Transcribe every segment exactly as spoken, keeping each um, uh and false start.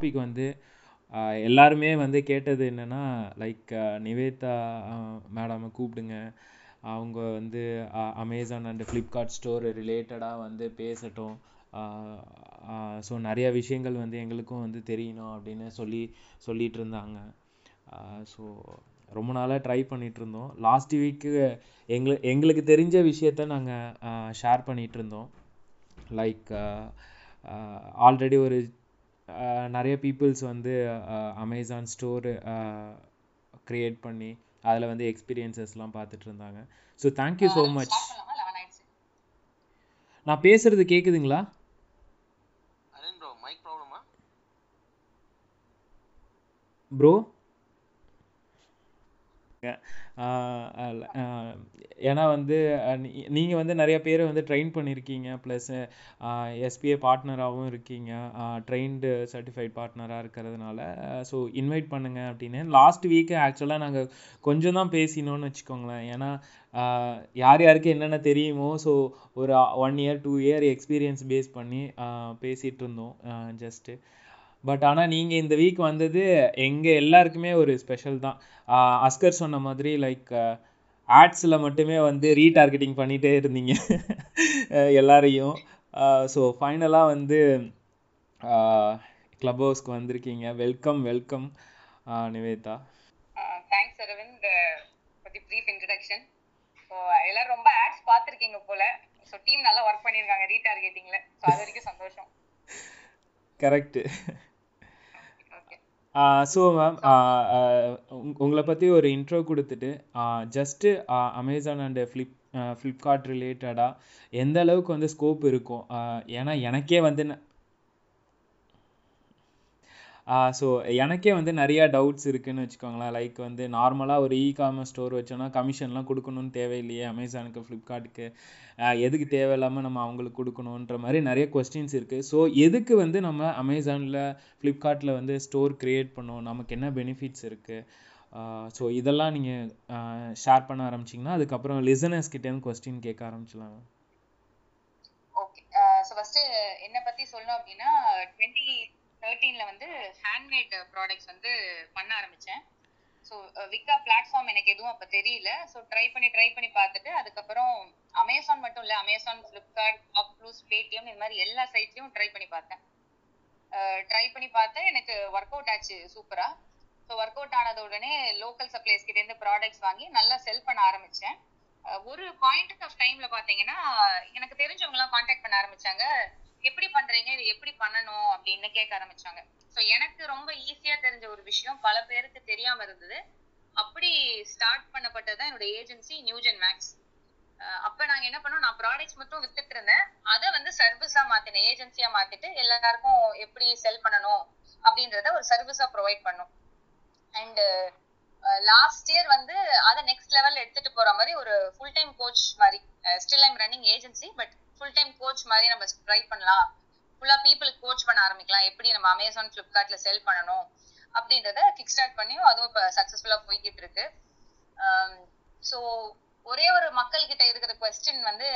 Topic வந்து எல்லாருமே வந்து கேட்டது என்னென்னா, லைக் நிவேதா மேடமை கூப்பிடுங்க, அவங்க வந்து அமேசான் அண்ட் ஃப்ளிப்கார்ட் ஸ்டோர் ரிலேட்டடாக வந்து பேசட்டும், ஸோ நிறையா விஷயங்கள் வந்து எங்களுக்கும் வந்து தெரியணும் அப்படின்னு சொல்லி சொல்லிகிட்டு இருந்தாங்க. ஸோ ரொம்ப நாளாக ட்ரை பண்ணிகிட்ருந்தோம். லாஸ்ட் வீக்கு எங்களு எங்களுக்கு தெரிஞ்ச விஷயத்த நாங்கள் ஷேர் பண்ணிகிட்ருந்தோம். லைக் ஆல்ரெடி ஒரு நிறைய பீப்புள்ஸ் வந்து அமேசான் ஸ்டோரு க்ரியேட் பண்ணி அதில் வந்து எக்ஸ்பீரியன்ஸஸ்லாம் பார்த்துட்டு இருந்தாங்க. So thank you so much. நான் பேசுகிறது கேட்குதுங்களா? ப்ரோ ஏன்னா வந்து நீங்கள் வந்து நிறைய பேரை வந்து ட்ரெயின் பண்ணியிருக்கீங்க, ப்ளஸ் எஸ்பிஏ பார்ட்னராகவும் இருக்கீங்க, ட்ரெயின்டு சர்டிஃபைட் பார்ட்னராக இருக்கிறதுனால ஸோ இன்வைட் பண்ணுங்க அப்படின்னு லாஸ்ட் வீக்கு ஆக்சுவலாக நாங்கள் கொஞ்சம் தான் பேசினோன்னு வச்சுக்கோங்களேன். ஏன்னா யார் யாருக்கு என்னென்ன தெரியுமோ, ஸோ ஒரு one year two year experience base பண்ணி பேசிகிட்டு இருந்தோம் ஜஸ்ட்டு. பட் ஆனால் நீங்கள் இந்த வீக் வந்தது எங்கள் எல்லாருக்குமே ஒரு ஸ்பெஷல் தான். அஸ்கர் சொன்ன மாதிரி லைக் ஆட்ஸில் மட்டுமே வந்து ரீடார்கெட்டிங் பண்ணிகிட்டே இருந்தீங்க எல்லாரையும். ஸோ ஃபைனலாக வந்து கிளப் ஹவுஸ்க்கு வந்திருக்கீங்க. Welcome welcome Nivetha. Thanks Aravind for the brief introduction. So எல்லாரும் ரொம்ப ஆட்ஸ் பார்த்துருக்கீங்க போல. ஸோ டீம் நல்லா ஒர்க் பண்ணியிருக்காங்க ரீடார்கெட்டிங்கில். ஸோ அது வரைக்கும் சந்தோஷம். கரெக்டு. ஸோ மேம் உங்களை பற்றி ஒரு இன்ட்ரோ கொடுத்துட்டு just Amazon and flip Flipkart ரிலேட்டடாக எந்த அளவுக்கு வந்து ஸ்கோப் இருக்கும்? ஏன்னா எனக்கே வந்து ஸோ எனக்கே வந்து நிறையா டவுட்ஸ் இருக்குதுன்னு வச்சுக்கோங்களேன். லைக் வந்து நார்மலாக ஒரு இ காமர்ஸ் ஸ்டோர் வச்சோன்னா கமிஷன்லாம் கொடுக்கணும்னு தேவையில்லையே, அமேசானுக்கு ஃப்ளிப்கார்ட்டுக்கு எதுக்கு தேவையில்லாமல் நம்ம அவங்களுக்கு கொடுக்கணுன்ற மாதிரி நிறைய கொஸ்டின்ஸ் இருக்குது. ஸோ எதுக்கு வந்து நம்ம அமேசானில் ஃப்ளிப்கார்ட்டில் வந்து ஸ்டோர் க்ரியேட் பண்ணுவோம், நமக்கு என்ன பெனிஃபிட்ஸ் இருக்குது? ஸோ இதெல்லாம் நீங்கள் ஷேர் பண்ண ஆரம்பிச்சிங்கன்னா அதுக்கப்புறம் லிசனர்ஸ் கிட்டேருந்து கொஸ்டின் கேட்க ஆரம்பிச்சிடலாம். ஓகே, ஸோ ஃபஸ்ட்டு என்னை பற்றி சொல்லணும் அப்படின்னா ட்வெண்ட்டி தேர்ட்டீனில் வந்து ஹேண்ட்மேட் ப்ராடக்ட்ஸ் வந்து பண்ண ஆரம்பித்தேன். ஸோ விக்கா பிளாட்ஃபார்ம் எனக்கு எதுவும் அப்போ தெரியல. ஸோ ட்ரை பண்ணி ட்ரை பண்ணி பார்த்துட்டு அதுக்கப்புறம் அமேசான் மட்டும் இல்லை, அமேசான், ஃப்ளிப்கார்ட், ஷாப்க்ளூஸ், பேடிஎம் இது மாதிரி எல்லா சைட்லையும் ட்ரை பண்ணி பார்த்தேன். ட்ரை பண்ணி பார்த்தேன் எனக்கு ஒர்க் அவுட் ஆச்சு சூப்பராக. ஸோ ஒர்க் அவுட் ஆனது உடனே லோக்கல் சப்ளைஸ் கிட்டேருந்து ப்ராடக்ட்ஸ் வாங்கி நல்லா செல் பண்ண ஆரம்பித்தேன். ஒரு பாயிண்ட் ஆஃப் டைமில் பார்த்தீங்கன்னா எனக்கு தெரிஞ்சவங்களாம் கான்டாக்ட் பண்ண ஆரம்பித்தாங்க, எப்படி பண்றீங்க, இது எப்படி பண்ணணும் அப்படின்னு கேட்க ஆரம்பிச்சாங்க. ஸோ எனக்கு ரொம்ப ஈஸியா தெரிஞ்ச ஒரு விஷயம் பல பேருக்கு தெரியாம இருந்தது. அப்படி ஸ்டார்ட் பண்ணப்பட்டதான் என்னோட ஏஜென்சி நியூஜென் மேக்ஸ். அப்ப நாங்க என்ன பண்ணோம், நான் ப்ராடக்ட்ஸ் மட்டும் வித்துட்டு இருந்தேன், அதை வந்து சர்வீஸா மாத்தினேன், ஏஜென்சியா மாத்திட்டு எல்லாருக்கும் எப்படி செல் பண்ணணும் அப்படின்றத ஒரு சர்வீஸா ப்ரொவைட் பண்ணோம். அண்ட் லாஸ்ட் இயர் வந்து அதை நெக்ஸ்ட் லெவல் எடுத்துட்டு போற மாதிரி ஒரு ஃபுல் டைம் கோச் மாதிரி, still I'm running agency but full time coach மாதிரி நம்ம ட்ரை பண்ணலாம், ஃபுல்லாக பீப்புளுக்கு கோச் பண்ண ஆரம்பிக்கலாம், எப்படி நம்ம அமேசான் ஃப்ளிப்கார்ட்டில் செல் பண்ணணும் அப்படின்றத கிக் ஸ்டார்ட் பண்ணியும் அதுவும் இப்போ சக்ஸஸ்ஃபுல்லாக போய்கிட்டு இருக்கு. ஸோ ஒரே ஒரு மக்கள்கிட்ட இருக்கிற குவெஸ்டின் வந்து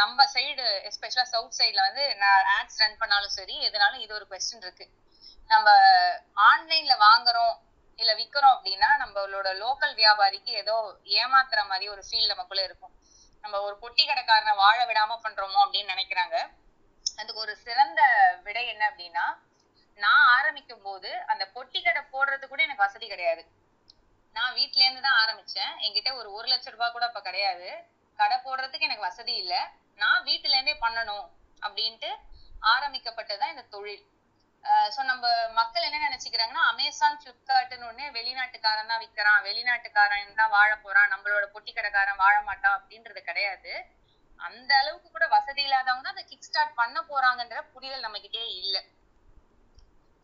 நம்ம சைடு, எஸ்பெஷலாக சவுத் சைடில் வந்து நான் ஆட்ஸ் ரன் பண்ணாலும் சரி எதுனாலும் இது ஒரு குவெஸ்டின் இருக்கு. நம்ம ஆன்லைனில் வாங்குறோம் இல்லை விற்கிறோம் அப்படின்னா நம்மளோட லோக்கல் வியாபாரிக்கு ஏதோ ஏமாத்துற மாதிரி ஒரு ஃபீல் நமக்குள்ளே இருக்கும். நம்ம ஒரு பொட்டி கடைக்காரனை வாழ விடாம பண்றோமோ அப்படின்னு நினைக்கிறாங்க. அதுக்கு ஒரு சிறந்த விடை என்ன அப்படின்னா, நான் ஆரம்பிக்கும் போது அந்த பொட்டி கடை போடுறது கூட எனக்கு வசதி கிடையாது. நான் வீட்டுல இருந்து தான் ஆரம்பிச்சேன். என்கிட்ட ஒரு ஒரு லட்சம் ரூபாய் கூட அப்ப கிடையாது. கடை போடுறதுக்கு எனக்கு வசதி இல்லை. நான் வீட்டுல இருந்தே பண்ணணும் அப்படின்ட்டு ஆரம்பிக்கப்பட்டதான் இந்த தொழில். ஸோ நம்ம மக்கள் என்ன நினைச்சுக்கிறாங்கன்னா, அமேசான் ஃப்ளிப்கார்ட்னு ஒன்று வெளிநாட்டுக்காரன் தான் விற்கிறான், வெளிநாட்டுக்காரன் தான் வாழ போறான், நம்மளோட பொட்டி கடைக்காரன் வாழ மாட்டான் அப்படின்றது கிடையாது. அந்த அளவுக்கு கூட வசதி இல்லாதவங்க அதை கிக் ஸ்டார்ட் பண்ண போறாங்கன்ற புரிதல் நம்ம கிட்டே இல்லை.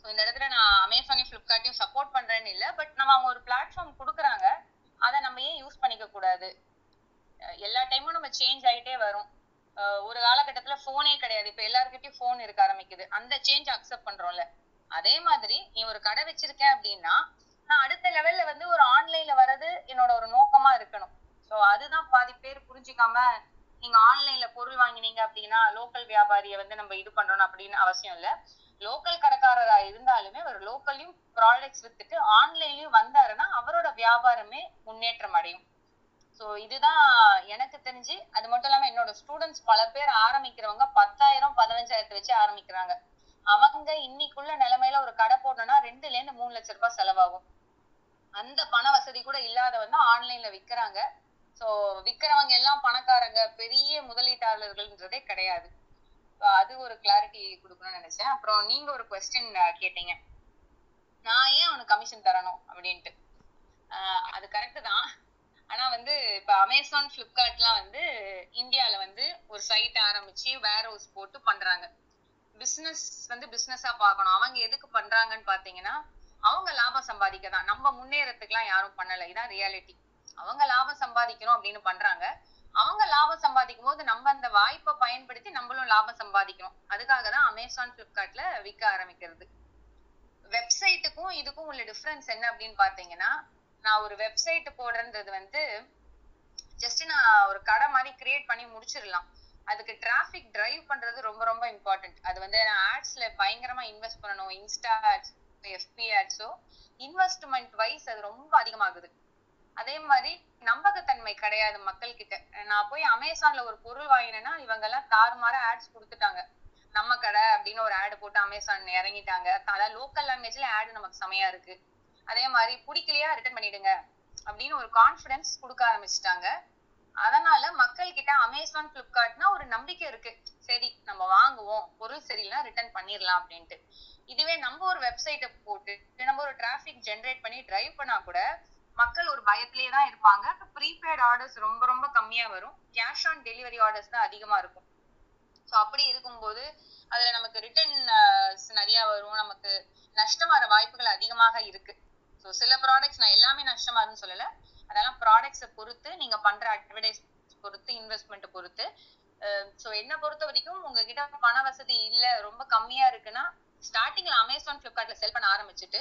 ஸோ இந்த இடத்துல நான் அமேசானையும் ஃப்ளிப்கார்ட்டையும் சப்போர்ட் பண்றேன்னு இல்லை, பட் நம்ம அவங்க ஒரு பிளாட்ஃபார்ம் கொடுக்குறாங்க, அதை நம்ம ஏன் யூஸ் பண்ணிக்க கூடாது? எல்லா டைமும் நம்ம சேஞ்ச் ஆகிட்டே வரும். ஒரு காலகட்டத்துல போனே கிடையாது, இப்ப எல்லாருக்கிட்டையும் போன் இருக்க ஆரம்பிக்குது. அந்த சேஞ்ச் அக்செப்ட் பண்றோம்ல, அதே மாதிரி நீ ஒரு கடை வச்சிருக்கேன் அப்படின்னா நான் அடுத்த லெவல்ல வந்து ஒரு ஆன்லைன்ல வர்றது என்னோட ஒரு நோக்கமா இருக்கணும். ஸோ அதுதான் பாதி பேர் புரிஞ்சுக்காம, நீங்க ஆன்லைன்ல பொருள் வாங்கினீங்க அப்படின்னா லோக்கல் வியாபாரியை வந்து நம்ம இது பண்றோம் அப்படின்னு அவசியம் இல்லை. local கடக்காரரா இருந்தாலுமே ஒரு லோக்கல்லையும் ப்ராடக்ட்ஸ் வித்துட்டு ஆன்லைன்லயும் வந்தாருன்னா அவரோட வியாபாரமே முன்னேற்றம் அடையும். ஸோ இதுதான் எனக்கு தெரிஞ்சு. அது மட்டும் இல்லாமல் என்னோட ஸ்டூடெண்ட்ஸ் பல பேர் ஆரம்பிக்கிறவங்க பத்தாயிரம் பதினஞ்சாயிரத்தை வச்சு ஆரம்பிக்கிறாங்க. அவங்க இன்னைக்குள்ள நிலைமையில ஒரு கடை போடணும்னா ரெண்டுல இருந்து மூணு லட்ச ரூபாய் செலவாகும். அந்த பண வசதி கூட இல்லாதவங்க ஆன்லைன்ல விற்கிறாங்க. ஸோ விற்கிறவங்க எல்லாம் பணக்காரங்க, பெரிய முதலீட்டாளர்கள்ன்றதே கிடையாது. அது ஒரு கிளாரிட்டி கொடுக்கணும்னு நினைச்சேன். அப்புறம் நீங்க ஒரு கொஸ்டின் கேட்டீங்க, நான் ஏன் அவனுக்கு கமிஷன் தரணும் அப்படின்ட்டு. அது கரெக்டு தான். ஆனா வந்து இப்ப அமேசான் பிளிப்கார்ட்லாம் வந்து இந்தியால வந்து ஒரு சைட் ஆரம்பிச்சு வேர் ஹவுஸ் போட்டு பண்றாங்க. பிசினஸ் வந்து பிசினஸா பார்க்கணும். அவங்க எதுக்கு பண்றாங்கன்னு பாத்தீங்கன்னா அவங்க லாபம் சம்பாதிக்க தான். நம்ம முன்னேறதுக்குலாம் யாரும் பண்ணல, இதான் ரியாலிட்டி. அவங்க லாபம் சம்பாதிக்கணும் அப்படின்னு பண்றாங்க. அவங்க லாபம் சம்பாதிக்கும் போது நம்ம அந்த வாய்ப்பை பயன்படுத்தி நம்மளும் லாபம் சம்பாதிக்கணும். அதுக்காக தான் அமேசான் பிளிப்கார்ட்ல விற்க ஆரம்பிக்கிறது. வெப்சைட்டுக்கும் இதுக்கும் உள்ள டிஃப்ரென்ஸ் என்ன அப்படின்னு பாத்தீங்கன்னா, நான் ஒரு வெப்சைட் போடுறது வந்து ஜஸ்ட் நான் ஒரு கடை மாதிரி கிரியேட் பண்ணி முடிச்சிடலாம். அதுக்கு டிராஃபிக் டிரைவ் பண்றது ரொம்ப ரொம்ப இம்பார்ட்டன்ட். அது வந்து நான் ஆட்ஸ்ல பயங்கரமா இன்வெஸ்ட் பண்ணணும். இன்ஸ்டா ஆட்ஸ், எஃபி ஆட்ஸோ இன்வெஸ்ட்மெண்ட் வைஸ் அது ரொம்ப அதிகமாகுது. அதே மாதிரி நம்பகத்தன்மை கிடையாது மக்கள் கிட்ட. நான் போய் அமேசான்ல ஒரு பொருள் வாங்கினேன்னா இவங்க எல்லாம் தாறுமாற ஆட்ஸ் கொடுத்துட்டாங்க. நம்ம கடை அப்படின்னு ஒரு ஆடு போட்டு அமேசான் இறங்கிட்டாங்க. அதாவது லோக்கல் லாங்குவேஜ்ல ஆடு நமக்கு செமையா இருக்கு, அதே மாதிரி பிடிக்கலையா ரிட்டர்ன் பண்ணிடுங்க அப்படின்னு ஒரு கான்ஃபிடன்ஸ் கொடுக்க ஆரம்பிச்சுட்டாங்க. அதனால மக்கள் கிட்ட அமேசான் பிளிப்கார்ட்னா ஒரு நம்பிக்கை இருக்கு, சரி நம்ம வாங்குவோம், பொருள் சரியில்லைனா ரிட்டர்ன் பண்ணிடலாம் அப்படின்ட்டு. இதுவே நம்ம ஒரு வெப்சைட்டை போட்டு நம்ம ஒரு டிராஃபிக் ஜென்ரேட் பண்ணி டிரைவ் பண்ணா கூட மக்கள் ஒரு பயத்திலேயே தான் இருப்பாங்க. ப்ரீபெய்ட் ஆர்டர்ஸ் ரொம்ப ரொம்ப கம்மியா வரும், கேஷ் ஆன் டெலிவரி ஆர்டர்ஸ் தான் அதிகமா இருக்கும். ஸோ அப்படி இருக்கும்போது அதுல நமக்கு ரிட்டர்ன் நிறைய வரும், நமக்கு நஷ்டமாற வாய்ப்புகள் அதிகமாக இருக்கு. ஸோ சில ப்ராடக்ட்ஸ் நான் எல்லாமே நஷ்டமாகுதுன்னு சொல்லலை, அதெல்லாம் ப்ராடக்ட்ஸை பொறுத்து, நீங்க பண்ற அட்வர்டைஸ் பொறுத்து, இன்வெஸ்ட்மெண்ட் பொறுத்து. ஸோ என்ன பொறுத்த வரைக்கும் உங்ககிட்ட பண வசதி இல்லை, ரொம்ப கம்மியா இருக்குன்னா ஸ்டார்டிங்ல அமேசான் பிளிப்கார்ட்ல செல் பண்ண ஆரம்பிச்சுட்டு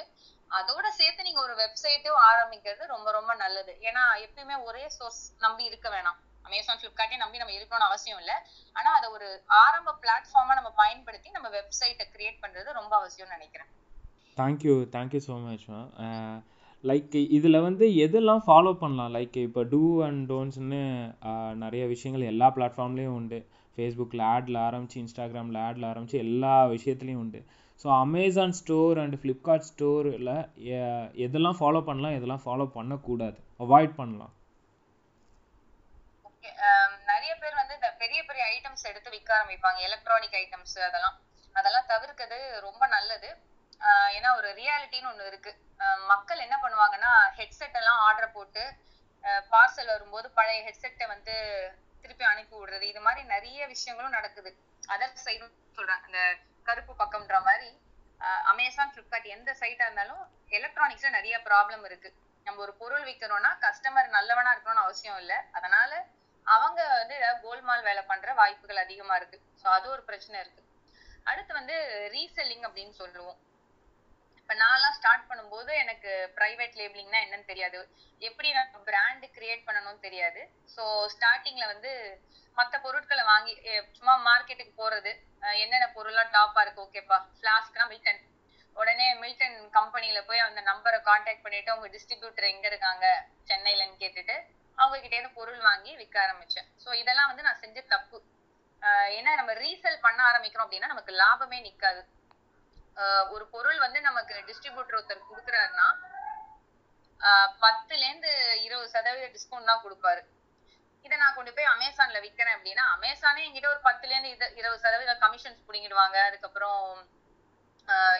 அதோட சேர்த்து நீங்க ஒரு வெப்சைட்டும் ஆரம்பிக்கிறது ரொம்ப ரொம்ப நல்லது. ஏன்னா எப்பயுமே ஒரே சோர்ஸ் நம்பி இருக்க வேணாம். அமேசான் பிளிப்கார்ட்டே நம்பி நம்ம இருக்கணும்னு அவசியம் இல்லை. ஆனா அதை ஒரு ஆரம்ப பிளாட்ஃபார்மா நம்ம பயன்படுத்தி நம்ம வெப்சைட்டை கிரியேட் பண்றது ரொம்ப அவசியம்னு நினைக்கிறேன். Thank you thank you so much. Like இதில் வந்து எதெல்லாம் ஃபாலோ பண்ணலாம், லைக் இப்போ டூ அண்ட் டோன்ட்ஸ்னு நிறைய விஷயங்கள் எல்லா பிளாட்ஃபார்ம்லேயும் உண்டு. ஃபேஸ்புக்கில் ஆடில் ஆரம்பிச்சு, இன்ஸ்டாகிராமில் ஆடில் ஆரம்பிச்சு, எல்லா விஷயத்துலையும் உண்டு. So Amazon store and Flipkart ஸ்டோரில் எதெல்லாம் ஃபாலோ பண்ணலாம், எதெல்லாம் ஃபாலோ பண்ணக்கூடாது, அவாய்ட் பண்ணலாம்? நிறைய பேர் வந்து இந்த பெரிய பெரிய ஐட்டம்ஸ் எடுத்து விற்க ஆரம்பிப்பாங்க, எலக்ட்ரானிக் ஐட்டம்ஸ். அதெல்லாம் அதெல்லாம் தவிர்க்கிறது ரொம்ப நல்லது. ஏன்னா ஒரு ரியாலிட்டின்னு ஒன்று இருக்கு. மக்கள் என்ன பண்ணுவாங்கன்னா ஹெட்செட் எல்லாம் ஆர்டர் போட்டு பார்சல் வரும்போது பழைய ஹெட்செட்டை வந்து திருப்பி அனுப்பி விடுறது, இது மாதிரி நிறைய விஷயங்களும் நடக்குது. அதர் சைடு சொல்றாங்க, அந்த கருப்பு பக்கம்ன்ற மாதிரி அமேசான் பிளிப்கார்ட் எந்த சைட்டா இருந்தாலும் எலக்ட்ரானிக்ஸ்ல நிறைய ப்ராப்ளம் இருக்கு. நம்ம ஒரு பொருள் விற்கிறோம்னா கஸ்டமர் நல்லவனா இருக்கணும்னு அவசியம் இல்லை, அதனால அவங்க வந்து ஏதாவது கோல்மால் வேலை பண்ற வாய்ப்புகள் அதிகமா இருக்கு. ஸோ அது ஒரு பிரச்சனை இருக்கு. அடுத்து வந்து ரீசெல்லிங் அப்படின்னு சொல்லுவோம். இப்போ நான்லாம் ஸ்டார்ட் பண்ணும்போது எனக்கு ப்ரைவேட் லேபிளிங்னா என்னன்னு தெரியாது, எப்படி நான் பிராண்டு கிரியேட் பண்ணணும்னு தெரியாது. ஸோ ஸ்டார்டிங்ல வந்து மற்ற பொருட்களை வாங்கி சும்மா மார்க்கெட்டுக்கு போறது, என்னென்ன பொருள்லாம் டாப்பா இருக்கு, ஓகேப்பா ஃப்ளாஸ்க்னா மில்டன், உடனே மில்டன் கம்பெனியில போய் அந்த நம்பரை கான்டாக்ட் பண்ணிட்டு அவங்க டிஸ்ட்ரிபியூட்டர் எங்க இருக்காங்க சென்னையிலன்னு கேட்டுட்டு அவங்க கிட்டேருந்து பொருள் வாங்கி விற்க ஆரம்பிச்சேன். ஸோ இதெல்லாம் வந்து நான் செஞ்ச தப்பு. ஏன்னா நம்ம ரீசெல் பண்ண ஆரம்பிக்கிறோம் அப்படின்னா நமக்கு லாபமே நிற்காது. ஒரு பொருள் வந்து நமக்கு டிஸ்ட்ரிபியூட்டர் ஒருத்தர் கொடுக்குறாருன்னா பத்துல இருந்து இருபது சதவீத டிஸ்கவுண்ட் தான் கொடுப்பாரு. இதை நான் கொண்டு போய் அமேசான்ல விற்கிறேன் அப்படின்னா அமேசானே என்கிட்ட ஒரு பத்துல இருந்து இருபது சதவீத கமிஷன்ஸ் பிடிங்கிடுவாங்க. அதுக்கப்புறம்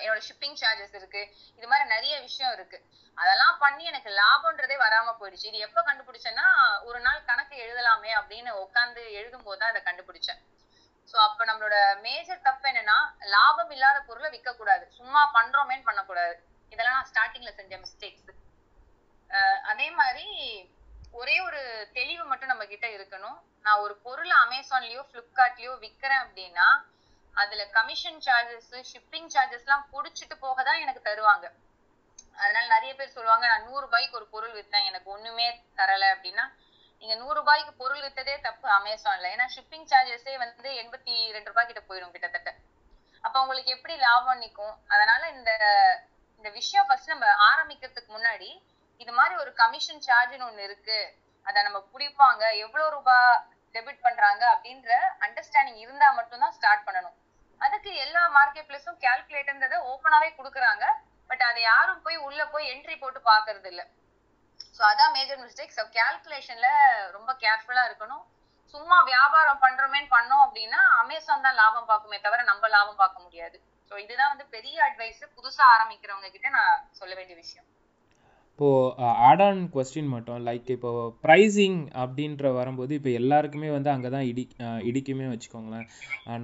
என்னோட ஷிப்பிங் சார்ஜஸ் இருக்கு, இது மாதிரி நிறைய விஷயம் இருக்கு. அதெல்லாம் பண்ணி எனக்கு லாபம்ன்றதே வராம போயிடுச்சு. இது எப்ப கண்டுபிடிச்சேன்னா ஒரு நாள் கணக்கு எழுதலாமே அப்படின்னு உட்காந்து எழுதும் போதுதான் அதை கண்டுபிடிச்சேன். ஸோ அப்போ நம்மளோட மேஜர் தப்பு என்னன்னா லாபம் இல்லாத பொருளை விற்கக்கூடாது, சும்மா பண்றோமேன்னு பண்ணக்கூடாது. இதெல்லாம் நான் ஸ்டார்டிங்ல செஞ்ச மிஸ்டேக்ஸ். அதே மாதிரி ஒரே ஒரு தெளிவு மட்டும் நம்ம கிட்ட இருக்கணும். நான் ஒரு பொருளை அமேசான்லயோ பிளிப்கார்ட்லயோ விற்கிறேன் அப்படின்னா அதுல கமிஷன் சார்ஜஸ், ஷிப்பிங் சார்ஜஸ் எல்லாம் பிடிச்சிட்டு போக தான் எனக்கு தருவாங்க. அதனால நிறைய பேர் சொல்லுவாங்க நான் நூறு ரூபாய்க்கு ஒரு பொருள் விற்றேன் எனக்கு ஒண்ணுமே தரலை அப்படின்னா, நீங்க நூறு ரூபாய்க்கு பொருள் வித்ததே தப்பு அமேசான்ல. ஏன்னா ஷிப்பிங் சார்ஜஸே வந்து எண்பத்தி ரெண்டு ரூபாய் கிட்ட போயிடும் கிட்டத்தட்ட. அப்ப உங்களுக்கு எப்படி லாபம் நிக்கும். அதனால இந்த இந்த விஷயம் ஃபர்ஸ்ட் நம்ம ஆரம்பிக்கிறதுக்கு முன்னாடி இது மாதிரி ஒரு கமிஷன் சார்ஜ்னு ஒன்னு இருக்கு, அதை நம்ம புடிப்பாங்க, எவ்வளவு ரூபாய் டெபிட் பண்றாங்க அப்படின்ற அண்டர்ஸ்டாண்டிங் இருந்தா மட்டும் தான் ஸ்டார்ட் பண்ணணும். அதுக்கு எல்லா மார்க்கெட் பிளேஸும் கால்குலேட்டர்ன்றதை ஓப்பனாவே கொடுக்குறாங்க, பட் அதை யாரும் போய் உள்ள போய் என்ட்ரி போட்டு பாக்குறது இல்லை. ஸோ அதான் மேஜர் மிஸ்டேக். ஸோ கால்குலேஷன்ல ரொம்ப கேர்ஃபுல்லா இருக்கணும். சும்மா வியாபாரம் பண்றோமேன்னு பண்ணோம் அப்படின்னா அமேசான் தான் லாபம் பார்க்குமே தவிர நம்ம லாபம் பார்க்க முடியாது. ஸோ இதுதான் வந்து பெரிய அட்வைஸ் புதுசா ஆரம்பிக்கிறவங்க கிட்ட நான் சொல்ல வேண்டிய விஷயம். இப்போது ஆட் ஆன் கொஸ்டின் மட்டும், லைக் இப்போது ப்ரைஸிங் அப்படின்ற வரும்போது இப்போ எல்லாருக்குமே வந்து அங்கே தான் இடி இடிக்குமே வச்சுக்கோங்களேன்.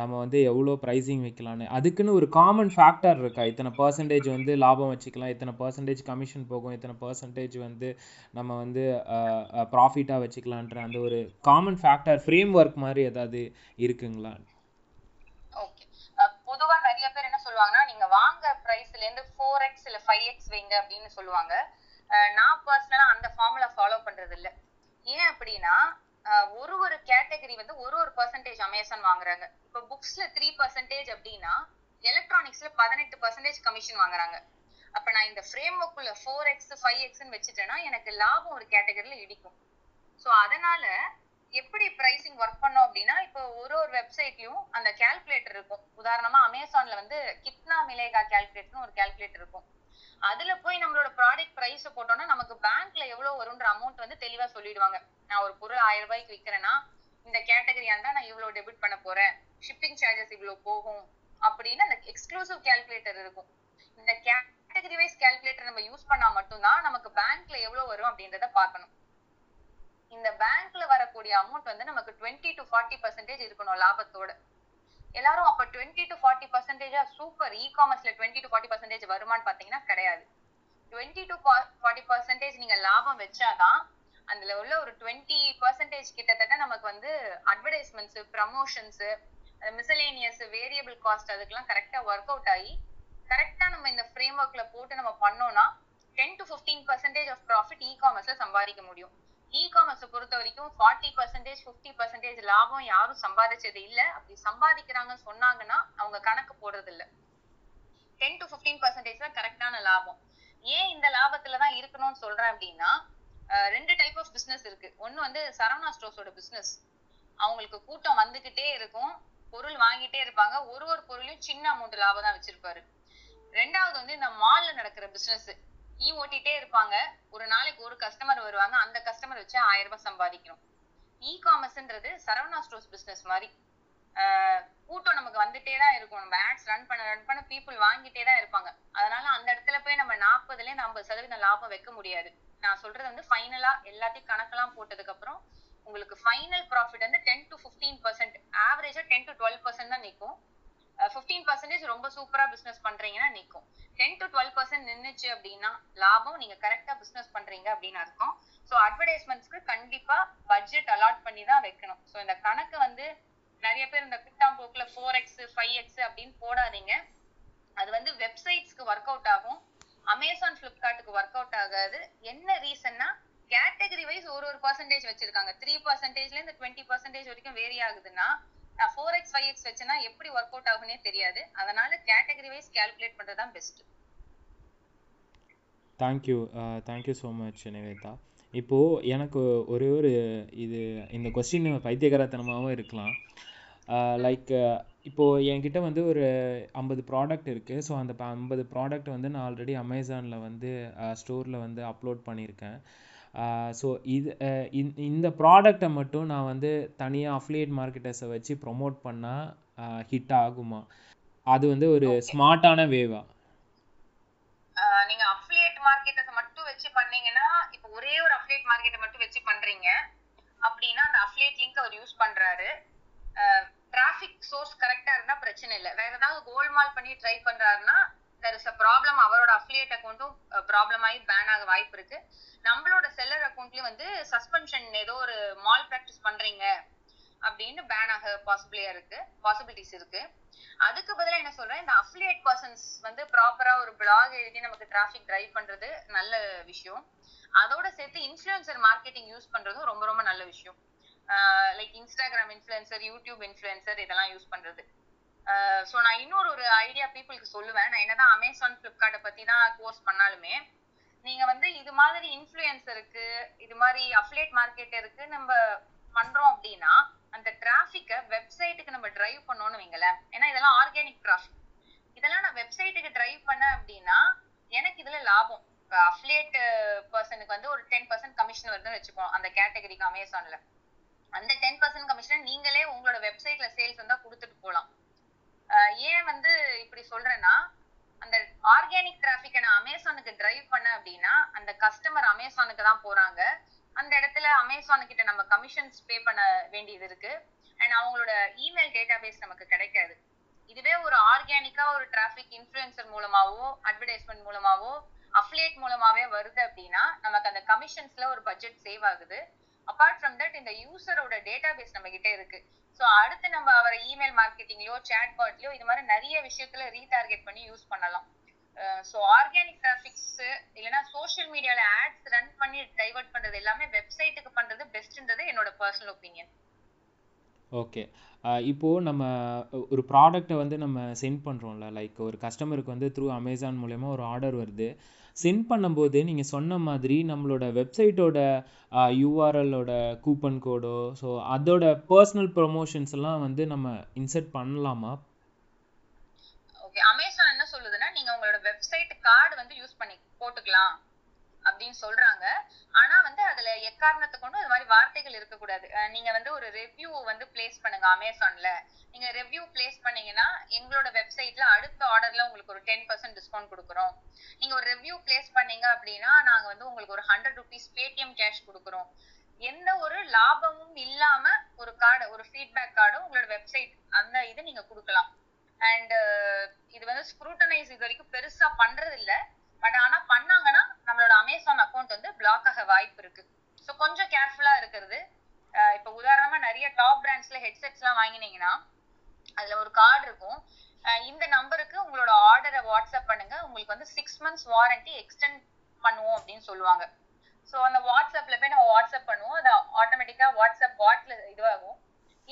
நம்ம வந்து எவ்வளோ ப்ரைஸிங் வைக்கலான்னு அதுக்குன்னு ஒரு காமன் ஃபேக்டர் இருக்கா? இத்தனை பர்சன்டேஜ் வந்து லாபம் வச்சுக்கலாம், இத்தனை பர்சன்டேஜ் கமிஷன் போகும், இத்தனை பர்சன்டேஜ் வந்து நம்ம வந்து ப்ராஃபிட்டாக வச்சுக்கலான்ற அந்த ஒரு காமன் ஃபேக்டர் ஃப்ரேம் ஒர்க் மாதிரி ஏதாவது இருக்குங்களா? ஓகே, பொதுவாக நிறைய பேர் என்ன சொல்லுவாங்கன்னா, நீங்கள் வாங்க ப்ரைஸ்லேருந்து ஃபோர் எக்ஸ் இல்லை ஃபைவ் எக்ஸ் வைங்க அப்படின்னு சொல்லுவாங்க. நான் பர்சனலா அந்த ஃபார்முலா ஃபாலோ பண்றது இல்லை. ஏன் அப்படின்னா, ஒரு ஒரு கேட்டகரி வந்து ஒரு ஒரு பர்சன்டேஜ் அமேசான் வாங்குறாங்க. இப்போ புக்ஸ்ல த்ரீ பர்சன்டேஜ் அப்படின்னா எலக்ட்ரானிக்ஸ்ல பதினெட்டு பர்சன்டேஜ் கமிஷன் வாங்குறாங்க. அப்ப நான் இந்த ஃப்ரேம் ஒர்க்குள்ள ஃபோர் எக்ஸ் ஃபைவ் எக்ஸ்ன்னு வச்சுட்டேன்னா எனக்கு லாபம் ஒரு கேட்டகரியில இடிக்கும். ஸோ அதனால எப்படி பிரைசிங் ஒர்க் பண்ணோம் அப்படின்னா, இப்போ ஒரு ஒரு வெப்சைட்லயும் அந்த கால்குலேட்டர் இருக்கும். உதாரணமா அமேசான்ல வந்து கிட்னா மிலேகா கால்குலேட்டர்னு ஒரு கால்குலேட்டர் இருக்கும். அதுல போய் நம்மளோட ப்ராடக்ட் பிரைஸ் போட்டோம்னா நமக்கு பேங்க்ல எவ்வளவு வரும்ன்ற அமௌண்ட் வந்து தெளிவா சொல்லிடுவாங்க. நான் ஒரு பொருள் ஆயிரம் ரூபாய்க்கு விற்கிறேன்னா இந்த கேட்டகரியா இருந்தா நான் இவ்வளவு டெபிட் பண்ண போறேன், ஷிப்பிங் சார்ஜஸ் இவ்வளவு போகும் அப்படின்னு அந்த எக்ஸ்க்ளூசிவ் கால்குலேட்டர் இருக்கும். இந்த கேட்டகரி வைஸ் கால்குலேட்டர் நம்ம யூஸ் பண்ணா மட்டும்தான் நமக்கு பேங்க்ல எவ்வளவு வரும் அப்படின்றத பார்க்கணும். இந்த பேங்க்ல வரக்கூடிய அமௌண்ட் வந்து நமக்கு டுவெண்ட்டி டு ஃபார்ட்டி பர்சன்டேஜ் இருக்கணும் லாபத்தோட. எல்லாரும் அப்ப டுவெண்ட்டி டு ஃபார்ட்டி பர்சன்டேஜா சூப்பர் இ காமர்ஸ்ல டுவெண்ட்டி டு ஃபார்ட்டி பர்சன்டேஜ் வருமானு பாத்தீங்கன்னா கிடையாது. டுவெண்ட்டி டு ஃபார்ட்டி பர்சன்டேஜ் நீங்க லாபம் வச்சாதான் அதுல உள்ள ஒரு டுவெண்ட்டி பர்சன்டேஜ் கிட்டத்தட்ட நமக்கு வந்து advertisements, promotions, miscellaneous, variable cost அதுக்கெல்லாம் கரெக்டா ஒர்க் அவுட் ஆகி கரெக்டா நம்ம இந்த ஃப்ரேம் ஒர்க்ல போட்டு நம்ம பண்ணோம்னா ten to fifteen percentage of profit இ காமர்ஸ்ல சம்பாதிக்க முடியும். இ காமர்ஸ் பொறுத்த வரைக்கும் ஃபார்ட்டி பர்சன்டேஜ் ஃபிஃப்டி பர்சன்டேஜ் லாபம் யாரும் சம்பாதிச்சது இல்லை. அப்படி சம்பாதிக்கிறாங்கன்னு சொன்னாங்கன்னா அவங்க கணக்கு போடுறது இல்லை. டென் டு ஃபிஃப்டீன் பர்சன்டேஜ் தான் கரெக்டான லாபம். ஏன் இந்த லாபத்துலதான் இருக்கணும்னு சொல்றேன் அப்படின்னா, ரெண்டு டைப் ஆஃப் பிசினஸ் இருக்கு. ஒன்னு வந்து சரவணா ஸ்டோர்ஸோட பிசினஸ். அவங்களுக்கு கூட்டம் வந்துகிட்டே இருக்கும், பொருள் வாங்கிட்டே இருப்பாங்க, ஒரு ஒரு பொருளையும் சின்ன அமௌண்ட் லாபம் தான் வச்சிருப்பாரு. ரெண்டாவது வந்து இந்த மால்ல நடக்கிற பிசினஸ். ஈ ஓட்டிட்டே இருப்பாங்க, ஒரு நாளைக்கு ஒரு கஸ்டமர் வருவாங்க, அந்த கஸ்டமர் வச்சு ஆயிரம் ரூபாய் சம்பாதிக்கணும். இ காமர்ஸ்ன்றது சரவணா ஸ்டோர்ஸ் பிசினஸ் மாதிரி கூட்டம் நமக்கு வந்துட்டே தான் இருக்கும். நம்ம ஆட்ஸ் ரன் பண்ண ரன் பண்ண பீப்புள் வாங்கிட்டே தான் இருப்பாங்க. அதனால அந்த இடத்துல போய் நம்ம நாற்பதுல இருந்து ஐம்பது சதவீதம் லாபம் வைக்க முடியாது. நான் சொல்றது வந்து ஃபைனலா எல்லாத்தையும் கணக்கெல்லாம் போட்டதுக்கு அப்புறம் உங்களுக்கு ஃபைனல் ப்ராஃபிட் வந்து டென் டு ஃபிஃப்டீன் பர்சன்ட் ஆவரேஜா டென் டு டுவெல் பர்சன்ட் தான் நிற்கும். ஃபிஃப்டீன் பர்சன்டேஜ் ரொம்ப சூப்பரா பிசினஸ் பண்றீங்கன்னா நிற்கும். டென் டு டுவெல் பர்சன்ட் நின்றுச்சு அப்படின்னா லாபம், நீங்க கரெக்டா பிசினஸ் பண்றீங்க அப்படின்னு அர்த்தம். ஸோ அட்வர்டைஸ்மெண்ட்ஸ்க்கு கண்டிப்பா பட்ஜெட் அலாட் பண்ணி தான் வைக்கணும். ஸோ இந்த கணக்கு வந்து நிறைய பேர் இந்த குட்டாம்போக்குல ஃபோர் எக்ஸ் ஃபைவ் எக்ஸ் அப்படின்னு போடாதீங்க. அது வந்து வெப்சைட்ஸ்க்கு ஒர்க் அவுட் ஆகும், அமேசான் பிளிப்கார்ட்டுக்கு ஒர்க் அவுட் ஆகாது. என்ன ரீசன்னா கேட்டகரி வைஸ் ஒரு ஒரு பர்சன்டேஜ் வச்சிருக்காங்க. த்ரீ பர்சன்டேஜ்ல இந்த டுவெண்ட்டி பர்சன்டேஜ் வரைக்கும் வேரி ஆகுதுன்னா ஃபோர் எக்ஸ் ஃபைவ் எக்ஸ் வச்சுன்னா எப்படி ஒர்க் அவுட் ஆகுனே தெரியாது. அதனால கேட்டகரி வைஸ் கால்குலேட் பண்றது தான் best. Thank you thank you so much Nivetha. இப்போது எனக்கு ஒரே ஒரு இது இந்த கொஸ்டின் பைத்தியகரத்தனமாகவும் இருக்கலாம். லைக் இப்போது என்கிட்ட வந்து ஒரு ஐம்பது ப்ராடக்ட் இருக்குது. ஸோ அந்த ஐம்பது ப்ராடக்ட் வந்து நான் ஆல்ரெடி அமேசானில் வந்து ஸ்டோரில் வந்து அப்லோட் பண்ணியிருக்கேன். ஸோ இது இந்த ப்ராடக்டை மட்டும் நான் வந்து தனியாக அஃபிலியேட் மார்க்கெட்டர்ஸை வச்சு ப்ரொமோட் பண்ணால் ஹிட் ஆகுமா? அது வந்து ஒரு ஸ்மார்ட்டான வேவா? நீங்கள் அஃபிலியேட் மார்க்கெட்டர்ஸை மட்டும் வச்சு பண்ணீங்கன்னா, இப்போ ஒரே ஒரு அஃபிலியேட் மார்க்கெட்டை மட்டும் வச்சு பண்ணுறீங்க அப்படின்னா அந்த அஃபிலியேட் லிங்க் அவர் யூஸ் பண்ணுறாரு, டிராஃபிக் சோர்ஸ் கரெக்டாக இருந்தால் பிரச்சனை இல்லை. வேறு ஏதாவது கோல்மால் பண்ணி ட்ரை பண்ணுறாருன்னா there is a problem. அவரோட அஃபிலியேட் அக்கௌண்ட்டும் ப்ராப்ளம் ஆகி பேன் ஆக வாய்ப்பு இருக்கு. நம்மளோட செல்லர் அக்கௌண்ட்லயும் வந்து சஸ்பென்ஷன் ஏதோ ஒரு மால் பிராக்டிஸ் பண்றீங்க அப்படின்னு பேன் ஆக பாசிபிளியா இருக்கு பாசிபிலிட்டிஸ் இருக்கு. அதுக்கு பதிலாக என்ன சொல்றேன், இந்த அஃபிலியேட் பர்சன்ஸ் வந்து ப்ராப்பரா ஒரு பிளாக் எழுதி நமக்கு டிராஃபிக் டிரைவ் பண்றது நல்ல விஷயம். அதோட சேர்த்து இன்ஃப்ளூயன்சர் மார்க்கெட்டிங் யூஸ் பண்றதும் ரொம்ப ரொம்ப நல்ல விஷயம். Like Instagram influencer, YouTube influencer இதெல்லாம் யூஸ் பண்றது. Uh, so na innoru or idea people ku solluven na enna da Amazon Flipkart patti da course pannalume neenga vande idu maari influencer irukku idu maari affiliate market irukku namba pandrom appadina and traffic website ku namba drive pannonu veengala ena idella organic traffic idella na website ku drive panna appadina enak idella laabam affiliate person ku vande or ten percent commission varudhu vechukom and category ku Amazon la and ten percent commission neengale ungala website la sales vanda kudutittu polam. ஏன் வந்து இப்படி சொல்றேன்னா அந்த organic traffic நான் அமேசானுக்கு drive பண்ண அப்படின்னா அந்த customer அமேசானுக்கு தான் போறாங்க. அந்த இடத்துல அமேசானுக்கிட்ட நம்ம கமிஷன்ஸ் பே பண்ண வேண்டியது இருக்கு. அண்ட் அவங்களோட இமெயில் டேட்டாபேஸ் நமக்கு கிடைக்காது. இதுவே ஒரு ஆர்கானிக்கா ஒரு டிராஃபிக் இன்ஃப்ளூயன்சர் மூலமாவோ அட்வர்டைஸ்மெண்ட் மூலமாவோ அஃபிலியேட் மூலமாவே வருது அப்படின்னா நமக்கு அந்த கமிஷன்ஸ்ல ஒரு பட்ஜெட் சேவ் ஆகுது. அபார்ட் ஃப்ரம் தட் இந்த யூசரோட டேட்டாபேஸ் நம்ம கிட்ட இருக்கு. ஸோ அடுத்து நம்ம அவரை இமெயில் மார்க்கெட்டிங்லையோ சேட்பாட்லையோ இது மாதிரி நிறைய விஷயத்துல ரீடார்கெட் பண்ணி யூஸ் பண்ணலாம். ஸோ ஆர்கானிக் டிராஃபிக்ஸ் இல்லைன்னா சோஷியல் மீடியால ஆட்ஸ் ரன் பண்ணி டைவர்ட் பண்றது எல்லாமே வெப்சைட்டுக்கு பண்றது பெஸ்ட்ன்றது என்னோட பர்சனல் ஒப்பீனியன். ஓகே, இப்போது நம்ம ஒரு ப்ராடக்டை வந்து நம்ம சென்ட் பண்ணுறோம்ல, லைக் ஒரு கஸ்டமருக்கு வந்து த்ரூ அமேசான் மூலயமா ஒரு ஆர்டர் வருது. சென்ட் பண்ணும்போது நீங்கள் சொன்ன மாதிரி நம்மளோட வெப்சைட்டோட யூஆர்எல்லோட கூப்பன் கோடோ ஸோ அதோட பர்சனல் ப்ரொமோஷன்ஸ் எல்லாம் வந்து நம்ம இன்சர்ட் பண்ணலாமா? ஓகே, அமேசான் என்ன சொல்லுதுன்னா நீங்கள் உங்களோட வெப்சைட் கார்டு வந்து யூஸ் பண்ணி போட்டுக்கலாம் அப்படின்னு சொல்றாங்க. ஆனா வந்து அதுல எக்காரணத்தை கொண்டு அது மாதிரி வார்த்தைகள் இருக்கக்கூடாது. நீங்க வந்து ஒரு ரிவ்யூ வந்து பிளேஸ் பண்ணுங்க அமேசான்ல. நீங்க ரிவ்யூ பிளேஸ் பண்ணீங்கன்னா எங்களோட வெப்சைட்ல அடுத்த ஆர்டர்ல உங்களுக்கு ஒரு டென் பர்சன்ட் டிஸ்கவுண்ட் கொடுக்குறோம். நீங்க ஒரு ரிவ்யூ பிளேஸ் பண்ணீங்க அப்படின்னா நாங்க வந்து உங்களுக்கு ஒரு ஹண்ட்ரட் ருபீஸ் பேடிஎம் கேஷ் கொடுக்குறோம். எந்த ஒரு லாபமும் இல்லாம ஒரு கார்டு ஒரு ஃபீட்பேக் கார்டும் உங்களோட வெப்சைட் அந்த இதை நீங்க கொடுக்கலாம். அண்ட் இது வந்து ஸ்க்ரூட்டனைஸ் இது வரைக்கும் பெருசா பண்றது இல்ல. பட் ஆனா பண்ணாங்கன்னா நம்மளோட அமேசான் அக்கௌண்ட் வந்து பிளாக் ஆக வாய்ப்பு இருக்கு. ஸோ கொஞ்சம் கேர்ஃபுல்லா இருக்கிறது. இப்போ உதாரணமா நிறைய டாப் பிராண்ட்ஸ்ல ஹெட்செட்ஸ் எல்லாம் வாங்கினீங்கன்னா அதுல ஒரு கார்டு இருக்கும். இந்த நம்பருக்கு உங்களோட ஆர்டரை வாட்ஸ்அப் பண்ணுங்க, உங்களுக்கு வந்து சிக்ஸ் மந்த்ஸ் வாரண்டி எக்ஸ்டெண்ட் பண்ணுவோம் அப்படின்னு சொல்லுவாங்க. ஸோ அந்த வாட்ஸ்அப்ல போய் நம்ம வாட்ஸ்அப் பண்ணுவோம், அது ஆட்டோமேட்டிக்கா வாட்ஸ்அப் வாட்ல இதுவாகும்.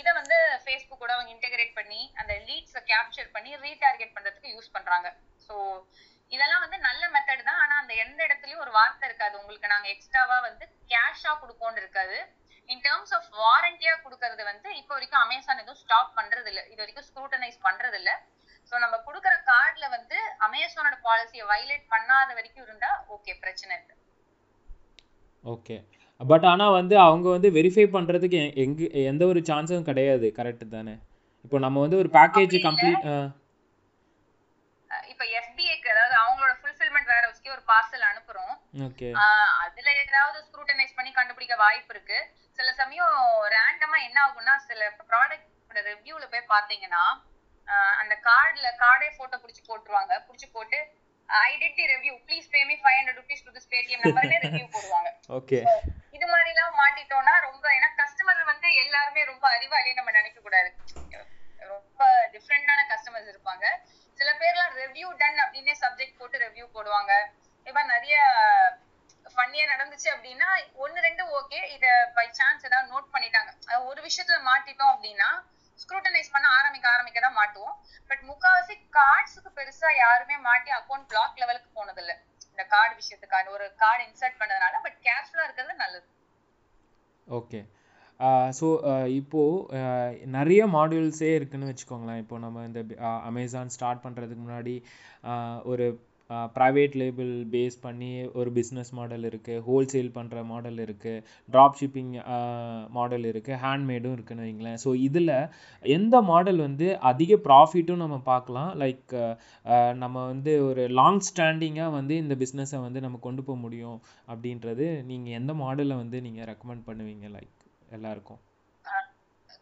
இதை வந்து ஃபேஸ்புக் கூட அவங்க இன்டெகிரேட் பண்ணி அந்த லீட்ஸை கேப்சர் பண்ணி ரீடார்கெட் பண்றதுக்கு யூஸ் பண்றாங்க. ஸோ இதெல்லாம் வந்து நல்ல மெத்தட் தான். ஆனா அந்த எந்த இடத்துலயும் ஒரு வார்த்தை இருக்காது உங்களுக்கு நாங்க எக்ஸ்ட்ராவா வந்து கேஷா கொடுப்போம்னு இருக்காது. இன் டேர்ம்ஸ் ஆஃப் வாரண்டியா கொடுக்கறது வந்து இப்போ வரைக்கும் அமேசான் எதுவும் ஸ்டாப் பண்றது இல்லை, இது வரைக்கும் ஸ்க்ரூட்டனைஸ் பண்றது இல்லை. ஸோ நம்ம கொடுக்குற கார்டுல வந்து அமேசானோட பாலிசியை வயலேட் பண்ணாத வரைக்கும் இருந்தா ஓகே, பிரச்சனை இல்லை. ஓகே, பட் ஆனா வந்து அவங்க வந்து வெரிஃபை பண்றதுக்கு எங்க எந்த ஒரு சான்ஸும் கிடையாது, கரெக்ட் தானே? இப்போ நம்ம வந்து ஒரு பேக்கேஜ் கம்ப்ளீட் இப்ப எஃபிஏக்கு அதாவது அவங்களோட ஃபுல்ஃபில்மெண்ட் வேர்ஹவுஸ்க்கு ஒரு பார்சல் அனுப்புறோம். ஓகே, அதுல ஏதாவது ஸ்க்ரூட்டனைஸ் பண்ணி கண்டுபிடிக்க வாய்ப்பு இருக்கு. சில சமயம் ரேண்டமா என்ன ஆகும்னா சில ப்ராடக்ட்டோட ரிவ்யூல போய் பாத்தீங்கன்னா அந்த கார்டுல கார்டே போட்டோ புடிச்சு போட்டுருவாங்க. புடிச்சு போட்டு I did the review please pay me five hundred rupees to this Paytm நம்பர்னு ரிவ்யூ போடுவாங்க. ஓகே, இது மாதிரி எல்லாம் மாட்டிட்டோம்னா ரொம்ப, ஏன்னா கஸ்டமர் வந்து எல்லாருமே ரொம்ப அறிவாளின்னு நம்ம நினைக்க கூடாது. ரொம்ப டிஃப்ரெண்டான கஸ்டமர்ஸ் இருப்பாங்க. சில பேர்லாம் ரிவ்யூ டன் அப்படின்னு சப்ஜெக்ட் போட்டு ரிவ்யூ போடுவாங்க. இப்ப நிறைய ஃபன்னியா நடந்துச்சு அப்படின்னா ஒன்னு ரெண்டு ஓகே, இதை பை சான்ஸ் ஏதாவது நோட் பண்ணிட்டாங்க. ஒரு விஷயத்துல மாட்டிட்டோம் அப்படின்னா ஸ்க்ரூட்டனைஸ் பண்ண ஆரம்பிக்க ஆரம்பிக்க தான் மாட்டுவோம். பட் முக்காவாசி கார்ட்ஸுக்கு பெருசா யாருமே மாட்டி அக்கௌண்ட் பிளாக் லெவலுக்கு போனது இல்லை இந்த கார்டு விஷயத்துக்கான ஒரு கார்டு இன்சர்ட் பண்ணதுனால. பட் கேர்ஃபுல்லா இருக்கிறது நல்லது. ஓகே, ஸோ இப்போது நிறைய மாடியூல்ஸே இருக்குதுன்னு வச்சுக்கோங்களேன். இப்போ நம்ம இந்த அமேசான் ஸ்டார்ட் பண்ணுறதுக்கு முன்னாடி ஒரு ப்ரைவேட் லேபிள் பேஸ் பண்ணி ஒரு பிஸ்னஸ் மாடல் இருக்குது, ஹோல்சேல் பண்ணுற மாடல் இருக்குது, ட்ராப் ஷிப்பிங் மாடல் இருக்குது, ஹேண்ட்மேடும் இருக்குன்னு வைங்களேன். ஸோ இதில் எந்த மாடல் வந்து அதிக ப்ராஃபிட்டும் நம்ம பார்க்கலாம், லைக் நம்ம வந்து ஒரு லாங் ஸ்டாண்டிங்காக வந்து இந்த பிஸ்னஸை வந்து நம்ம கொண்டு போக முடியும் அப்படின்றது நீங்கள் எந்த மாடலை வந்து நீங்கள் ரெக்கமெண்ட் பண்ணுவீங்க? லைக் எல்லாருக்கும்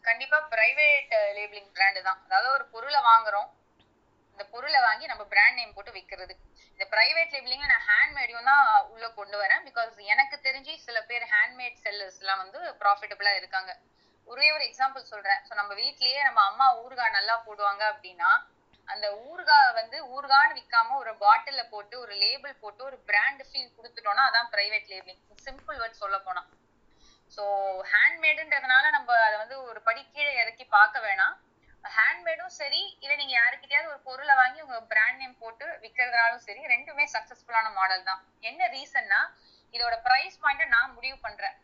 கண்டிப்பா பிரைவேட் லேபிளிங் பிராண்ட் தான். அதாவது ஒரு பொருளை வாங்குறோம், இந்த பொருளை வாங்கி நம்ம பிராண்ட் நேம் போட்டு விற்கிறது. இந்த பிரைவேட் லேபிளிங்ல நான் ஹேண்ட்மேடையும் தான் உள்ள கொண்டு வரேன். பிகாஸ் எனக்கு தெரிஞ்சு சில பேர் ஹேண்ட்மேட் செல்லர்ஸ் எல்லாம் வந்து ப்ராஃபிட்டபிளா இருக்காங்க. ஒரே ஒரு எக்ஸாம்பிள் சொல்றேன். ஸோ நம்ம வீட்லயே நம்ம அம்மா ஊறுகாய் நல்லா போடுவாங்க அப்படின்னா அந்த ஊறுகாய் வந்து ஊறுகான்னு விற்காம ஒரு பாட்டில போட்டு ஒரு லேபிள் போட்டு ஒரு பிராண்ட் ஃபீல் கொடுத்துட்டோம்னா அதான் பிரைவேட் லேபிளிங். சிம்பிள் வேர்ட் சொல்ல போனா. ஸோ ஹேண்ட்மேடுன்றதுனால நம்ம அதை வந்து ஒரு படி கீழே இறக்கி பார்க்க வேணாம். handmade um seri illa neenga yarukittayad or porula vaangi unga brand name potu vikkiradhanalu seri rendume successful ana model dhaan enna reason na idoda price point na mudivu pandren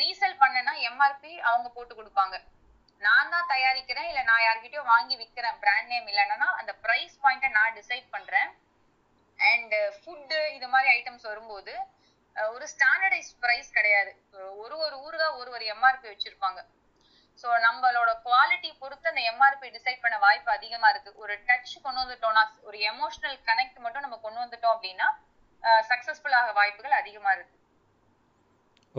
resell pannana M R P avanga potu kodupanga naan dhaan tayarikiren illa na yarukittiyo vaangi vikkiren brand name illana na and the price point na decide pandren and food idu mari items varumbodhu ஒரு standardise price கிடையாது ஒரு ஒரு ஊருக்கு ஒரு ஒரு M R P வச்சிருப்பாங்க so நம்மளோட quality பொறுத்து அந்த M R P டிசைட் பண்ண வாய்ப்பு அதிகமா இருக்கு ஒரு டச் கொண்டு வந்துட்டோம்னா ஒரு எமோஷனல் கனெக்ட் மட்டும் நம்ம கொண்டு வந்துட்டோம் அப்படினா சக்சஸ்ஃபுல் ஆக வாய்ப்புகள் அதிகமா இருக்கு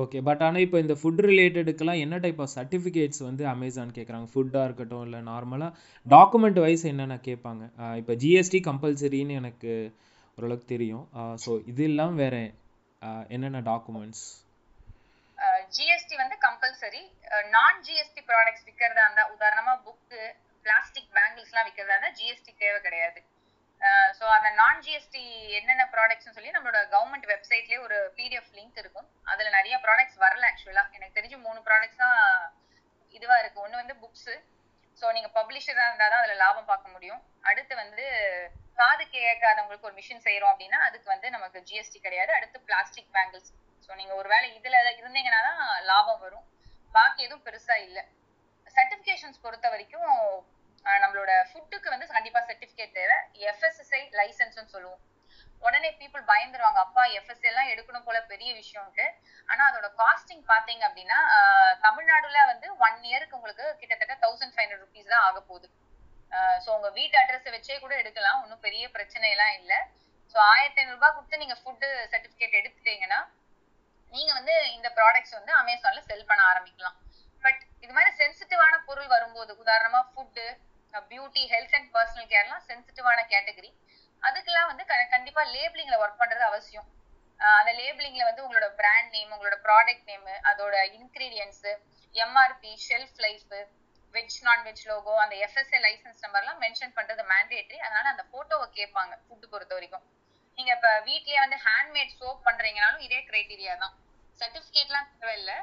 ஓகே பட் ஆனா இப்போ இந்த ஃபுட் ரிலேட்டடுக்குலாம் என்ன டைப் ஆஃப் சர்டிஃபிகேட்ஸ் வந்து Amazon கேக்குறாங்க ஃபுட்டா இருக்கட்டும் இல்ல நார்மலா டாக்குமெண்ட் வைஸ் என்னன்னா கேட்பாங்க இப்போ G S T கம்பல்சரின்னு எனக்கு ஓரளவுக்கு தெரியும் சோ இதெல்லாம் வேற என்னென்ன டாக்குமெண்ட்ஸ் ஜிஎஸ்டி வந்து கம்பல்சரி நான் ஜிஎஸ்டி ப்ராடக்ட்ஸ் விக்கிறதா இருந்தா உதாரணமா புக் பிளாஸ்டிக் பேங்கிள்ஸ்லாம் விக்கிறதா இருந்தா ஜிஎஸ்டி தேவை கிடையாது ஸோ அந்த நான் ஜிஎஸ்டி என்னென்ன ப்ராடக்ட்ஸ்னு சொல்லி நம்மளோட கவர்மெண்ட் வெப்சைட்லேயே ஒரு பிடிஎஃப் லிங்க் இருக்கும் அதில் நிறைய ப்ராடக்ட்ஸ் வரல ஆக்சுவலா எனக்கு தெரிஞ்சு மூணு ப்ராடக்ட்ஸ் தான் இதுவா இருக்கு ஒன்று வந்து புக்ஸு ஸோ நீங்க பப்ளிஷராக இருந்தால் தான் அதில் லாபம் பார்க்க முடியும் அடுத்து வந்து காது கேட்காதவங்களுக்கு ஒரு மிஷின் செய்யறோம் அப்படின்னா அதுக்கு வந்து நமக்கு ஜிஎஸ்டி கிடையாது அடுத்து பிளாஸ்டிக் பேங்கிள்ஸ் ஸோ நீங்க ஒருவேளை இதுல இருந்தீங்கன்னா தான் லாபம் வரும் பாக்கி எதுவும் பெருசா இல்லை சர்டிஃபிகேஷன்ஸ் பொறுத்த வரைக்கும் நம்மளோட ஃபுட்டுக்கு வந்து கண்டிப்பா சர்டிஃபிகேட் தேவை F S S A லைசன்ஸ்ன்னு சொல்லுவோம் உடனே பீப்புள் பயந்துருவாங்க அப்பா F S S A எல்லாம் எடுக்கணும் போல பெரிய விஷயம்ட்டு ஆனா அதோட காஸ்டிங் பாத்தீங்க அப்படின்னா தமிழ்நாடுல வந்து ஒன் இயருக்கு உங்களுக்கு கிட்டத்தட்ட தௌசண்ட் ஃபைவ் ஹண்ட்ரட் ருபீஸ் தான் ஆக போகுது ஸோ உங்க வீட்டு அட்ரஸ் வச்சே கூட எடுக்கலாம் ஒன்றும் பெரிய பிரச்சனை எல்லாம் இல்லை ஸோ ஆயிரத்தி ஐநூறுபா கொடுத்து நீங்க ஃபுட்டு சர்டிஃபிகேட் எடுத்துட்டீங்கன்னா நீங்க வந்து இந்த ப்ராடக்ட்ஸ் வந்து அமேசான்ல செல் பண்ண ஆரம்பிக்கலாம் பட் இது மாதிரி சென்சிட்டிவான பொருள் வரும்போது உதாரணமா food beauty health and personal கேர்லாம் சென்சிட்டிவான கேட்டகரி அதுக்கெல்லாம் வந்து கண்டிப்பா லேபிளிங்ல ஒர்க் பண்றது அவசியம் அந்த லேபிளிங்ல வந்து உங்களோட பிராண்ட் நேம் உங்களோட ப்ராடக்ட் நேம் அதோட ingredients MRP shelf life veg non veg logo அந்த F S A லைசன்ஸ் நம்பர்லாம் மென்ஷன் பண்றது மேண்டேட்டரி அதனால அந்த போட்டோவை கேட்பாங்க ஃபுட் பொறுத்த வரைக்கும் நீங்க இப்ப வீட்லயே வந்து ஹேண்ட்மேட் சோப் பண்றீங்கனாலும் இதே கிரைட்டீரியா தான் சர்டிபிகேட்லாம் தேவையில்லை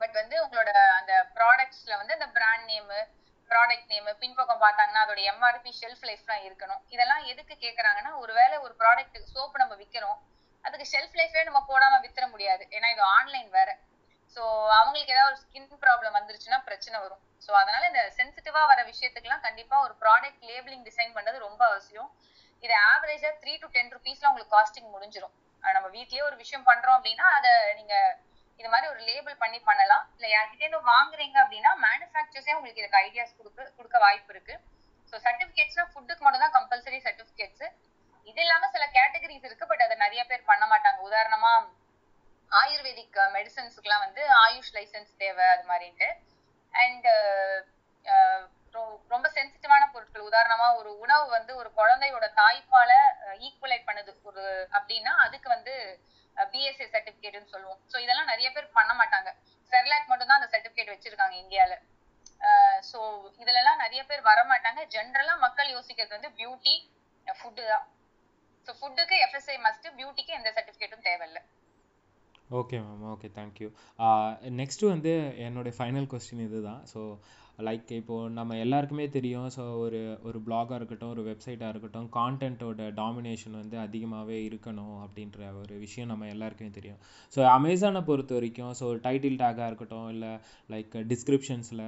பட் வந்து உங்களோட அந்த ப்ராடக்ட்ஸ்ல வந்து அந்த பிராண்ட் நேம் ப்ராடக்ட் நேம் பின்பக்கம் பார்த்தாங்கன்னா அதோட எம்ஆர்பி ஷெல்ஃப் லைஃப்லாம் இருக்கணும் இதெல்லாம் எதுக்கு கேட்கறாங்கன்னா ஒருவேளை ஒரு ப்ராடக்ட் சோப்பு நம்ம விற்கிறோம் அதுக்கு ஷெல்ஃப் லைஃபே நம்ம போடாம விற்ற முடியாது ஏன்னா இது ஆன்லைன் வேற ஸோ அவங்களுக்கு ஏதாவது ஒரு ஸ்கின் ப்ராப்ளம் வந்துருச்சுன்னா பிரச்சனை வரும் ஸோ அதனால இந்த சென்சிட்டிவா வர விஷயத்துக்குலாம் கண்டிப்பா ஒரு ப்ராடக்ட் லேபிளிங் டிசைன் பண்றது ரொம்ப அவசியம் இது ஆவரேஜா த்ரீ டு டென் ருபீஸ்ல உங்களுக்கு காஸ்டிங் முடிஞ்சிடும் நம்ம வீட்லயே ஒரு விஷயம் பண்றோம் அப்படின்னா அதை நீங்க இது மாதிரி ஒரு லேபிள் பண்ணி பண்ணலாம் இல்ல யார்கிட்டே வாங்குறீங்க அப்படின்னா மேனுஃபேக்சர்ஸே உங்களுக்கு இதுக்கு ஐடியாஸ் கொடுக்க கொடுக்க வாய்ப்பு இருக்கு ஸோ சர்டிஃபிகேட்ஸ்னா ஃபுட்டுக்கு மட்டும் தான் கம்பல்சரி சர்டிஃபிகேட்ஸ் இது இல்லாம சில கேட்டகரிஸ் இருக்கு பட் அதை நிறைய பேர் பண்ண மாட்டாங்க உதாரணமா ஆயுர்வேதிக் மெடிசன்ஸுக்குலாம் வந்து ஆயுஷ் லைசன்ஸ் தேவை அது மாதிரின்ட்டு அண்ட் ரொம்ப சென்சிட்டிவான பொருட்கள் உதாரணமா ஒரு உணவு வந்து ஒரு குழந்தையோட தாய்ப்பால ஈக்குவலைட் பண்ணுது ஒரு அப்படின்னா அதுக்கு வந்து B S A சர்டிபிகேட்னு சொல்லுவோம் ஸோ இதெல்லாம் நிறைய பேர் பண்ண மாட்டாங்க செர்லாக் மட்டும் தான் அந்த சர்டிபிகேட் வச்சிருக்காங்க இந்தியால ஸோ இதுல எல்லாம் நிறைய பேர் வர மாட்டாங்க ஜென்ரலா மக்கள் யோசிக்கிறது வந்து பியூட்டி ஃபுட்டு தான் ஸோ ஃபுட்டுக்கு F S A மஸ்ட் பியூட்டிக்கு எந்த சர்டிபிகேட்டும் தேவையில்லை okay ma'am okay thank you next வந்து என்னோடய ஃபைனல் கொஸ்டின் இது தான் ஸோ லைக் இப்போது நம்ம எல்லாருக்குமே தெரியும் ஸோ ஒரு ஒரு பிளாகாக இருக்கட்டும் ஒரு வெப்சைட்டாக இருக்கட்டும் கான்டென்ட்டோட டாமினேஷன் வந்து அதிகமாகவே இருக்கணும் அப்படின்ற ஒரு விஷயம் நம்ம எல்லாருக்குமே தெரியும் ஸோ அமேசானை பொறுத்த வரைக்கும் ஸோ டைட்டில் டேக்காக இருக்கட்டும் இல்லை லைக் டிஸ்கிரிப்ஷன்ஸில்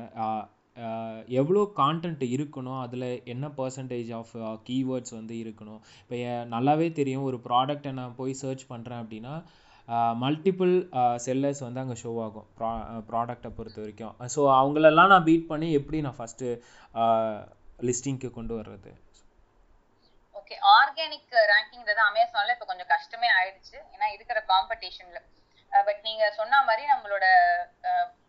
எவ்வளோ கான்டென்ட் இருக்கணும் அதில் என்ன பர்சன்டேஜ் ஆஃப் கீவேர்ட்ஸ் வந்து இருக்கணும் இப்போ நல்லாவே தெரியும் ஒரு ப்ராடக்டை நான் போய் சர்ச் பண்ணுறேன் அப்படின்னா மல்டிபிள் செல்லர்ஸ் வந்து அங்கே ஷோ ஆகும் ப்ரா ப்ராடக்டை பொறுத்த வரைக்கும் ஸோ அவங்களெல்லாம் நான் பீட் பண்ணி எப்படி நான் ஃபர்ஸ்ட் லிஸ்டிங்க்கு கொண்டு வர்றது ஓகே ஆர்கானிக் ரேங்கிங்கிறது அமேசான்ல இப்போ கொஞ்சம் கஷ்டமே ஆயிடுச்சு ஏன்னா இருக்கிற காம்படிஷன்ல பட் நீங்க சொன்ன மாதிரி நம்மளோட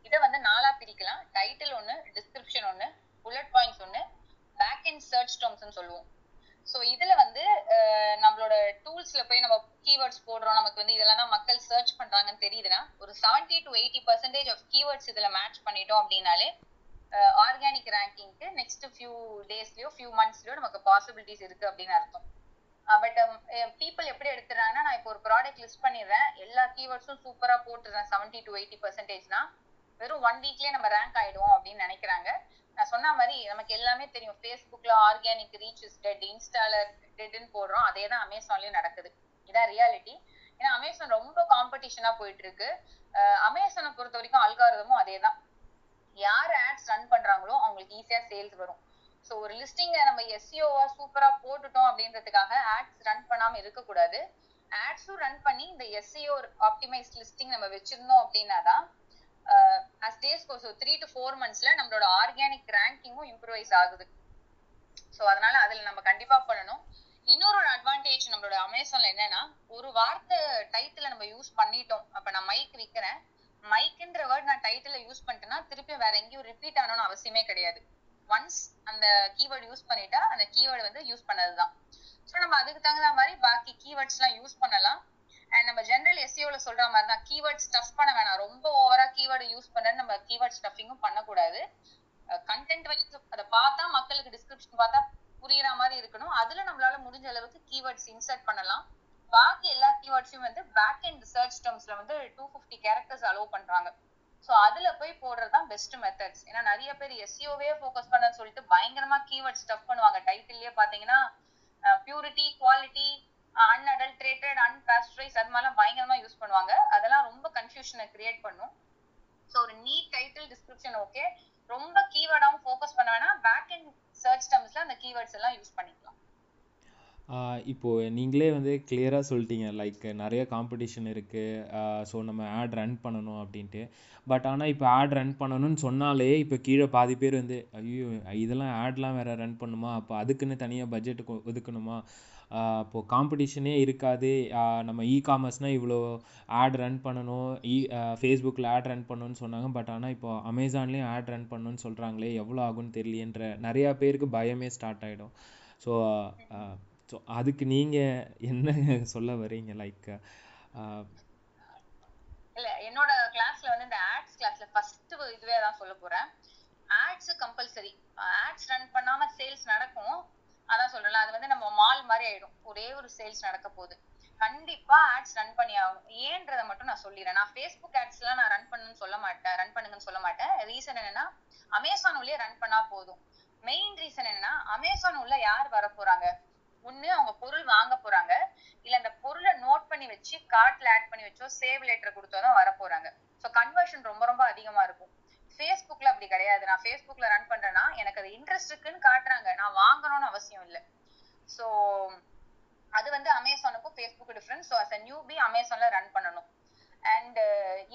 இதை வந்து நாலா பிரிக்கலாம் டைட்டில் ஒன்று டிஸ்கிரிப்ஷன் ஒன்று புல்லட் பாயிண்ட்ஸ் ஒன்று பேக் அண்ட் சர்ச் டேர்ம்ஸ்ன்னு சொல்லுவோம் ஸோ இதுல வந்து நம்மளோட டூல்ஸ்ல போய் நம்ம கீவேர்ட்ஸ் போடுறோம் நமக்கு வந்து இதெல்லாம் தான் மக்கள் சர்ச் பண்றாங்கன்னு தெரியுதுன்னா ஒரு seventy to eighty percentage of keywords இதுல மேட்ச் பண்ணிட்டோம் அப்படின்னாலே ஆர்கானிக் ரேங்கிங்க்கு நெக்ஸ்ட் ஃபியூ டேஸ்லயோ ஃபியூ மந்த்ஸ்லயோ நமக்கு பாசிபிலிட்டிஸ் இருக்கு அப்படின்னு அர்த்தம் பட் பீப்புள் எப்படி எடுத்துறாங்கன்னா நான் இப்போ ஒரு ப்ராடக்ட் லிஸ்ட் பண்ணிடுறேன் எல்லா கீவேர்ட்ஸும் சூப்பரா போட்டுறேன் செவன்டி டு எயிட்டி பர்சன்டேஜ்னா வெறும் ஒன் வீக்லயே நம்ம ரேங்க் ஆயிடுவோம் அப்படின்னு நினைக்கிறாங்க நான் சொன்ன மாதிரி நமக்கு எல்லாமே தெரியும். Facebookல ஆர்கானிக் ரீச் இஸ் டெட், இன்ஸ்டால டெட்னு போடுறோம். அதே தான் அமேசான்லயும் நடக்குது. இதான் ரியாலிட்டி. ஏன்னா அமேசான் ரொம்ப காம்படிஷனா போயிட்டு இருக்கு. அமேசானை பொறுத்த வரைக்கும் அல்காரிதமும் அதே தான். யார் ஆட்ஸ் ரன் பண்றாங்களோ அவங்களுக்கு ஈஸியா சேல்ஸ் வரும். ஸோ ஒரு லிஸ்டிங்கை நம்ம எஸ்இஓவா சூப்பரா போட்டுட்டோம் அப்படின்றதுக்காக ஆட்ஸ் ரன் பண்ணாம இருக்கக்கூடாது. ஆட்ஸும் ரன் பண்ணி இந்த எஸ்இஓ ஆப்டிமைஸ்ட் லிஸ்டிங் நம்ம வச்சிருந்தோம் அப்படின்னா தான் as days go, so three to four months la nammaloda organic ranking um improvise agudhu. So adanal adhula nama kandipa pananum. Innoru advantage nammaloda Amazon la enna na oru vaartha title la nama use pannitom. Appo na mic vikren, mic indra word na title la use pannitena thirupi vera engiyum repeat aanonu avasiyame kedaiyadhu. Once and the keyword use pannita and the keyword vandu use pannadhu dhaan. So nama adukku thangadha mari baaki keywords la use pannalam. And நம்ம general எஸ்இஓல சொல்ற மாதிரி தான் keyword stuff பண்ண வேணாம். ரொம்ப ஓவரா keyword use பண்ண நம்ம கீவேர்ட் ஸ்டஃபிங்கும் பண்ணக்கூடாது. கண்டென்ட் வைஸ் அதை பார்த்தா மக்களுக்கு டிஸ்கிரிப்ஷன் பார்த்தா புரியுற மாதிரி இருக்கணும். அதுல நம்மளால முடிஞ்ச அளவுக்கு கீவேர்ட்ஸ் இன்சர்ட் பண்ணலாம். பாக்கி எல்லா கீவேர்ட்ஸும் வந்து பேக் அண்ட் ரிசர்ச் டெர்ம்ஸ்ல வந்து டூ ஃபிஃப்டி கேரக்டர்ஸ் அலோவ் பண்றாங்க. ஸோ அதுல போய் போடுறதுதான் பெஸ்ட் மெத்தட்ஸ். ஏன்னா நிறைய பேர் எஸ்இஓவே ஃபோக்கஸ் பண்ணு சொல்லிட்டு பயங்கரமா கீவேர்ட் ஸ்டஃப் பண்ணுவாங்க. டைட்டிலே பாத்தீங்கன்னா பியூரிட்டி, குவாலிட்டி, unadulterated, unpasteurized அது மாதிரிலாம் பயங்கரமா யூஸ் பண்ணுவாங்க. அதெல்லாம் ரொம்ப கன்ஃபியூஷனை கிரியேட் பண்ணும். ஸோ ஒரு நீட் டைட்டில் டிஸ்கிரிப்ஷன் ஓகே. ரொம்ப கீவேர்டாகவும் ஃபோக்கஸ் பண்ண வேணா. பேக் அண்ட் சர்ச் டெர்ம்ஸ்ல அந்த கீவேர்ட்ஸ் எல்லாம் யூஸ் பண்ணிக்கலாம். இப்போ நீங்களே வந்து கிளியராக சொல்லிட்டீங்க, லைக் நிறைய காம்படிஷன் இருக்குது, ஸோ நம்ம ஆட் ரன் பண்ணணும் அப்படின்ட்டு. பட் ஆனால் இப்போ ஆட் ரன் பண்ணணும்னு சொன்னாலே இப்போ கீழே பாதி பேர் வந்து ஐயோ இதெல்லாம் ஆட்லாம் வேறு ரன் பண்ணுமா, அப்போ அதுக்குன்னு தனியாக பட்ஜெட் ஒதுக்கணுமா, இப்போது காம்படிஷனே இருக்காது, நம்ம இ காமர்ஸ்னால் இவ்வளோ ஆட் ரன் பண்ணணும், இ ஃபேஸ்புக்கில் ஆட் ரன் பண்ணணும்னு சொன்னாங்க. பட் ஆனால் இப்போ அமேசான்லேயும் ஆட் ரன் பண்ணணும்னு சொல்கிறாங்களே, எவ்வளோ ஆகும்னு தெரியலன்ற நிறையா பேருக்கு பயமே ஸ்டார்ட் ஆகிடும். ஸோ ஸோ அதுக்கு நீங்கள் என்ன சொல்ல வரீங்க? லைக் இல்லை, என்னோட கிளாஸில் வந்து இந்த ஆட்ஸ் கிளாஸில் ஃபஸ்ட்டு இதுவே தான் சொல்ல போகிறேன். ஆட்ஸு கம்பல்சரி, ஆட்ஸ் ரன் பண்ணாமல் சேல்ஸ் நடக்கும். அதான் சொல்றேன், அது வந்து நம்ம மால் மாதிரி ஆயிடும். ஒரே ஒரு சேல்ஸ் நடக்க போகுது, கண்டிப்பா ஆட்ஸ் ரன் பண்ணி ஆகும். ஏன்றதை மட்டும் நான் சொல்லிடுறேன். நான் ஃபேஸ்புக் ஆட்ஸ் எல்லாம் நான் ரன் பண்ணுன்னு சொல்ல மாட்டேன், ரன் பண்ணுங்கன்னு சொல்ல மாட்டேன். ரீசன் என்னன்னா அமேசான் உள்ளே ரன் பண்ணா போதும். மெயின் ரீசன் என்னன்னா அமேசான் உள்ள யார் வர போறாங்க? ஒண்ணு அவங்க பொருள் வாங்க போறாங்க, இல்ல அந்த பொருளை நோட் பண்ணி வச்சு கார்ட்ல ஆட் பண்ணி வச்சோ சேவ் லெட்டர் கொடுத்தோதான் வர போறாங்க. ஸோ கன்வர்ஷன் ரொம்ப ரொம்ப அதிகமா இருக்கும். ஃபேஸ்புக்ல அப்படி கிடையாது. நான் ஃபேஸ்புக்ல ரன் பண்றேன்னா எனக்கு அது இன்ட்ரெஸ்ட் இருக்குன்னு காட்டுறாங்க, நான் வாங்கணும்னு அவசியம் இல்லை. ஸோ அது வந்து அமேசானுக்கும் ஃபேஸ்புக்கு difference. So as a newbie அமேசான்ல ரன் பண்ணணும். அண்ட்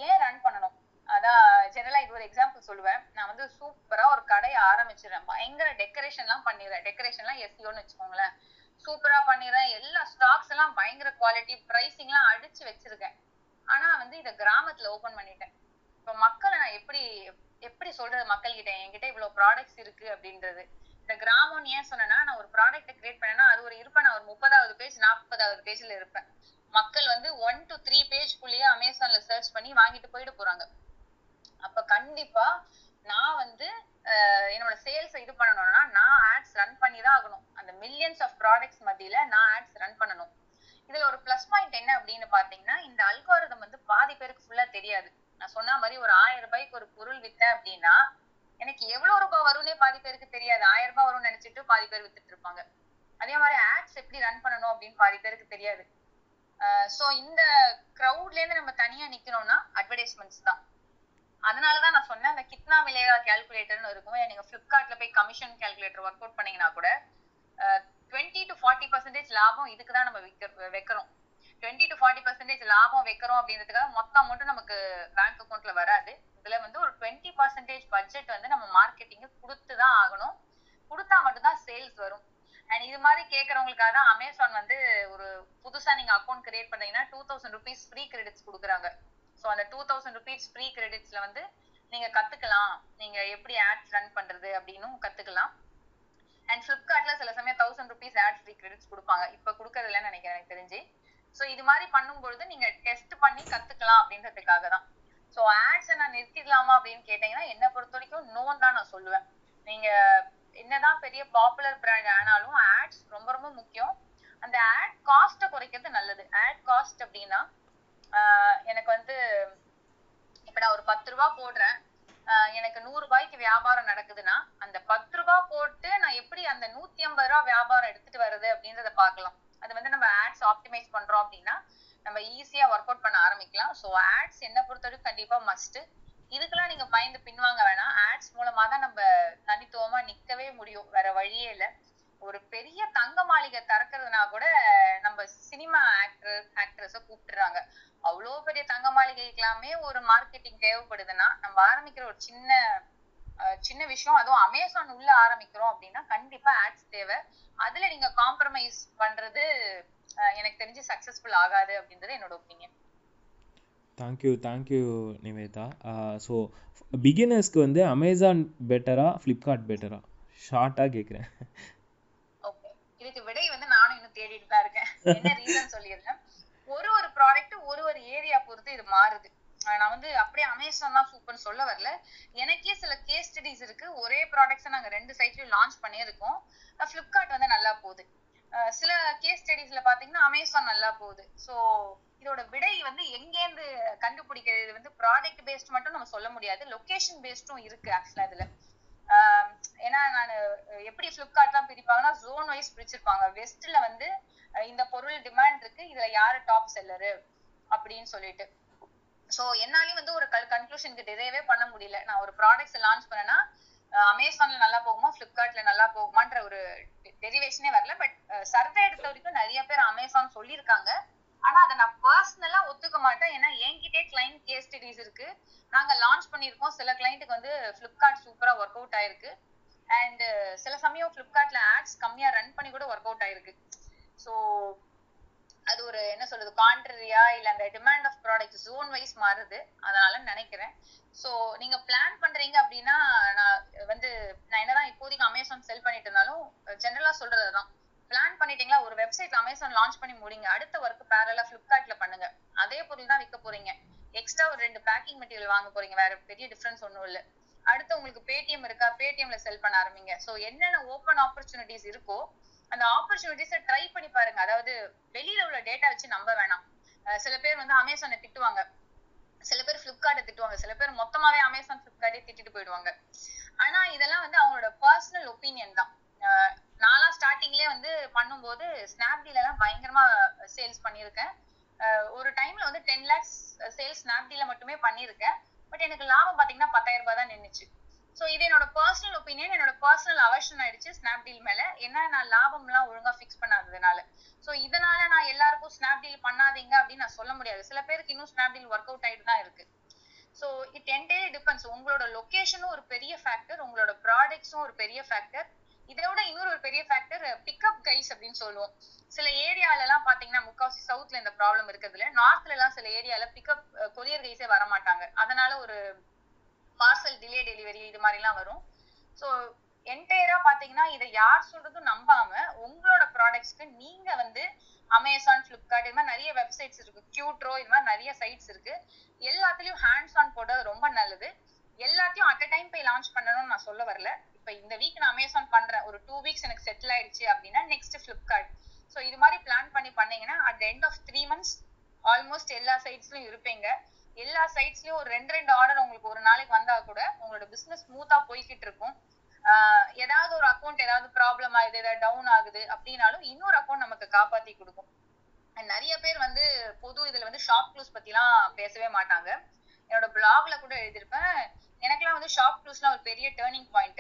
ஏன் ரன் பண்ணணும், அதான் ஜெனரலா இது ஒரு எக்ஸாம்பிள் சொல்லுவேன். நான் வந்து சூப்பரா ஒரு கடையை ஆரம்பிச்சிடறேன், பயங்கர டெக்கரேஷன் எல்லாம் பண்ணிடுறேன், டெக்கரேஷன்லாம் எஸ்இஓன்னு வச்சுக்கோங்களேன், சூப்பரா பண்ணிடுறேன், எல்லா ஸ்டாக்ஸ் எல்லாம் பயங்கர குவாலிட்டி, பிரைசிங் எல்லாம் அடிச்சு வச்சிருக்கேன். ஆனா வந்து இதை கிராமத்துல ஓபன் பண்ணிட்டேன். இப்போ மக்களை நான் எப்படி எப்படி சொல்றது, மக்கள் கிட்ட என்கிட்ட இவ்வளவு ப்ராடக்ட்ஸ் இருக்கு அப்படின்றது. இந்த கிராமம்னு ஏன் சொன்னா, நான் ஒரு ப்ராடக்ட்டை கிரியேட் பண்ணேன்னா அது ஒரு இருப்பேன், நான் ஒரு முப்பதாவது பேஜ் நாற்பதாவது பேஜ்ல இருப்பேன். மக்கள் வந்து ஒன் டு த்ரீ பேஜ்குள்ளேயே அமேசான்ல சர்ச் பண்ணி வாங்கிட்டு போயிட்டு போறாங்க. அப்ப கண்டிப்பா நான் வந்து என்னோட சேல்ஸ் இது பண்ணணும்னா நான் ஆட்ஸ் ரன் பண்ணி தான் ஆகணும். அந்த மில்லியன்ஸ் ஆஃப் ப்ராடக்ட்ஸ் மத்தியில நான் ஆட்ஸ் ரன் பண்ணணும். இதுல ஒரு பிளஸ் பாயிண்ட் என்ன அப்படின்னு பாத்தீங்கன்னா, இந்த அல்காரிதம் வந்து பாதி பேருக்கு ஃபுல்லா தெரியாது. நான் சொன்ன மாதிரி ஒரு ஆயிரம் ரூபாய்க்கு ஒரு பொருள் வித்தேன் அப்படின்னா எனக்கு எவ்வளவு ரூபாய் வரும்னே பாதி பேருக்கு தெரியாது. ஆயிரம் ரூபாய் வரும்னு நினைச்சிட்டு பாதி பேர் வித்துட்டு இருப்பாங்க. அதே மாதிரி ஆட்ஸ் எப்படி ரன் பண்ணணும் அப்படின்னு பாதி பேருக்கு தெரியாது. சோ இந்த கிரௌட்ல இருந்து நம்ம தனியா நிக்கணும்னா அட்வர்டைஸ்மெண்ட்ஸ் தான். அதனாலதான் நான் சொன்னேன், அந்த கிட்னா விலையா கால்குலேட்டர்னு இருக்கும். நீங்க பிளிப்கார்ட்ல போய் கமிஷன் கால்குலேட்டர் ஒர்க் அவுட் பண்ணீங்கன்னா கூட டுவெண்ட்டி டு ஃபார்ட்டி பர்சன்டேஜ் லாபம் இதுக்குதான் நம்ம வைக்கிறோம். டுவெண்ட்டி டு ஃபார்ட்டி பர்சன்டேஜ் லாபம் வைக்கிறோம் அப்படின்றதுக்காக மொத்த அமௌண்ட் நமக்கு பேங்க் அக்கௌண்ட்ல வராது. இதுல வந்து ஒரு டுவெண்ட்டி பர்சன்டேஜ் பட்ஜெட் வந்து நம்ம மார்க்கெட்டிங்கு கொடுத்துதான் ஆகணும். கொடுத்தா மட்டும்தான் சேல்ஸ் வரும். அண்ட் இது மாதிரி கேட்கறவங்களுக்காக தான் அமேசான் வந்து ஒரு புதுசா நீங்க அக்கௌண்ட் கிரியேட் பண்ணீங்கன்னா two thousand rupees free credits கொடுக்குறாங்க. ஸோ அந்த டூ தௌசண்ட் ருபீஸ் ஃப்ரீ கிரெடிட்ஸ்ல வந்து நீங்க கத்துக்கலாம், நீங்க எப்படி ஆட்ஸ் ரன் பண்றது அப்படின்னு கத்துக்கலாம். அண்ட் பிளிப்கார்ட்ல சில சமயம் thousand rupees ad free credits கொடுப்பாங்க. இப்ப கொடுக்கறதுலன்னு நினைக்கிறேன் எனக்கு தெரிஞ்சு. ஸோ இது மாதிரி பண்ணும்பொழுது நீங்க டெஸ்ட் பண்ணி கத்துக்கலாம் அப்படின்றதுக்காக தான். ஸோ ஆட்ஸை நான் நிறுத்திடலாமா அப்படின்னு கேட்டீங்கன்னா என்னை பொறுத்த வரைக்கும் நோன் தான் நான் சொல்லுவேன். நீங்க என்னதான் பெரிய பாப்புலர் பிராண்ட் ஆனாலும் ஆட்ஸ் ரொம்ப ரொம்ப முக்கியம். அந்த ஆட் காஸ்ட்டை குறைக்கிறது நல்லது. ஆட் காஸ்ட் அப்படின்னா எனக்கு வந்து இப்ப நான் ஒரு பத்து ரூபா போடுறேன், எனக்கு நூறு ரூபாய்க்கு வியாபாரம் நடக்குதுன்னா அந்த பத்து ரூபாய் போட்டு நான் எப்படி அந்த நூத்தி ஐம்பது ரூபாய் வியாபாரம் எடுத்துட்டு வருது அப்படின்றத பாக்கலாம். அது வந்து நம்ம ஆட்ஸ் ஆப்டிமைஸ் பண்றோம் அப்படின்னா நம்ம ஈஸியா ஒர்க் அவுட் பண்ண ஆரம்பிக்கலாம். ஸோ ஆட்ஸ் என்ன பொறுத்தவரைக்கும் கண்டிப்பா மஸ்ட். இதுக்கெல்லாம் நீங்க பயந்து பின்வாங்க வேணாம். ஆட்ஸ் மூலமா தான் நம்ம தனித்துவமா நிக்கவே முடியும், வேற வழியே இல்லை. ஒரு பெரிய தங்க மாளிகை திறக்கிறதுனா கூட நம்ம சினிமா ஆக்டர் ஆக்ட்ரஸ கூப்பிட்டுறாங்க. அவ்வளோ பெரிய தங்க மாளிகைக்கெல்லாமே ஒரு மார்க்கெட்டிங் தேவைப்படுதுன்னா நம்ம ஆரம்பிக்கிற ஒரு சின்ன சின்ன விஷயம், அதுவும் அமேசான் உள்ள ஆரம்பிக்கிறோம் அப்படின்னா கண்டிப்பா ஆட்ஸ் தேவை. அதுல நீங்க காம்ப்ரமைஸ் பண்றது எனக்கு தெரிஞ்சு சக்சஸ்ஃபுல் ஆகாது அப்படின்றது என்னோட opinion. Thank you thank you Nivetha. So பிகினர்ஸ்க்கு வந்து அமேசான் பெட்டரா ஃப்ளிப்கார்ட் பெட்டரா ஷார்ட்டாக கேட்குறேன். ஓகே, இதுக்கு விடை வந்து நானும் இன்னும் தேடிட்டு தான் இருக்கேன். என்ன ரீசன் சொல்லிடுறேன். ஒரு ஒரு ப்ராடக்ட் ஒரு ஒரு ஏரியா பொறுத்து இது மாறுது. நான் வந்து அப்படியே அமேசான் தான் சூப்பர்னு சொல்ல வரல. எனக்கே சில கேஸ் ஸ்டடிஸ் இருக்கு. ஒரே ப்ராடக்ட்ஸை நாங்கள் ரெண்டு சைட்லையும் லான்ச் பண்ணியிருக்கோம். ஃப்ளிப்கார்ட் வந்து நல்லா போகுது. சில கேஸ் ஸ்டடிஸ்ல பாத்தீங்கன்னா அமேசான் நல்லா போகுது. ஸோ இதோட விடை வந்து எங்கேருந்து கண்டுபிடிக்கிறது வந்து ப்ராடக்ட் பேஸ்ட் மட்டும் நம்ம சொல்ல முடியாது, லொகேஷன் பேஸ்டும் இருக்கு ஆக்சுவலா இதுல. ஏன்னா நான் எப்படி ஃபிளிப்கார்ட்லாம் பிரிப்பாங்கன்னா ஜோன் வைஸ் பிரிச்சிருப்பாங்க. வெஸ்ட்ல வந்து இந்த பொருள் டிமாண்ட் இருக்கு, இதுல யாரு டாப் செல்லரு அப்படின்னு சொல்லிட்டு. ஸோ என்னாலையும் வந்து ஒரு கன்க்ளூஷனுக்கு டிரைவே பண்ண முடியல. நான் ஒரு ப்ராடக்ட்ஸ் லான்ச் பண்ணேன்னா அமேசான்ல நல்லா போகுமா ஃபிளிப்கார்ட்ல நல்லா போகுமான்ற ஒரு டெரிவேஷனே வரல. பட் சர்வே எடுத்த வரைக்கும் நிறைய பேர் அமேசான் சொல்லியிருக்காங்க. ஆனா அதை நான் பர்சனலா ஒத்துக்க மாட்டேன். ஏன்னா என்கிட்டே கிளைண்ட் கேஸ் ஸ்டடிஸ் இருக்கு. நாங்க லான்ச் பண்ணிருக்கோம். சில கிளைண்ட்டுக்கு வந்து ஃபிளிப்கார்ட் சூப்பரா ஒர்க் அவுட் ஆயிருக்கு. அண்ட் சில சமயம் ஃபிளிப்கார்ட்ல ஆட்ஸ் கம்மியா ரன் பண்ணி கூட ஒர்க் அவுட் ஆயிருக்கு. ஸோ அது ஒரு என்ன சொல்றது கான்ட்ரரியா இல்ல அந்த demand of product zone wise மாறுது அதனால நினைக்கிறேன். ஸோ நீங்க பிளான் பண்றீங்க அப்படின்னா நான் வந்து நான் என்னதான் இப்போதைக்கு அமேசான் செல் பண்ணிட்டு இருந்தாலும் ஜெனரலா சொல்றதுதான் பிளான் பண்ணிட்டீங்களா. ஒரு வெப்சைட்ல அமேசான் லான்ச் பண்ணி முடிங்க, அடுத்த ஒர்க் பேரலா ஃபிளிப்கார்ட்ல பண்ணுங்க. அதே பொருள் தான் விற்க போறீங்க. எக்ஸ்ட்ரா ஒரு ரெண்டு பேக்கிங் மெட்டீரியல் வாங்க போறீங்க, வேற பெரிய டிஃபரன்ஸ் ஒன்றும் இல்லை. அடுத்து உங்களுக்கு பேடிஎம் இருக்கா, பேடிஎம்ல செல் பண்ண ஆரம்பிங்க. ஸோ என்னென்ன ஓப்பன் ஆப்பர்ச்சுனிட்டிஸ் இருக்கோ அந்த ஆப்பர்ச்சுனிட்டிஸை ட்ரை பண்ணி பாருங்க. அதாவது வெளியில உள்ள டேட்டா வச்சு நம்ப வேணாம். சில பேர் வந்து அமேசானை திட்டுவாங்க, சில பேர் ஃபிளிப்கார்ட்டை திட்டுவாங்க, சில பேர் மொத்தமாவே அமேசான் ஃபிளிப்கார்ட்டே திட்டிட்டு போயிடுவாங்க. ஆனா இதெல்லாம் வந்து அவங்களோட பர்சனல் ஒப்பீனியன் தான். நான்லாம் ஸ்டார்டிங்லேயே வந்து பண்ணும்போது ஸ்னாப்டீலெல்லாம் பயங்கரமா சேல்ஸ் பண்ணியிருக்கேன். ஒரு டைம்ல வந்து டென் லேக்ஸ் சேல்ஸ் ஸ்னாப்டீல மட்டுமே பண்ணியிருக்கேன். பட் எனக்கு லாபம் பார்த்தீங்கன்னா பத்தாயிரம் ரூபாய் தான் நின்றுச்சு. ஸோ இது என்னோட பர்சனல் ஒப்பீனியன், என்னோட பர்சனல் அவர்ஷன் ஆயிடுச்சு ஸ்னாப்டீல் மேல. ஏன்னா நான் லாபம்லாம் ஒழுங்கா ஃபிக்ஸ் பண்ணாததுனால. ஸோ இதனால நான் எல்லாருக்கும் ஸ்னாப்டீல் பண்ணாதீங்க அப்படின்னு நான் சொல்ல முடியாது. சில பேருக்கு இன்னும் ஸ்னாப்டீல் ஒர்க் அவுட் ஆயிட்டு தான் இருக்கு. So it entirely depends. உங்களோட லொகேஷனும் ஒரு பெரிய ஃபேக்டர், உங்களோட ப்ராடக்ட்ஸும் ஒரு பெரிய ஃபேக்டர். இதோட இன்னொரு ஒரு பெரிய ஃபேக்டர் பிக்அப் கைஸ் அப்படின்னு சொல்லுவோம். சில ஏரியால எல்லாம் பாத்தீங்கன்னா முக்காசி சவுத்ல இந்த ப்ராப்ளம் இருக்கிறதுல, நார்த்ல எல்லாம் சில ஏரியால பிக்அப் கொரியர் கைஸே வரமாட்டாங்க. அதனால ஒரு பார்சல் டிலே டெலிவரி இது மாதிரி எல்லாம் வரும். ஸோ என்டையரா பாத்தீங்கன்னா இதை யார் சொல்றதும் நம்பாம உங்களோட ப்ராடக்ட்ஸ்க்கு நீங்க வந்து அமேசான், ஃபிளிப்கார்ட் இது மாதிரி நிறைய வெப்சைட்ஸ் இருக்கு, கியூட்ரோ இது மாதிரி நிறைய சைட்ஸ் இருக்கு. எல்லாத்துலயும் ஹேண்ட்ஸ் ஆன் போடுறது ரொம்ப நல்லது. எல்லாத்தையும் அட் அ டைம் போய் லான்ச் பண்ணணும்னு நான் சொல்ல வரல. இப்ப இந்த வீக் நான் அமேசான் பண்றேன், ஒரு டூ வீக்ஸ் எனக்கு செட்டில் ஆயிடுச்சு அப்படின்னா நெக்ஸ்ட் ஃபிளிப்கார்ட். ஸோ இது மாதிரி பிளான் பண்ணி பண்ணீங்கன்னா at end of three months almost எல்லா சைட்ஸ்லயும் இருப்பீங்க. எல்லா சைட்ஸ்லயும் ஒரு ரெண்டு ரெண்டு ஆர்டர் உங்களுக்கு ஒரு நாளைக்கு வந்தா கூட உங்களோட பிசினஸ் ஸ்மூத்தா போய்கிட்டு இருக்கும். ஆஹ் ஏதாவது ஒரு அக்கௌண்ட் ஏதாவது ப்ராப்ளம் ஆகுது, ஏதாவது டவுன் ஆகுது அப்படின்னாலும் இன்னொரு அக்கௌண்ட் நமக்கு காப்பாத்தி கொடுக்கும். நிறைய பேர் வந்து பொது இதுல வந்து ஷாப்க்ளூஸ் பத்தி எல்லாம் பேசவே மாட்டாங்க. என்னோட பிளாக்ல கூட எழுதியிருப்பேன். எனக்குலாம் வந்து ஷாப்க்ளூஸ்லாம் ஒரு பெரிய டேர்னிங் பாயிண்ட்.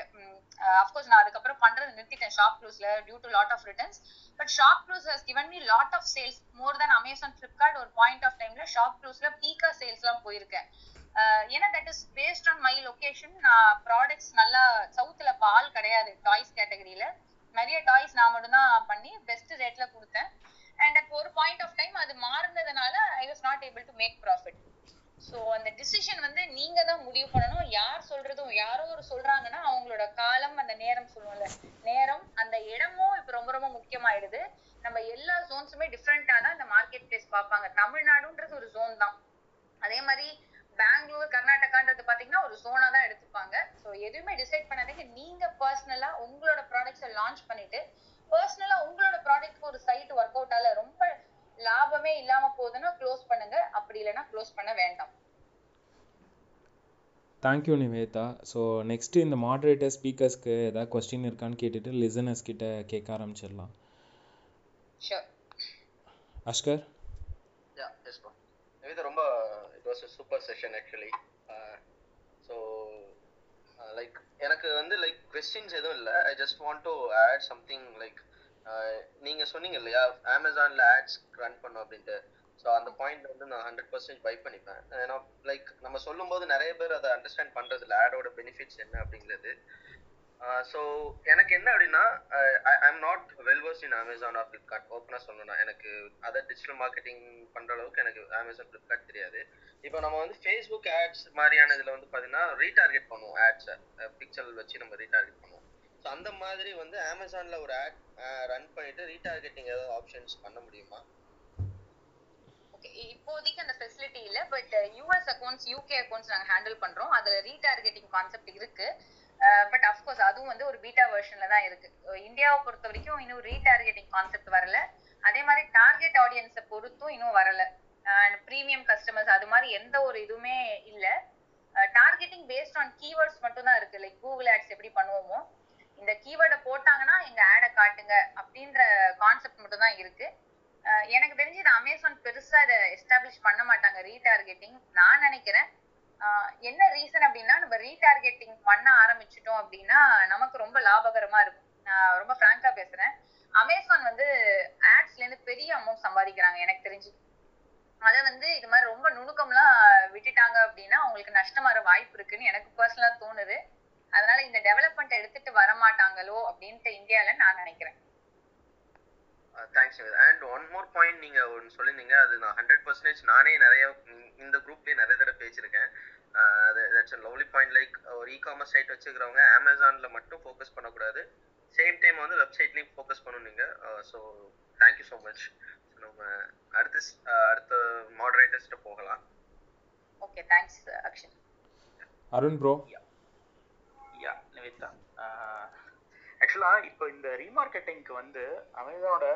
அஃப்கோர்ஸ் நான் அதுக்கப்புறம் பண்றது நிறுத்திட்டேன் ஷாப்க்ளூஸ்ல due to lot of returns. But ShopClues has given me lot of sales more then Amazon, Flipkart. ஒரு பாயிண்ட் ஆஃப் டைம்ல ஷாப்க்ளூஸ்ல பீக்கா சேல்ஸ்லாம் போயிருக்கேன். ஏன்னா that is based on my location. நான் ப்ராடக்ட்ஸ் நல்லா சவுத்துல பால் கிடையாது, டாய்ஸ் கேட்டகரியில நிறைய டாய்ஸ் நான் மட்டும் தான் பண்ணி பெஸ்ட் ரேட்ல கொடுத்தேன். அண்ட் அட் ஒரு பாயிண்ட் ஆஃப் டைம் அது மாறினதுனால I was not able to make profit. So அந்த டிசிஷன் வந்து நீங்க தான் முடிவு பண்ணணும். யார் சொல்றதும் யாரோ ஒரு சொல்றாங்கன்னா அவங்களோட காலம், அந்த நேரம் சொல்லுவோம்ல, நேரம் அந்த இடமும் இப்போ ரொம்ப ரொம்ப முக்கியமாயிடுது. நம்ம எல்லா ஜோன்ஸுமே டிஃப்ரெண்டா தான் இந்த மார்க்கெட் பிளேஸ் பார்ப்பாங்க. தமிழ்நாடுன்றது ஒரு ஜோன் தான், அதே மாதிரி பெங்களூர் கர்நாடகான்றது பாத்தீங்கன்னா ஒரு ஜோனா தான் எடுத்துப்பாங்க. ஸோ எதுவுமே டிசைட் பண்ணாதீங்க. நீங்க பர்சனலா உங்களோட ப்ராடக்ட்ஸை லான்ச் பண்ணிட்டு பர்சனலா உங்களோட ப்ராடக்ட்க்கு ஒரு சைட் ஒர்க் அவுட் ஆல ரொம்ப லாபமே இல்லாம போதுன்னா க்ளோஸ் பண்ணுங்க, அப்படி இல்லைன்னா க்ளோஸ் பண்ண வேண்டாம். Thank you, Nivetha. So next in the moderator speakers ke da question irkan ketittu listeners kitta kekka aarambichiralam. Sure. Ashkar. Yeah, yes bro. Nivetha romba it was a super session actually. Uh, so uh, like enakku vandu like questions edho illa. I just want to add something like நீங்க சொன்னீங்க இல்லையா அமேசான்ல ads run பண்ணோம் அப்படின்ட்டு. So அந்த point வந்து நான் hundred percent by பண்ணிப்பேன். ஏன்னா லைக் நம்ம சொல்லும் போது நிறைய பேர் அதை அண்டர்ஸ்டாண்ட் பண்றது இல்லை, ஆடோட பெனிஃபிட்ஸ் என்ன அப்படிங்கிறது. ஸோ எனக்கு என்ன அப்படின்னா I'm not well versed in Amazon or Flipkart. ஓப்பனாக சொன்னோன்னா எனக்கு அதர் டிஜிட்டல் மார்க்கெட்டிங் பண்ணுற அளவுக்கு எனக்கு அமேசான் ஃபிளிப்கார்ட் தெரியாது. இப்போ நம்ம வந்து ஃபேஸ்புக் ஆட்ஸ் மாதிரியான இதில் வந்து பார்த்தீங்கன்னா ரீடார்கெட் பண்ணுவோம், ஆட்ஸை பிக்சர் வச்சு நம்ம ரீடார்கெட் பண்ணுவோம். ஸோ அந்த மாதிரி வந்து அமேசானில் ஒரு ஆட் ரன் பண்ணிட்டு ரீடார்கெட்டிங் ஏதாவது ஆப்ஷன்ஸ் பண்ண முடியுமா? ஓகே, இப்போதைக்கு அந்த ஃபெசிலிட்டி இல்லை. But US accounts UK accounts நாங்கள் ஹேண்டில் பண்ணுறோம். அதில் ரீடார்கெட்டிங் கான்செப்ட் இருக்கு. பட் அஃப்கோர்ஸ் அதுவும் வந்து ஒரு பீட்டா வெர்ஷனில் தான் இருக்கு. இந்தியாவை பொறுத்த வரைக்கும் இன்னும் ரீடார்கெட்டிங் கான்செப்ட் வரல. அதே மாதிரி டார்கெட் ஆடியன்ஸை பொறுத்தும் இன்னும் வரல. அண்ட் ப்ரீமியம் கஸ்டமர்ஸ் அது மாதிரி எந்த ஒரு இதுவுமே இல்லை. டார்கெட்டிங் பேஸ்ட் ஆன் கீவேர்ட்ஸ் மட்டும் தான் இருக்கு. லைக் கூகுள் ஆட்ஸ் எப்படி பண்ணுவோமோ இந்த கீவேர்டை போட்டாங்கன்னா எங்க ஆடை காட்டுங்க அப்படின்ற கான்செப்ட் மட்டும் தான் இருக்கு. எனக்கு தெரிஞ்சு இது அமேசான் பெருசா இதை எஸ்டாப்ளிஷ் பண்ண மாட்டாங்க ரீடார்கெட்டிங் நான் நினைக்கிறேன். என்ன ரீசன் அப்படின்னா நம்ம ரீடார்கெட்டிங் பண்ண ஆரம்பிச்சுட்டோம் அப்படின்னா நமக்கு ரொம்ப லாபகரமா இருக்கும். நான் ரொம்ப பிராங்கா பேசுறேன், அமேசான் வந்து ஆட்ஸ்ல இருந்து பெரிய அமௌண்ட் சம்பாதிக்கிறாங்க எனக்கு தெரிஞ்சு. அதை வந்து இது மாதிரி ரொம்ப நுணுக்கம்லாம் விட்டுட்டாங்க அப்படின்னா அவங்களுக்கு நஷ்டமாற வாய்ப்பு இருக்குன்னு எனக்கு பர்சனலா தோணுது. அதனால இந்த டெவலப்மெண்ட் எடுத்துட்டு வர மாட்டாங்களோ அப்படினு இந்தியால நான் நினைக்கிறேன். Thanks. And one more point நீங்க ஒன்னு சொல்லிருந்தீங்க, அது நான் ஹண்ட்ரட் பர்சன்டேஜ் நானே நிறைய இந்த குரூப்லயே நிறைய தடவை பேசியிருக்கேன். That's a lovely point. Like ஒரு இ காமர்ஸ் சைட் வச்சுக்கிறவங்க அமேசான்ல மட்டும் ஃபோக்கஸ் பண்ணக்கூடாது, சேம் டைம் வந்து வெப்சைட்லயும் ஃபோக்கஸ் பண்ணுவீங்க. So thank you so much. நம்ம அடுத்த அடுத்த மாடரேட்டர்ஸ்ட போகலாம். Okay, thanks Akshan. Arun bro. ஆக்சுவலா இப்போ இந்த ரீமார்க்கெட்டிங்க்கு வந்து அமேசானோட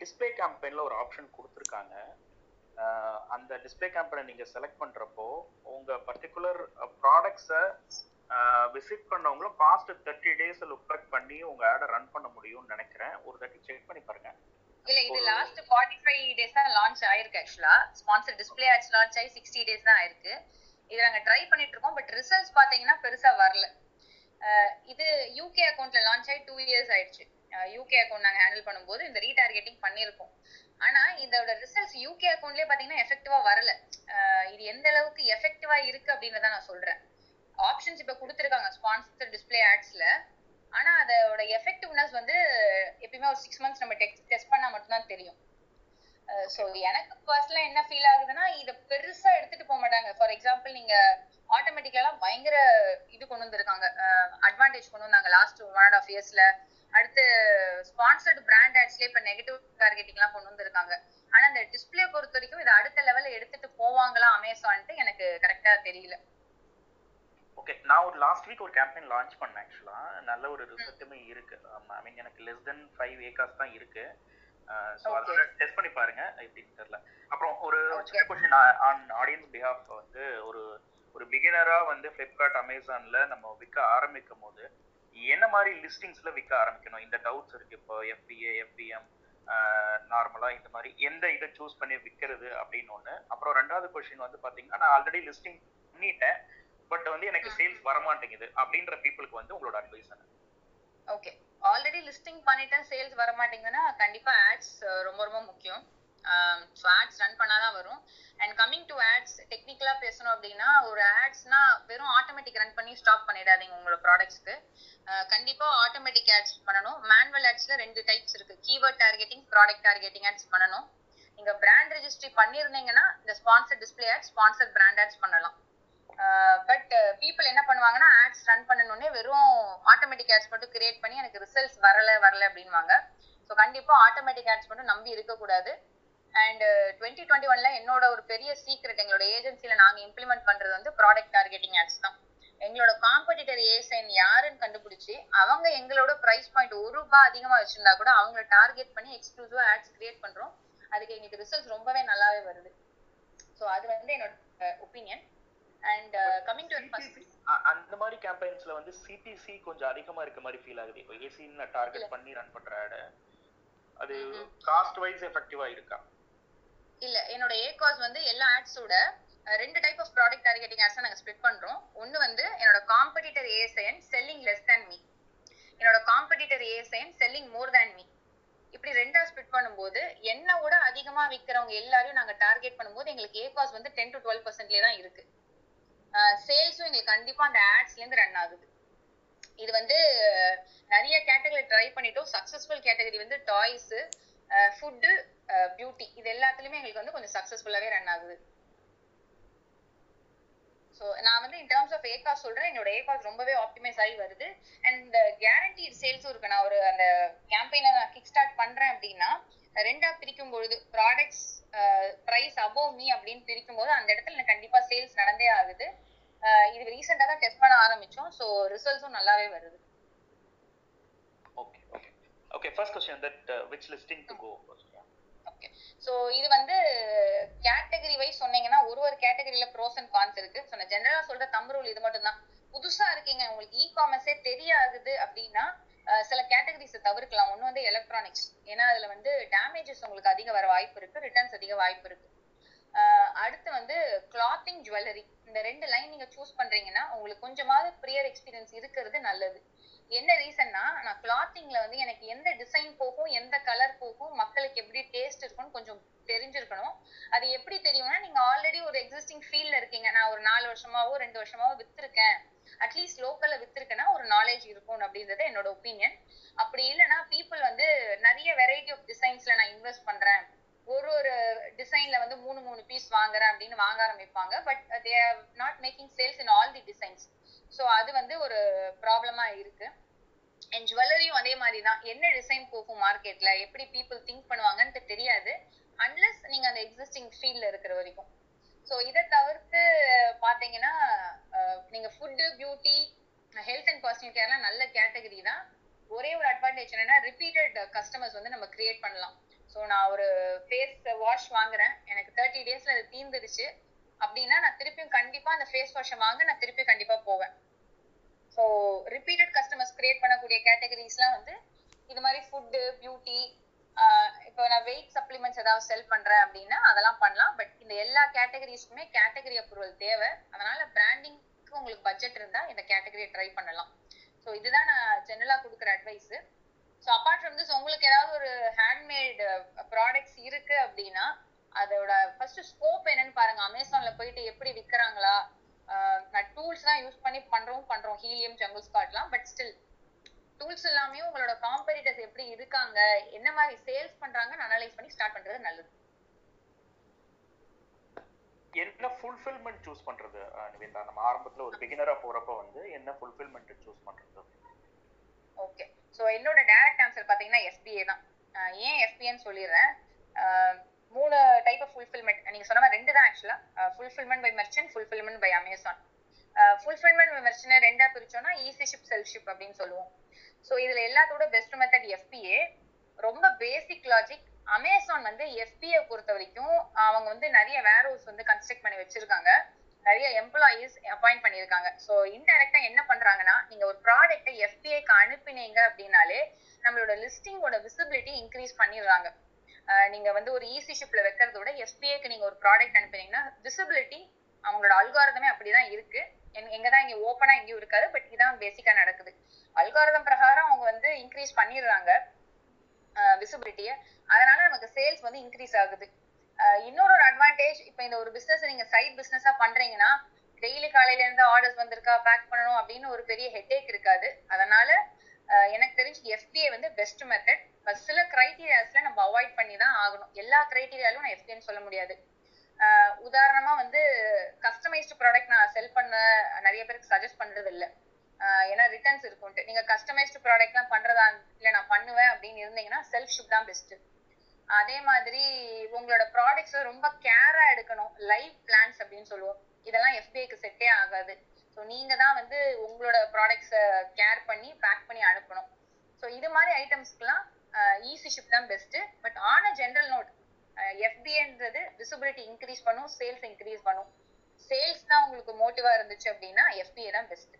டிஸ்பிளே கேம்பெயின்ல ஒரு ஆப்ஷன் கொடுத்துருக்காங்க. அந்த டிஸ்பிளே கேம்பெயினை நீங்க செலக்ட் பண்றப்போ உங்க பர்டிகுலர் ப்ராடக்ட்ஸை விசிட் பண்ணவங்கள past thirty days look back பண்ணி உங்க ஆடை ரன் பண்ண முடியும்னு நினைக்கிறேன். ஒரு தட்டி செக் பண்ணி பாருங்க. இல்ல இது லாஸ்ட் நாற்பத்தி ஐந்து டேஸ் தான் லான்ச் ஆயிருக்கு. ஆக்சுவலா ஸ்பான்சர் டிஸ்பிளே ஆட்ஸ் லான்ச் ஆகி சிக்ஸ்டி டேஸ் தான் ஆயிருக்கு. இதை நாங்க ட்ரை பண்ணிட்டு இருக்கோம், பட் ரிசல்ட்ஸ் பாத்தீங்கன்னா பெருசா வரல. இது யூகே அக்கௌண்ட்ல லான்ச் ஆகி டூ இயர்ஸ் ஆயிடுச்சு. யூகே அக்கௌண்ட் நாங்கள் ஹேண்டில் பண்ணும்போது இந்த ரீடார்கெட்டிங் பண்ணியிருக்கோம். ஆனால் இதோட ரிசல்ட்ஸ் யூகே அக்கௌண்ட்லேயே பார்த்தீங்கன்னா எஃபெக்டிவா வரல. இது எந்த அளவுக்கு எஃபெக்டிவா இருக்கு அப்படின்றத நான் சொல்றேன். ஆப்ஷன்ஸ் இப்போ கொடுத்துருக்காங்க ஸ்பான்சர் டிஸ்பிளே ஆட்ஸ்ல, ஆனால் அதோட எஃபெக்டிவ்னஸ் வந்து எப்பயுமே ஒரு சிக்ஸ் மந்த்ஸ் நம்ம டெஸ்ட் டெஸ்ட் பண்ணா மட்டும்தான் தெரியும். ஸோ எனக்கு பர்சனலாக என்ன ஃபீல் ஆகுதுன்னா இதை பெருசா எடுத்துட்டு போக மாட்டாங்க. ஃபார் எக்ஸாம்பிள் நீங்க ஆட்டோமேட்டிக்கலாம் பயங்கர இது கொண்டு வந்திருக்காங்க, அட்வான்டேஜ் கொண்டு வந்தாங்க லாஸ்ட் ஒன் அண்ட் ஆஃப் இயர்ஸ்ல. அடுத்து ஸ்பான்சர்டு பிராண்ட் ஆட்ஸ்ல இப்ப நெகட்டிவ் டார்கெட்டிங்லாம் கொண்டு வந்திருக்காங்க. ஆனா இந்த டிஸ்பிளே பொறுத்த வரைக்கும் இதை அடுத்த லெவல்ல எடுத்துட்டு போவாங்களா அமேசான்ட்டு எனக்கு கரெக்டா தெரியல. ஓகே, நான் ஒரு லாஸ்ட் வீக் ஒரு கேம்பெயின் லான்ச் பண்ணேன். ஆக்சுவலா நல்ல ஒரு ரிசல்ட்டுமே இருக்கு. ஐ மீன் எனக்கு லெஸ் தென் ஃபைவ் ஏகாஸ் தான் இருக்கு. ஸோ அதோட டெஸ்ட் பண்ணி பாருங்க எப்படின்னு தெரியல. அப்புறம் ஒரு சின்ன கொஸ்டின் ஆன் ஆடியன்ஸ் பிஹாஃப் வந்து ஒரு ஒரு பிகினரா வந்து ஃபிளிப்கார்ட் அமேசான்ல நம்ம விற்க ஆரம்பிக்கும் போது என்ன மாதிரி லிஸ்டிங்ஸ்ல விற்க ஆரம்பிக்கணும்? இந்த டவுட்ஸ் இருக்கு. இப்போ எஃப்பிஏ எஃப்பிஎம் நார்மலா இந்த மாதிரி எந்த இதை சூஸ் பண்ணி விற்கிறது அப்படின்னு ஒண்ணு. அப்புறம் ரெண்டாவது கொஸ்டின் வந்து பாத்தீங்கன்னா நான் ஆல்ரெடி லிஸ்டிங் பண்ணிட்டேன் பட் வந்து எனக்கு சேல்ஸ் வரமாட்டேங்குது அப்படின்ற பீப்புளுக்கு வந்து உங்களோட அட்வைஸ் என்ன? ஓகே, ஆல்ரெடி லிஸ்டிங் பண்ணிட்டேன் சேல்ஸ் வரமாட்டேங்குதுன்னா கண்டிப்பா ஆட்ஸ் ரொம்ப ரொம்ப முக்கியம். ஸோ ஆட்ஸ் ரன் பண்ணாதான் வரும். அண்ட் கம்மிங் டு ஆட்ஸ் டெக்னிக்கலாக பேசணும் அப்படின்னா ஒரு ஆட்ஸ்னா வெறும் ஆட்டோமேட்டிக் ரன் பண்ணி ஸ்டாக் பண்ணிடாதீங்க உங்களோட ப்ராடக்ட்ஸ்க்கு. கண்டிப்பாக ஆட்டோமேட்டிக் ஆட்ஸ் பண்ணணும். மேனுவல் ஆட்ஸில் ரெண்டு டைப்ஸ் இருக்கு, keyword targeting product targeting ads பண்ணணும். நீங்கள் பிராண்ட் ரெஜிஸ்ட்ரி பண்ணியிருந்தீங்கன்னா இந்த sponsor display ads sponsor brand ads பண்ணலாம். பட் பீப்புள் என்ன பண்ணுவாங்கன்னா ஆட்ஸ் ரன் பண்ணணுன்னே வெறும் ஆட்டோமேட்டிக் ஆட்ஸ் மட்டும் கிரியேட் பண்ணி எனக்கு ரிசல்ட்ஸ் வரல வரல அப்படின்வாங்க. ஸோ கண்டிப்பாக ஆட்டோமேட்டிக் ஆட்ஸ் மட்டும் நம்பி இருக்கக்கூடாது. அண்ட் டுவெண்ட்டி டுவெண்ட்டி ஒன்ல என்னோட ஒரு பெரிய சீக்ரெட் எங்களோட ஏஜென்சியில நாங்க இம்ப்ளிமெண்ட் பண்றது வந்து ப்ராடக்ட் டார்கெட்டிங் ஆட்ஸ் தான். எங்களோட காம்படிட்டர் ஏசன் யாருன்னு கண்டுபிடிச்சி அவங்க எங்களோட பிரைஸ் பாயிண்ட் ஒரு ரூபாய் அதிகமா வச்சிருந்தா கூட அவங்களை டார்கெட் பண்ணி எக்ஸ்க்ளூசிவா ஆட்ஸ் கிரியேட் பண்றோம். அதுக்கு எங்களுக்கு ரிசல்ட் ரொம்பவே நல்லாவே வருது. ஸோ அது வந்து என்னோட opinion. And coming to first அந்த மாதிரி கேம்பெயின்ஸ்ல வந்து சிபிசி கொஞ்சம் அதிகமா இருக்க மாதிரி ஃபீல் ஆகுது. இப்போ ஏசின்ல டார்கெட் பண்ணி ரன் பண்ற ஆட் அது காஸ்ட் வைஸ் எஃபெக்டிவா இருக்கா இல்ல? என்னோட ஏகாஸ் வந்து எல்லா ஆட்ஸோட ரெண்டு type of product targeting ads நாங்க ஸ்ப்ளிட் பண்றோம். ஒன்னு வந்து என்னோட competitor ASIN selling less than me, என்னோட competitor ASIN selling more than me. இப்படி ரெண்டா ஸ்ப்ளிட் பண்ணும்போது என்னோட அதிகமா விக்கிறவங்க எல்லாரையும் நாங்க டார்கெட் பண்ணும்போது எங்களுக்கு ஏகாஸ் வந்து டென் டு டுவெல் பர்சன்ட்லயே தான் இருக்கு. சேல்ஸும் எங்களுக்கு கண்டிப்பா அந்த ஆட்ஸ்லேருந்து ரன் ஆகுது. இது வந்து நிறைய கேட்டகரி ட்ரை பண்ணிட்டோம். சக்ஸஸ்ஃபுல் கேட்டகரி வந்து டாய்ஸு, ஃபுட்டு, பியூட்டி, இது எல்லாத்துலேயுமே எங்களுக்கு வந்து கொஞ்சம் சக்ஸஸ்ஃபுல்லாகவே ரன் ஆகுது. ஸோ நான் வந்து இன் டேர்ம்ஸ் ஆஃப் ஏகாஸ் சொல்கிறேன், என்னோட ஏகாஸ் ரொம்பவே ஆப்டிமைஸ் ஆகி வருது. அண்ட் கேரண்டி சேல்ஸும் இருக்கு. நான் ஒரு அந்த கேம்பெயினை நான் கிக் ஸ்டார்ட் பண்ணுறேன் அப்படின்னா ரெண்டா பிரிக்கும் பொழுது ப்ராடக்ட்ஸ் ப்ரைஸ் அபோவ் மீ அப்படின்னு பிரிக்கும் போது அந்த இடத்துல எனக்கு கண்டிப்பா சேல்ஸ் நடந்தே ஆகுது. இது ரீசெண்டா தான் டெஸ்ட் பண்ண ஆரம்பிச்சோம். சோ ரிசல்ட்ஸும் நல்லாவே வருது. Okay okay okay first question that which listing to go? Okay, so இது வந்து கேட்டகரி வைஸ் சொன்னீங்கன்னா ஒரு ஒரு கேட்டகரியில pros and cons இருக்கு. சோ நான் ஜெனரலா சொல்ற தம்ப் ரூல் இது மட்டும் தான். புதுசா இருக்கீங்க, உங்களுக்கு இ-காமர்ஸே தெரியாது அப்படின்னா சில கேட்டகரிஸை தவிர்க்கலாம். ஒன்று வந்து எலக்ட்ரானிக்ஸ், ஏன்னா அதில் வந்து டேமேஜஸ் உங்களுக்கு அதிக வர வாய்ப்பு இருக்குது, ரிட்டர்ன்ஸ் அதிக வாய்ப்பு இருக்குது. அடுத்து வந்து கிளாத்திங், ஜுவல்லரி, இந்த ரெண்டு லைன் நீங்கள் சூஸ் பண்ணுறீங்கன்னா உங்களுக்கு கொஞ்சமாவது ப்ரியர் எக்ஸ்பீரியன்ஸ் இருக்கிறது நல்லது. என்ன ரீசன்னா, நான் கிளாத்திங்கில் வந்து எனக்கு எந்த டிசைன் போகும், எந்த கலர் போகும், மக்களுக்கு எப்படி டேஸ்ட் இருக்கும்னு கொஞ்சம் தெரிஞ்சிருக்கணும். அது எப்படி தெரியும்னா, நீங்கள் ஆல்ரெடி ஒரு எக்ஸிஸ்டிங் ஃபீல்டில் இருக்கீங்க. நான் ஒரு நாலு வருஷமாவோ ரெண்டு வருஷமாவோ விற்றுருக்கேன், அட்லீஸ்ட் லோக்கல்ல வித்துருக்குன்னா ஒரு நாலேஜ் இருக்கும் அப்படின்றது என்னோட ஒப்பீனியன். அப்படி இல்லைன்னா பீப்புள் வந்து நிறைய வெரைட்டி ஆஃப் டிசைன்ஸ்ல நான் இன்வெஸ்ட் பண்றேன், ஒரு ஒரு டிசைன்ல வந்து மூணு மூணு பீஸ் வாங்குறேன் அப்படின்னு வாங்க ஆரம்பிப்பாங்க. But they are not making sales in all the designs. So அது வந்து ஒரு ப்ராப்ளமா இருக்கு. அண்ட் ஜுவல்லரியும் அதே மாதிரி தான். என்ன டிசைன் போகும் மார்க்கெட்ல, எப்படி பீப்புள் திங்க் பண்ணுவாங்கன்னு தெரியாது அன்லெஸ் நீங்க அந்த எக்ஸிஸ்டிங் ஃபீல்ட்ல இருக்கிற வரைக்கும். ஸோ இதை தவிர்த்து பார்த்தீங்கன்னா நீங்கள் food, beauty, health and personal கேர்லாம் நல்ல கேட்டகரி தான். ஒரே ஒரு அட்வான்டேஜ் என்னென்னா, ரிப்பீட்டட் கஸ்டமர்ஸ் வந்து நம்ம கிரியேட் பண்ணலாம். ஸோ நான் ஒரு ஃபேஸ் வாஷ் வாங்குறேன், எனக்கு தேர்ட்டி டேஸில் அது தீர்ந்துடுச்சு அப்படின்னா நான் திருப்பியும் கண்டிப்பாக அந்த ஃபேஸ் வாஷை வாங்க நான் திருப்பியும் கண்டிப்பாக போவேன். ஸோ ரிப்பீட்டட் கஸ்டமர்ஸ் கிரியேட் பண்ணக்கூடிய கேட்டகரிஸ்லாம் வந்து இது மாதிரி ஃபுட்டு, பியூட்டி, இப்போ நான் வெயிட் சப்ளிமெண்ட்ஸ் ஏதாவது செல் பண்றேன் அப்படின்னா அதெல்லாம் பண்ணலாம். பட் இந்த எல்லா கேட்டகரிஸ்க்குமே கேட்டகரி அப்ரூவல் தேவை. அதனால பிராண்டிங்க்கு உங்களுக்கு பட்ஜெட் இருந்தா இந்த கேட்டகரியை ட்ரை பண்ணலாம். ஸோ இதுதான் நான் ஜெனரலா கொடுக்குற advice. So apart from this உங்களுக்கு ஏதாவது ஒரு ஹேண்ட்மேட் ப்ராடக்ட்ஸ் இருக்கு அப்படின்னா அதோட ஃபர்ஸ்ட் ஸ்கோப் என்னன்னு பாருங்க. அமேசான்ல போயிட்டு எப்படி விற்கிறாங்களா, நான் டூல்ஸ் தான் யூஸ் பண்ணி பண்றோம் பண்றோம் ஹீலியம், ஜங்குள் ஸ்காட்லாம். பட் ஸ்டில் டூல்ஸ் எல்லாமே உங்களோட காம்படிட்டர்ஸ் எப்படி இருக்காங்க, என்ன மாதிரி சேல்ஸ் பண்றாங்கன்னு அனலைஸ் பண்ணி ஸ்டார்ட் பண்றது நல்லது. என்ன ஃபுல்ஃபில்மென்ட் சூஸ் பண்றது நிவேதா? நம்ம ஆரம்பத்துல ஒரு பிகினரா போறப்ப வந்து என்ன ஃபுல்ஃபில்மென்ட் சூஸ் பண்றது? ஓகே, சோ என்னோட டைரக்ட் ஆன்சர் பாத்தீங்கன்னா எஃப் பி ஏ தான். ஏன் எஃப் பி ஏன்னு சொல்லிடுறேன். மூணு டைப் ஆஃப் ஃபுல்ஃபில்மென்ட் நீங்க சொன்ன மாதிரி ரெண்டு தான் ஆக்சுவலா. Fulfilment by merchant, fulfilment by Amazon. Fulfilment by merchant ரெண்டா பிரிச்சோம்னா ஈஸி ஷிப், செல்ஃப் ஷிப் அப்படின்னு சொல்லுவோம். ஸோ இதில் எல்லாத்தோட best method F B A. ரொம்ப பேசிக் லாஜிக். அமேசான் வந்து எஃப் பி ஏ பொறுத்த வரைக்கும் அவங்க வந்து நிறைய வேர் ஹவுஸ் வந்து கன்ஸ்ட்ரக்ட் பண்ணி வச்சிருக்காங்க, நிறைய எம்ப்ளாயீஸ் அப்பாயிண்ட் பண்ணியிருக்காங்க. ஸோ இன்டைரக்டாக என்ன பண்ணுறாங்கன்னா, நீங்கள் ஒரு ப்ராடக்டை எஃப் பி ஏக்கு அனுப்பினீங்க அப்படின்னாலே நம்மளோட லிஸ்டிங்கோட விசிபிலிட்டி இன்க்ரீஸ் பண்ணிடுறாங்க. நீங்கள் வந்து ஒரு ஈஸி ஷிப்பில் வைக்கிறத விட எஃப் பி ஏக்கு நீங்கள் ஒரு ப்ராடக்ட் அனுப்பினீங்கன்னா விசிபிலிட்டி, அவங்களோட அல்காரதமே அப்படி தான் இருக்குது. எங்க தான் இங்கே ஓப்பனாக எங்கேயும் இருக்காது. பட் இதான் பேசிக்காக நடக்குது. அல்காரிதம் பிரகாரம் அவங்க வந்து இன்க்ரீஸ் பண்ணிடுறாங்க விசிபிலிட்டியை. அதனால நமக்கு சேல்ஸ் வந்து இன்க்ரீஸ் ஆகுது. இன்னொரு ஒரு அட்வான்டேஜ், இப்போ இந்த ஒரு பிஸ்னஸ் நீங்கள் சைட் பிஸ்னஸாக பண்ணுறீங்கன்னா டெய்லி காலையில இருந்து ஆர்டர்ஸ் வந்திருக்கா பேக் பண்ணணும் அப்படின்னு ஒரு பெரிய ஹெட்டேக் இருக்காது. அதனால எனக்கு தெரிஞ்சு எஃப் பி ஏ வந்து பெஸ்ட் மெத்தட். ஃபர்ஸ்ட் சில கிரைட்டீரியாஸ்ல நம்ம அவாய்ட் பண்ணி தான் ஆகணும். எல்லா கிரைட்டீரியாலும் நான் எஃப் பி ஏன்னு சொல்ல முடியாது. உதாரணமா வந்து கஸ்டமைஸ்டு ப்ராடக்ட் நான் செல் பண்ண நிறைய பேருக்கு சஜஸ்ட் பண்றது இல்லை, ஏன்னா ரிட்டர்ன்ஸ் இருக்கும்ட்டு. நீங்க கஸ்டமைஸ்டு ப்ராடக்ட்லாம் பண்றதா இல்லை நான் பண்ணுவேன் அப்படின்னு இருந்தீங்கன்னா செல்ஃப் ஷிப் தான் பெஸ்ட். அதே மாதிரி உங்களோட ப்ராடக்ட்ஸ்ல ரொம்ப கேரா எடுக்கணும், லைவ் பிளான்ஸ் அப்படின்னு சொல்லுவோம். இதெல்லாம் எஃப் பி ஏக்கு செட்டே ஆகாது. ஸோ நீங்க தான் வந்து உங்களோட ப்ராடக்ட்ஸை கேர் பண்ணி பேக் பண்ணி அனுப்பணும். ஸோ இது மாதிரி ஐட்டம்ஸ்க்குலாம் ஈஸி ஷிப் தான் best. But on a general note F B ஏன்றது விசிபிலிட்டி இன்க்ரீஸ் பண்ணும், சேல்ஸ் இன்க்ரீஸ் பண்ணும். sales na ungalku motive ah irundhuchu appadina F B A da best.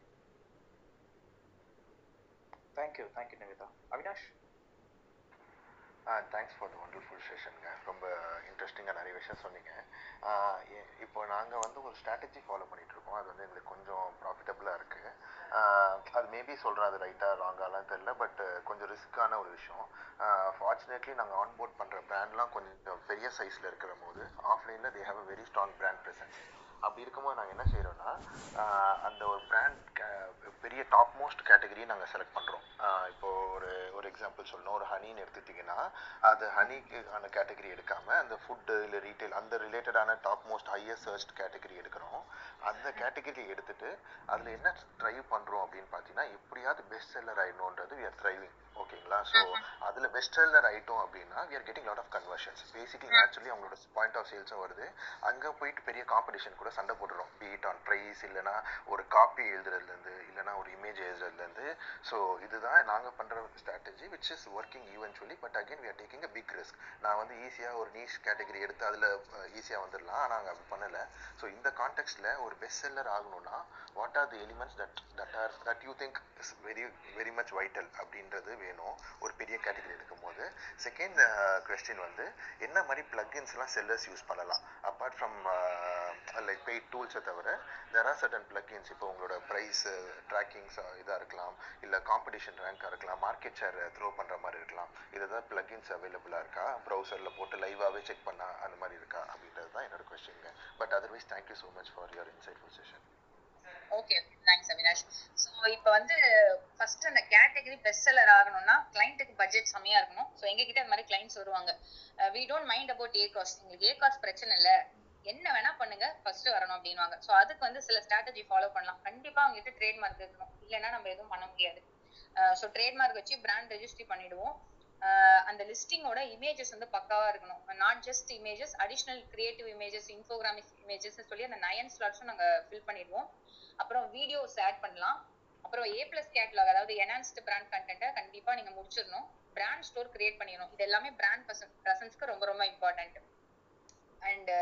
Thank you, thank you Nivetha. Avinash? Uh, thanks for the wonderful session. Romba interesting ah nariya vishayam sonneenga. Uh, ipo naanga vandu or strategy follow panniterkom. Adu vandu engalukku konjam profitable ah irukku. Uh, adu maybe solra adu right ah wrong ah la therilla but uh, konjam risk ana oru vishayam. Uh, fortunately naanga onboard pandra brand la konjam periya size la irukra modu offline la they have a very strong brand presence. அப்படி இருக்கும்போது நாங்கள் என்ன செய்கிறோன்னா அந்த ஒரு brand கே பெரிய top most கேட்டகரியை நாங்கள் செலக்ட் பண்ணுறோம். இப்போது ஒரு ஒரு எக்ஸாம்பிள் சொல்லணும், ஒரு ஹனின்னு எடுத்துட்டிங்கன்னா அது ஹனிக்கான கேட்டகரி எடுக்காமல் அந்த ஃபுட்டு இல்லை ரீட்டைல் அந்த ரிலேட்டடான top most highest searched category எடுக்கிறோம். அந்த கேட்டகரியை எடுத்துகிட்டு அதில் என்ன ட்ரைவ் பண்ணுறோம் அப்படின்னு பார்த்தீங்கன்னா எப்படியாவது பெஸ்ட் செல்லர் ஆகிடணுன்றது வி ஆர் ட்ரைவிங், ஓகேங்களா? ஸோ அதில் பெஸ்ட் செல்லர் ஆகிட்டோம் அப்படின்னா we are getting lot of conversions. Basically actually அவங்களோட பாயிண்ட் ஆஃப் சேல்ஸும் வருது, அங்கே போயிட்டு பெரிய காம்படிஷன் கூட சண்டை போட்டுடும், பீட் ஆன் ப்ரைஸ் இல்லைனா ஒரு காப்பி எழுதுறதுலேருந்து இல்லைனா ஒரு இமேஜ் எழுதுறதுலேருந்து. ஸோ இதுதான் நாங்கள் பண்ணுற strategy which is working eventually, but again we are taking a big risk. நான் வந்து ஈஸியாக ஒரு நீஷ் கேட்டகரி எடுத்து அதில் ஈஸியாக வந்துடலாம், ஆனால் நாங்கள் அப்படி பண்ணலை. ஸோ இந்த கான்டெக்ஸ்டில் ஒரு பெஸ்ட் செல்லர் ஆகணும்னா what are the elements that that are that you think is very very much vital அப்படின்றது வேணும் ஒரு பெரிய கேட்டகரி எடுக்கும் போது. செகண்ட் கொஸ்டின் வந்து என்ன மாதிரி பிளக்இன்ஸ்லாம் செல்லர்ஸ் யூஸ் பண்ணலாம் அப்பார்ட் ஃப்ரம் லைக் பெய்ட் டூல்ஸை தவிர there are certain plugins. இப்போ உங்களோட ப்ரைஸ் ட்ராக்கிங்ஸ் இதாக இருக்கலாம், இல்லை காம்படிஷன் ரேங்காக இருக்கலாம், மார்க்கெட் ஷேர் த்ரோ பண்ணுற மாதிரி இருக்கலாம். இதுதான் பிளக்இன்ஸ் அவைலபிளாக இருக்கா, ப்ரௌசரில் போட்டு லைவாகவே செக் பண்ணால் அந்த மாதிரி இருக்கா அப்படின்றது தான் என்னோட கொஸ்டின்ங்க. But otherwise thank you so much for your insightful session. Okay, thanks Avinash. So இப்போ வந்து ஃபர்ஸ்ட் அந்த கேட்டகரி பெஸ்ட் செல்லர் ஆகணும்னா கிளைண்ட்டுக்கு பட்ஜெட் செம்மையாக இருக்கணும். ஸோ எங்ககிட்ட அந்த மாதிரி கிளைண்ட்ஸ் வருவாங்க, we don't mind about ACoS, எங்களுக்கு ஏகாஸ் பிரச்சனை இல்லை, என்ன வேணா பண்ணுங்க ஃபர்ஸ்ட் வரணும் அப்படின்வாங்க. ஸோ அதுக்கு வந்து சில ஸ்ட்ராட்டஜி ஃபாலோ பண்ணலாம். கண்டிப்பா அவங்ககிட்ட ட்ரேட்மார்க் இருக்கணும், இல்லைன்னா நம்ம எதுவும் பண்ண முடியாது. ஸோ ட்ரேட்மார்க் வச்சு பிராண்ட் ரெஜிஸ்ட்ரி பண்ணிடுவோம். அந்த லிஸ்டிங்கோட இமேஜஸ் வந்து பக்காவா இருக்கணும், not just images, additional creative images, infographic images சொல்லி அந்த நயன் ஸ்லாட்ஸும் நாங்கள் ஃபில் பண்ணிடுவோம். அப்புறம் வீடியோஸ் ஆட் பண்ணலாம். அப்புறம் ஏ பிளஸ் கேட்லாக், அதாவது என்ஹான்ஸ்டு பிராண்ட் கண்டென்ட்டை கண்டிப்பா நீங்க முடிச்சிடணும். பிராண்ட் ஸ்டோர் கிரியேட் பண்ணிடணும். இது எல்லாமே பிராண்ட் பிரசன்ஸ்க்கு ரொம்ப ரொம்ப இம்பார்ட்டன்ட். அண்ட்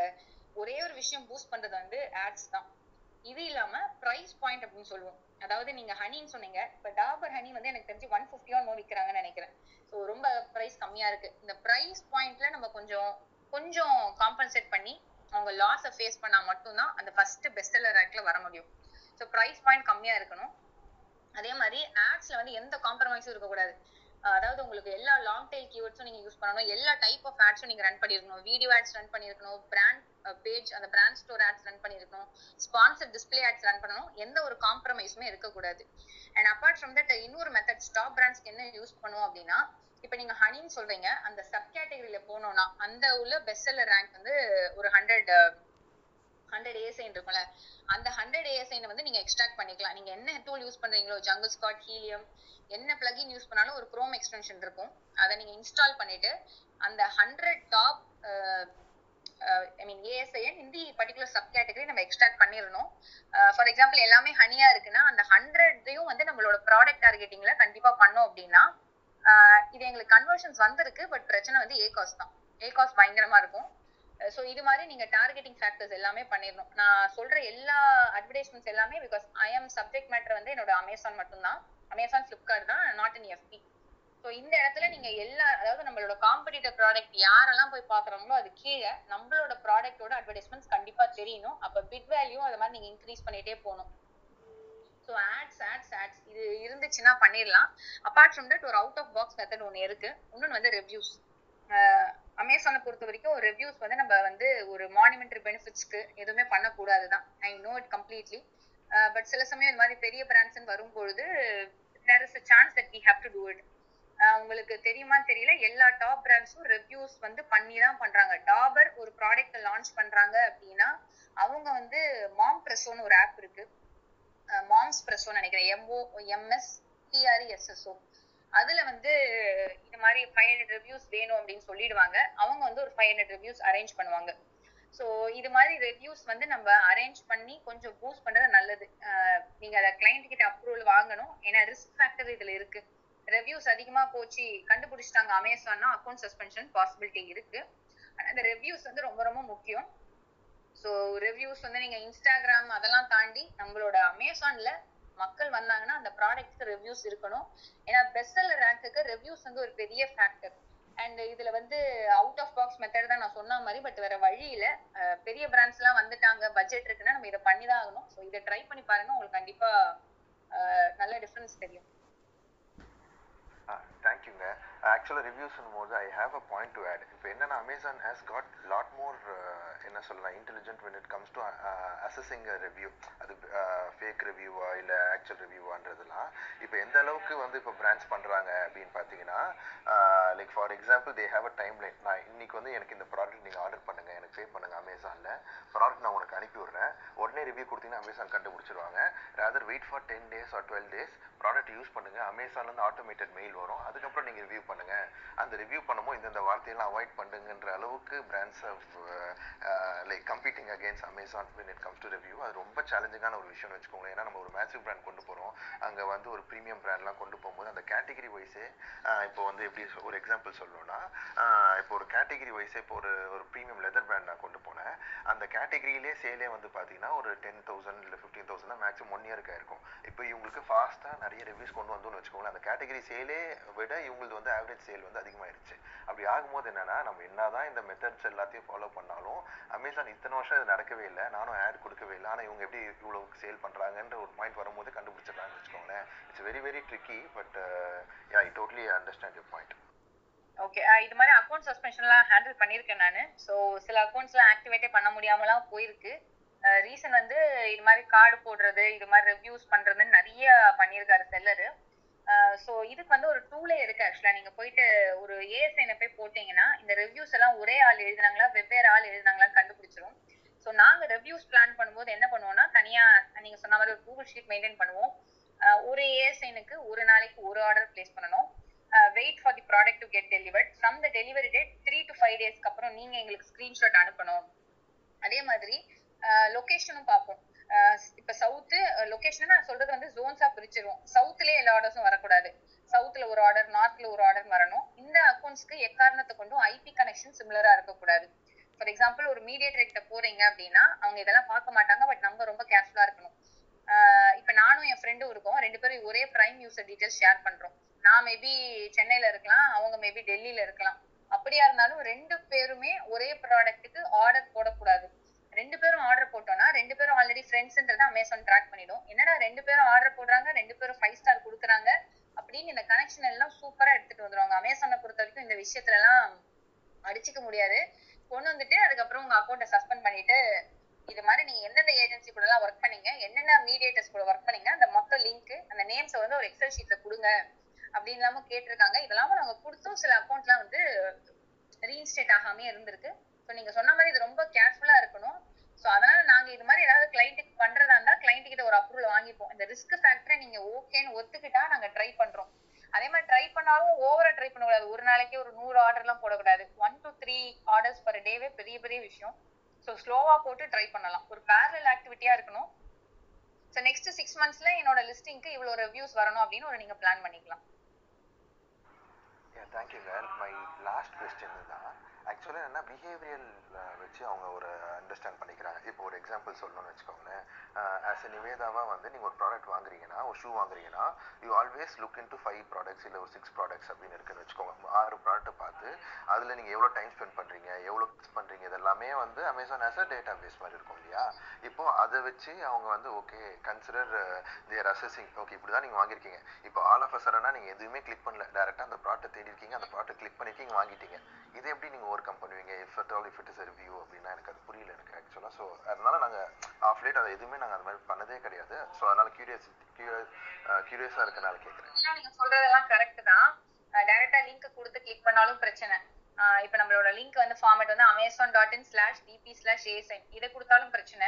ஒரே ஒரு விஷயம் பூஸ்ட் பண்றது வந்து ஆட்ஸ் தான். இது இல்லாம பிரைஸ் பாயிண்ட் அப்படின்னு சொல்லுவோம். அதாவது நீங்க ஹனின்னு சொன்னீங்க, இப்ப டாபர் ஹனி வந்து எனக்கு தெரிஞ்சு ஒன் பிப்டியா நோ விற்கிறாங்கன்னு நினைக்கிறேன். ஸோ ரொம்ப பிரைஸ் கம்மியா இருக்கு. இந்த பிரைஸ் பாயிண்ட்ல நம்ம கொஞ்சம் கொஞ்சம் காம்பன்சேட் பண்ணி அவங்க லாஸை ஃபேஸ் பண்ணா மட்டும்தான் அந்த ஃபர்ஸ்ட் பெஸ்ட் செல்லர் ரேங்க்ல வர முடியும். ஸோ பிரைஸ் பாயிண்ட் கம்மியா இருக்கணும். அதே மாதிரி ஆட்ஸ்ல வந்து எந்த காம்ப்ரமைஸும் இருக்கக்கூடாது. அதாவது உங்களுக்கு எல்லா லாங் டைல் கீவேர்ட்ஸும் நீங்க யூஸ் பண்ணணும், எல்லா டைப் ஆஃப் ஆட்ஸும் நீங்க ரன் பண்ணிருக்கணும். வீடியோ ஆட்ஸ் ரன் பண்ணிருக்கணும், பிராண்ட் பேஜ் அந்த பிராண்ட் ஸ்டோர் ஆட்ஸ் ரன் பண்ணிருக்கணும், ஸ்பான்சர் டிஸ்பிளே ஆட்ஸ் ரன் பண்ணணும். எந்த ஒரு காம்ப்ரமைஸுமே இருக்கக்கூடாது. அண்ட் அப்பார்ட் ஃப்ரம் தட் இன்னொரு மெத்தட் டாப் பிராண்ட்ஸ்க்கு என்ன யூஸ் பண்ணுவோம் அப்படின்னா, இப்போ நீங்க ஹனின்னு சொல்றீங்க, அந்த சப் கேட்டகரியில போனோம்னா அந்த உள்ள பெஸ்ட் செல்லர் ரேங்க் வந்து ஒரு ஹண்ட்ரட் ஹண்ட்ரட் ஏஎஸ்ஐன் இருக்கும்ல, அந்த ஹண்ட்ரட் ஏஎஸ்ஐனை வந்து நீங்க எக்ஸ்ட்ராக்ட் பண்ணிக்கலாம். நீங்க என்ன டூல் யூஸ் பண்றீங்களோ, ஜங்கிள் ஸ்காட், ஹீலியம், என்ன பிளகின் யூஸ் பண்ணாலும் ஒரு குரோம் எக்ஸ்டென்ஷன் இருக்கும், அதை நீங்க இன்ஸ்டால் பண்ணிட்டு அந்த hundred top I mean ASIN இந்த பர்டிகுலர் சப் கேட்டகரி நம்ம எக்ஸ்ட்ராக்ட் பண்ணிடணும். ஃபார் எக்ஸாம்பிள் எல்லாமே ஹனியா இருக்குன்னா அந்த ஹண்ட்ரட்டையும் வந்து நம்மளோட ப்ராடக்ட் டார்கெட்டிங்ல கண்டிப்பா பண்ணோம் அப்படின்னா இது எங்களுக்கு கன்வர்ஷன்ஸ் வந்திருக்கு, பட் பிரச்சனை வந்து ஏகாஸ் தான், ஏகாஸ் பயங்கரமா இருக்கும். ஸோ இது மாதிரி நீங்கள் டார்கெட்டிங் ஃபேக்டர்ஸ் எல்லாமே பண்ணிடணும். நான் சொல்கிற எல்லா அட்வர்டைஸ்மெண்ட்ஸ் எல்லாமே பிகாஸ் ஐ ஆம் சப்ஜெக்ட் மேட்டர் வந்து என்னோட அமேசான் மட்டும்தான், அமேசான் ஃப்ளிப்கார்ட் தான், நாட் இன் எஃபி. ஸோ இந்த இடத்துல நீங்கள் எல்லா அதாவது நம்மளோட காம்படிட்டிவ் ப்ராடக்ட் யாரெல்லாம் போய் பார்க்குறாங்களோ அது கீழே நம்மளோட ப்ராடக்டோட அட்வர்டைஸ்மெண்ட்ஸ் கண்டிப்பாக தெரியணும். அப்போ பிட் வேல்யூ அது மாதிரி நீங்கள் இன்க்ரீஸ் பண்ணிகிட்டே போகணும். ஸோ ஆட்ஸ் ஆட்ஸ் ஆட்ஸ் இது இருந்துச்சுன்னா பண்ணிடலாம். அப்பார்ட் ஃப்ரம் தட் ஒரு அவுட் ஆஃப் பாக்ஸ் மெத்தட் ஒன்று இருக்குது. இன்னொன்று வந்து ரிவ்யூஸ். அமேசானை பொறுத்த வரைக்கும் ரிவ்யூஸ் வந்து நம்ம வந்து ஒரு மானுமெண்ட்ரி பெனிஃபிட்ஸ்க்கு எதுவுமே பண்ணக்கூடாது தான், I know it completely. But சில சமயம் இந்த மாதிரி பெரிய பிராண்ட்ஸ்ன்னு வரும்பொழுது there is a chance that we have to do it. உங்களுக்கு தெரியுமா தெரியல, எல்லா டாப் பிராண்ட்ஸும் ரிவ்யூஸ் வந்து பண்ணி தான் பண்றாங்க. டாபர் ஒரு ப்ராடக்ட் லான்ச் பண்றாங்க அப்படின்னா அவங்க வந்து மாம் ப்ரெஸோன்னு ஒரு ஆப் இருக்கு, மாம்ஸ் ப்ரெஸோன்னு நினைக்கிறேன், எம்ஓ எம்எஸ் டிஆர்இஎஸ்எஸ்ஓ. அதுல வந்து இந்த மாதிரி ஃபைவ் ஹண்ட்ரட் ரிவ்யூஸ் வேணும் அப்படின்னு சொல்லிடுவாங்க. அவங்க வந்து ஒரு ஃபைவ் ஹண்ட்ரட் ரிவ்யூஸ் அரேஞ்ச் பண்ணுவாங்க. ஸோ இது மாதிரி ரிவ்யூஸ் வந்து நம்ம அரேஞ்ச் பண்ணி கொஞ்சம் பூஸ்ட் பண்றது நல்லது. நீங்க அதை கிளைண்ட் கிட்ட அப்ரூவல் வாங்கணும், ஏன்னா ரிஸ்க் ஃபேக்டர் இதுல இருக்கு. ரிவ்யூஸ் அதிகமா போச்சு கண்டுபிடிச்சிட்டாங்க அமேசான்னா அக்கௌண்ட் சஸ்பென்ஷன் பாசிபிலிட்டி இருக்கு. அந்த ரிவ்யூஸ் வந்து ரொம்ப ரொம்ப முக்கியம். So reviews வந்து நீங்க Instagram அதெல்லாம் தாண்டி நம்மளோட Amazonல மக்கள் வந்தாங்கன்னா அந்த ப்ராடக்ட்க்கு reviews இருக்கணும். ஏனா best seller rankக்கு reviews வந்து ஒரு பெரிய factor. And இதுல வந்து out of box method தான் நான் சொன்ன மாதிரி பட் வேற வழி இல்ல. பெரிய பிராண்ட்ஸ்லாம் வந்துட்டாங்க பட்ஜெட் இருக்குன்னா நம்ம இத பண்ணி தான் ஆகணும். சோ இத ட்ரை பண்ணி பாருங்க உங்களுக்கு கண்டிப்பா நல்ல டிஃபரன்ஸ் தெரியும். Ah, thank you, man. Actually, reviews and more, I have a point to add. If Amazon has got a lot more uh, intelligent when it comes to uh, assessing a review, uh, fake review or uh, actual review. If brands uh, like for example, they have a timeline. I order the product on Amazon, product I order it, review Amazon. Rather, wait for ten days or twelve days, product use Amazon automated mail. You review பண்ணுங்க அந்த review பண்ணும்போது இந்த இந்த வார்த்தையெல்லாம் avoid பண்ணுங்கன்ற அளவுக்கு brands of like competing against Amazon when it comes to review அது ரொம்ப challenging-ஆன ஒரு விஷயம் வெச்சுக்கோங்க. ஏன்னா நம்ம ஒரு massive brand கொண்டு போறோம். அங்க வந்து ஒரு premium brand-லாம் கொண்டு போயும்போது அந்த category wise இப்போ வந்து எப்படி ஒரு example சொல்லணும்னா இப்போ ஒரு category wise இப்போ ஒரு ஒரு premium leather brand நான் கொண்டு போறேன். அந்த category-லே sale வந்து பாத்தீங்கன்னா ஒரு ten thousand இல்ல fifteen thousand தான் maximum one year க்கு இருக்கும். இப்போ இவங்களுக்கு fast-ஆ நிறைய reviews கொண்டு வந்தோம்னு வெச்சுக்கோங்க. அந்த category sale-ஏ விட உங்களுக்கு வந்து ஆவரேஜ் சேல் வந்து அதிகமாயிருச்சு. அப்படி ஆகும்போது என்னன்னா நம்ம என்னதான் இந்த மெத்தட்ஸ் எல்லாத்தையும் ஃபாலோ பண்ணாலும் அமேசான் இத்தனை வருஷம் இது நடக்கவே இல்லை, நானும் ஆட் கொடுக்கவே இல்லை, ஆனால் இவங்க எப்படி இவ்வளவுக்கு சேல் பண்றாங்கன்ற ஒரு பாயிண்ட் வரும்போது கண்டுபிடிச்சிடலாம்னு வச்சுக்கோங்களேன். It's very very tricky but I totally understand your point. Okay, இது மாதிரி அக்கௌண்ட் சஸ்பென்ஷன்லாம் ஹேண்டில் பண்ணியிருக்கேன் நான். ஸோ சில அக்கௌண்ட்ஸ்லாம் ஆக்டிவேட்டே பண்ண முடியாமலாம் போயிருக்கு. ரீசன் வந்து இது மாதிரி கார்டு போடுறது இது மாதிரி ரிவ்யூஸ் பண்ணுறதுன்னு நிறைய பண்ணியிருக்காரு செல்லரு. ஸோ இதுக்கு வந்து ஒரு டூலே இருக்கு. ஆக்சுவலாக நீங்கள் போயிட்டு ஒரு ஏஎஸ்ஐனை போய் போட்டிங்கன்னா இந்த ரிவ்யூஸ் எல்லாம் ஒரே ஆள் எழுதுனாங்களா வெவ்வேறு ஆள் எழுதுனாங்களான்னு கண்டுபிடிச்சிரும். ஸோ நாங்கள் ரிவ்யூஸ் பிளான் பண்ணும்போது என்ன பண்ணுவோம்னா தனியாக நீங்கள் சொன்ன மாதிரி ஒரு கூகுள் ஷீட் மெயின்டைன் பண்ணுவோம். ஒரு ஏஎஸ்ஐனுக்கு ஒரு நாளைக்கு ஒரு ஆர்டர் பிளேஸ் பண்ணணும். Wait for the product to get delivered from the delivery date three to five டேஸ்க்கு அப்புறம் நீங்கள் எங்களுக்கு ஸ்க்ரீன்ஷாட் அனுப்பணும். அதே மாதிரி லொக்கேஷனும் பார்ப்போம். இப்ப சவுத்து லொகேஷன் நான் சொல்றது வந்து ஜோன்ஸா பிரிச்சிருவோம். சவுத்துலயே எல்லா ஆர்டர்ஸும் வரக்கூடாது, சவுத்துல ஒரு ஆர்டர் நார்த்ல ஒரு ஆர்டர் வரணும். இந்த அக்கௌண்ட்ஸ்க்கு எக்காரணத்தை கொண்டும் ஐபி கனெக்ஷன் சிமிலரா இருக்கக்கூடாது. ஃபார் எக்ஸாம்பிள் ஒரு மீடியேட்டர் கிட்ட போறீங்க அப்படின்னா அவங்க இதெல்லாம் பார்க்க மாட்டாங்க. பட் நம்ம ரொம்ப கேர்ஃபுல்லா இருக்கணும். ஆஹ் இப்ப நானும் என் ஃப்ரெண்டும் இருக்கோம், ரெண்டு பேரும் ஒரே பிரைம் யூசர் டீடைல்ஸ் ஷேர் பண்றோம். நான் மேபி சென்னையில இருக்கலாம், அவங்க மேபி டெல்லியில இருக்கலாம். அப்படியா இருந்தாலும் ரெண்டு பேருமே ஒரே ப்ராடக்ட்டுக்கு ஆர்டர் போடக்கூடாது. ரெண்டு பேரும் ஆர்டர் போட்டோம்னா ரெண்டு பேரும் ஆல்ரெடி ஃப்ரெண்ட்ஸ்ன்றதை அமேசான் ட்ராக் பண்ணிடும். என்னடா ரெண்டு பேரும் ஆர்டர் போடுறாங்க, ரெண்டு பேரும் ஃபைவ் ஸ்டார் கொடுக்குறாங்க அப்படின்னு இந்த கனெக்ஷன் எல்லாம் சூப்பராக எடுத்துட்டு வந்துருவாங்க. அமேசானை பொறுத்த வரைக்கும் இந்த விஷயத்துல எல்லாம் அடிச்சுக்க முடியாது. கொண்டு வந்துட்டு அதுக்கப்புறம் உங்க அக்கௌண்ட்டை சஸ்பெண்ட் பண்ணிட்டு இது மாதிரி நீங்க எந்தெந்த ஏஜென்சி கூட எல்லாம் ஒர்க் பண்ணீங்க, என்னென்ன மீடியேட்டர்ஸ் கூட ஒர்க் பண்ணீங்க, அந்த மொத்த லிங்க் அந்த நேம்ஸை வந்து ஒரு எக்ஸல் ஷீட்ல கொடுங்க அப்படின்னு இல்லாமல் கேட்டிருக்காங்க. இதெல்லாம் நாங்கள் கொடுத்தும் சில அக்கௌண்ட்லாம் வந்து ரீஇன்ஸ்டேட் ஆகாமே இருந்திருக்கு. ஸோ நீங்க சொன்ன மாதிரி இது ரொம்ப கேர்ஃபுல்லா இருக்கணும். ஸோ அதனால நாங்க இது மாதிரி ஏதாவது கிளைண்ட்டுக்கு பண்றதா இருந்தா கிளைண்ட் கிட்ட ஒரு அப்ரூவல் வாங்கிப்போம். இந்த ரிஸ்க் ஃபேக்டரை நீங்க ஓகேன்னு ஒத்துக்கிட்டா நாங்க ட்ரை பண்றோம். அதே மாதிரி ட்ரை பண்ணாலும் ஓவரா ட்ரை பண்ணக்கூடாது. ஒரு நாளைக்கு ஒரு நூறு ஆர்டர் எல்லாம் போடக்கூடாது. One two three orders per டேவே பெரிய பெரிய விஷயம். ஸோ ஸ்லோவா போட்டு ட்ரை பண்ணலாம். ஒரு பேரல் ஆக்டிவிட்டியா இருக்கணும். ஸோ நெக்ஸ்ட் சிக்ஸ் மந்த்ஸ்ல என்னோட லிஸ்டிங்க்கு இவ்வளவு ரிவ்யூஸ் வரணும் அப்படின்னு ஒரு நீங்க பிளான் பண்ணிக்கலாம். Thank you sir. My last question தான் ஆக்சுவலி என்னன்னா பிஹேவியல் வச்சு அவங்க ஒரு அண்டர்ஸ்டாண்ட் பண்ணிக்கிறாங்க. இப்போ ஒரு எக்ஸாம்பிள் சொல்லணும்னு வச்சுக்கோங்களேன். ஆஸ் எ நிவேதாவாக வந்து நீங்கள் ஒரு ப்ராடக்ட் வாங்குறீங்கன்னா ஒரு ஷூ வாங்குறீங்கன்னா you always look in two five products இல்லை ஒரு சிக்ஸ் ப்ராடக்ட்ஸ் அப்படின்னு இருக்குன்னு வச்சுக்கோங்க. ஆறு ப்ராடக்ட்டை பார்த்து அதில் நீங்கள் எவ்வளோ டைம் ஸ்பெண்ட் பண்ணுறீங்க, எவ்வளோ யூஸ் பண்ணுறீங்க, இதெல்லாமே வந்து Amazon as a data base மாதிரி இருக்கும் இல்லையா. இப்போது அதை வச்சு அவங்க வந்து okay consider their assessing. Okay இப்படி தான் நீங்கள் வாங்கியிருக்கீங்க. இப்போ ஆல் ஆஃப் அ சடனா நீங்கள் எதுவுமே கிளிக் பண்ணல, டேரெக்டாக அந்த ப்ராடக்ட்டை தேடி இருக்கீங்க, அந்த ப்ராடக்ட் கிளிக் பண்ணிக்கிங்க வாங்கிட்டீங்க. இது எப்படி நீங்கள் ஓவர்கம் பண்ணுவீங்க? If at all if it is a review அப்படின்னா எனக்கு அது புரியல எனக்கு ஆக்சுவலா. ஸோ அதனால நாங்கள் ஆஃப் லேட் அதை எதுவுமே நாங்கள் அது மாதிரி பண்ணதே கிடையாது. ஸோ அதனால கியூரியஸ் கியூரியஸா இருக்கனால கேட்குறேன். நீங்க சொல்றதெல்லாம் கரெக்ட் தான். டைரக்டா லிங்க் கொடுத்து கிளிக் பண்ணாலும் பிரச்சனை. இப்போ நம்மளோட லிங்க் வந்து ஃபார்மேட் வந்து Amazon dot in slash DP slash ASIN இதை கொடுத்தாலும் பிரச்சனை.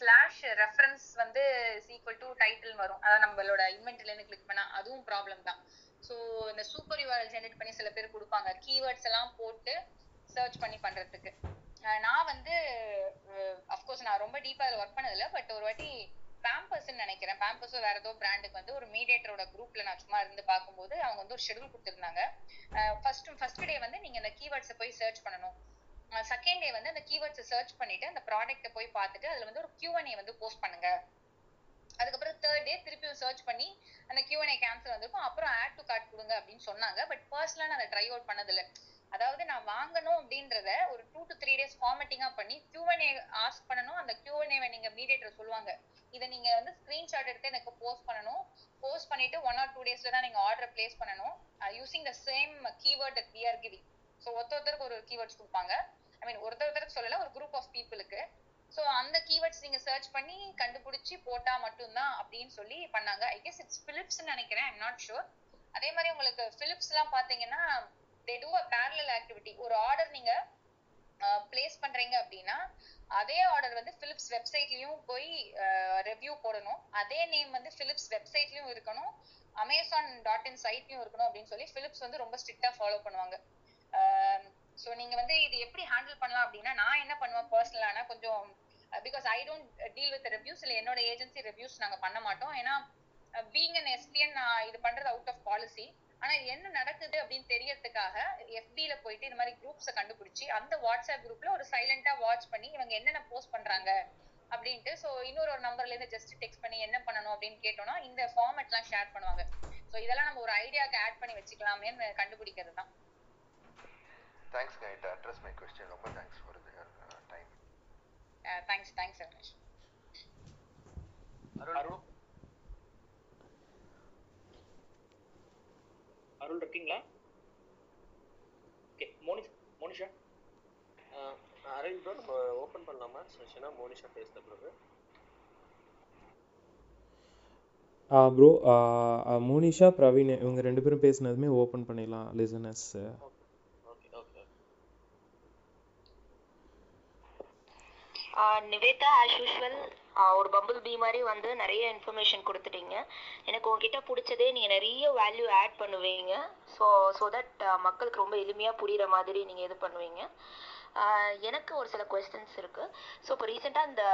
ஸ்லாஷ் ரெஃபரன்ஸ் வந்து ஈக்குவல் டு டைட்டில் வரும். அதாவது நம்மளோட இன்வென்ட்ரிலேருந்து கிளிக் பண்ணா அதுவும் ப்ராப்ளம் தான். ஸோ இந்த சூப்பர் யூஆர்எல் ஜென்ரேட் பண்ணி சில பேர் கொடுப்பாங்க கீவேர்ட்ஸ் எல்லாம் போட்டு சர்ச் பண்ணி பண்றதுக்கு. நான் வந்து அஃப்கோர்ஸ் நான் ரொம்ப டீப்பா அதில் ஒர்க் பண்ணதில்லை. பட் ஒரு வாட்டி பேம்பர்ஸ்ன்னு நினைக்கிறேன், பேம்பர்ஸோ வேற ஏதோ பிராண்டுக்கு வந்து ஒரு மீடியேட்டரோட குரூப்ல நான் சும்மா இருந்து பார்க்கும்போது அவங்க வந்து ஒரு ஷெடியூல் கொடுத்துருந்தாங்க. ஃபர்ஸ்ட் ஃபர்ஸ்ட் டே வந்து நீங்க இந்த கீவேர்ட்ஸை போய் சர்ச் பண்ணணும். second day வந்து அந்த keywords search பண்ணிட்டு அந்த ப்ராடக்ட் போய் பார்த்துட்டு அதுல வந்து ஒரு Q and A வந்து போஸ்ட் பண்ணுங்க. அதுக்கு அப்புறம் third day திருப்பி சர்ச் பண்ணி அந்த Q and A கேன்சல் வந்திருக்கும். அப்புறம் ஆட் டு கார்ட் கொடுங்க அப்படினு சொன்னாங்க. பட் பர்சனலா நான் அதை ட்ரை அவுட் பண்ணது இல்ல. அதாவது நான் வாங்கணும் அப்படின்றத ஒரு டூ டு த்ரீ டேஸ் ஃபார்மேட்டிங்கா பண்ணி Q and A ஆஸ்க் பண்ணணும். அந்த Q and A நீங்க மீடியேட்டர் சொல்லுவாங்க, இதை நீங்க வந்து ஸ்கிரீன்ஷாட் எடுத்து எனக்கு போஸ்ட் பண்ணணும், போஸ்ட் பண்ணிட்டு ஒன் ஆர் டூ டேஸ்ல தான் நீங்க ஆர்டர் பிளேஸ் பண்ணணும் using the same keyword that we are giving. So ஒருத்தருக்கு ஒரு கீவேர்ட்ஸ் கொடுப்பாங்க, ஐ மீன் ஒருத்தருக்கு சொல்லல ஒரு குரூப் ஆஃப் பீப்புளுக்கு. ஸோ அந்த கீவேர்ட்ஸ் நீங்க சர்ச் பண்ணி கண்டுபிடிச்சி போட்டா மட்டும்தான் அப்படின்னு சொல்லி பண்ணாங்க. ஐ கெஸ் இட்ஸ் பிலிப்ஸ் நினைக்கிறேன், ஐம் நாட் ஷுர். அதே மாதிரி உங்களுக்கு பிலிப்ஸ் எல்லாம் பாத்தீங்கன்னா they do a parallel activity. ஒரு ஆர்டர் நீங்க பிளேஸ் பண்றீங்க அப்படின்னா அதே ஆர்டர் வந்து Philips வெப்சைட்லயும் போய் ரிவ்யூ போடணும், அதே நேம் வந்து Philips வெப்சைட்லயும் இருக்கணும், அமேசான் டாட் இன் சைட்லயும் இருக்கணும் அப்படின்னு சொல்லி Philips வந்து ரொம்ப ஸ்ட்ரிக்டா ஃபாலோ பண்ணுவாங்க. ஸோ நீங்க வந்து இது எப்படி ஹேண்டில் பண்ணலாம் அப்படின்னா நான் என்ன பண்ணுவேன் பர்சனலானா கொஞ்சம் because I don't deal with reviews, இல்லை என்னோட ஏஜென்சி ரிவ்யூஸ் நாங்கள் பண்ண மாட்டோம். ஏன்னா பீங் அன் எஸ்பிஎன் நான் இது பண்றது அவுட் ஆஃப் பாலிசி. ஆனா என்ன நடக்குது அப்படின்னு தெரியறதுக்காக எஃபில போயிட்டு இந்த மாதிரி குரூப்ஸை கண்டுபிடிச்சி அந்த வாட்ஸ்அப் குரூப்ல ஒரு சைலண்டா வாட்ச் பண்ணி இவங்க என்னென்ன போஸ்ட் பண்றாங்க அப்படின்ட்டு. ஸோ இன்னொரு ஒரு நம்பர்ல இருந்து ஜஸ்ட் டெக்ஸ்ட் பண்ணி என்ன பண்ணணும் அப்படின்னு கேட்டோம்னா இந்த ஃபார்மேட் எல்லாம் ஷேர் பண்ணுவாங்க. ஸோ இதெல்லாம் நம்ம ஒரு ஐடியாக்கு ஆட் பண்ணி வச்சுக்கலாமேன்னு கண்டுபிடிக்கிறது தான். Thanks guys, to address my question. ரொம்ப thanks for the uh, time. Uh, thanks, thanks Arush. Arun. Arun இருக்கீங்களா? Okay Monish, Monisha. Arun bro நம்ம ஓபன் பண்ணலாமா செஷனா? மோனிஷா பேசுற பிறகு. ஆ bro, மோனிஷா பிரவீன் இவங்க ரெண்டு பேரும் பேசினதுமே ஓபன் பண்ணிடலாம் லிசனர்ஸ். நிவேதா ஆஸ் யூஷுவல் ஒரு பம்பிள் பீ மாதிரி வந்து நிறைய இன்ஃபர்மேஷன் கொடுத்துட்டீங்க. எனக்கு உங்ககிட்ட பிடிச்சதே நீங்கள் நிறைய வேல்யூ ஆட் பண்ணுவீங்க. ஸோ ஸோ தட் மக்களுக்கு ரொம்ப எளிமையாக புரிகிற மாதிரி நீங்கள் இது பண்ணுவீங்க. எனக்கு ஒரு சில கொஸ்டின்ஸ் இருக்குது. ஸோ இப்போ ரீசெண்டாக இந்த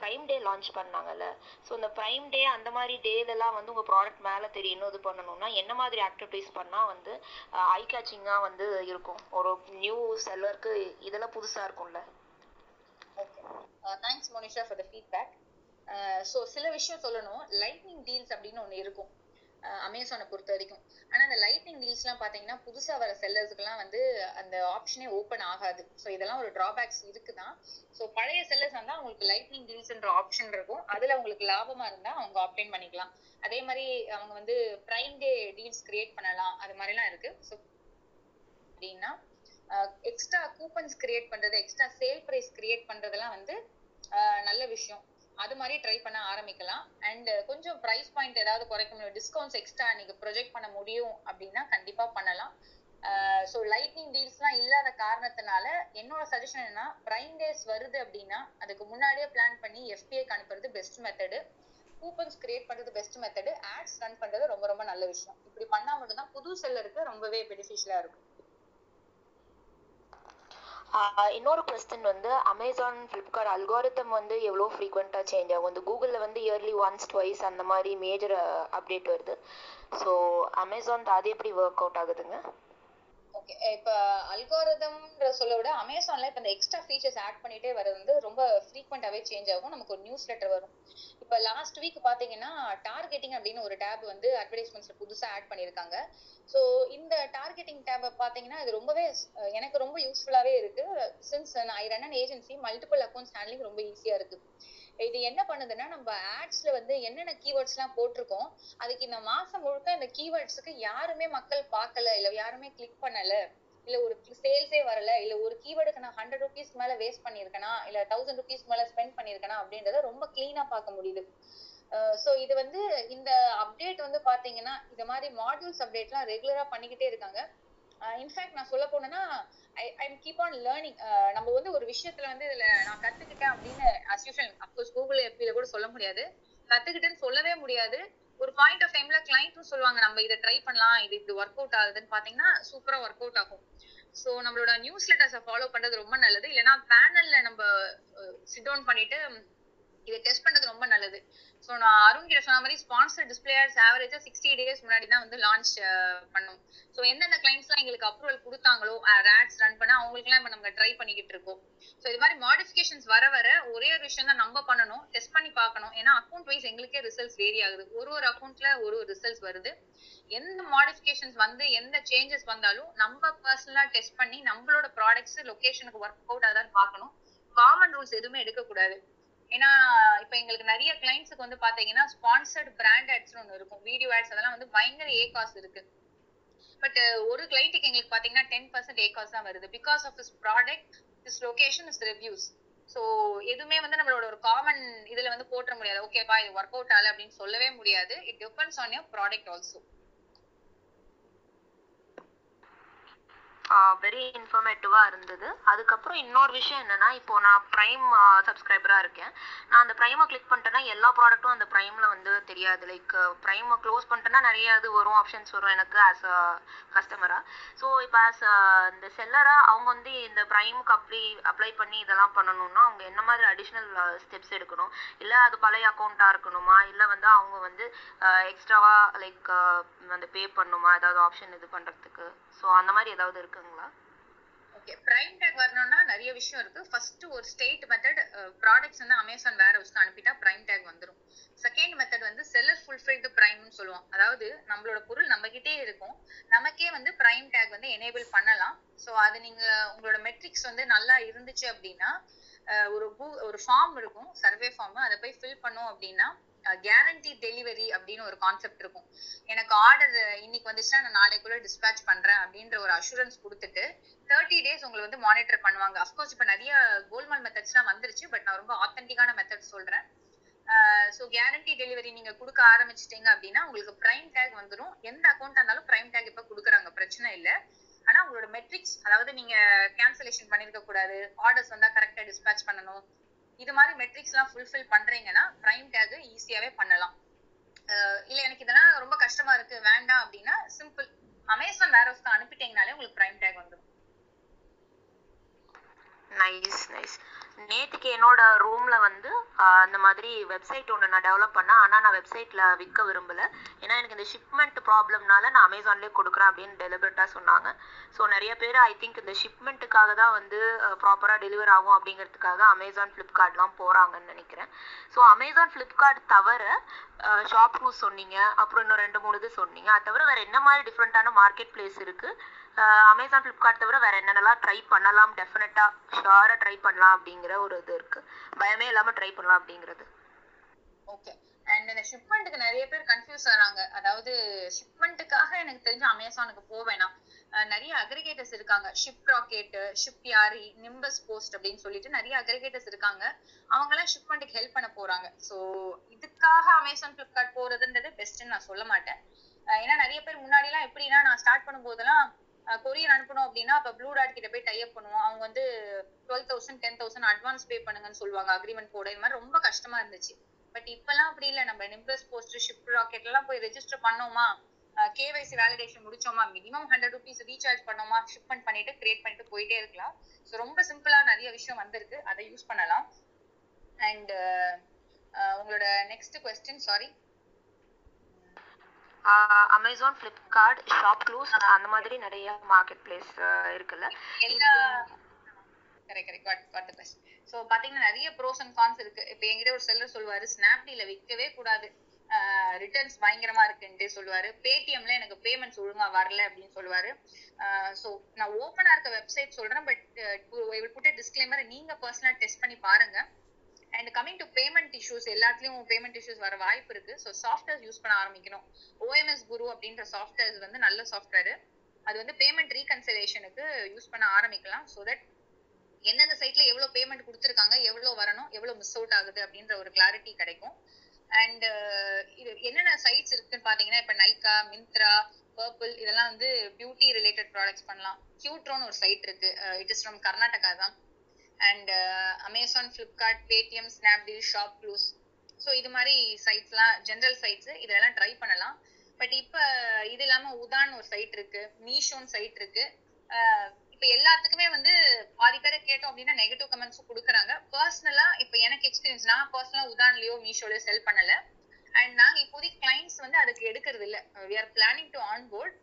ப்ரைம் டே லான்ச் பண்ணாங்கல்ல, ஸோ இந்த ப்ரைம் டே அந்த மாதிரி டேலெலாம் வந்து உங்கள் ப்ராடக்ட் மேலே தெரியணும் இது பண்ணணும்னா என்ன மாதிரி ஆக்டிவிட்டீஸ் பண்ணால் வந்து ஐ கேச்சிங்காக வந்து இருக்கும் ஒரு நியூ செல்லருக்கு? இதெல்லாம் புதுசாக இருக்கும்ல. Thanks Monisha for the feedback. So சில விஷயம் சொல்லணும். லைட்னிங் டீல்ஸ் அப்படின்னு ஒன்று இருக்கும் அமேசானை பொறுத்த வரைக்கும். ஆனால் அந்த லைட்னிங் டீல்ஸ்லாம் பார்த்தீங்கன்னா புதுசாக வர செல்லர்ஸுக்குலாம் வந்து அந்த ஆப்ஷனே ஓப்பன் ஆகாது. ஸோ இதெல்லாம் ஒரு ட்ராபேக்ஸ் இருக்குதான். ஸோ பழைய செல்லர்ஸ் வந்தால் அவங்களுக்கு லைட்னிங் டீல்ஸ்ன்ற ஆப்ஷன் இருக்கும், அதில் அவங்களுக்கு லாபமாக இருந்தால் அவங்க ஆப்டைன் பண்ணிக்கலாம். அதே மாதிரி அவங்க வந்து ப்ரைம் டே டீல்ஸ் கிரியேட் பண்ணலாம், அது மாதிரிலாம் இருக்கு. ஸோ அப்படின்னா எக்ஸ்ட்ரா கூப்பன்ஸ் கிரியேட் பண்றது, எக்ஸ்ட்ரா சேல் பிரைஸ் கிரியேட் பண்றதெல்லாம் வந்து நல்ல விஷயம். அது மாதிரி ட்ரை பண்ண ஆரம்பிக்கலாம். அண்ட் கொஞ்சம் ப்ரைஸ் பாயிண்ட் ஏதாவது குறைக்க முடியும், டிஸ்கவுண்ட்ஸ் எக்ஸ்ட்ரா நீங்க ப்ரொஜெக்ட் பண்ண முடியும் அப்படின்னா கண்டிப்பா பண்ணலாம். ஸோ லைட்னிங் டீல்ஸ்லாம் இல்லாத காரணத்தினால என்னோட சஜஷன் என்னன்னா பிரைம் டேஸ் வருது அப்படின்னா அதுக்கு முன்னாடியே பிளான் பண்ணி எஃபிஏக்கு அனுப்புறது பெஸ்ட் மெத்தடு, கூப்பன்ஸ் கிரியேட் பண்றது பெஸ்ட் மெத்தடு, ஆட்ஸ் ரன் பண்றது ரொம்ப ரொம்ப நல்ல விஷயம். இப்படி பண்ணா மட்டும்தான் புது செல்லருக்கு ரொம்பவே பெனிஃபிஷியலா இருக்கும். இன்னொரு கொஸ்டின் வந்து அமேசான் ஃப்ளிப்கார்ட் அல்காரிதம் வந்து எவ்வளோ ஃப்ரீக்வெண்ட்டாக சேஞ்ச் ஆகும்? வந்து கூகுளில் வந்து இயர்லி ஒன்ஸ் டுவைஸ் அந்த மாதிரி மேஜர் அப்டேட் வருது. ஸோ அமேசான் அது எப்படி ஒர்க் அவுட் ஆகுதுங்க? ஓகே, இப்போ அல்காரிதம்ன்ற சொல்ல விட அமேசானில் இப்போ இந்த எக்ஸ்ட்ரா ஃபீச்சர்ஸ் ஆட் பண்ணிகிட்டே வர்றது வந்து ரொம்ப ஃப்ரீக்வெண்ட்டாகவே சேஞ்ச் ஆகும். நமக்கு ஒரு நியூஸ் லெட்டர் வரும். இப்போ லாஸ்ட் வீக் பார்த்தீங்கன்னா டார்கெட்டிங் அப்படின்னு ஒரு டேப் வந்து அட்வர்டைஸ்மெண்ட்ஸில் புதுசாக ஆட் பண்ணியிருக்காங்க. ஸோ இந்த டார்கெட்டிங் டேபை பார்த்தீங்கன்னா இது ரொம்பவே எனக்கு ரொம்ப யூஸ்ஃபுல்லாகவே இருக்குது. சின்ஸ் நான் I run and agency, multiple accounts handling ரொம்ப ஈஸியாக இருக்குது. இது என்ன பண்ணுதுன்னா நம்ம ஆட்ஸ்ல வந்து என்னென்ன கீவேர்ட்ஸ்லாம் போட்டிருக்கோம் அதுக்கு இந்த மாசம் முழுக்க இந்த கீவேர்ட்ஸுக்கு யாருமே மக்கள் பார்க்கல, இல்லை யாருமே கிளிக் பண்ணல, இல்லை ஒரு சேல்ஸே வரல, இல்லை ஒரு கீவேர்டுக்கு நான் ஹண்ட்ரட் ருபீஸ் மேலே வேஸ்ட் பண்ணியிருக்கேனா, இல்லை தௌசண்ட் ருபீஸ் மேலே ஸ்பெண்ட் பண்ணியிருக்கேனா அப்படின்றத ரொம்ப கிளீனாக பார்க்க முடியுது. ஸோ இது வந்து இந்த அப்டேட் வந்து பார்த்தீங்கன்னா இந்த மாதிரி மாடியூல்ஸ் அப்டேட்லாம் ரெகுலராக பண்ணிக்கிட்டே இருக்காங்க. இன்ஃபேக்ட் நான் சொல்ல போனேன்னா I I'm keep on learning. நம்ம வந்து ஒரு விஷயத்துல வந்து இதுல நான் கத்துக்கிட்டேன் அப்படின்னு அஸ் யூஷுவல் அப்கோர்ஸ் கூகுள் எஃபில கூட சொல்ல முடியாது, கத்துக்கிட்டேன்னு சொல்லவே முடியாது. ஒரு பாயிண்ட் ஆஃப் டைம்ல கிளைண்ட்டும் சொல்லுவாங்க நம்ம இதை ட்ரை பண்ணலாம், இது இப்படி ஒர்க் அவுட் ஆகுதுன்னு பாத்தீங்கன்னா சூப்பரா ஒர்க் அவுட் ஆகும். ஸோ நம்மளோட நியூஸ் லெட்டர்ஸை ஃபாலோ பண்றது ரொம்ப நல்லது. இல்லைன்னா பேனல்ல நம்ம சிட் டவுன் பண்ணிட்டு இத டெஸ்ட் பண்றது ரொம்ப நல்லது. சோ நான் அருண் கிட்ட சொன்ன மாதிரி ஸ்பான்சர் டிஸ்ப்ளே ஆட்ஸ் ஆவரேஜா sixty டேஸ் முன்னாடி தான் வந்து லான்ச் பண்ணோம். சோ என்னென்ன கிளைண்ட்ஸ்லாம் எங்களுக்கு அப்ரூவல் கொடுத்தாங்களோ ஆட்ஸ் ரன் பண்ண அவங்களுக்குலாம் இப்ப நம்ம ட்ரை பண்ணிக்கிட்டு இருக்கோம். சோ இது மாதிரி மாடிஃபிகேஷன்ஸ் வர வர ஒரே ஒரு விஷயம் தான் நம்ம பண்ணணும், டெஸ்ட் பண்ணி பார்க்கணும். ஏன்னா அக்கௌண்ட் வைஸ் எங்களுக்கே ரிசல்ட்ஸ் வேரி ஆகுது, ஒரு ஒரு அக்கௌண்ட்ல ஒரு ஒரு ரிசல்ட்ஸ் வருது. எந்த மாடிஃபிகேஷன்ஸ் வந்து எந்த சேஞ்சஸ் வந்தாலும் நம்ம பர்சனலா டெஸ்ட் பண்ணி நம்மளோட ப்ராடக்ட்ஸ் லொகேஷனுக்கு ஒர்க் அவுட் ஆதான் பார்க்கணும். காமன் ரூல்ஸ் எதுவுமே எடுக்கக்கூடாது. ஏன்னா இப்ப எங்களுக்கு நிறைய கிளைண்ட்ஸுக்கு வந்து பாத்தீங்கன்னா ஸ்பான்சர்ட் பிராண்ட் ஆட்ஸ் ஒன்று இருக்கும், வீடியோ ஆட்ஸ், அதெல்லாம் வந்து பயங்கர ஏகாஸ் இருக்கு. பட் ஒரு கிளைண்ட்டுக்கு எங்களுக்கு பாத்தீங்கன்னா டென் பர்சன்ட் ஏகாஸ் தான் வருது. Because of this product, this location, this reviews. So எதுவுமே வந்து நம்மளோட ஒரு காமன் இதுல வந்து போட்டுற முடியாது. ஓகேப்பா இது ஒர்க் அவுட் ஆகல அப்படின்னு சொல்லவே முடியாது. It depends on your product also. Very இன்ஃபர்மேட்டிவாக இருந்தது. அதுக்கப்புறம் இன்னொரு விஷயம் என்னென்னா, இப்போது நான் ப்ரைம் சப்ஸ்கிரைபராக இருக்கேன். நான் அந்த ப்ரைமை கிளிக் பண்ணிட்டேன்னா எல்லா ப்ராடக்ட்டும் அந்த ப்ரைமில் வந்து தெரியாது. லைக் ப்ரைமை க்ளோஸ் பண்ணிட்டேன்னா நிறைய இது வரும், ஆப்ஷன்ஸ் வரும் எனக்கு ஆஸ் அ கஸ்டமராக. ஸோ இப்போ ஆஸ் இந்த செல்லராக அவங்க வந்து இந்த ப்ரைமுக்கு அப்ளை அப்ளை பண்ணி இதெல்லாம் பண்ணணும்னா அவங்க என்ன மாதிரி அடிஷ்னல் ஸ்டெப்ஸ் எடுக்கணும்? இல்லை அது பழைய அக்கௌண்ட்டாக இருக்கணுமா? இல்லை வந்து அவங்க வந்து எக்ஸ்ட்ராவாக லைக் அந்த பே பண்ணணுமா ஏதாவது ஆப்ஷன் இது பண்ணுறதுக்கு? ஸோ அந்த மாதிரி ஏதாவது இருக்கு? ஓகே, பிரைம் டேக் வரணும்னா நிறைய விஷயம் இருக்கு. ஃபர்ஸ்ட் ஒரு ஸ்டேட் மெத்தட், ப்ராடக்ட்ஸ் வந்து அமேசான் வேர் ஹவுஸ்க்கு அனுப்பிட்டா பிரைம் டேக் வந்துடும். செகண்ட் மெத்தட் வந்து செல்லர் ஃபுல்ஃபில்டு பிரைம்னு சொல்லுவோம். அதாவது நம்மளோட பொருள் நம்ம கிட்டே இருக்கும், நமக்கே வந்து பிரைம் டேக் வந்து எனேபிள் பண்ணலாம். ஸோ அது நீங்க உங்களோட மெட்ரிக்ஸ் வந்து நல்லா இருந்துச்சு அப்படின்னா ஒரு ஒரு ஃபார்ம் இருக்கும், சர்வே ஃபார்ம், அதை போய் ஃபில் பண்ணோம் அப்படின்னா கேரண்டி டெலிவரி அப்படின்னு ஒரு கான்செப்ட் இருக்கும். எனக்கு ஆர்டர் இன்னைக்கு வந்துச்சுன்னா நான் நாளைக்குள்ள டிஸ்பேச் பண்றேன் அப்படின்ற ஒரு அஷூரன்ஸ் கொடுத்துட்டு தேர்ட்டி டேஸ் உங்களை வந்து மானிட்டர் பண்ணுவாங்க. அஃப்கோர்ஸ் இப்போ நிறைய கோல்மால் மெத்தட்ஸ்லாம் வந்துருச்சு, பட் நான் ரொம்ப ஆத்தென்டிக்கான மெத்தட் சொல்றேன். ஸோ கேரண்டி டெலிவரி நீங்க கொடுக்க ஆரம்பிச்சிட்டீங்க அப்படின்னா உங்களுக்கு பிரைம் டேக் வந்துடும். எந்த அக்கௌண்டா இருந்தாலும் பிரைம் டேக் இப்போ கொடுக்குறாங்க, பிரச்சனை இல்லை. ஆனா உங்களோட மெட்ரிக்ஸ், அதாவது நீங்க கேன்சலேஷன் பண்ணிருக்க கூடாது, ஆர்டர்ஸ் வந்தா கரெக்டா டிஸ்பேச் பண்ணணும், இது மாதிரி மெட்ரிக்ஸ்லாம் ஃபுல்ஃபில் பண்றீங்கன்னா பிரைம் டேக் ஈஸியாவே பண்ணலாம். இல்லை எனக்கு இதெல்லாம் ரொம்ப கஷ்டமா இருக்கு வேண்டாம் அப்படின்னா சிம்பிள் அமேசான் வேர் ஹவுஸ்க்கு அனுப்பிட்டீங்கனாலே உங்களுக்கு பிரைம் டேக் வந்துடும். Nice nice. நேற்றுக்கு என்னோட ரூமில் வந்து அந்த மாதிரி வெப்சைட் ஒன்று நான் டெவலப் பண்ணேன். ஆனால் நான் வெப்சைட்டில் விற்க விரும்பலை, ஏன்னா எனக்கு இந்த ஷிப்மெண்ட் ப்ராப்ளம்னால நான் அமேசான்லேயே கொடுக்குறேன் அப்படின்னு டெலிபரேட்டாக சொன்னாங்க. ஸோ நிறைய பேர் ஐ திங்க் இந்த ஷிப்மெண்ட்டுக்காக தான் வந்து ப்ராப்பராக டெலிவர் ஆகும் அப்படிங்கிறதுக்காக அமேசான் ஃப்ளிப்கார்ட்லாம் போகிறாங்கன்னு நினைக்கிறேன். ஸோ அமேசான் ஃப்ளிப்கார்ட் தவிர ஷாப்க்ளூஸ் சொன்னீங்க, அப்புறம் இன்னும் ரெண்டு மூணு இது சொன்னீங்க. அது தவிர வேறு என்ன மாதிரி டிஃப்ரெண்ட்டான மார்க்கெட் பிளேஸ் இருக்குது? அமேசான் ஃப்ளிப்கார்ட் தவிர வேறு என்னென்னலாம் ட்ரை பண்ணலாம், டெஃபினட்டாக ஷுவராக ட்ரை பண்ணலாம் அப்படிங்கிற ஒரு இது இருக்கு, பயமே இல்லாமல் ட்ரை பண்ணலாம் அப்படிங்கிறது? ஓகே. அண்ட் இந்த ஷிப்மெண்ட்டுக்கு நிறைய பேர் கன்ஃபியூஸ் ஆகிறாங்க. அதாவது ஷிப்மெண்ட்டுக்காக எனக்கு தெரிஞ்ச அமேசானுக்கு போவேணாம். நிறைய அக்ரிகேட்டர்ஸ் இருக்காங்க, Shiprocket, Shipyaari, nimbus post அப்படின்னு சொல்லிட்டு நிறைய அக்ரிகேட்டர்ஸ் இருக்காங்க. அவங்களாம் ஷிப்மெண்ட்டுக்கு ஹெல்ப் பண்ண போறாங்க. ஸோ இதுக்காக அமேசான் ஃப்ளிப்கார்ட் போறதுன்றது பெஸ்ட்ன்னு நான் சொல்ல மாட்டேன். ஏன்னா நிறைய பேர் முன்னாடிலாம் எப்படின்னா நான் ஸ்டார்ட் பண்ணும் போதெல்லாம் கொரியர் அனுப்பணும் அப்படின்னா அப்ப ப்ளூ டாட் கிட்ட போய் டைப் பண்ணுவோம். அவங்க வந்து twelve thousand ten thousand advance pay பண்ணுங்கன்னு சொல்லுவாங்க அக்ரிமெண்ட் போட. இது மாதிரி ரொம்ப கஷ்டமா இருந்துச்சு. பட் இப்பெல்லாம் அப்படி இல்லை. நம்ம நிம்பஸ் போஸ்ட், ஷிப் ராக்கெட் எல்லாம் போய் ரெஜிஸ்டர் பண்ணோமா, கேவைசி வேலிடேஷன் முடிச்சோமா, மினிமம் ஹண்ட்ரட் ருபீஸ் ரீசார்ஜ் பண்ணோமா, ஷிப்மெண்ட் பண்ணிட்டு கிரியேட் பண்ணிட்டு போயிட்டே இருக்கலாம். ஸோ ரொம்ப சிம்பிளா நிறைய விஷயம் வந்திருக்கு, அதை யூஸ் பண்ணலாம். அண்ட் உங்களோட next question? Sorry, Amazon, Flipkart, ShopClues அந்த மாதிரி நிறைய மார்க்கெட் பிளேஸ் இருக்குல்ல எல்லா. Correct correct got got the best. So பாத்தீங்கன்னா நிறைய ப்ரோஸ் அண்ட் கான்ஸ் இருக்கு. இப்போ என்கிட்ட ஒரு செல்லர் சொல்லுவாரு ஸ்னாப்டீல விற்கவே கூடாது, ரிட்டர்ன்ஸ் பயங்கரமா இருக்குன்ட்டு சொல்லுவாரு, பேடிஎம்ல எனக்கு பேமெண்ட்ஸ் ஒழுங்கா வரல அப்படின்னு சொல்லுவாரு. ஸோ நான் ஓப்பனா இருக்க வெப்சைட் சொல்றேன், but I will put a disclaimer, நீங்க பர்சனலா டெஸ்ட் பண்ணி பாருங்க. And coming to payment issues, எல்லாத்துலயும் பேமெண்ட் இஷ்யூஸ் வர வாய்ப்பு இருக்கு. ஸோ சாஃப்ட்வேர் யூஸ் பண்ண ஆரம்பிக்கணும். ஓஎம்எஸ் குரு அப்படின்ற சாஃப்ட்வேர் வந்து நல்ல சாஃப்ட்வேர். அது வந்து பேமெண்ட் ரீகன்சிலேஷனுக்கு யூஸ் பண்ண ஆரம்பிக்கலாம். ஸோ தட் எந்தெந்த சைட்ல எவ்வளவு பேமெண்ட் கொடுத்துருக்காங்க, எவ்வளோ வரணும், எவ்வளோ மிஸ் அவுட் ஆகுது அப்படின்ற ஒரு கிளாரிட்டி கிடைக்கும். அண்ட் இது என்னென்ன சைட்ஸ் இருக்குன்னு பாத்தீங்கன்னா இப்ப நைகா, மிந்த்ரா, பர்பிள், இதெல்லாம் வந்து பியூட்டி ரிலேட்டட் ப்ராடக்ட்ஸ் பண்ணலாம். கியூட்ரோன்னு ஒரு சைட் இருக்கு, இட் இஸ் ஃப்ரம் கர்நாடகா தான். And Amazon, Flipkart, Paytm, Snapdeal, ShopClues, so இது மாதிரி சைட்ஸ்லாம் ஜென்ரல் சைட்ஸ், இதெல்லாம் ட்ரை பண்ணலாம். பட் இப்போ இது இல்லாமல் உதான் ஒரு சைட் இருக்கு, மீஷோன்னு சைட் இருக்கு, இப்போ எல்லாத்துக்குமே வந்து பாதி பேரை கேட்டோம் அப்படின்னா நெகட்டிவ் கமெண்ட்ஸ் கொடுக்குறாங்க. பர்சனலா இப்போ எனக்கு எக்ஸ்பீரியன்ஸ், நான் பர்சனலா உதான்லயோ மீஷோலயோ செல் பண்ணல. அண்ட் நாங்கள் இப்போதைக்கு கிளைண்ட்ஸ் வந்து அதுக்கு எடுக்கிறது இல்லை. We are planning to onboard.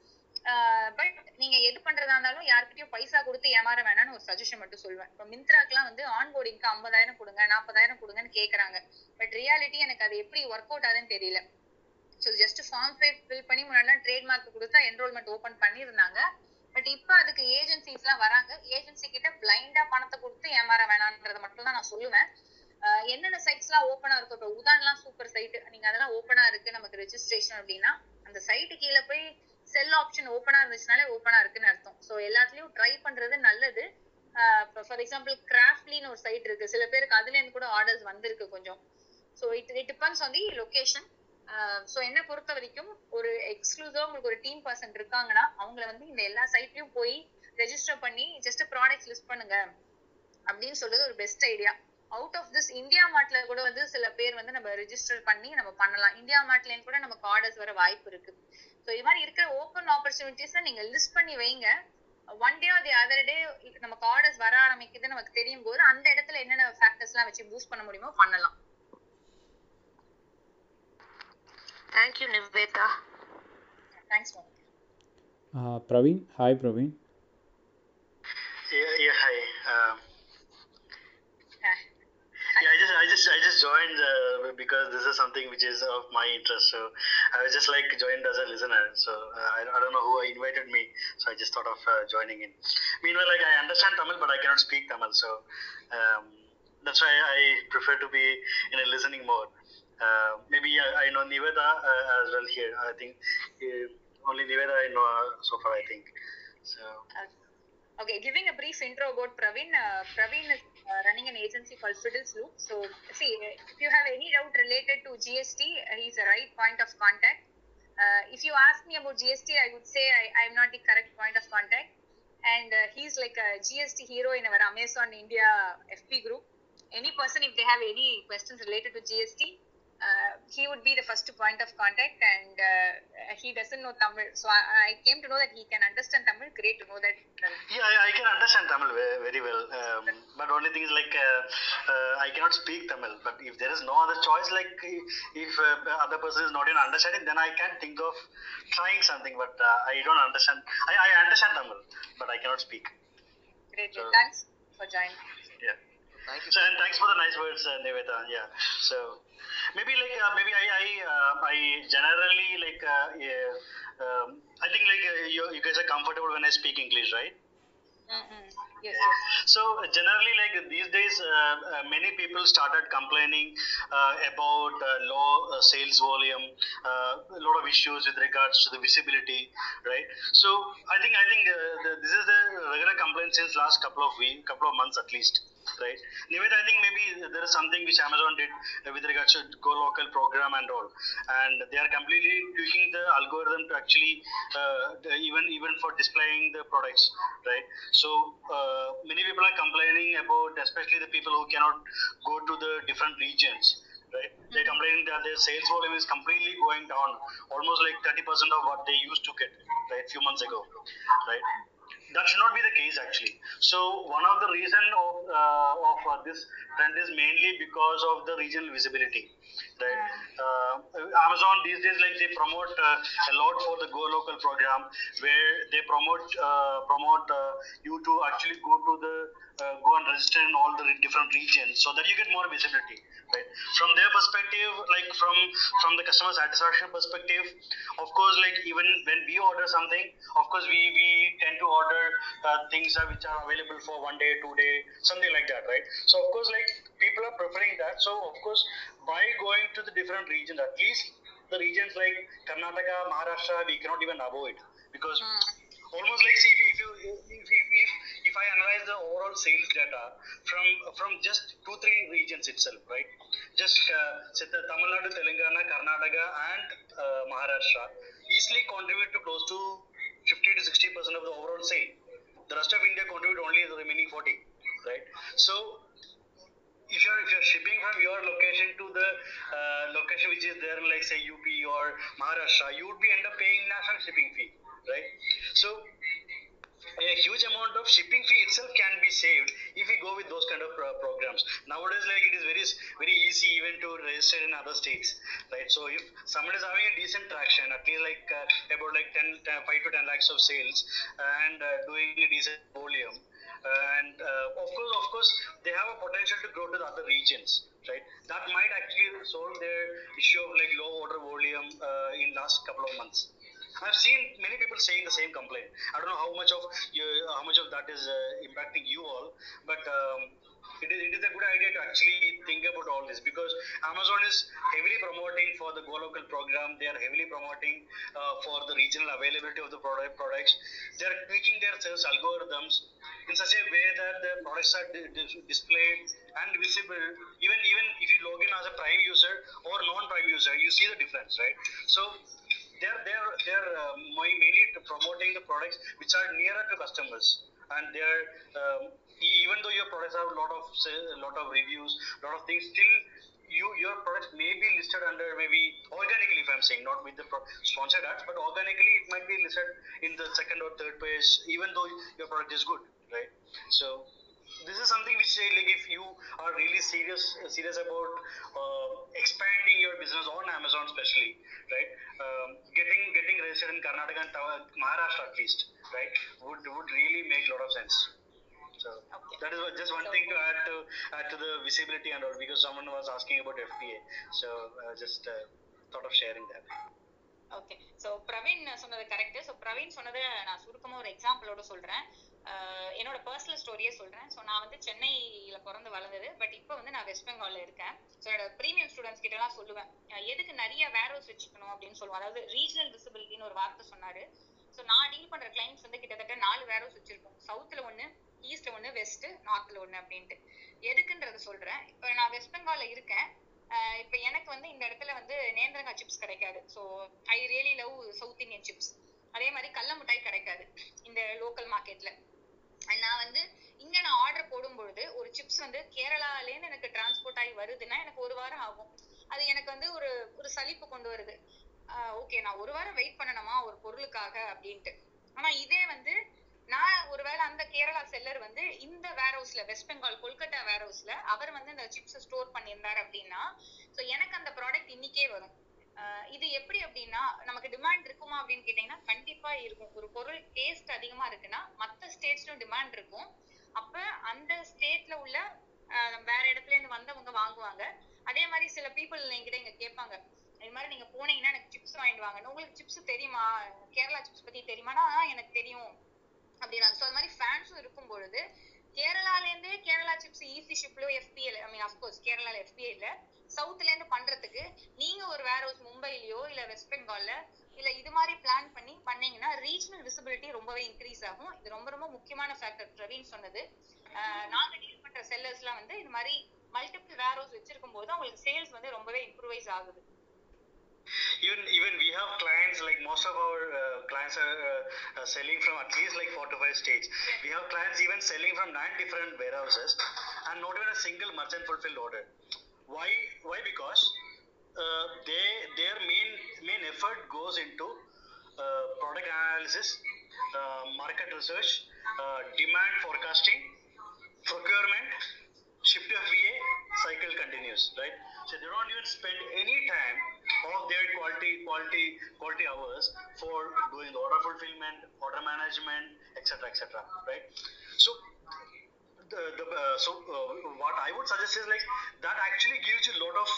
But நீங்க எது பண்றதா இருந்தாலும் யாருக்கிட்டையும் பைசா கொடுத்து ஏமாற வேணாம்னு ஒரு சஜஷன் மட்டும் சொல்லுவேன். இப்போ மிந்த்ராக்கெல்லாம் வந்து ஆன் போர்டிங்க்கு ஐம்பதாயிரம் கொடுங்க, நாற்பதாயிரம் கொடுங்கன்னு கேட்கறாங்க. பட் ரியாலிட்டி எனக்கு அது எப்படி ஒர்க் அவுட் ஆகுதுன்னு தெரியல. ஸோ ஜஸ்ட் ஃபார்ம் ஃபில் பண்ணி முன்னாடிலாம் ட்ரேட்மார்க் கொடுத்தா என்ரோல்மெண்ட் ஓப்பன் பண்ணியிருந்தாங்க. பட் இப்போ அதுக்கு ஏஜென்சிஸ்லாம் வராங்க. ஏஜென்சி கிட்ட பிளைண்டா பணத்தை கொடுத்து ஏமாற வேணான்றத மட்டும் தான் நான் சொல்லுவேன். என்னென்ன சைட்ஸ்லாம் ஓப்பனா இருக்கும், இப்போ உதான்லாம் சூப்பர் சைட், நீங்க அதெல்லாம் ஓப்பனா இருக்கு நமக்கு ரெஜிஸ்ட்ரேஷன் அப்படின்னா அந்த சைட்டு கீழே போய் செல் ஆப்ஷன் ஓப்பனா இருந்துச்சுனாலே ஓப்பனா இருக்குன்னு அர்த்தம். ஸோ எல்லாத்துலயும் ட்ரை பண்றது நல்லது. ஃபார் எக்ஸாம்பிள் கிராஃப்ட்லின்னு ஒரு சைட் இருக்கு, சில பேருக்கு அதுல இருந்து கூட ஆர்டர்ஸ் வந்திருக்கு கொஞ்சம். So it it depends on the location. So என்ன பொறுத்த வரைக்கும் ஒரு எக்ஸ்க்ளூசிவா உங்களுக்கு ஒரு டீம் பர்சன் இருக்காங்கன்னா அவங்களை வந்து இந்த எல்லா சைட்லயும் போய் ரெஜிஸ்டர் பண்ணி ஜஸ்ட் ப்ராடக்ட்ஸ் லிஸ்ட் பண்ணுங்க அப்படின்னு சொல்றது ஒரு best idea. Out of this India மார்ட்ல கூட வந்து சில பேர் வந்து நம்ம ரெஜிஸ்டர் பண்ணி நம்ம பண்ணலாம். இந்தியா மார்ட்லயும் கூட நமக்கு ஆர்டர்ஸ் வர வாய்ப்பு இருக்கு. ஸோ இது மாதிரி இருக்கிற ஓப்பன் ஆப்பர்ச்சுனிட்டிஸ் நீங்க லிஸ்ட் பண்ணி வைங்க. ஒன் டே அது அதர் டே நமக்கு ஆர்டர்ஸ் வர ஆரம்பிக்குதுன்னு நமக்கு தெரியும் போது அந்த இடத்துல என்னென்ன ஃபேக்டர்ஸ் எல்லாம் வச்சு பூஸ்ட் பண்ண முடியுமோ பண்ணலாம். Thank you, Nivetha. Thanks, Mom. Uh, Praveen. Hi, Praveen. Yeah, yeah, hi. Um, yeah, I just, I just, I just joined uh, because this is something which is of my interest. So I was just like joined as a listener. So uh, I, I don't know who invited me. So I just thought of uh, joining in. Meanwhile, like I understand Tamil, but I cannot speak Tamil. So um, that's why I prefer to be in a listening mode. Uh, maybe I, I know Nivetha uh, as well here. I think uh, only Nivetha I know uh, so far, I think. So. Uh, okay, giving a brief intro about Praveen. Uh, Praveen is uh, running an agency called Fiddles Loop. So, see, if you have any doubt related to G S T, uh, he's the right point of contact. Uh, if you ask me about G S T, I would say I am not the correct point of contact. And uh, he's like a G S T hero in our Amazon India F B group. Any person, if they have any questions related to G S T, Uh, he would be the first point of contact, and uh, he doesn't know Tamil, so I, I came to know that he can understand Tamil. Great to know that. Tamil. Yeah, I, I can understand Tamil very, very well, um, but only thing is like uh, uh, I cannot speak Tamil. But if there is no other choice, like if uh, other person is not even understanding, then I can think of trying something. But uh, I don't understand. I, I understand Tamil, but I cannot speak. Great. So, thanks for joining. Yeah. Thank you. So, and thanks for the nice words, uh, Nivetha. Yeah. So. Maybe like uh, maybe I I, uh, I generally like uh, yeah, um, I think like uh, you you guys are comfortable when I speak English, right? Mm-hmm. Yes, yes. So generally like these days uh, uh, many people started complaining uh, about uh, low uh, sales volume, uh, a lot of issues with regards to the visibility, right? So I think I think uh, the, this is the regular complaint since last couple of week, couple of months at least. Right, Nivetha, I think maybe there is something which Amazon did with regards to Go Local program and all, and they are completely tweaking the algorithm to actually uh, the, even even for displaying the products, right? So uh, many people are complaining about, especially the people who cannot go to the different regions. Right. They complain that their sales volume is completely going down, almost like thirty percent of what they used to get, right, few months ago, right? That should not be the case actually. So one of the reason of uh, of uh, this trend is mainly because of the regional visibility, right? Uh, Amazon these days like they promote uh, a lot for the Go Local program, where they promote uh, promote uh, you to actually go to the uh, go and register in all the different regions so that you get more visibility, right? From their perspective, like from from the customer satisfaction perspective, of course, like even when we order something, of course we we tend to order Uh, things are which are available for one day, two day, something like that, right? So of course, like people are preferring that. So of course, by going to the different regions, at least the regions like Karnataka, Maharashtra, we cannot even avoid because mm. almost like see if you if if, if if I analyze the overall sales data from from just two three regions itself, right? Just uh, Tamil Nadu, Telangana, Karnataka, and uh, Maharashtra easily contribute to close to fifty to sixty percent of the overall sale. The rest of India contribute only the remaining forty, right? So if you're if you're shipping from your location to the uh, location which is there in like say U P or Maharashtra, you would be end up paying national shipping fee, right? So a huge amount of shipping fee itself can be saved if we go with those kind of pro programs. Nowadays, like it is very very easy even to register in other states, right? So if someone is having a decent traction, at least like uh, about like ten, ten, five to ten lakhs of sales and uh, doing a decent volume, uh, and uh, of course, of course, they have a potential to grow to the other regions, right? That might actually solve their issue of like low order volume uh, in last couple of months. I've seen many people saying the same complaint. I don't know how much of you, how much of that is uh, impacting you all, but um, it is, it is a good idea to actually think about all this, because Amazon is heavily promoting for the Go Local program. They are heavily promoting uh, for the regional availability of the product products. They are tweaking their sales algorithms in such a way that the products are di dis displayed and visible. Even even if you log in as a Prime user or non-Prime user, you see the difference, right? So they're they're they're uh, mainly promoting the products which are nearer to customers, and they're um, even though your products have a lot of say, a lot of reviews, a lot of things, still you your products may be listed under, maybe organically, if I'm saying, not with the sponsored ads, but organically it might be listed in the second or third page, even though your product is good, right? So this is something which, like, if you are really serious serious about uh, expanding your business on Amazon, especially, right? Um, getting getting registered in Karnataka and Maharashtra at least, right? Would would really make a lot of sense. So okay. That is just one so, thing to add to add to the visibility and all, because someone was asking about F B A. So uh, just uh, thought of sharing that. Okay. So Praveen, so the correct. So Praveen, so another, I will give an example. I will tell you. Uh, you know, a personal story is told. So now I'm in Chennai, but now I'm in West Bengal. So I premium students, I tell them, "Yeduk nariya warehouse vechikano," appdinu solluva. That is regional visibility nu oru vaartha sonnaru. So na deal pandra clients undu kittatta four warehouse vechirukom. South la one, east la one, west, north la one appdinu. Yedukundradha solren. Ipo na West Bengal la irukken. Ipo enakku vandu inda edathila vandu Nendranga chips kedaikadhu. So I really love South Indian chips. அதே மாதிரி கள்ள மிட்டாய் கிடைக்காது இந்த local மார்க்கெட்ல. நான் வந்து இங்க நான் ஆர்டர் போடும்போது ஒரு சிப்ஸ் வந்து கேரளாலேருந்து எனக்கு டிரான்ஸ்போர்ட் ஆகி வருதுன்னா எனக்கு ஒரு வாரம் ஆகும். அது எனக்கு வந்து ஒரு ஒரு சலிப்பு கொண்டு வருது. ஓகே, நான் ஒரு வாரம் வெயிட் பண்ணணுமா ஒரு பொருளுக்காக அப்படின்ட்டு. ஆனா இதே வந்து நான் ஒருவேளை அந்த கேரளா செல்லர் வந்து இந்த வேர்ஹவுஸ்ல, வெஸ்ட் பெங்கால் கொல்கத்தா வேர்ஹவுஸ்ல அவர் வந்து இந்த சிப்ஸை ஸ்டோர் பண்ணியிருந்தார் அப்படின்னா, ஸோ எனக்கு அந்த ப்ராடக்ட் இன்னைக்கே வரும். இது எப்படி அப்படின்னா, நமக்கு டிமாண்ட் இருக்குமா அப்படின்னு கேட்டீங்கன்னா கண்டிப்பா இருக்கும். ஒரு பொருள் டேஸ்ட் அதிகமா இருக்குன்னா மற்ற ஸ்டேட்ஸ்லயும் டிமாண்ட் இருக்கும். அப்ப அந்த ஸ்டேட்ல உள்ள வேற இடத்துல இருந்து வந்தவங்க வாங்குவாங்க. அதே மாதிரி சில பீப்புள் என்கிட்ட இங்க கேட்பாங்க, இது மாதிரி நீங்க போனீங்கன்னா எனக்கு சிப்ஸ் வாங்கிட்டு வாங்க, உங்களுக்கு சிப்ஸ் தெரியுமா, கேரளா சிப்ஸ் பத்தி தெரியுமானா எனக்கு தெரியும் அப்படின்னாங்க. ஸோ அது மாதிரி ஃபேன்ஸும் இருக்கும் பொழுது கேரளால இருந்தே கேரளா சிப்ஸ் ஈஸி ஷிப்ல எஃபிஏல, ஐ மீன் அஃப்கோர்ஸ் கேரளால எஃபிஏல சவுத்ல இருந்து பண்றதுக்கு நீங்க ஒரு வேர்ஹவுஸ் மும்பையிலயோ இல்ல வெஸ்ட் பெங்கால்ல இல்ல இது மாதிரி பிளான் பண்ணி பண்ணீங்கன்னா ரீஜனல் விசிபிலிட்டி ரொம்பவே இன்க்ரீஸ் ஆகும். இது ரொம்ப ரொம்ப முக்கியமான ஃபேக்டர் பிரவீன் சொன்னது. நாங்க டீல் பண்ற செல்லர்ஸ் எல்லாம் வந்து இது மாதிரி மல்டிபிள் வேர்ஹவுஸ் வச்சிருக்கும் போது அவங்களுக்கு சேல்ஸ் வந்து ரொம்பவே இம்ப்ரூவைஸ் ஆகுது. Even even we have clients, like most of our uh, clients are uh, uh, selling from at least like four to five states. We have clients even selling from nine different warehouses, and not even a single merchant fulfilled order. Why? Why? Because uh, they their main main effort goes into uh, product analysis, uh, market research, uh, demand forecasting, procurement, shift to F B A, cycle continues, right? So they don't even spend any time of their quality quality quality hours for doing order fulfillment, order management, etc, etc, right? So the, the uh, so uh, what I would suggest is, like, that actually gives you a lot of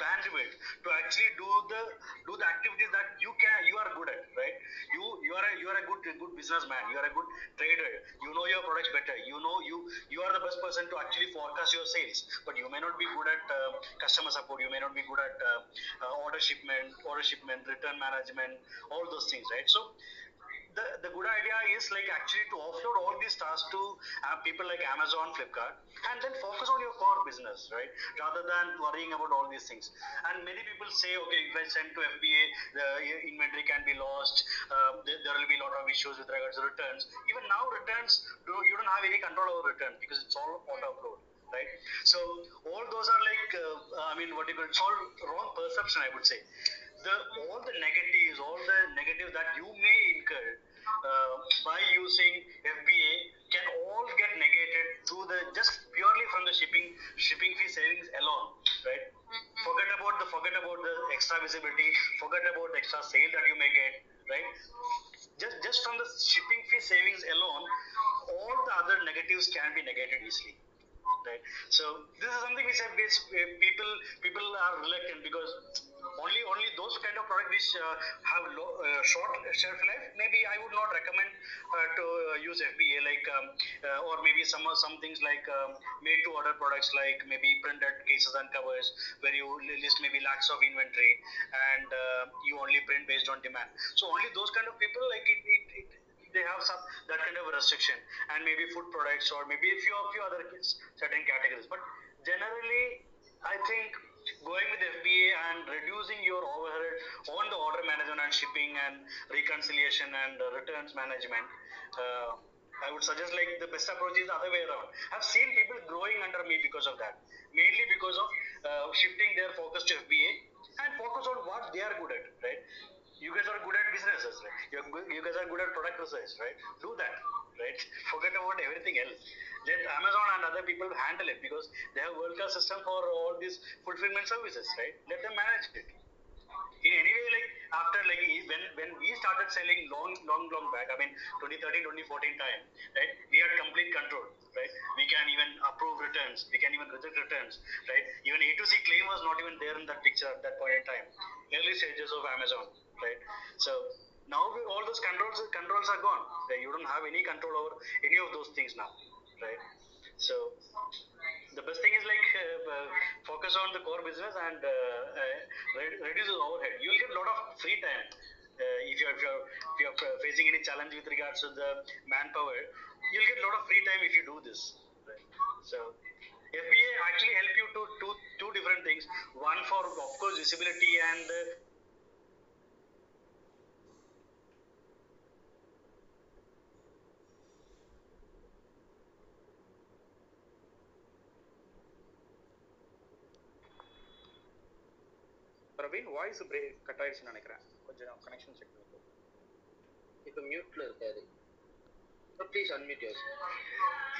bandwidth to actually do the do the activities that you can you are good at, right? You you are a, you are a good good businessman, you are a good trader, you know your products better, you know you you are the best person to actually forecast your sales, but you may not be good at uh, customer support, you may not be good at uh, uh, order shipment order shipment return management, all those things, right? So the the good idea is, like, actually to offload all these tasks to uh, people like Amazon, Flipkart, and then focus on your core business, right? Rather than worrying about all these things. And many people say, okay, if I send to F B A, the inventory can be lost. Uh, there, there will be a lot of issues with regards to returns. Even now, returns, you don't have any control over returns because it's all on the road, right? So all those are like, uh, I mean, what you call, it's all wrong perception, I would say. The all the negatives, all the negative that you may incur uh, by using F B A can all get negated through the just purely from the shipping shipping fee savings alone, right? Mm-hmm. Forget about the forget about the extra visibility, forget about the extra sale that you may get, right? Just just from the shipping fee savings alone, all the other negatives can be negated easily. Right. So this is something which people people are reluctant, because only only those kind of products which uh, have low, uh, short shelf life, maybe I would not recommend uh, to use F B A, like um, uh, or maybe some some things like um, made to order products, like maybe printed cases and covers where you list maybe lakhs of inventory and uh, you only print based on demand. So only those kind of people, like it, it, it they have some that kind of a restriction, and maybe food products or maybe a few, a few other certain categories. But generally, I think going with F B A and reducing your overhead on the order management and shipping and reconciliation and returns management, uh, I would suggest like the best approach is the other way around. I've seen people growing under me because of that, mainly because of uh, shifting their focus to F B A and focus on what they are good at, right? You guys are good at businesses, right? You're good, you guys are good at product research, right? Do that, right? Forget about everything else. Let Amazon and other people handle it, because they have world-class system for all these fulfillment services, right? Let them manage it. In any way, like after like when when we started selling long, long, long back, I mean twenty thirteen, twenty fourteen time, right? We had complete control, right? We can even approve returns, we can even reject returns, right? Even A to Z claim was not even there in that picture at that point in time. Early stages of Amazon. Right. So now we, all those controls controls are gone. Right? You don't have any control over any of those things now. Right. So the best thing is like uh, uh, focus on the core business and uh, uh, reduce the overhead. You will get a lot of free time. Uh, if you are if you are if you are facing any challenge with regards to the manpower, you'll get a lot of free time if you do this. Right. So F B A actually help you to do two different things. One for of course visibility and uh, Praveen, voice break cut ஆயிடுச்சு நினைக்கிறேன். கொஞ்சம் connection check பண்ணுங்க. இப்போ மியூட்ல இருக்காரு. So please unmute yourself.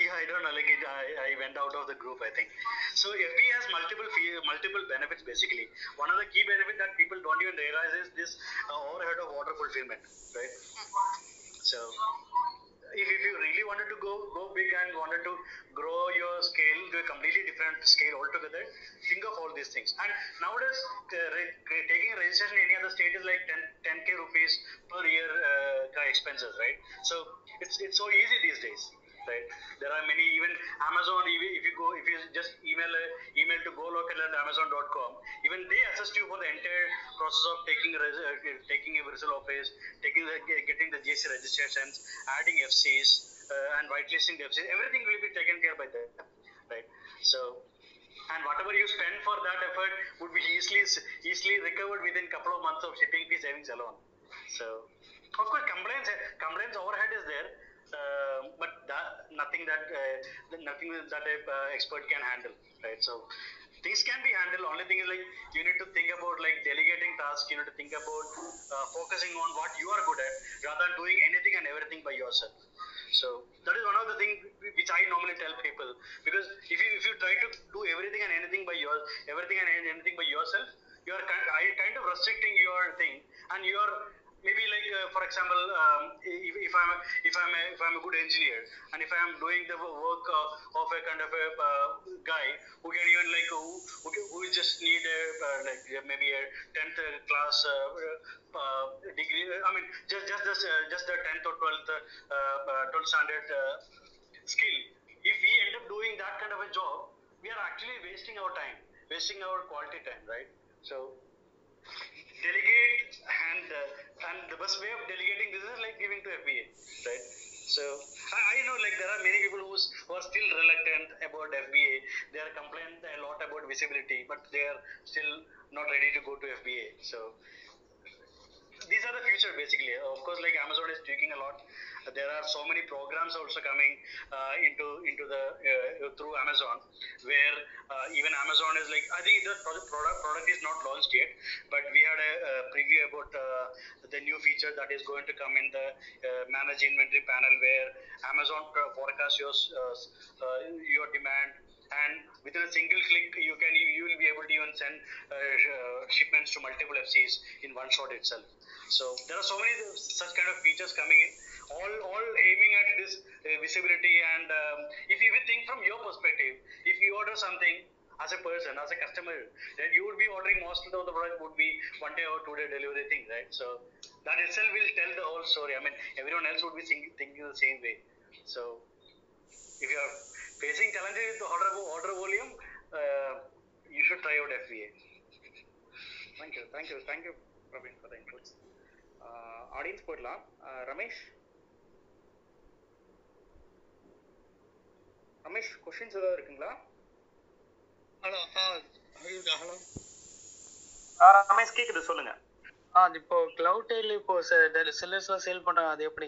Yeah, I don't know, like it, I I went out of the group, I think. So F B A has multiple multiple benefits basically. One of the key benefits that people don't even realize is this uh, overhead of order fulfillment, right? So If, if you really wanted to go go big and wanted to grow your scale to a completely different scale altogether, think of all these things. And nowadays, uh, re taking registration in any other state is like ten K rupees per year uh, expenses, right? So it's it's so easy these days, right? There are many, even Amazon. If you go, if you just email uh, email to go local at amazon dot com, even they assist you for the entire process of taking uh, taking a virtual office, taking the, getting the G S T registrations, adding F Cs uh, and whitelisting the F Cs. Everything will be taken care by them, right? So, and whatever you spend for that effort would be easily easily recovered within couple of months of shipping fee savings alone. So, of course, compliance compliance overhead is there. Uh, but that, nothing that uh, nothing that a uh, expert can handle, right? So things can be handled. Only thing is like you need to think about like delegating tasks. You need to think about uh, focusing on what you are good at rather than doing anything and everything by yourself. So that is one of the things which I normally tell people, because if you if you try to do everything and anything by your everything and anything by yourself, you are kind, kind of restricting your thing, and you are maybe like uh, for example, um, if, if I'm a, if I'm a, if I'm a good engineer, and if I'm doing the work uh, of a kind of a uh, guy who can even like who who, who just need a uh, like maybe a tenth class uh, uh, degree. I mean, just just just uh, just the tenth or twelfth twelfth uh, uh, standard uh, skill. If we end up doing that kind of a job, we are actually wasting our time, wasting our quality time, right? So. Delegate and uh, and the best way of delegating this is like giving to F B A, right? So I, I know like there are many people who's, who are still reluctant about F B A. They are complaining a lot about visibility, but they are still not ready to go to F B A. So these are the future basically. Of course, like Amazon is tweaking a lot. There are so many programs also coming uh, into into the uh, through Amazon, where uh, even Amazon is like, I think the product product is not launched yet, but we had a, a preview about uh, the new feature that is going to come in the uh, manage inventory panel, where Amazon forecasts your uh, uh, your demand. And within a single click, you can you will be able to even send uh, uh, shipments to multiple F Cs in one shot itself. So there are so many such kind of features coming in, all all aiming at this uh, visibility. And um, if you even think from your perspective, if you order something as a person, as a customer, then you would be ordering most of the product would be one day or two day delivery thing, right? So that itself will tell the whole story. I mean, everyone else would be thinking, thinking the same way. So if you are facing challenges with the order, order volume, uh, you should try out F B A. Thank you, thank you, thank you, Praveen, for the inputs. Uh, audience, podla, uh, Ramesh. Ramesh, questions are there? Hello, how are you? Hello. Ah, Ramesh, kya kya solunga? Ah, jippo Cloudtail po sellers la sell panta adi apdi.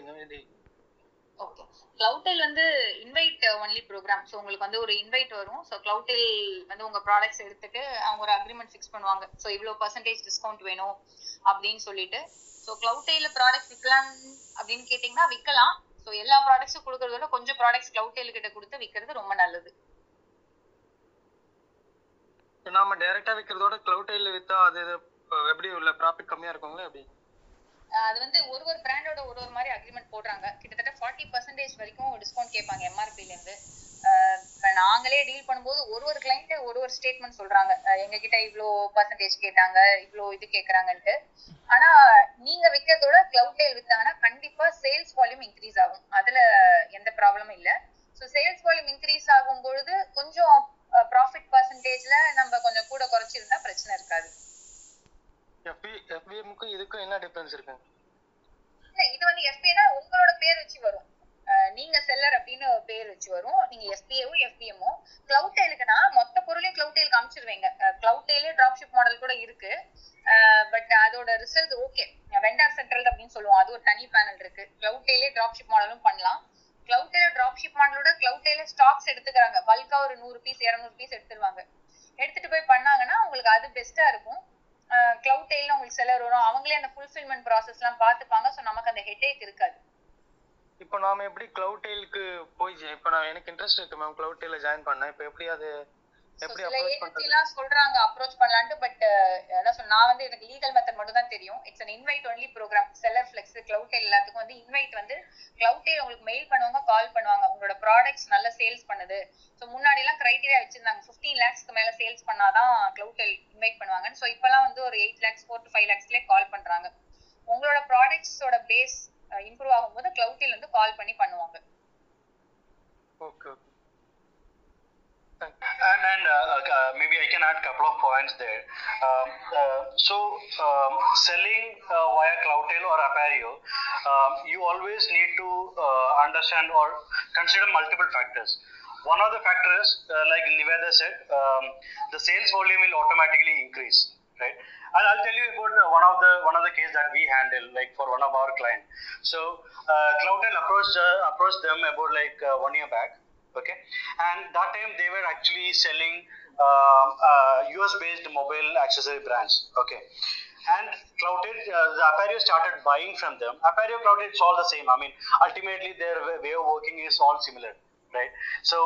Okay. Cloudtail வந்து invite only program. So உங்களுக்கு வந்து ஒரு invite வரும். So Cloudtail வந்து உங்க products எடுத்துட்டு அவங்க ஒரு agreement fix பண்ணுவாங்க. So இவ்ளோ percentage discount வேணும் அப்படினு சொல்லிட்டு. So Cloudtail products விக்கலாம் அப்படினு கேட்டிங்கனா விக்கலாம். So எல்லா products கொடுக்கிறத விட கொஞ்சம் products Cloudtail கிட்ட கொடுத்து விக்கிறது ரொம்ப நல்லது. நாம டைரக்டா விக்கிறத விட Cloudtail வித்தா அது எப்படி உள்ள profit கம்மியா இருக்கும்ல அப்படி. அது வந்து ஒரு ஒரு பிராண்டோட ஒரு ஒரு மாதிரி அக்ரிமெண்ட் போடுறாங்க. கிட்டத்தட்ட forty percent வரைக்கும் டிஸ்கவுண்ட் கேட்பாங்க எம்ஆர்பில இருந்து. நாங்களே டீல் பண்ணும்போது ஒரு ஒரு கிளைண்ட் ஒரு ஒரு ஸ்டேட்மெண்ட் சொல்றாங்க, எங்க கிட்ட இவ்வளோ பர்சன்டேஜ் கேட்டாங்க, இவ்வளோ இது கேட்கறாங்கன்ட்டு. ஆனா நீங்க விற்கிறதோட Cloudtail வித்தாங்கன்னா கண்டிப்பா சேல்ஸ் வால்யூம் இன்க்ரீஸ் ஆகும், அதுல எந்த ப்ராப்ளமும் இல்லை. ஸோ சேல்ஸ் வால்யூம் இன்க்ரீஸ் ஆகும் பொழுது கொஞ்சம் ப்ராஃபிட் பர்சன்டேஜ்ல நம்ம கொஞ்சம் கூட குறைச்சிருந்தா பிரச்சனை இருக்காது. F B A முக்கு இதுக்கு என்ன டிஃபரன்ஸ் இருக்கு? இல்ல, இது வந்து F B A னா உங்களோட பேர் வச்சு வரும். நீங்க செல்லர் அப்படின பேர் வச்சு வரும். நீங்க F B A O F B M ஓ Cloudtailக்குனா மொத்த பொருளையும் Cloudtail காமிச்சிடுவீங்க. Cloudtail dropship மாடல் கூட இருக்கு. பட் அதோட ரிசல்ட் ஓகே. வெண்டர் சென்ட்ரல் அப்படினு சொல்லுவோம். அது ஒரு தனி பேனல் இருக்கு. Cloudtail dropship மாடலும் பண்ணலாம். Cloudtail dropship மாடலோட Cloudtail ஸ்டாக்ஸ் எடுத்துக்கறாங்க. பல்கா ஒரு நூறு பீஸ் இருநூறு பீஸ் எடுத்துருவாங்க. எடுத்துட்டு போய் பண்ணாங்கன்னா உங்களுக்கு அது பெஸ்டா இருக்கும். Cloudtail உங்களுக்கு செலர் வரும், அவங்களே அந்த fulfillment processலாம் பார்த்துப்பாங்க. சோ நமக்கு அந்த ஹெட்டேக் இருக்காது. இப்போ நாம எப்படி Cloudtailக்கு போய் இப்போ நான் எனக்கு இன்ட்ரஸ்ட் இருக்கு மேம் Cloudtailல ஜாயின் பண்ண, இப்போ எப்படி அது எப்படி அப்ரோச் பண்றது எல்லாம் சொல்றாங்க அப்ரோச் பண்ணலாம்னு. பட் அதான் சொன்னா நான் வந்து எனக்கு லீகல் மெத்தட் மட்டும் தான் தெரியும். It's an invite only program. Seller flex Cloudtail எல்லாத்துக்கும் வந்து இன்வைட் வந்து Cloudtail உங்களுக்கு மெயில் பண்ணுவாங்க, கால் பண்ணுவாங்க. உங்களோட ப்ராடக்ட்ஸ் நல்ல சேல்ஸ் பண்ணுது. சோ முன்னாடி எல்லாம் கிரைட்டீரியா வச்சிருந்தாங்க fifteen lakhsக்கு மேல சேல்ஸ் பண்ணாதான் Cloudtail இன்வைட் பண்ணுவாங்க. சோ இப்போலாம் வந்து ஒரு eight lakhs four to five lakhsலயே call பண்றாங்க. உங்களோட ப்ராடக்ட்ஸோட பேஸ் இம்ப்ரூவ் ஆகும்போது Cloudtail வந்து கால் பண்ணி பண்ணுவாங்க. Okay. And, and uh, uh, maybe I can add a couple of points there. Um, uh, so um, selling uh, via Cloudtail or Appario, um, you always need to uh, understand or consider multiple factors. One of the factors, uh, like Nivetha said, um, the sales volume will automatically increase, right? And I'll tell you about uh, one of the one of the case that we handle, like for one of our client. So uh, Cloudtail approached uh, approached them about like uh, one year back. Okay, and that time they were actually selling uh, uh, U S based mobile accessory brands. Okay, and Cloudtail, uh, the Appario started buying from them. Appario, Cloudtail, it's all the same. I mean, ultimately their way of working is all similar, right? So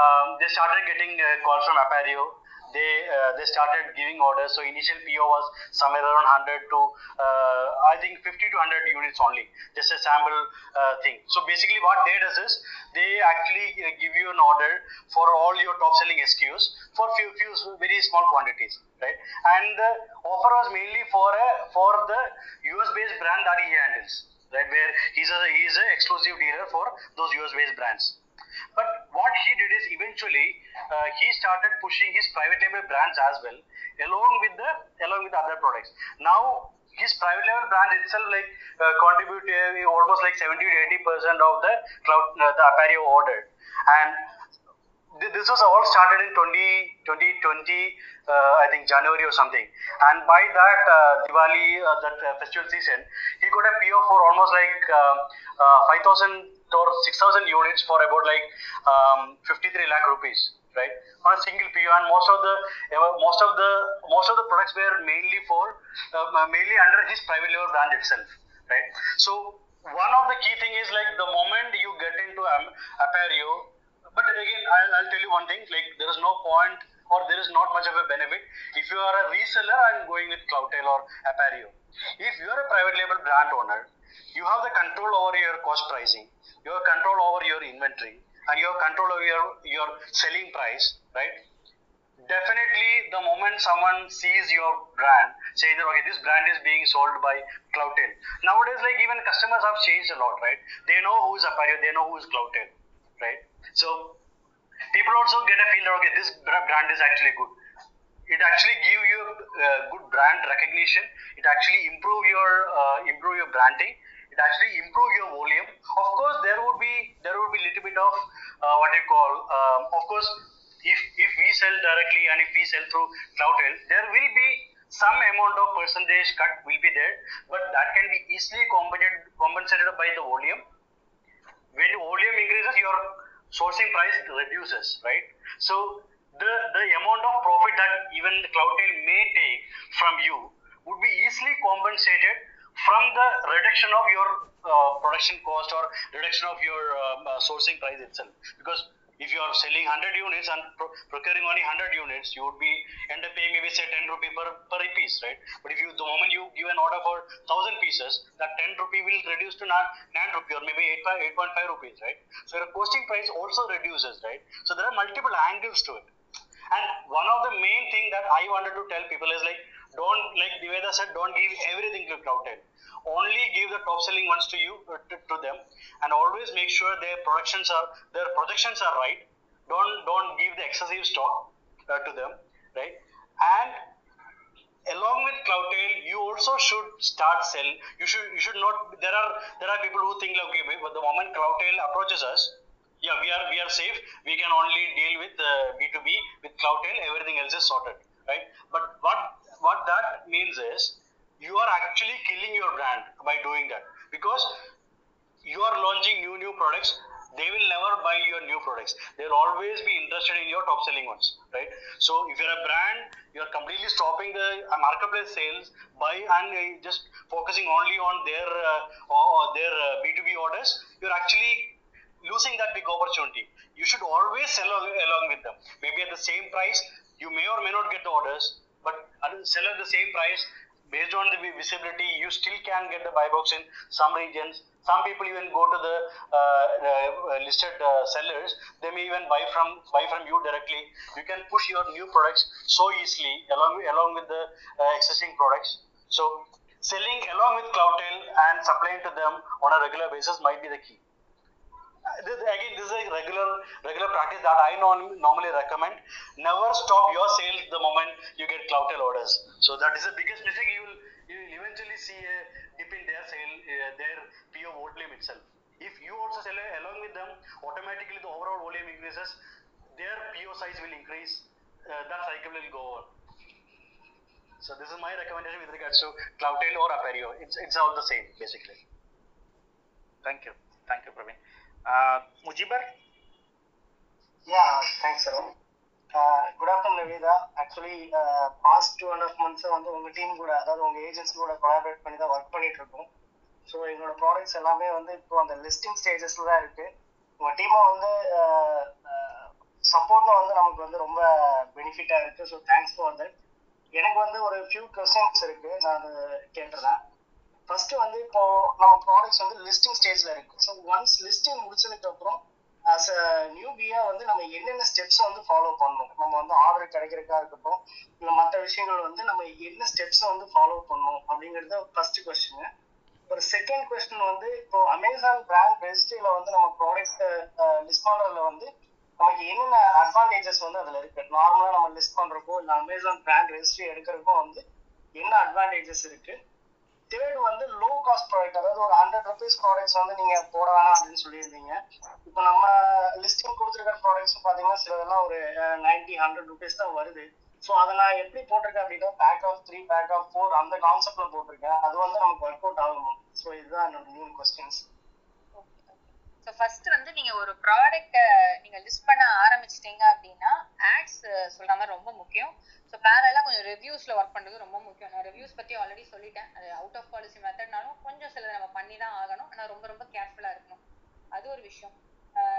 um, they started getting uh, calls from Appario. They uh, they started giving orders. So initial P O was somewhere around one hundred to uh, I think fifty to one hundred units only, just a sample uh, thing. So basically what they does is they actually uh, give you an order for all your top selling S K Us for few few very small quantities, right? And the offer was mainly for a for the U S based brand that he handles, right? Where he's a he is an exclusive dealer for those U S based brands. But what he did is eventually uh, he started pushing his private label brands as well, along with the along with other products. Now his private label brand itself like uh, contribute uh, almost like seventy to eighty percent of the cloud uh, the Appario order, and this was all started in twenty twenty, uh, I think January or something. And by that uh, Diwali, uh, that uh, festival season, he got a P O for almost like uh, uh, five thousand or six thousand units for about like um, fifty-three lakh rupees. Right, on a single P O, and most of the most of the most of the products were mainly for uh, mainly under his private label brand itself. Right, so one of the key thing is like the moment you get into um, Appario, but again I'll, I'll tell you one thing, like there is no point or there is not much of a benefit if you are a reseller and going with Cloudtail or Appario. If you are a private label brand owner, you have the control over your cost pricing, you have control over your inventory, and you have control over your, your selling price, right? Definitely, the moment someone sees your brand, say that, okay, this brand is being sold by Cloudtail. Nowadays, like even customers have changed a lot, right? They know who is Appario, they know who is Cloudtail, right? So, people also get a feel that, okay, this brand is actually good. It actually gives you uh, good brand recognition. It actually improve your uh, improve your branding. It actually improve your volume. Of course, there would be there would be little bit of uh, what you call. Um, of course, if if we sell directly and if we sell through Cloudtail, there will be some amount of percentage cut will be there, but that can be easily compensated compensated by the volume. When volume increases, your sourcing price reduces, right? So the the amount of profit that even the Cloudtail may take from you would be easily compensated from the reduction of your uh, production cost or reduction of your um, uh, sourcing price itself. Because if you are selling one hundred units and pro procuring only one hundred units, you would be end up paying maybe say ten rupee per, per piece, right? But if you, the moment you give an order for one thousand pieces, that ten rupee will reduce to nine rupee or maybe eight point five rupees, right? So your costing price also reduces, right? So there are multiple angles to it. And one of the main thing that I wanted to tell people is like, don't, like Nivetha said, don't give everything to Cloudtail. Only give the top selling ones to you, to, to them, and always make sure their productions are, their projections are right. Don't, don't give the excessive stock uh, to them, right? And along with Cloudtail, you also should start sell. You should, you should not, there are, there are people who think like, okay, but the moment Cloudtail approaches us, yeah, we are we are safe. We can only deal with uh, B two B with Cloudtail. Everything else is sorted, right? But what what that means is you are actually killing your brand by doing that, because you are launching new new products. They will never buy your new products. They'll always be interested in your top selling ones, right? So if you're a brand, you're completely stopping the marketplace sales by and just focusing only on their uh, or their uh, B two B orders. You're actually losing that big opportunity. You should always sell along with them. Maybe at the same price, you may or may not get the orders, but sell at the same price. Based on the visibility, you still can get the buy box in some regions. Some people even go to the uh, uh, listed uh, sellers. They may even buy from buy from you directly. You can push your new products so easily along along with the uh, existing products. So selling along with Cloudtail and supplying to them on a regular basis might be the key. This, again, this is a regular regular practice that I non, normally recommend. Never stop your sales the moment you get Cloudtail orders. So that is the biggest mistake. You will, you will eventually see a dip in their sale, uh, their P O volume itself. If you also sell along with them, automatically the overall volume increases. Their P O size will increase. Uh, that cycle will go over. So this is my recommendation with regards to Cloudtail or Appario. It's it's all the same basically. Thank you, thank you, Praveen. Uh, Mujibar? Yeah, thanks, sir. Uh, good afternoon, Nivetha. Actually, uh, past two and a half months, on the team, the agents collaborate with the work. So, in our products, on the listing stages, our team support benefit. So, thanks for that. I have a few questions. First, on the products on the listing stage, so once listing as a new B A, on the steps on the follow up on the order the steps on the follow up on the first question. The second question on the Amazon Brand Registry on the product list on the advantages on the normal list on Amazon Brand Registry, what advantages. third one the low cost product, அதாவது ஒரு hundred rupees products வந்து நீங்க போடலாம் அப்படினு சொல்லிருந்தீங்க. இப்போ நம்ம listing கொடுத்திருக்கிற products பாத்தீங்கன்னா சிலதெல்லாம் ஒரு ninety, one hundred rupees தான் வருது. சோ அத நான் எப்படி போட்டுருக்கேன் அப்படினா pack of three, pack of four அந்த கான்செப்ட்ல போட்டுருக்கேன். அது வந்து நமக்கு வொர்க் அவுட் ஆகுமா? சோ இதுதான் என்னோட மூணு क्वेश्चंस. சோ ஃபர்ஸ்ட் வந்து நீங்க ஒரு ப்ராடக்ட் நீங்க லிஸ்ட் பண்ண ஆரம்பிச்சிட்டீங்க அப்படினா ஆட்ஸ் சொல்ற மாதிரி ரொம்ப முக்கியம். சோ பேரலா கொஞ்சம் ரிவ்யூஸ்ல வர்க் பண்றது ரொம்ப முக்கியம். நான் ரிவ்யூஸ் பத்தி ஆல்ரெடி சொல்லிட்டேன். அது அவுட் ஆஃப் பாலிசி மெத்தட்னாலும் கொஞ்சம் சிலது நம்ம பண்ணி தான் ஆகணும். ஆனா ரொம்ப ரொம்ப கேர்ஃபுல்லா இருக்கணும். அது ஒரு விஷயம்.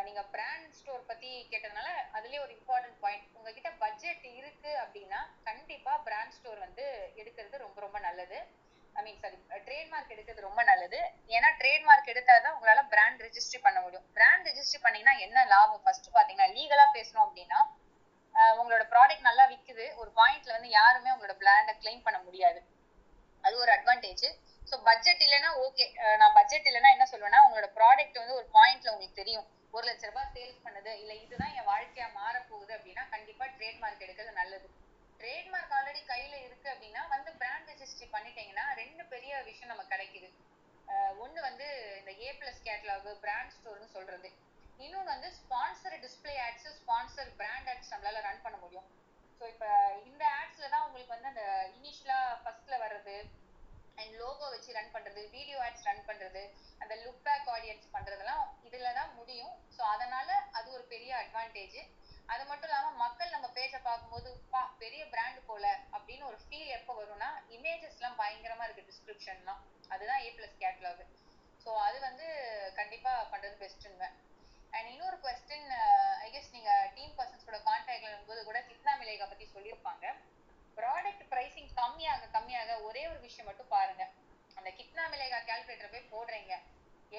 நீங்க பிராண்ட் ஸ்டோர் பத்தி கேட்டதனால அதுலயே ஒரு இம்பார்ட்டன்ட் பாயிண்ட், உங்ககிட்ட பட்ஜெட் இருக்கு அப்படின்னா கண்டிப்பா பிராண்ட் ஸ்டோர் வந்து எடுக்கிறது ரொம்ப ரொம்ப நல்லது. ஐ மீன் சாரி ட்ரேட்மார்க் எடுக்கிறது ரொம்ப நல்லது. ஏன்னா ட்ரேட்மார்க் எடுத்தாதான் உங்களால பிராண்ட் ரெஜிஸ்ட்ரி பண்ண முடியும். பிராண்ட் ரெஜிஸ்ட்ரி பண்ணீங்கன்னா என்ன லாபம்? ஃபர்ஸ்ட் பாத்தீங்கன்னா லீகலா பேசணும் அப்படின்னா உங்களோட ப்ராடக்ட் நல்லா விற்குது. ஒரு பாயிண்ட்ல வந்து யாருமே உங்களோட பிராண்டை கிளைம் பண்ண முடியாது. அது ஒரு அட்வான்டேஜ். ஸோ பட்ஜெட் இல்லைன்னா ஓகே, நான் பட்ஜெட் இல்லைன்னா என்ன சொல்லுவேன்னா உங்களோட ப்ராடக்ட் வந்து ஒரு பாயிண்ட்ல உங்களுக்கு தெரியும் ஒரு லட்ச ரூபாய் சேல்ஸ் பண்ணுது இல்லை இதுதான் என் வாழ்க்கையா மாறப்போகுது அப்படின்னா கண்டிப்பா ட்ரேட்மார்க் எடுக்கிறது நல்லது. ட்ரேட்மார்க் ஆல்ரெடி கையில இருக்கு அப்படின்னா வந்து பிராண்ட் ரெஜிஸ்ட்ரி பண்ணிட்டீங்கன்னா ரெண்டு பெரிய விஷயம் நமக்கு கிடைக்குது. ஒன்று வந்து இந்த ஏ பிளஸ் கேட்டலாகு பிராண்ட் ஸ்டோர்னு சொல்றது, இன்னொன்று வந்து sponsor display ads, sponsor brand ads நம்மளால ரன் பண்ண முடியும். ஸோ இப்போ இந்த ஆட்ஸ்ல தான் உங்களுக்கு வந்து அந்த இனிஷியலா ஃபர்ஸ்ட்ல வர்றது அண்ட் லோகோ வச்சு ரன் பண்றது, வீடியோ ஆட்ஸ் ரன் பண்றது, அந்த லுக் பேக் ஆடியன்ஸ் பண்றதெல்லாம் இதுல தான் முடியும். ஸோ அதனால அது ஒரு பெரிய அட்வான்டேஜ். அது மட்டும் இல்லாம மக்கள் நம்ம பேஜை பார்க்கும்போது பா பெரிய பிராண்ட் போல அப்படின்னு ஒரு ஃபீல் எப்போ வரும்னா இமேஜஸ் எல்லாம் பயங்கரமா இருக்கு, டிஸ்கிரிப்ஷன்லாம். அதுதான் ஏ பிளஸ் கேட்டலாக். ஸோ அது வந்து கண்டிப்பா பண்றது பெஸ்ட்டுங்க. அண்ட் இன்னொரு கொஸ்டின், ஐ கெஸ் நீங்க டீம் பர்சன்ஸோட கான்டாக்ட்ல இருக்கும்போது கூட கித்னா விலையை பத்தி சொல்லியிருப்பாங்க. ப்ராடக்ட் ப்ரைஸிங் கம்மியாக கம்மியாக ஒரே ஒரு விஷயம் மட்டும் பாருங்க, அந்த கித்னா விலைகா கால்குலேட்டர் போய் போடுறீங்க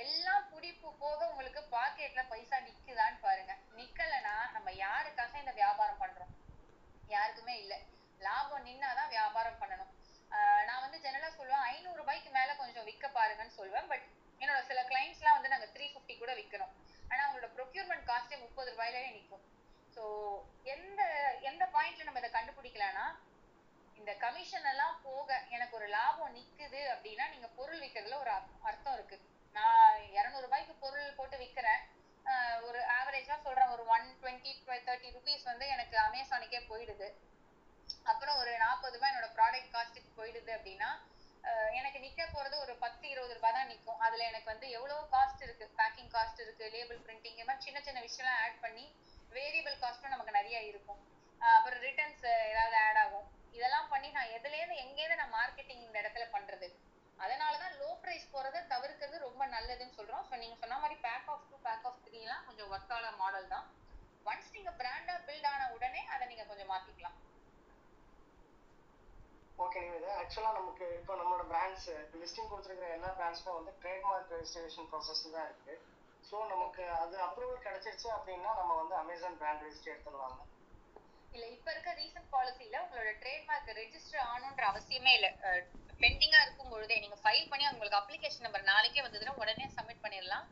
எல்லாம் புடிப்பு போக உங்களுக்கு பாக்கெட்ல பைசா நிக்குதான்னு பாருங்க. நிக்கலன்னா நம்ம யாருக்காக இந்த வியாபாரம் பண்றோம்? யாருக்குமே இல்லை. லாபம் நின்னாதான் வியாபாரம் பண்ணணும். நான் வந்து ஜெனரலா சொல்லுவேன் ஐநூறு ரூபாய்க்கு மேல கொஞ்சம் விற்க பாருங்கன்னு சொல்லுவேன். பட் என்னோட சில கிளைண்ட்ஸ் எல்லாம் வந்து நாங்க த்ரீ ஃபிஃப்டி கூட விற்கிறோம். ஆனா அவங்களோட ப்ரொக்யூர்மெண்ட் காஸ்டே முப்பது ரூபாயிலே நிற்கும். ஸோ எந்த எந்த பாயிண்ட்ல நம்ம இதை கண்டுபிடிக்கலாம்னா இந்த கமிஷன் எல்லாம் போக எனக்கு ஒரு லாபம் நிக்குது அப்படின்னா நீங்க பொருள் விற்கிறதுல ஒரு அர்த்தம் இருக்கு. நான் இருநூறு ரூபாய்க்கு பொருள் போட்டு விற்கிறேன், ஒரு ஆவரேஜா சொல்றேன் ஒரு ஒன் டுவெண்ட்டி தேர்ட்டி ருபீஸ் வந்து எனக்கு அமேசானுக்கே போயிடுது, அப்புறம் ஒரு நாற்பது ரூபாய் என்னோட ப்ராடக்ட் காஸ்ட்டுக்கு போயிடுது அப்படின்னா எனக்கு நிக்க போறது ஒரு பத்து இருபது ரூபாய் தான் நிற்கும். அதுல எனக்கு வந்து எவ்வளவோ காஸ்ட் இருக்கு, பேக்கிங் காஸ்ட் இருக்கு, லேபிள் பிரிண்டிங், இந்த மாதிரி சின்ன சின்ன விஷயம்லாம் ஆட் பண்ணி வேரியபிள் காஸ்ட்டும் நமக்கு நிறைய இருக்கும். அப்புறம் ரிட்டர்ன்ஸ் ஏதாவது ஆட் ஆகும். இதெல்லாம் பண்ணி நான் எதுலேருந்து எங்கேயிருந்து நான் மார்க்கெட்டிங் இந்த இடத்துல பண்றது? அதனாலதான் லோ பிரைஸ் போறதை தவிர்க்கிறது ரொம்ப நல்லதுன்னு சொல்றோம். ஸோ நீங்க சொன்ன மாதிரி pack of two pack of three எல்லாம் கொஞ்சம் ஒர்க் ஆன மாடல் தான். ஒன்ஸ் நீங்க பிராண்டா பில்ட் ஆன உடனே அதை நீங்க கொஞ்சம் மாத்திக்கலாம். ஓகே, இது ஆக்சுவலா நமக்கு இப்போ நம்மளோட பிராண்ட்ஸ் லிஸ்டிங் கொடுத்துருக்கிற எல்லா பிராண்ட்ஸும் வந்து ட்ரேட்மார்க் ரெஜிஸ்ட்ரேஷன் ப்ராசஸ் தான் இருக்கு. ஸோ நமக்கு அது அப்ரூவல் கிடைச்சிருச்சு அப்படின்னா நம்ம வந்து அமேசான் பிராண்ட் ரெஜிஸ்ட்ரி எடுத்துடலாங்க. இல்ல இப்ப இருக்க ரீசன்ட் பாலிசியில உங்களோட ட்ரேட்மார்க் ரெஜிஸ்டர் ஆகணும்ன்ற அவசியமே இல்லை. பெண்டிங்கா இருக்கும் பொழுதே நீங்க ஃபைல் பண்ணி உங்களுக்கு அப்ளிகேஷன் நம்பர் நாளைக்கே வந்ததுன்னா உடனே சப்மிட் பண்ணிடலாம்.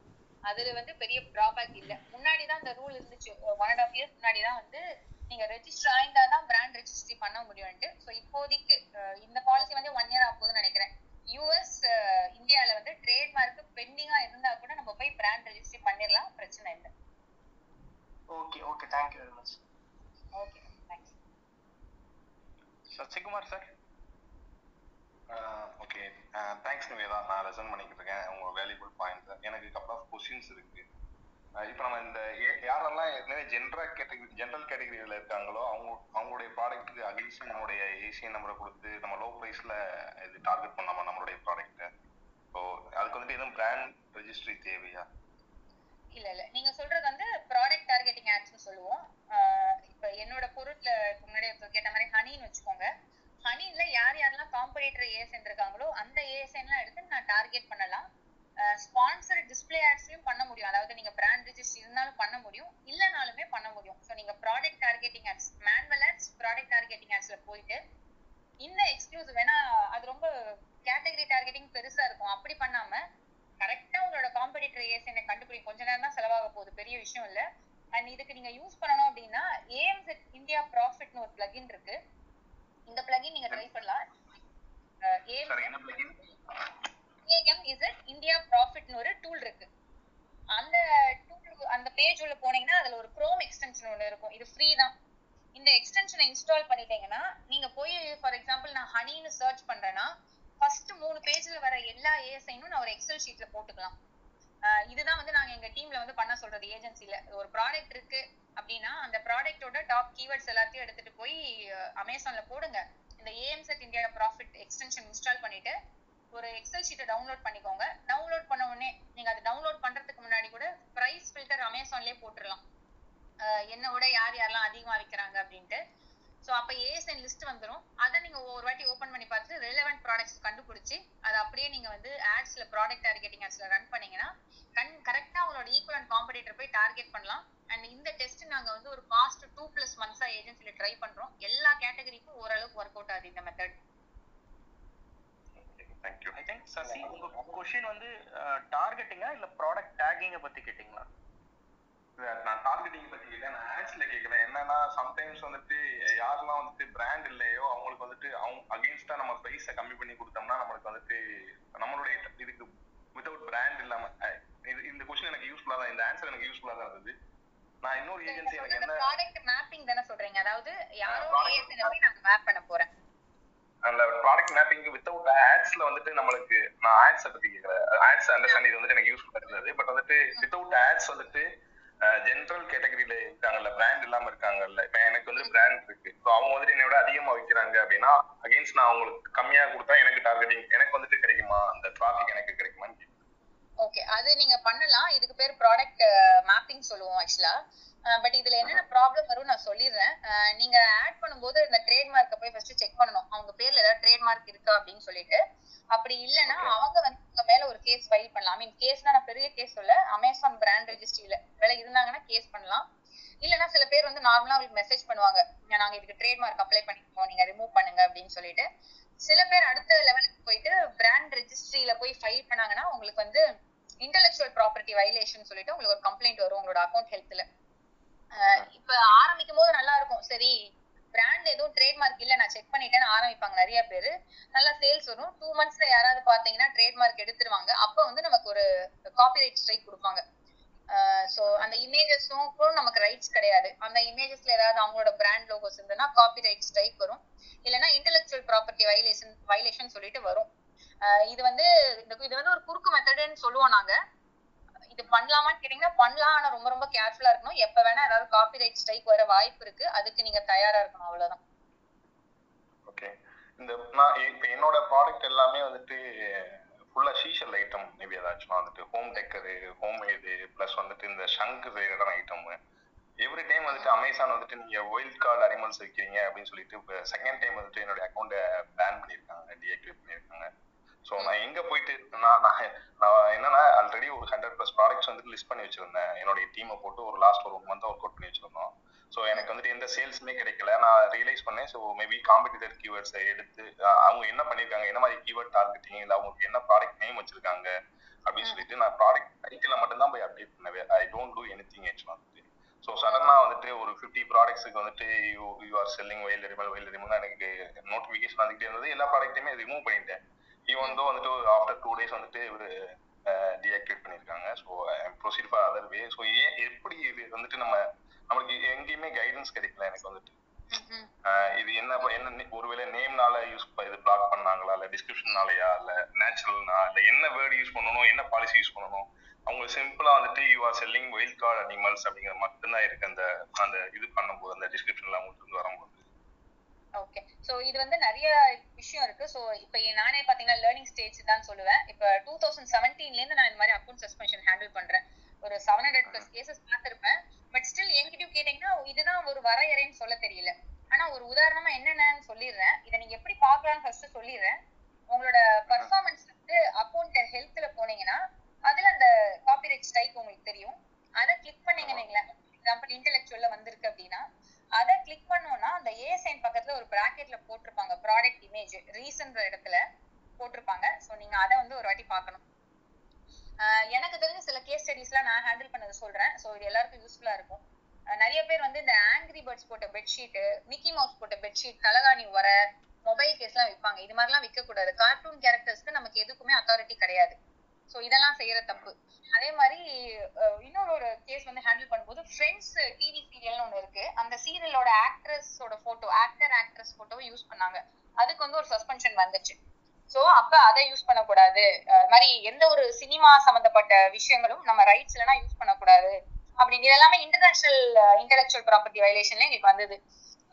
அதுல வந்து பெரிய டிராபேக் இல்லை. முன்னாடி தான் இந்த ரூல் இருந்துச்சு, ஒன் அண்ட் ஆஃப் இயர்ஸ் முன்னாடி தான் வந்து நீங்க ரெஜிஸ்டர் ஆயிருந்தா தான் பிராண்ட் ரெஜிஸ்ட்ரி பண்ண முடியும்ட்டு. ஸோ இப்போதைக்கு இந்த பாலிசி வந்து ஒன் இயர் ஆகுதுன்னு நினைக்கிறேன். யூஎஸ் இந்தியாவில வந்து ட்ரேட்மார்க் பெண்டிங்கா இருந்தா கூட நம்ம போய் பிராண்ட் ரெஜிஸ்ட்ரி பண்ணிடலாம், பிரச்சனை இல்லை. Okay okay thank you very much. Okay thanks. Sasikumar sir. Okay thanks Nivetha. நான் ரெசன் பண்ணிக்கிட்டு இருக்கேன் உங்கள் வேல்யூபிள் பாயிண்ட்ஸை. எனக்கு கப்பல் ஆஃப் கொஸ்டின்ஸ் இருக்குது. இப்போ நம்ம இந்த யாரெல்லாம் ஏற்கனவே ஜென்ரல் கேட்டகரி ஜென்ரல் கேட்டகரியில் இருக்காங்களோ அவங்க அவங்களுடைய ப்ராடக்ட்டுக்கு அகென்ஸ்ட் நம்மளுடைய ஏசியன் நம்பரை கொடுத்து நம்ம லோ ப்ரைஸில் இது டார்கெட் பண்ணாமல் நம்மளுடைய ப்ராடக்ட்டை, ஸோ அதுக்கு வந்துட்டு எதுவும் பிராண்ட் ரெஜிஸ்ட்ரி தேவையா? இல்லை இல்லை, நீங்கள் சொல்கிறது வந்து ப்ராடக்ட் டார்கெட்டிங் ஆட்ஸ்ன்னு சொல்லுவோம். இப்போ என்னோட பொருட்களை முன்னாடி கேட்ட மாதிரி ஹனின்னு வச்சுக்கோங்க. ஹனில யார் யாரெல்லாம் காம்படிட்டர் ஏஎஸ்என் இருக்காங்களோ அந்த ஏஎஸ்என்லாம் எடுத்து நான் டார்கெட் பண்ணலாம். ஸ்பான்சர் டிஸ்பிளே ஆட்ஸ்லயும் பண்ண முடியும். அதாவது நீங்க பிராண்ட் ரெஜிஸ்ட்ரி இருந்தாலும் பண்ண முடியும், இல்லைனாலுமே பண்ண முடியும். ஸோ நீங்க product targeting ads, manual ads, product targeting ஆட்ஸ்ல போயிட்டு இந்த எக்ஸ்க்ளூசிவ் வேணா அது ரொம்ப கேட்டகரி டார்கெட்டிங் பெருசா இருக்கும். அப்படி பண்ணாம கரெக்டா உங்களோட காம்படிட்டர் ஏஎஸ்என் கண்டுபிடிக்கும். கொஞ்ச நேரம் தான் செலவாக போகுது, பெரிய விஷயம் இல்லை. அண்ட் இதுக்கு நீங்க யூஸ் பண்ணணும் அப்படின்னா ஏஎம்ஸ் இந்தியா ப்ராஃபிட்னு ஒரு பிளகின் இருக்கு. இந்த பிளகின் நீங்க ட்ரை பண்ணலாம். Paytm is it India Profit னு ஒரு tool இருக்கு. அந்த tool அந்த page உள்ள போனீங்கன்னா அதுல ஒரு Chrome extension ஒன்னு இருக்கும். இது free தான். இந்த extension install பண்ணிட்டீங்கன்னா நீங்க போய் for example நான் honey னு search பண்றேனா first மூணு பேஜ்ல வர எல்லா A S I னும் நான் ஒரு excel sheetல போட்டுக்கலாம். இதுதான் வந்து நாங்க எங்க டீம்ல வந்து பண்ண சொல்றது ஏஜென்சில. ஒரு ப்ராடக்ட் இருக்கு அப்படினா அந்த ப்ராடக்ட்டோட டாப் கீவேர்ட்ஸ் எல்லாத்தையும் எடுத்துட்டு போய் Amazonல போடுங்க. இந்த A M set India Profit extension install பண்ணிட்டு ஒரு எக்ஸல் ஷீட்டை டவுன்லோட் பண்ணிக்கோங்க. டவுன்லோட் பண்ண உடனே நீங்கள் அதை டவுன்லோட் பண்ணுறதுக்கு முன்னாடி கூட ப்ரைஸ் ஃபில்டர் அமேசான்லேயே போட்டுடலாம், என்னோட யார் யாரெல்லாம் அதிகமாக விற்கிறாங்க அப்படின்ட்டு. ஸோ அப்போ ஏஎஸ்என் லிஸ்ட் வந்துடும். அதை நீங்கள் ஒவ்வொரு வாட்டி ஓப்பன் பண்ணி பார்த்து ரெலவெண்ட் ப்ராடக்ட்ஸ் கண்டுபிடிச்சி அதை அப்படியே நீங்கள் வந்து ஆட்ஸில் ப்ராடக்ட் டார்கெட்டிங் ஆட்ஸில் ரன் பண்ணிங்கன்னா கண் கரெக்டாக உங்களோட ஈக்குவல் காம்படிட்டர் போய் டார்கெட் பண்ணலாம். அண்ட் இந்த டெஸ்ட் நாங்கள் வந்து ஒரு பாஸ்ட் டூ ப்ளஸ் மந்த்ஸாக ஏஜென்சியில் ட்ரை பண்ணுறோம். எல்லா கேட்டகரிக்கும் ஓரளவுக்கு ஒர்க் அவுட் ஆகுது இந்த method. Thank you. I think Sasi, உங்க क्वेश्चन வந்து டார்கெட்டிங்கா இல்ல ப்ராடக்ட் டாகிங்க பத்தி கேட்டிங்களா? இல்ல நான் டார்கெட்டிங் பத்தி கேக்கல, நான் ஆட்ஸ்ல கேக்குறேன். என்னன்னா சம்டைம்ஸ் வந்துட்டு யாரெல்லாம் வந்துட்டு பிராண்ட் இல்லையோ அவங்களுக்கு வந்துட்டு அவங்க அகைன்ஸ்டா நம்ம பிரைஸை கம்மி பண்ணி கொடுத்தோம்னா நமக்கு வந்துட்டு நம்மளுடைய இதுக்கு வித்அவுட் பிராண்ட் இல்லாம இந்த क्वेश्चन எனக்கு யூஸ்ஃபுல்லா தான், இந்த ஆன்சர் எனக்கு யூஸ்ஃபுல்லா தான் இருந்தது. நான் இன்னொரு ஏஜென்சி எனக்கு என்ன ப்ராடக்ட் மேப்பிங் தான சொல்றீங்க, அதாவது யாரோ ஏஜென்சி போய் நான் மேப் பண்ண போறேன். அந்த ப்ராடக்ட் மேப்பிங் வித்அவுட் ஆட்ஸ்ல வந்துட்டு நம்மளுக்கு நான் ஆட்ஸை பத்தி கேட்குறேன். ஆட்ஸ் அண்டர்ஸ்டாண்டிங் வந்துட்டு எனக்கு யூஸ்ஃபுல்லாக இருந்தது. பட் வந்துட்டு வித்அவுட் ஆட்ஸ் வந்துட்டு ஜென்ரல் கேட்டகரியில இருக்காங்கல்ல, பிராண்ட் இல்லாம இருக்காங்கல்ல. இப்போ எனக்கு வந்து பிராண்ட் இருக்கு, ஸோ அவங்க வந்துட்டு என்னை விட அதிகமாக வைக்கிறாங்க அப்படின்னா அகெயின்ஸ்ட் நான் அவங்களுக்கு கம்மியா கொடுத்தா எனக்கு டார்கெட்டிங் எனக்கு வந்துட்டு கிடைக்குமா, அந்த டிராஃபிக் எனக்கு கிடைக்குமான்னு. ஓகே, அது நீங்க பண்ணலாம். இதுக்கு பேர் ப்ராடக்ட் மேப்பிங் சொல்லுவோம் ஆக்சுவலா. பட் இதுல என்னென்ன ப்ராப்ளம் வரும் நான் சொல்லிடுறேன். நீங்க ஆட் பண்ணும்போது இந்த ட்ரேட்மார்க்கை போய் ஃபர்ஸ்ட் செக் பண்ணணும், அவங்க பேர்ல ஏதாவது ட்ரேட்மார்க் இருக்கா அப்படின்னு சொல்லிட்டு. அப்படி இல்லைன்னா அவங்க வந்து உங்க மேல ஒரு கேஸ் ஃபைல் பண்ணலாம். ஐ மீன் கேஸ்னா நான் பெரிய கேஸ் சொல்ல, அமேசான் பிராண்ட் ரெஜிஸ்ட்ரியில வேலை இருந்தாங்கன்னா கேஸ் பண்ணலாம். இல்லைன்னா சில பேர் வந்து நார்மலா அவங்களுக்கு மெசேஜ் பண்ணுவாங்க, நாங்க இதுக்கு ட்ரேட்மார்க் அப்ளை பண்ணிக்கோம், நீங்க ரிமூவ் பண்ணுங்க அப்படின்னு சொல்லிட்டு. சில பேர் அடுத்த லெவலுக்கு போயிட்டு பிராண்ட் ரெஜிஸ்ட்ரியில போய் ஃபைல் பண்ணாங்கன்னா உங்களுக்கு வந்து இன்டெலக்சுவல் ப்ராப்பர்ட்டி வயலேஷன் சொல்லிட்டு உங்களுக்கு ஒரு கம்ப்ளைண்ட் வரும் உங்களோட அக்கௌண்ட் ஹெல்த்ல. இப்ப ஆரம்பிக்கும் போது நல்லா இருக்கும், சரி பிராண்ட் எதுவும் ட்ரேட்மார்க் இல்ல நான் செக் பண்ணிட்டேன்னு ஆரம்பிப்பாங்க நிறைய பேரு. நல்லா சேல்ஸ் வரும். டூ மந்த்ஸ்ல யாராவது பாத்தீங்கன்னா ட்ரேட்மார்க் எடுத்துருவாங்க. அப்ப வந்து நமக்கு ஒரு காப்பிரைட் ஸ்ட்ரைக் கொடுப்பாங்க. ஸோ அந்த இமேஜஸும் நமக்கு ரைட்ஸ் கிடையாது. அந்த இமேஜஸ்ல ஏதாவது அவங்களோட பிராண்ட் லோகோஸ் இருந்ததுன்னா காப்பிரைட் ஸ்ட்ரைக் வரும். இல்லைன்னா இன்டெலக்சுவல் ப்ராப்பர்ட்டி வயலேஷன் வயலேஷன் சொல்லிட்டு வரும். இது வந்து இது வந்து ஒரு குறுக்கு மெத்தடுன்னு சொல்லுவோம் நாங்க. இது பண்ணலாமான்னு கேட்டீங்கன்னா பண்ணலாம், ஆனா ரொம்ப ரொம்ப கேர்ஃபுல்லா இருக்கணும். எப்ப வேணா ஏதாவது காப்பிரைட் ஸ்ட்ரைக் வர வாய்ப்பு இருக்கு, அதுக்கு நீங்க தயாரா இருக்கணும், அவ்வளவுதான். ஓகே, இந்த நான் இப்போ என்னோட ப்ராடக்ட் எல்லாமே வந்துட்டு ஃபுல்லா சீஷல் ஐட்டம், மேபி ஏதாச்சும் வந்துட்டு ஹோம் டெக்கரு, ஹோம் இது பிளஸ் வந்துட்டு இந்த ஷங்க் ரிலேட்டட் ஐட்டம். எவ்ரி டைம் வந்துட்டு அமேசான் வந்துட்டு நீங்க வைல்ட் கார்டு அனிமல்ஸ் வைக்கிறீங்க அப்படின்னு சொல்லிட்டு செகண்ட் டைம் வந்துட்டு என்னோட அக்கௌண்ட்டை பேன் பண்ணியிருக்காங்க, டீஆக்டிவேட் பண்ணியிருக்காங்க. ஸோ நான் எங்கே போயிட்டு நான் நான் நான் என்னன்னா ஆல்ரெடி ஒரு ஹண்ட்ரட் ப்ளஸ் ப்ராடக்ட்ஸ் வந்துட்டு லிஸ்ட் பண்ணி வச்சுருந்தேன், என்னுடைய டீமை போட்டு ஒரு லாஸ்ட் ஒரு ஒன் மந்த் ஒர்க் அவுட் பண்ணி வச்சுருந்தோம். ஸோ எனக்கு வந்துட்டு எந்த சேல்ஸுமே கிடைக்கல. நான் ரியலைஸ் பண்ணேன், ஸோ மேபி காம்படிட்டர் கீவேர்ட்ஸை எடுத்து அவங்க என்ன பண்ணியிருக்காங்க, என்ன மாதிரி கீவேர்ட் டார்கெட்டிங் இல்லை அவங்களுக்கு என்ன ப்ராடக்ட் நேம் வச்சுருக்காங்க அப்படின்னு சொல்லிட்டு நான் ப்ராடக்ட் டைட்டில் மட்டும்தான் போய் அப்டேட் பண்ணேன். I don't do anything ஆக்சுவலாக வந்துட்டு. ஸோ சடனாக வந்துட்டு ஒரு ஃபிஃப்டி ப்ராடக்ட்ஸுக்கு வந்துட்டு you you are selling wild animal wild animal எனக்கு நோட்டிஃபிகேஷன் வந்துகிட்டே இருந்தது. எல்லா ப்ராடக்ட்டையுமே ரிமூவ் பண்ணிட்டேன். ஈவன் தோ வந்துட்டு ஆஃப்டர் டூ டேஸ் வந்துட்டு ஒரு டீஆக்டிவேட் பண்ணியிருக்காங்க. So proceed for other way. So ஏன் எப்படி இது வந்துட்டு நம்ம நம்மளுக்கு எங்கேயுமே கைடன்ஸ் கிடைக்கல எனக்கு வந்துட்டு. இது என்ன என்ன ஒருவேளை நேம்னால யூஸ் இது பிளாக் பண்ணாங்களா, இல்லை டிஸ்கிரிப்ஷன்னாலையா, இல்லை நேச்சுரல்னா, இல்லை என்ன வேர்டு யூஸ் பண்ணணும், என்ன பாலிசி யூஸ் பண்ணணும். அவங்க சிம்பிளாக வந்துட்டு you are selling wild card animals அப்படிங்கிற மட்டும்தான் இருக்கு அந்த அந்த இது பண்ணும்போது அந்த டிஸ்கிரிப்ஷன்ல அவங்களுக்கு இருந்து வரும்போது. ஓகே, ஸோ இது வந்து நிறைய விஷயம் இருக்கு. ஸோ இப்போ நானே பார்த்தீங்கன்னா லேர்னிங் ஸ்டேஜ் தான் சொல்லுவேன். இப்போ டூ தௌசண்ட் செவன்டீன்லேருந்து நான் இந்த மாதிரி அக்கௌண்ட் சஸ்பென்ஷன் ஹேண்டில் பண்ணுறேன். ஒரு செவன் ஹண்ட்ரட் பிளஸ் கேசஸ் பார்த்துருப்பேன். பட் ஸ்டில் என்கிட்டயும் கேட்டீங்கன்னா இதுதான் ஒரு வரையறைன்னு சொல்ல தெரியல. ஆனால் ஒரு உதாரணமா என்னென்னு சொல்லிடுறேன், இதை நீங்க எப்படி பார்க்கலாம்னு ஃபர்ஸ்ட் சொல்லிடுறேன். உங்களோட பர்ஃபார்மன்ஸ் வந்து அக்கௌண்ட் ஹெல்த்ல போனீங்கன்னா அதில் அந்த காப்பிரைட் ஸ்ட்ரைக் உங்களுக்கு தெரியும். அதை கிளிக் பண்ணீங்கன்னீங்களா, எக்ஸாம்பிள் இன்டெலெக்சுவல்ல வந்திருக்கு அப்படின்னா அதை கிளிக் பண்ணோம்னா அந்த ஏஎஸ்ஐன் பக்கத்துல ஒரு பிராக்கெட்ல போட்டிருப்பாங்க ப்ராடக்ட் இமேஜ் ரீசன்ற இடத்துல போட்டிருப்பாங்க. ஸோ நீங்க அதை வந்து ஒரு வாட்டி பார்க்கணும். எனக்கு தெரிஞ்ச சில கேஸ் ஸ்டடிஸ்லாம் நான் ஹேண்டில் பண்ணது சொல்றேன். ஸோ இது எல்லாருக்கும் யூஸ்ஃபுல்லா இருக்கும். நிறைய பேர் வந்து இந்த ஆங்கிரி பேர்ட்ஸ் போட்ட பெட்ஷீட்டு, மிக்கி மவுஸ் போட்ட பெட்ஷீட், தலகாணி உரை, mobile case la vippanga idu marla vikka koodadhu cartoon characters ku namakku edukume authority kediyadhu so idella seiyra thappu adhe mari innoru or case vandu handle pannumbodhu friends tv serial nu one irukku andha serial oda actress oda photo actor actress photo use pannanga adukku vandu or suspension vanduchu so appa adha use panna koodadhu mari endha or cinema samandhapatta vishayangalum nama rights la na use panna koodadhu அப்படி இதெல்லாமே international intellectual property வயலேஷன்ல எங்களுக்கு வந்தது.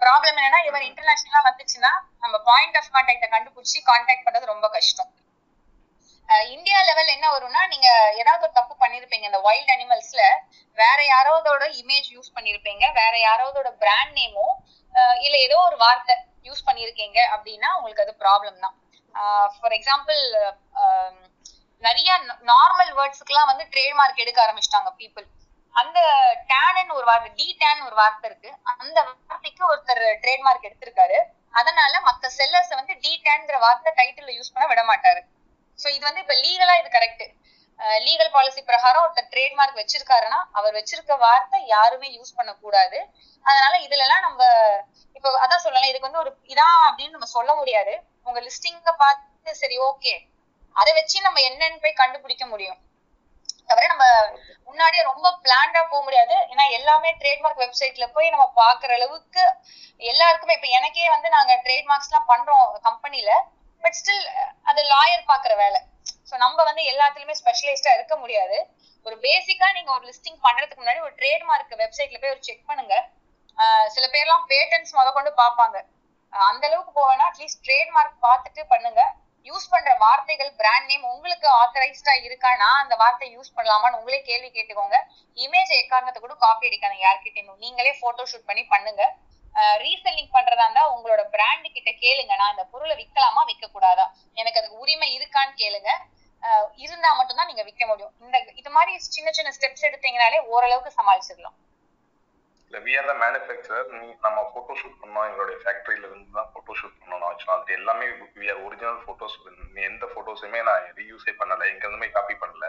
Problem என்னன்னா இவர் இன்டர்நேஷனலா வந்துச்சுன்னா நம்ம point of கான்டாக்ட கண்டுபிடிச்சி கான்டாக்ட் பண்றது ரொம்ப கஷ்டம். இந்தியா லெவல் என்ன வரும்னா நீங்க ஏதாவது ஒரு தப்பு பண்ணிருப்பீங்க, இந்த வைல்ட் அனிமல்ஸ்ல வேற யாராவதோட இமேஜ் யூஸ் பண்ணிருப்பீங்க, வேற யாராவதோட பிராண்ட் நேமோ இல்ல ஏதோ ஒரு வார்த்தை யூஸ் பண்ணிருக்கீங்க அப்படின்னா உங்களுக்கு அது ப்ராப்ளம் தான். ஃபார் எக்ஸாம்பிள் நிறைய நார்மல் வேர்ட்ஸ்க்குலாம் வந்து ட்ரேட்மார்க் எடுக்க ஆரம்பிச்சிட்டாங்க பீப்புள். அந்த டேனன் ஒரு வார்த்தை டி டேன் ஒரு வார்த்தை இருக்கு, அந்த வார்த்தைக்கு ஒருத்தர் ட்ரேட்மார்க் எடுத்திருக்காரு, அதனால மற்ற செல்லர்ஸ் வந்து டி டேன்ங்கிற வார்த்தை டைட்டில் யூஸ் பண்ண விட மாட்டாரு. ஸோ இது வந்து இப்போ லீகலா இது கரெக்ட், லீகல் பாலிசி பிரகாரம் ஒருத்தர் ட்ரேட்மார்க் வச்சிருக்காருன்னா அவர் வச்சிருக்க வார்த்தை யாருமே யூஸ் பண்ணக்கூடாது. அதனால இதுல எல்லாம் நம்ம இப்போ அதான் சொல்லலாம், இதுக்கு வந்து ஒரு இதான் அப்படின்னு நம்ம சொல்ல முடியாது. உங்க லிஸ்டிங்க பார்த்து சரி ஓகே அதை வச்சு நம்ம என்னன்னு போய் கண்டுபிடிக்க முடியும் தவிர நம்ம முன்னாடியே ரொம்ப பிளான்டா போக முடியாது. ஏன்னா எல்லாமே ட்ரேட்மார்க் வெப்சைட்ல போய் நம்ம பாக்குற அளவுக்கு எல்லாருக்குமே இப்ப எனக்கே வந்து நாங்க ட்ரேட்மார்க்ஸ் எல்லாம் பண்றோம் கம்பெனில, பட் ஸ்டில் அது லாயர் பாக்குற வேலை. சோ நம்ம வந்து எல்லாத்துலயுமே ஸ்பெஷலைஸ்டா இருக்க முடியாது. ஒரு பேசிக்கா நீங்க ஒரு லிஸ்டிங் பண்றதுக்கு முன்னாடி ஒரு ட்ரேட்மார்க் வெப்சைட்ல போய் ஒரு செக் பண்ணுங்க. சில பேர்லாம் பேட்டன்ஸ் முத கொண்டு பார்ப்பாங்க, அந்த அளவுக்கு போவேன்னா அட்லீஸ்ட் ட்ரேட்மார்க் பார்த்துட்டு பண்ணுங்க. யூஸ் பண்ற வார்த்தைகள் பிராண்ட் நேம் உங்களுக்கு ஆத்தரைஸ்டா இருக்கானா அந்த வார்த்தை யூஸ் பண்ணலாமான்னு உங்களே கேள்வி கேட்டுக்கோங்க. இமேஜ் எக்காரணத்தை கூட காப்பி அடிக்காதீங்க யார்கிட்டையும், நீங்களே போட்டோ ஷூட் பண்ணி பண்ணுங்க. ரீசெல்லிங் பண்றதா இருந்தா உங்களோட பிராண்டு கிட்ட கேளுங்க, நான் இந்த பொருளை விற்கலாமா விற்க கூடாதா, எனக்கு அதுக்கு உரிமை இருக்கான்னு கேளுங்க. அஹ் இருந்தா மட்டும்தான் நீங்க விற்க முடியும். இந்த இது மாதிரி சின்ன சின்ன ஸ்டெப்ஸ் எடுத்தீங்கனாலே ஓரளவுக்கு சமாளிச்சிடலாம். இல்ல we are the manufacturer, நம்ம போட்டோ ஷூட் பண்ணோம், எங்களுடைய ஃபேக்டரியில இருந்து தான் போட்டோ ஷூட் பண்ணணும் ஆக்சுவலா. அது எல்லாமே we are ஒரிஜினல் போட்டோஸ், எந்த போட்டோஸுமே நான் ரீயூஸே பண்ணல, எங்க இருந்துமே காப்பி பண்ணல.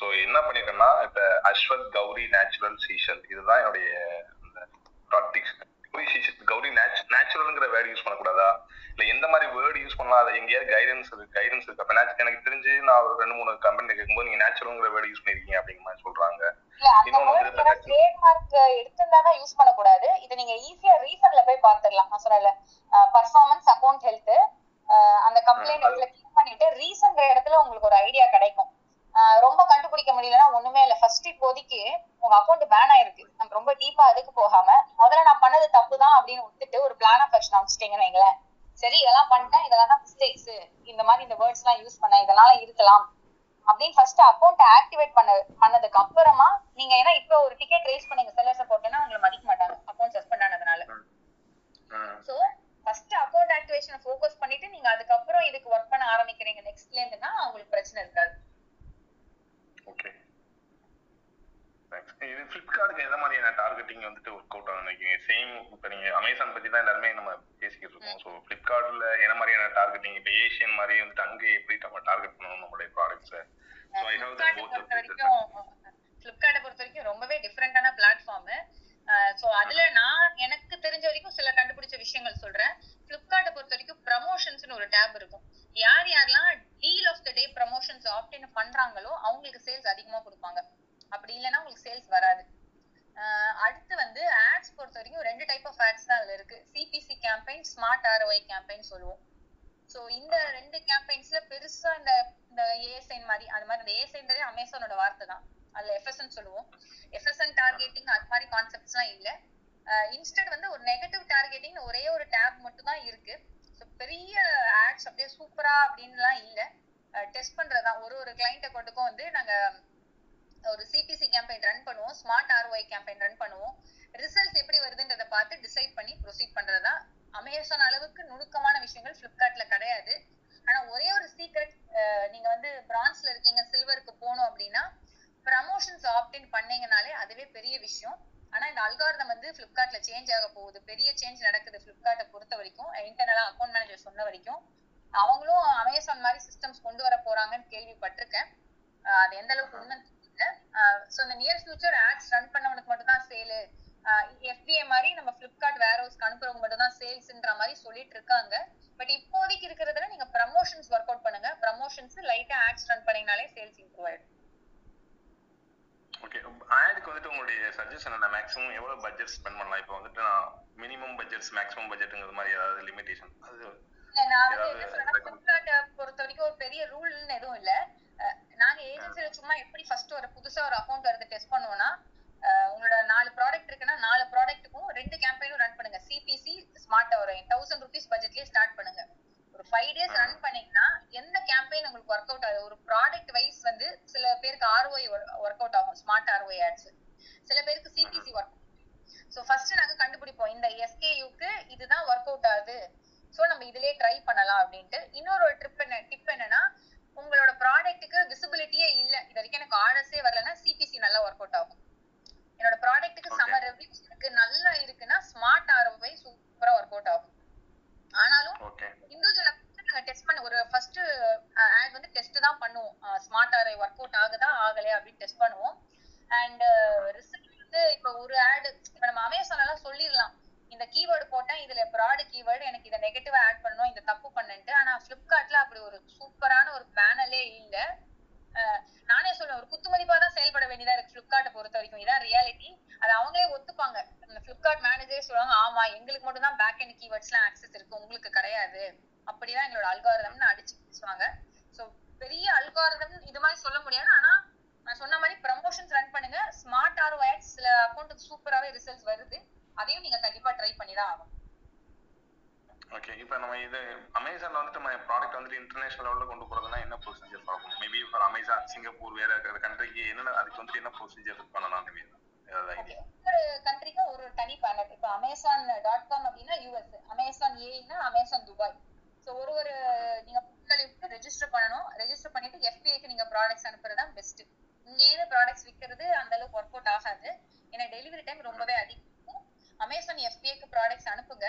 ஸோ என்ன பண்ணிட்டேன்னா இப்போ அஸ்வத் கௌரி நேச்சுரல் சீஷல் இதுதான் என்னுடைய டாக்டிக்ஸ். கௌரி சீஷல் கௌரி நேச்சுரல்ங்கிற வேர்டு யூஸ் பண்ணக்கூடாதா, இல்லை எந்த மாதிரி வேர்டு யூஸ் பண்ணலாம், அதை எங்கேயாவது கைடன்ஸ் இருக்கு கைடன்ஸ் இருக்கு அப்போ எனக்கு தெரிஞ்சு நான் ஒரு ரெண்டு மூணு கம்பெனி கேட்கும்போது நீங்க நேச்சுரல்ங்கிற வேர்டு யூஸ் பண்ணிருக்கீங்க அப்படிங்கிற மாதிரி சொல்றாங்க. எடுத்திருந்தாதான் யூஸ் பண்ணக்கூடாது. இது நீங்க ஈஸியா ரீசன்ல போய் பார்த்துடலாம். நான் சொன்னேன் பர்ஃபார்மன்ஸ் அக்கௌண்ட் ஹெல்த் அந்த கம்ப்ளைண்ட் இடத்துல கிளிக் பண்ணிட்டு ரீசன்ங்கிற இடத்துல உங்களுக்கு ஒரு ஐடியா கிடைக்கும். ரொம்ப கண்டுபிடிக்க முடியலன்னா ஒண்ணுமே இல்லை, ஃபர்ஸ்ட் இப்போதைக்கு உங்க அக்கௌண்ட் பேன் ஆயிருக்கு, நம்ம ரொம்ப டீப்பா அதுக்கு போகாம முதல்ல நான் பண்ணது தப்பு தான் அப்படின்னு விட்டுட்டு ஒரு பிளான் ஆஃப் ஆக்ஷன் அமைச்சிட்டீங்கன்னு வைங்களேன். சரி இதெல்லாம் பண்ணிட்டேன், இதெல்லாம் தான் மிஸ்டேக்ஸ், இந்த மாதிரி இந்த வேர்ட்ஸ் எல்லாம் யூஸ் பண்ண இதெல்லாம் இருக்கலாம் அப்படின்னு ஃபர்ஸ்ட் அக்கௌண்ட் ஆக்டிவேட் பண்ண பண்ணதுக்கு அப்புறமா நீங்க ஏன்னா இப்போ ஒரு டிக்கெட் ரேஸ் பண்ணீங்க செல்லர்ஸ் போட்டேன்னா உங்களை மதிக்க மாட்டாங்க அக்கௌண்ட் சஸ்பெண்ட் ஆனதுனால. சோ ஃபர்ஸ்ட் அக்கௌண்ட் ஆக்டிவேஷனை ஃபோக்கஸ் பண்ணிட்டு நீங்க அதுக்கப்புறம் இதுக்கு ஒர்க் பண்ண ஆரம்பிக்கிறீங்க நெக்ஸ்ட்ல இருந்துன்னா உங்களுக்கு பிரச்சனை இருக்காது. ஓகே இது ஃபிளிப்கார்ட்க்கு எந்த மாதிரியான டார்கெட்டிங் வந்துட்டு ஒர்க் அவுட் ஆகும்னு நினைக்கிறீங்க? சேம் இப்போ நீங்கள் அமேசான் பற்றி தான் எல்லாருமே நம்ம பேசிக்கிட்டு இருக்கோம். ஸோ ஃப்ளிப்கார்ட்டில் என்ன மாதிரியான டார்கெட்டிங் இப்போ ஏஷியன் மாதிரியே வந்துட்டு அங்கே எப்படி நம்ம டார்கெட் பண்ணணும் நம்மளுடைய ப்ராடக்ட்ஸை? ஸோ ஐ ஹவ் பொறுத்த வரைக்கும் ஃப்ளிப்கார்ட்டை பொறுத்த வரைக்கும் ரொம்பவே டிஃப்ரெண்டான பிளாட்ஃபார்மு. ஸோ அதில் நான் எனக்கு தெரிஞ்ச வரைக்கும் சில கண்டுபிடிச்ச விஷயங்கள் சொல்கிறேன். ஃப்ளிப்கார்ட்டை பொறுத்த வரைக்கும் ப்ரமோஷன்ஸ்னு ஒரு டேப் இருக்கும். யார் யாரெல்லாம் deal of the day promotions ஆப்டின்னு பண்ணுறாங்களோ அவங்களுக்கு சேல்ஸ் அதிகமாக கொடுப்பாங்க, அப்படி இல்லைன்னா உங்களுக்கு சேல்ஸ் வராது. அடுத்து வந்து ஆட்ஸ் பொறுத்த வரைக்கும் ரெண்டு டைப் ஆஃப் ஆட்ஸ் தான் அதுல இருக்கு, CPC campaign smart ROI campaign சொல்லுவோம். ஸோ இந்த ரெண்டு கேம்பெயின்ஸ்ல பெருசா இந்த இந்த ஏஎஸ்ஐன் மாதிரி அது மாதிரி இந்த ஏஎஸ்ஐன்றதே அமேசானோட வார்த்தை தான், அதுல எஃப்எஸ்என் சொல்லுவோம். எஃப்எஸ்என் டார்கெட்டிங் அது மாதிரி கான்செப்ட்ஸ்லாம் இல்லை. இன்ஸ்டெட் வந்து ஒரு நெகட்டிவ் டார்கெட்டிங் ஒரே ஒரு டேப் மட்டும் தான் இருக்கு. ஸோ பெரிய ஆட்ஸ் அப்படியே சூப்பரா அப்படின்லாம் இல்லை, டெஸ்ட் பண்றதுதான். ஒரு ஒரு கிளைண்ட்டை கொண்டுக்கும் வந்து நாங்க ஒரு சிபிசி கேம்பெயின் ரன் பண்ணுவோம், ஸ்மார்ட் ஆர்ஓஐ கேம்பெயின் ரன் பண்ணுவோம், ரிசல்ட்ஸ் எப்படி வருதுன்றதை பார்த்து டிசைட் பண்ணி ப்ரொசீட் பண்றதா. அமேசான் அளவுக்கு நுணுக்கமான விஷயங்கள் ஃபிளிப்கார்ட்ல கிடையாது. ஆனா ஒரே ஒரு சீக்ரெட், நீங்க வந்து பிரான்ஸ்ல இருக்கீங்க சில்வருக்கு போகணும் அப்படின்னா ப்ரமோஷன்ஸ் ஆப்டின் பண்ணீங்கனாலே அதுவே பெரிய விஷயம். ஆனா இந்த அல்காரிதம் வந்து ஃபிளிப்கார்ட்ல சேஞ்ச் ஆக போகுது, பெரிய சேஞ்ச் நடக்குது ஃபிளிப்கார்ட்டை பொறுத்த வரைக்கும். இன்டர்னலா அக்கௌண்ட் மேனேஜர் சொன்ன வரைக்கும் அவங்களும் அமேசான் மாதிரி சிஸ்டம்ஸ் கொண்டு வர போறாங்கன்னு கேள்விப்பட்டிருக்கேன். அது எந்த அளவுக்கு உண்மை So in the near future ads run பண்ணவனுக்கு மட்டும் தான் சேல். F B A மாதிரி நம்ம Flipkart warehouse கணுப்புறவங்க மட்டும் தான் சேல்ஸ்ன்ற மாதிரி சொல்லிட்டு இருக்காங்க. பட் இப்போதைக்கு இருக்குறதுல நீங்க promotions work out பண்ணுங்க. promotions லைட்டா ads run பண்ணீங்கனாலே sales improve ஆயிடும். ஓகே, ஆட்க்கு வந்து உங்களுடைய சஜஷன் என்ன? மேக்ஸிமம் எவ்வளவு பட்ஜெட் ஸ்பென்ட் பண்ணலாம்? இப்போ வந்து நான் மினிமம் பட்ஜெட்ஸ் மேக்ஸிமம் பட்ஜெட்ங்கற மாதிரி ஏதாவது லிமிட்டேஷன் அது நான் வந்து சொன்னா Flipkart பொறுத்தவரைக்கும் ஒரு பெரிய ரூல்னு எதுவும் இல்ல. நாங்க ஏஜென்சில சும்மா எப்படி ஃபர்ஸ்ட் ஒரு புதுசா ஒரு அக்கவுண்ட் வரது டெஸ்ட் பண்ணுவோம்னா உங்களோட நாலு ப்ராடக்ட் இருக்குன்னா நாலு ப்ராடக்ட்டுக்கும் ரெண்டு கேம்பெயினும் ரன் பண்ணுங்க. சிபிசி ஸ்மார்ட் ஒரு தௌசண்ட் ருபீஸ் பட்ஜெட்லயே ஸ்டார்ட் பண்ணுங்க. ஒரு ஃபைவ் டேஸ் ரன் பண்ணீங்கன்னா எந்த கேம்பெயின் உங்களுக்கு ஒர்க் அவுட் ஆகுது? ஒரு ப்ராடக்ட் வைஸ் வந்து சில பேருக்கு ஆர்ஓஐ ஒர்க் அவுட் ஆகும், ஸ்மார்ட் ஆர்ஓஐ ஆட்ஸ். சில பேருக்கு சிபிசி ஒர்க். ஸோ ஃபர்ஸ்ட் நாங்க கண்டுபிடிப்போம் இந்த எஸ்கேயூக்கு இதுதான் ஒர்க் அவுட் ஆகுது, ஸோ நம்ம இதுலயே ட்ரை பண்ணலாம் அப்படின்ட்டு. இன்னொரு ட்ரிப் என்ன டிப் என்னன்னா உங்களோட ப்ராடக்ட்டுக்கு விசிபிலிட்டியே இல்லை, இது வரைக்கும் எனக்கு ஆர்டர்ஸே வரலன்னா சிபிசி நல்லா ஒர்க் அவுட் ஆகும். என்னோட ப்ராடக்ட்டுக்கு சம ரெவ்யூஸ் இருக்கு நல்லா இருக்குன்னா ஸ்மார்ட் ஆர்ஓஐ சூப்பரா ஒர்க் அவுட் ஆகும். ஆனாலும் இண்டிவிஜுவலா நாங்கள் டெஸ்ட் பண்ண ஒரு ஃபர்ஸ்ட் ஆட் வந்து டெஸ்ட் தான் பண்ணுவோம். ஸ்மார்ட் ஆர்ஓஐ ஒர்க் அவுட் ஆகுதா ஆகலையா அப்படின்னு டெஸ்ட் பண்ணுவோம். அண்ட் ரிசல்ட் வந்து இப்போ ஒரு ஆடு இப்போ நம்ம அமேசான் எல்லாம் சொல்லிடலாம் இந்த கீவேர்டு போட்டா இதுல ப்ராடக்ட் கீவேர்டு எனக்கு இதை நெகட்டிவா ஆட் பண்ணணும், இந்த தப்பு பண்ணிட்டு. ஆனா பிளிப்கார்ட்ல அப்படி ஒரு சூப்பரான ஒரு பேனலே இல்ல. நானே சொல்றேன் ஒரு குத்துமதிப்பா தான் செயல்பட வேண்டியதா இருக்கு பிளிப்கார்ட்டை பொறுத்த வரைக்கும். இதான் ரியாலிட்டி, அது அவங்களே ஒத்துப்பாங்க. பிளிப்கார்ட் மேனேஜரே சொல்லுவாங்க ஆமா எங்களுக்கு மட்டும் தான் பேக் அண்ட் கீவேர்ட்ஸ் எல்லாம் ஆக்சஸ் இருக்கு, உங்களுக்கு கிடையாது, அப்படிதான் எங்களோட அல்காரிதம்னு அடிச்சு பேசுவாங்க. சோ பெரிய அல்காரிதம் இது மாதிரி சொல்ல முடியாது. ஆனா நான் சொன்ன மாதிரி ப்ரமோஷன்ஸ் ரன் பண்ணுங்க, ஸ்மார்ட் ஆர்ஓஐ ஆட்ஸ் சில அக்கௌண்ட்டுக்கு சூப்பராகவே ரிசல்ட்ஸ் வருது, அதையும் நீங்க கண்டிப்பா ட்ரை பண்ணி தான் ஆகும். ஓகே, இப்போ நம்ம இது அமேசான்ல வந்து நம்ம ப்ராடக்ட் வந்து இன்டர்நேஷனல் லெவல்ல கொண்டு போறதுன்னா என்ன ப்ரொசீஜர் பார்க்கணும்? மேபி ஃபார் அமேசான் சிங்கப்பூர் வேற கண்ட்ரிக்கு என்ன அதுக்கு வந்து என்ன ப்ரொசீஜர் பண்ணலாம்? ஓகே, ஒரு கண்ட்ரிக்கு ஒரு தனி பேனர். இப்போ அமேசான் டாட் காம் அப்படின்னா யூஎஸ், அமேசான் ஏன்னா அமேசான் துபாய். ஸோ ஒரு ஒரு நீங்க புக்களுக்கு ரெஜிஸ்டர் பண்ணணும். ரெஜிஸ்டர் பண்ணிட்டு எஃபிஏக்கு நீங்க ப்ராடக்ட்ஸ் அனுப்புறதா பெஸ்ட். இங்கேயே ப்ராடக்ட்ஸ் விற்கிறது அந்த அளவுக்கு ஒர்க் அவுட் ஆகாது, ஏன்னா டெலிவரி டைம் ரொம்பவே அதிகம். அமேசான் எஃபிஏக்கு ப்ராடக்ட்ஸ் அனுப்புங்க.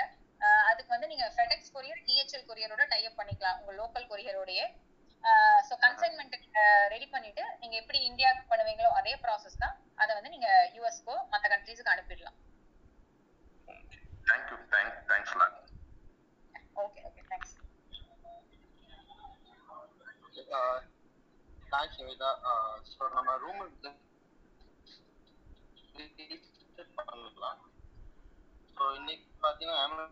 அதுக்கு வந்து நீங்க ஃபெடெக்ஸ் கொரியர் டிஎச்எல் கொரியரோட டை அப் பண்ணிக்கலாம், உங்க லோக்கல் கொரியரோடயே. ஸோ கன்சைன்மெண்ட் ரெடி பண்ணிட்டு நீங்க எப்படி இந்தியாவுக்கு பண்ணுவீங்களோ அதே ப்ராசஸ் தான், அதை வந்து நீங்க யூஎஸ்கோ மற்ற கண்ட்ரீஸுக்கு அனுப்பிடலாம். Thank you, thank thanks lot. Okay okay thanks. Thanks Nivetha. So நம்ம ரூம் பண்ணலாம். ஸோ இன்னைக்கு பார்த்தீங்கன்னா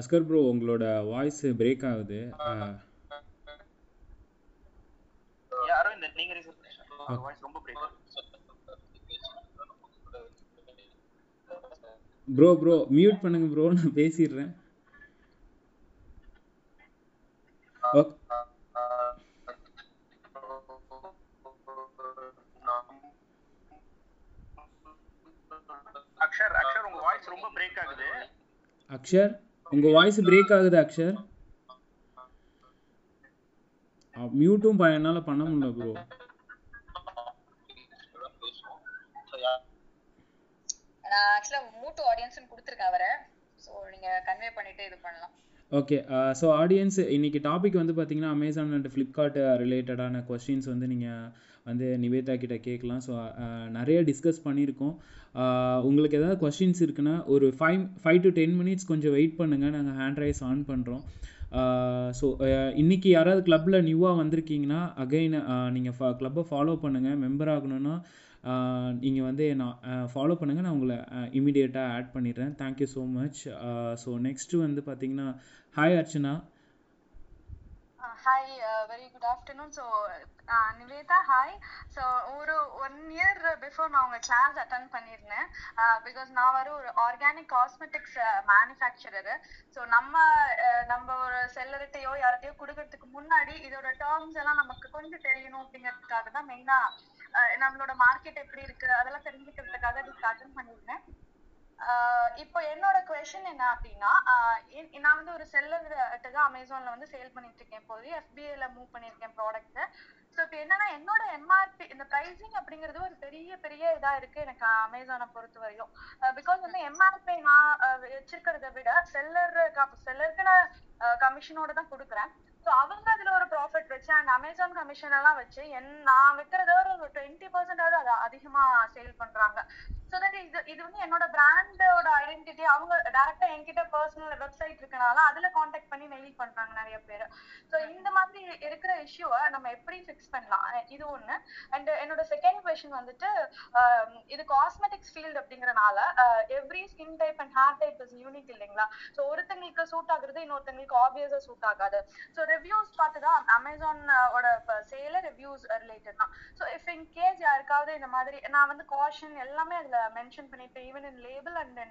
அஸ்கர் ப்ரோ உங்களோட வாய்ஸ் பிரேக் ஆகுது. யாரோ இந்த நீங்க சொல்லுங்க வாய்ஸ் ரொம்ப பிரேக் ஆகுது. ப்ரோ ப்ரோ மியூட் பண்ணுங்க ப்ரோ, நான் பேசிடுறேன். ஓகே அக்ஷர், அக்ஷர் உங்க வாய்ஸ் ரொம்ப பிரேக் ஆகுது. அக்ஷர் உங்க வாய்ஸ் பிரேக் ஆகுது. அக்ஷர் மியூட்டும் பயனால பண்ண முடியல ப்ரோ. நான் एक्चुअली மூட் ஆடியன்ஸ்னு கொடுத்திருக்கேன் அவரே, சோ நீங்க கன்வே பண்ணிட்டு இது பண்ணலாம். ஓகே, ஸோ ஆடியன்ஸ் இன்றைக்கி டாபிக் வந்து பார்த்திங்கன்னா அமேசான் அண்ட் ஃப்ளிப்கார்ட் ரிலேட்டடான கொஸ்டின்ஸ் வந்து நீங்கள் வந்து நிவேதா கிட்ட கேட்கலாம். ஸோ நிறைய டிஸ்கஸ் பண்ணியிருக்கோம். உங்களுக்கு எதாவது கொஸ்டின்ஸ் இருக்குன்னா ஒரு five five to ten minutes கொஞ்சம் வெயிட் பண்ணுங்கள், நாங்கள் ஹேண்ட் ரைஸ் ஆன் பண்ணுறோம். ஸோ இன்றைக்கி யாராவது கிளப்பில் நியூவாக வந்திருக்கீங்கன்னா அகைன் நீங்கள் ஃபா கிளப்பை ஃபாலோ பண்ணுங்கள். மெம்பர் ஆகணுன்னா நீங்கள் வந்து நான் ஃபாலோ பண்ணுங்கள், நான் உங்களை இமீடியட்டாக ஆட் பண்ணிடுறேன். Thank you so much. So next வந்து பார்த்தீங்கன்னா hi Archana. Hi, very good afternoon. So Nivetha hi. So ஒரு ஒன் இயர் பிஃபோர் நான் உங்கள் கிளாஸ் அட்டன் பண்ணியிருந்தேன். பிகாஸ் நான் வர ஒரு ஆர்கானிக் காஸ்மெட்டிக்ஸ் மேனுஃபேக்சரரு. ஸோ நம்ம நம்ம ஒரு செல்லர்கிட்டையோ யார்கிட்டையோ கொடுக்கறதுக்கு முன்னாடி இதோட டேர்ம்ஸ் எல்லாம் நமக்கு கொஞ்சம் தெரியணும் அப்படிங்கிறதுக்காக தான் மெயினாக நம்மளோட மார்க்கெட் எப்படி இருக்குது அதெல்லாம் தெரிஞ்சுக்கிறதுக்காக அதுக்கு அட்டன் பண்ணியிருந்தேன். இப்போ என்னோட கொஸ்டின் என்ன அப்படின்னா, நான் வந்து ஒரு செல்லர்கிட்ட தான் அமேசான்ல வந்து சேல் பண்ணிட்டு இருக்கேன், இப்போது எஃபிஏல மூவ் பண்ணியிருக்கேன் ப்ராடக்ட். ஸோ இப்போ என்னன்னா என்னோட எம்ஆர்பி இந்த ப்ரைஸிங் அப்படிங்கிறது ஒரு பெரிய பெரிய இதாக இருக்கு எனக்கு அமேசானை பொறுத்த வரையும். பிகாஸ் வந்து எம்ஆர்பி நான் வச்சிருக்கிறத விட செல்லர் செல்லருக்கு நான் கமிஷனோட தான் கொடுக்குறேன். So, they have a profit and Amazon commission is twenty percent sale. So, that is the brand identity. Directly a personal website, contact mail. So, this issue we fix it. And the second question is, in the cosmetics field, every skin type and hair type is unique. So, one thing is suit, obvious suit. So, reviews part of Amazon sale reviews are related. So if in case you are caution mention even in label and then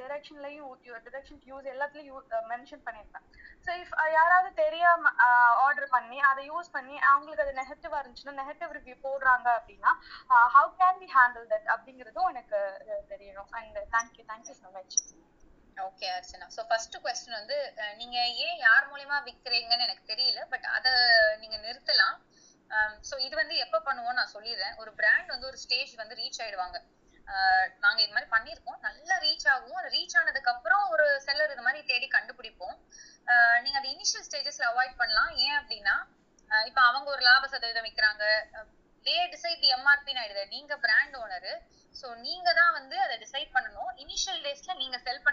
direction direction use mention. So if you teriya order panni adha use panni avangalukku adu negative varunchuna negative review podranga appadina how can we handle that abdingiradhu enakku theriyum and thank you thank you so much. Okay, Archana. So first question on the Ninga Yar Mulima Victoring and Nectarilla, but other Ninga Nirthala. So either the Epapanona Soliran or brand on the stage when the reach Idwanga Nanga Panirko, Nala reach out, reach under the Kapro or seller in the Mari Teddy Kandupo. Ninga the initial stages avoid Panla, yeah, Dina, if Avangor Labas at the Mikranga, they decide the M R P either Ninga brand owner. So, you can decide that in the initial days, you can sell a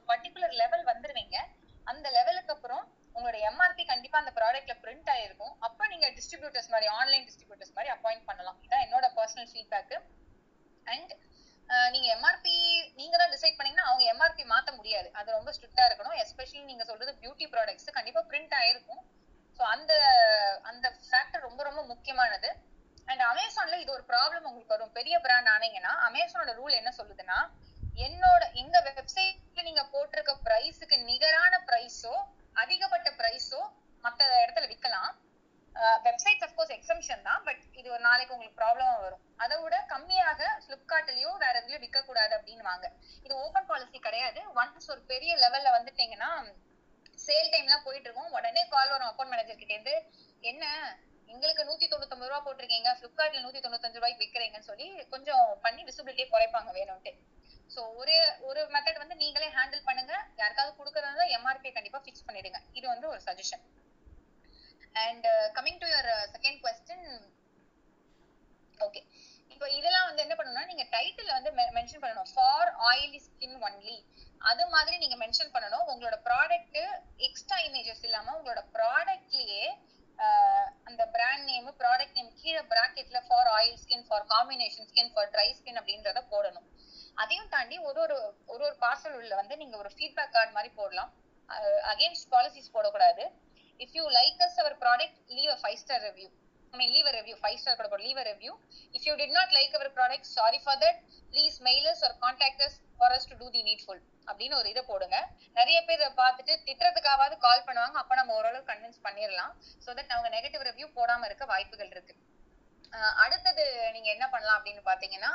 particular level. At that level, you can M R P on the product. Print you can appoint distributors, online distributors. That's my personal feedback. And uh, you can decide that you can M R P. That's very strict. Especially if you say beauty products, you can print. So, that factor is very important. And Amazon is a problem. If you have a brand, Amazon is a rule. If you have a website, you can put a price, you can put a price, you can put a price, you can put a price. Websites, of course, exemption, but this is a problem. That's why you have Flipkart and you can put a price. This is open policy. Once you have a level, you can sale time. You can call an account manager. உங்களுக்கு one ninety-nine ரூபாய் போட்டுருக்கீங்க Flipkartல one ninety-five ரூபாய்க்கு விக்கிறீங்கன்னு சொல்லி கொஞ்சம் பண்ணி visibility குறைப்பாங்க வேணும்ட்டு. So ஒரு ஒரு மெத்தட் வந்து நீங்களே ஹேண்டில் பண்ணுங்க. யார்காவது கொடுக்கறதா M R P கண்டிப்பா ஃபிக்ஸ் பண்ணிடுங்க. இது வந்து ஒரு suggestion. And uh, coming to your uh, second question. Okay. இப்போ இதெல்லாம் வந்து என்ன பண்ணனும்னா நீங்க டைட்டில்ல வந்து மென்ஷன் பண்ணனும் for oily skin only. அது மாதிரி நீங்க மென்ஷன் பண்ணனும். உங்களோட ப்ராடக்ட் எக்ஸ்ட்ரா இமேजेस இல்லாம உங்களோட ப்ராடக்ட்லயே Uh, and the brand name, product name, key bracket for oil skin, for combination skin, for dry skin, அப்படின்றத போடணும். அதையும் தாண்டி ஒரு ஒரு ஒரு ஒரு பார்சல் உள்ள வந்து நீங்க ஒரு feedback card மாதிரி போடலாம். Against policies போடக்கூடாது. If you like us our product, leave a five star review. I mean leave a review, five star கூட leave a review. If you did not like our product, sorry for that. Please mail us or contact us for us to do the needful. அப்படின்னு ஒரு இதை போடுங்க. நிறைய பேர் பார்த்துட்டு திட்டுறதுக்காவது கால் பண்ணுவாங்க. அப்ப நம்ம ஓரளவு கன்வின்ஸ் பண்ணிரலாம். சோ தட் அவங்க நெகட்டிவ் ரிவ்யூ போடாம இருக்க வாய்ப்புகள் இருக்கு. அடுத்து நீங்க என்ன பண்ணலாம் அப்படினு பாத்தீங்கன்னா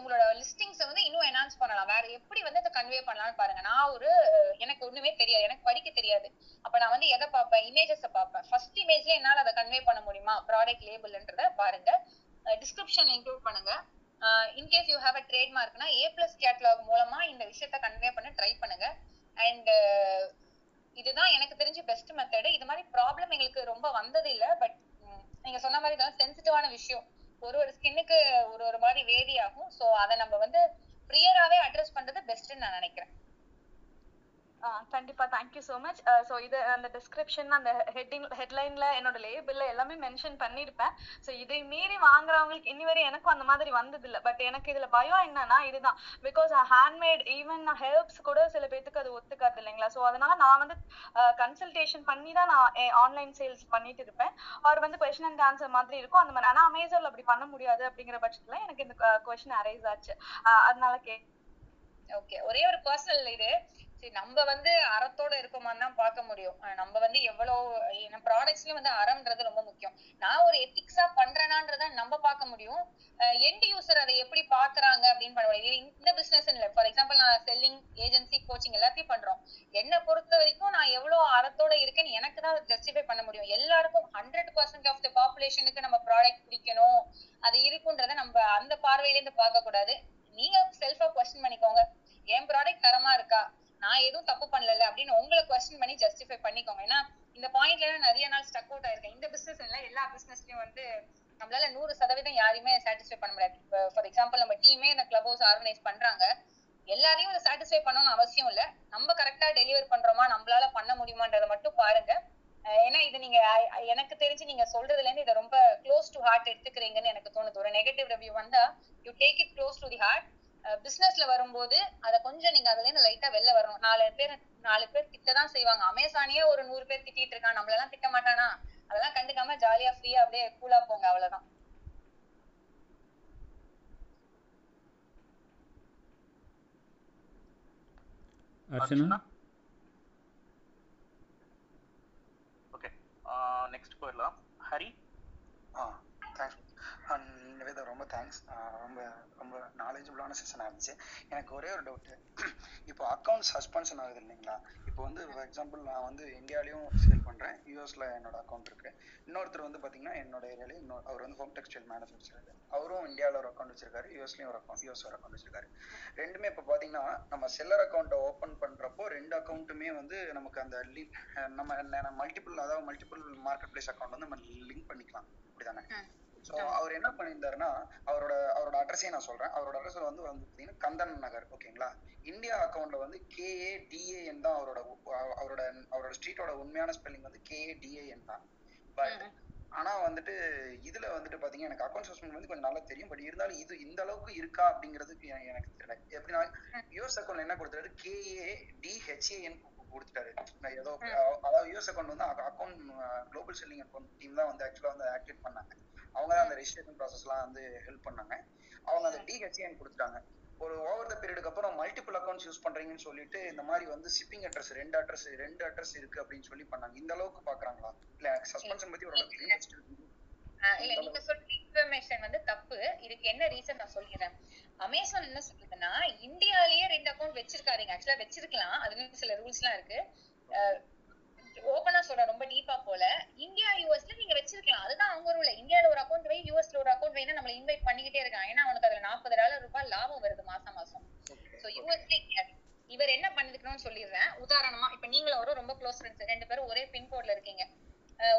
உங்களோட லிஸ்டிங்ஸ் வந்து இன்னும் என்ஹான்ஸ் பண்ணலாம். வேற எப்படி வந்து அதை கன்வே பண்ணலாம்னு பாருங்க. நான் ஒரு எனக்கு ஒண்ணுமே தெரியாது. எனக்கு படிக்க தெரியாது. அப்ப நான் வந்து எதை பார்ப்பேன்? இமேஜஸை பார்ப்பேன். ஃபர்ஸ்ட் இமேஜ்ல என்னால அதை கன்வே பண்ண முடியுமா? ப்ராடக்ட் லேபிள்ன்றத பாருங்க. டிஸ்கிரிப்ஷன்ல இன்க்ளூட் பண்ணுங்க. Uh, in case you have a trademark, na A Plus Catalog மூலமா இந்த விஷயத்தை கன்வே பண்ண ட்ரை பண்ணுங்க. அண்ட் இதுதான் எனக்கு தெரிஞ்ச பெஸ்ட் மெத்தட். இது மாதிரி ப்ராப்ளம் எங்களுக்கு ரொம்ப வந்தது இல்லை. பட் நீங்க சொன்ன மாதிரி தான் சென்சிட்டிவான விஷயம். ஒரு ஒரு ஸ்கின்னுக்கு ஒரு ஒரு மாதிரி வேரி ஆகும். ஸோ அதை நம்ம வந்து ப்ரியராகவே அட்ரஸ் பண்றது பெஸ்ட்ன்னு நான் நினைக்கிறேன். கண்டிப்பா தேங்க்யூ ஸோ மச். ஸோ இது அந்த டிஸ்கிரிப்ஷன் அந்த ஹெட்டிங் ஹெட்லைன்ல என்னோட லேபிள்ல எல்லாமே மென்ஷன் பண்ணியிருப்பேன். ஸோ இதை மீறி வாங்குறவங்களுக்கு இன்னி வரை எனக்கும் அந்த மாதிரி வந்தது இல்லை. பட் எனக்கு இதுல பயம் என்னன்னா இதுதான் பிகாஸ் ஹேண்ட்மேட் ஈவன் ஹெல்ப்ஸ் கூட சில பேத்துக்கு அது ஒத்துக்காது இல்லைங்களா. ஸோ அதனால நான் வந்து கன்சல்டேஷன் பண்ணி தான் நான் ஆன்லைன் சேல்ஸ் பண்ணிட்டு இருப்பேன். அவர் வந்து கொஸ்டின் அண்ட் ஆன்சர் மாதிரி இருக்கும் அந்த மாதிரி. ஆனால் அமேசான்ல அப்படி பண்ண முடியாது அப்படிங்கிற பட்சத்துல எனக்கு இந்த கொஸ்டின் அரைஸ் ஆச்சு. அதனால கே ஓகே ஒரே ஒரு பர்சனல் இது நம்ம வந்து அறத்தோட இருக்கோமான்னு தான் பாக்க முடியும். நம்ம வந்து எவ்வளவு ப்ராடக்ட்ஸ்லயும் வந்து அறம்ன்றது ரொம்ப முக்கியம். நான் ஒரு எத்திக்ஸா பண்றேனான்றத நம்ம பாக்க முடியும். எண்ட் யூசர் அதை எப்படி பாக்குறாங்க அப்படின்னு பண்ண முடியும். இந்த பிசினஸ் இல்ல ஃபார் எக்ஸாம்பிள் நான் செல்லிங் ஏஜென்சி கோச்சிங் எல்லாத்தையும் பண்றோம். என்னை பொறுத்த வரைக்கும் நான் எவ்வளவு அறத்தோட இருக்கேன்னு எனக்கு தான் ஜஸ்டிஃபை பண்ண முடியும். எல்லாருக்கும் ஹண்ட்ரட் பர்சன்ட் ஆஃப் த பாப்புலேஷனுக்கு நம்ம ப்ராடக்ட் பிடிக்கணும் அது இருக்குன்றத நம்ம அந்த பார்வையில இருந்து பார்க்க கூடாது. நீங்க செல்ஃபா குவெஸ்டன் பண்ணிக்கோங்க. என் ப்ராடக்ட் தரமா இருக்கா? நான் எதுவும் தப்பு பண்ணல அப்படின்னு உங்களை குவெஸ்டின் பண்ணி ஜஸ்டிஃபை பண்ணிக்கோங்க. ஏன்னா இந்த பாயிண்ட்ல நிறைய நாள் ஸ்டக் அவுட் ஆயிருக்கேன். இந்த பிசினஸ் இல்லை, எல்லா பிசினஸ்லயும் வந்து நம்மளால நூறு சதவீதம் யாரையுமே சாட்டிஸ்ஃபை பண்ண முடியாது. இப்போ ஃபார் எக்ஸாம்பிள் நம்ம டீமே இந்த கிளப் ஹவுஸ் ஆர்கனைஸ் பண்றாங்க, எல்லாரையும் அதை சாட்டிஸ்ஃபை பண்ணணும்னு அவசியம் இல்லை. நம்ம கரெக்டா டெலிவர் பண்றோமா, நம்மளால பண்ண முடியுமான்றதை மட்டும் பாருங்க. ஏன்னா இது நீங்க எனக்கு தெரிஞ்சு நீங்க சொல்றதுல இருந்து இதை ரொம்ப க்ளோஸ் டு ஹார்ட் எடுத்துக்கிறீங்கன்னு எனக்கு தோணுது. ஒரு நெகட்டிவ் ரிவ்யூ வந்தா you take it close to the heart. பிசினஸ்ல வரும்போது அதை கொஞ்சம் நீங்க அதுல இருந்து லைட்டா வெளில வரணும். நாலு பேர் நாலு பேர் திட்டதான் செய்வாங்க. அமேசானே ஒரு நூறு பேர் திட்டிட்டு இருக்கான், நம்மளெல்லாம் திட்ட மாட்டானா, அதெல்லாம் கண்டுக்காம ஜாலியா ஃப்ரீயா அப்படியே கூலா போங்க, அவ்வளவுதான். அர்ச்சனா ஓகே நெக்ஸ்ட் போயிடலாம். ஹரி ஆ தேங்க்ஸ் நிவேதா, ரொம்ப தேங்க்ஸ். ரொம்ப ரொம்ப நாலேஜபிளான செஷன் ஆகிடுச்சு. எனக்கு ஒரே ஒரு டவுட்டு, இப்போ அக்கௌண்ட் சஸ்பென்ஷன் ஆகுது இல்லைங்களா? இப்போ வந்து ஃபார் எக்ஸாம்பிள் நான் வந்து இந்தியாவிலையும் சேல் பண்ணுறேன், யூஎஸில் என்னோட அக்கௌண்ட் இருக்குது. இன்னொருத்தர் வந்து பார்த்தீங்கன்னா என்னோட ஏரியாவிலே இன்னொரு அவர் வந்து ஹோம் டெக்ஸ்டைல் மேனுஃபேக்சர், அவரும் இந்தியாவில் ஒரு அக்கௌண்ட் வச்சிருக்காரு, யூஎஸ்லேயும் ஒரு அக்கௌண்ட் யூஎஸ் ஒரு அக்கௌண்ட் வச்சிருக்காரு. ரெண்டுமே இப்போ பார்த்தீங்கன்னா நம்ம செல்லர் அக்கௌண்ட்டை ஓப்பன் பண்ணுறப்போ ரெண்டு அக்கௌண்ட்டுமே வந்து நமக்கு அந்த லிங்க் நம்ம மல்டிபிள் அதாவது மல்டிபிள் மார்க்கெட் பிளேஸ் அக்கௌண்ட் வந்து நம்ம லிங்க் பண்ணிக்கலாம், அப்படி தானே? ஸோ அவர் என்ன பண்ணியிருந்தாருன்னா அவரோட அவரோட அட்ரஸையும் நான் சொல்கிறேன். அவரோட அட்ரஸில் வந்து வந்து பார்த்தீங்கன்னா கந்தன் நகர், ஓகேங்களா? இந்தியா அக்கௌண்ட்டில் வந்து கேஏடிஏஎன் தான் அவரோட அவரோட அவரோட ஸ்ட்ரீட்டோட உண்மையான ஸ்பெல்லிங் வந்து கேஏடிஏஎன் தான். பட் ஆனால் வந்துட்டு இதில் வந்துட்டு பார்த்தீங்கன்னா எனக்கு அக்கௌண்ட் சஸ்பெண்ட் வந்து கொஞ்சம் நல்லா தெரியும். பட் இருந்தாலும் இது இந்த அளவுக்கு இருக்கா அப்படிங்கிறதுக்கு எனக்கு தெரியல. எப்படின்னா யூஎஸ் அக்கௌண்ட்டில் என்ன கொடுத்துட்டாரு, கேஏடிஹெச்ஏஎன் கொடுத்துட்டாரு. ஏதோ அதாவது யூஎஸ் அக்கௌண்ட் வந்து account global selling account team தான் வந்து ஆக்சுவலாக வந்து ஆக்டிவேட் பண்ணாங்க. அவங்க தான் அந்த ரெஜிஸ்ட்ரேஷன் ப்ராசஸ்லாம் வந்து ஹெல்ப் பண்ணாங்க. அவங்க அந்த டிஹெச்ஏன்னு கொடுத்துட்டாங்க. ஒரு ஓவர் த பீரியடுக்கு அப்புறம் மல்டிபிள் அக்கௌண்ட்ஸ் யூஸ் பண்ணுறீங்கன்னு சொல்லிட்டு இந்த மாதிரி வந்து ஷிப்பிங் அட்ரஸ் ரெண்டு அட்ரஸ் ரெண்டு அட்ரஸ் இருக்குது அப்படின்னு சொல்லி பண்ணாங்க. இந்த அளவுக்கு பார்க்குறாங்களா? இல்லை எனக்கு சஸ்பென்ஷன் பற்றி ஒரு இல்லை நீங்க சொல்ற இன்ஃபர்மேஷன் வந்து தப்பு. இதுக்கு என்ன ரீசன் நான் சொல்லிடுறேன். அமேசான் என்ன சொல்லுதுன்னா இந்தியாலேயே ரெண்டு அக்கௌண்ட் வச்சிருக்காருங்க. ஆக்சுவலாக வச்சிருக்கலாம், அதுலேயும் சில ரூல்ஸ்லாம் இருக்கு. ஓபனா சொல்றேன், ரொம்ப டீப்பா போல. இந்தியா யூஎஸ்ல நீங்க வச்சிருக்கலாம், அதுதான் அவங்க ரூல்ல. இந்தியால ஒரு அக்கௌண்ட் வை, யூஎஸ்ல ஒரு அக்கௌண்ட் வைனா நம்மள இன்வைட் பண்ணிக்கிட்டே இருக்காங்க. ஏன்னா அவனுக்கு அதுல நாற்பது டாலர் ரூபாய் லாபம் வருது மாசம் மாசம். சோ யூஎஸ்ல இவர் என்ன பண்ணிருக்கணும்னு சொல்லிடுறேன். உதாரணமா இப்ப நீங்களும் ஒரு ரொம்ப க்ளோஸ் ஃப்ரெண்ட்ஸ், ரெண்டு பேரும் ஒரே பின்கோட்ல இருக்கீங்க.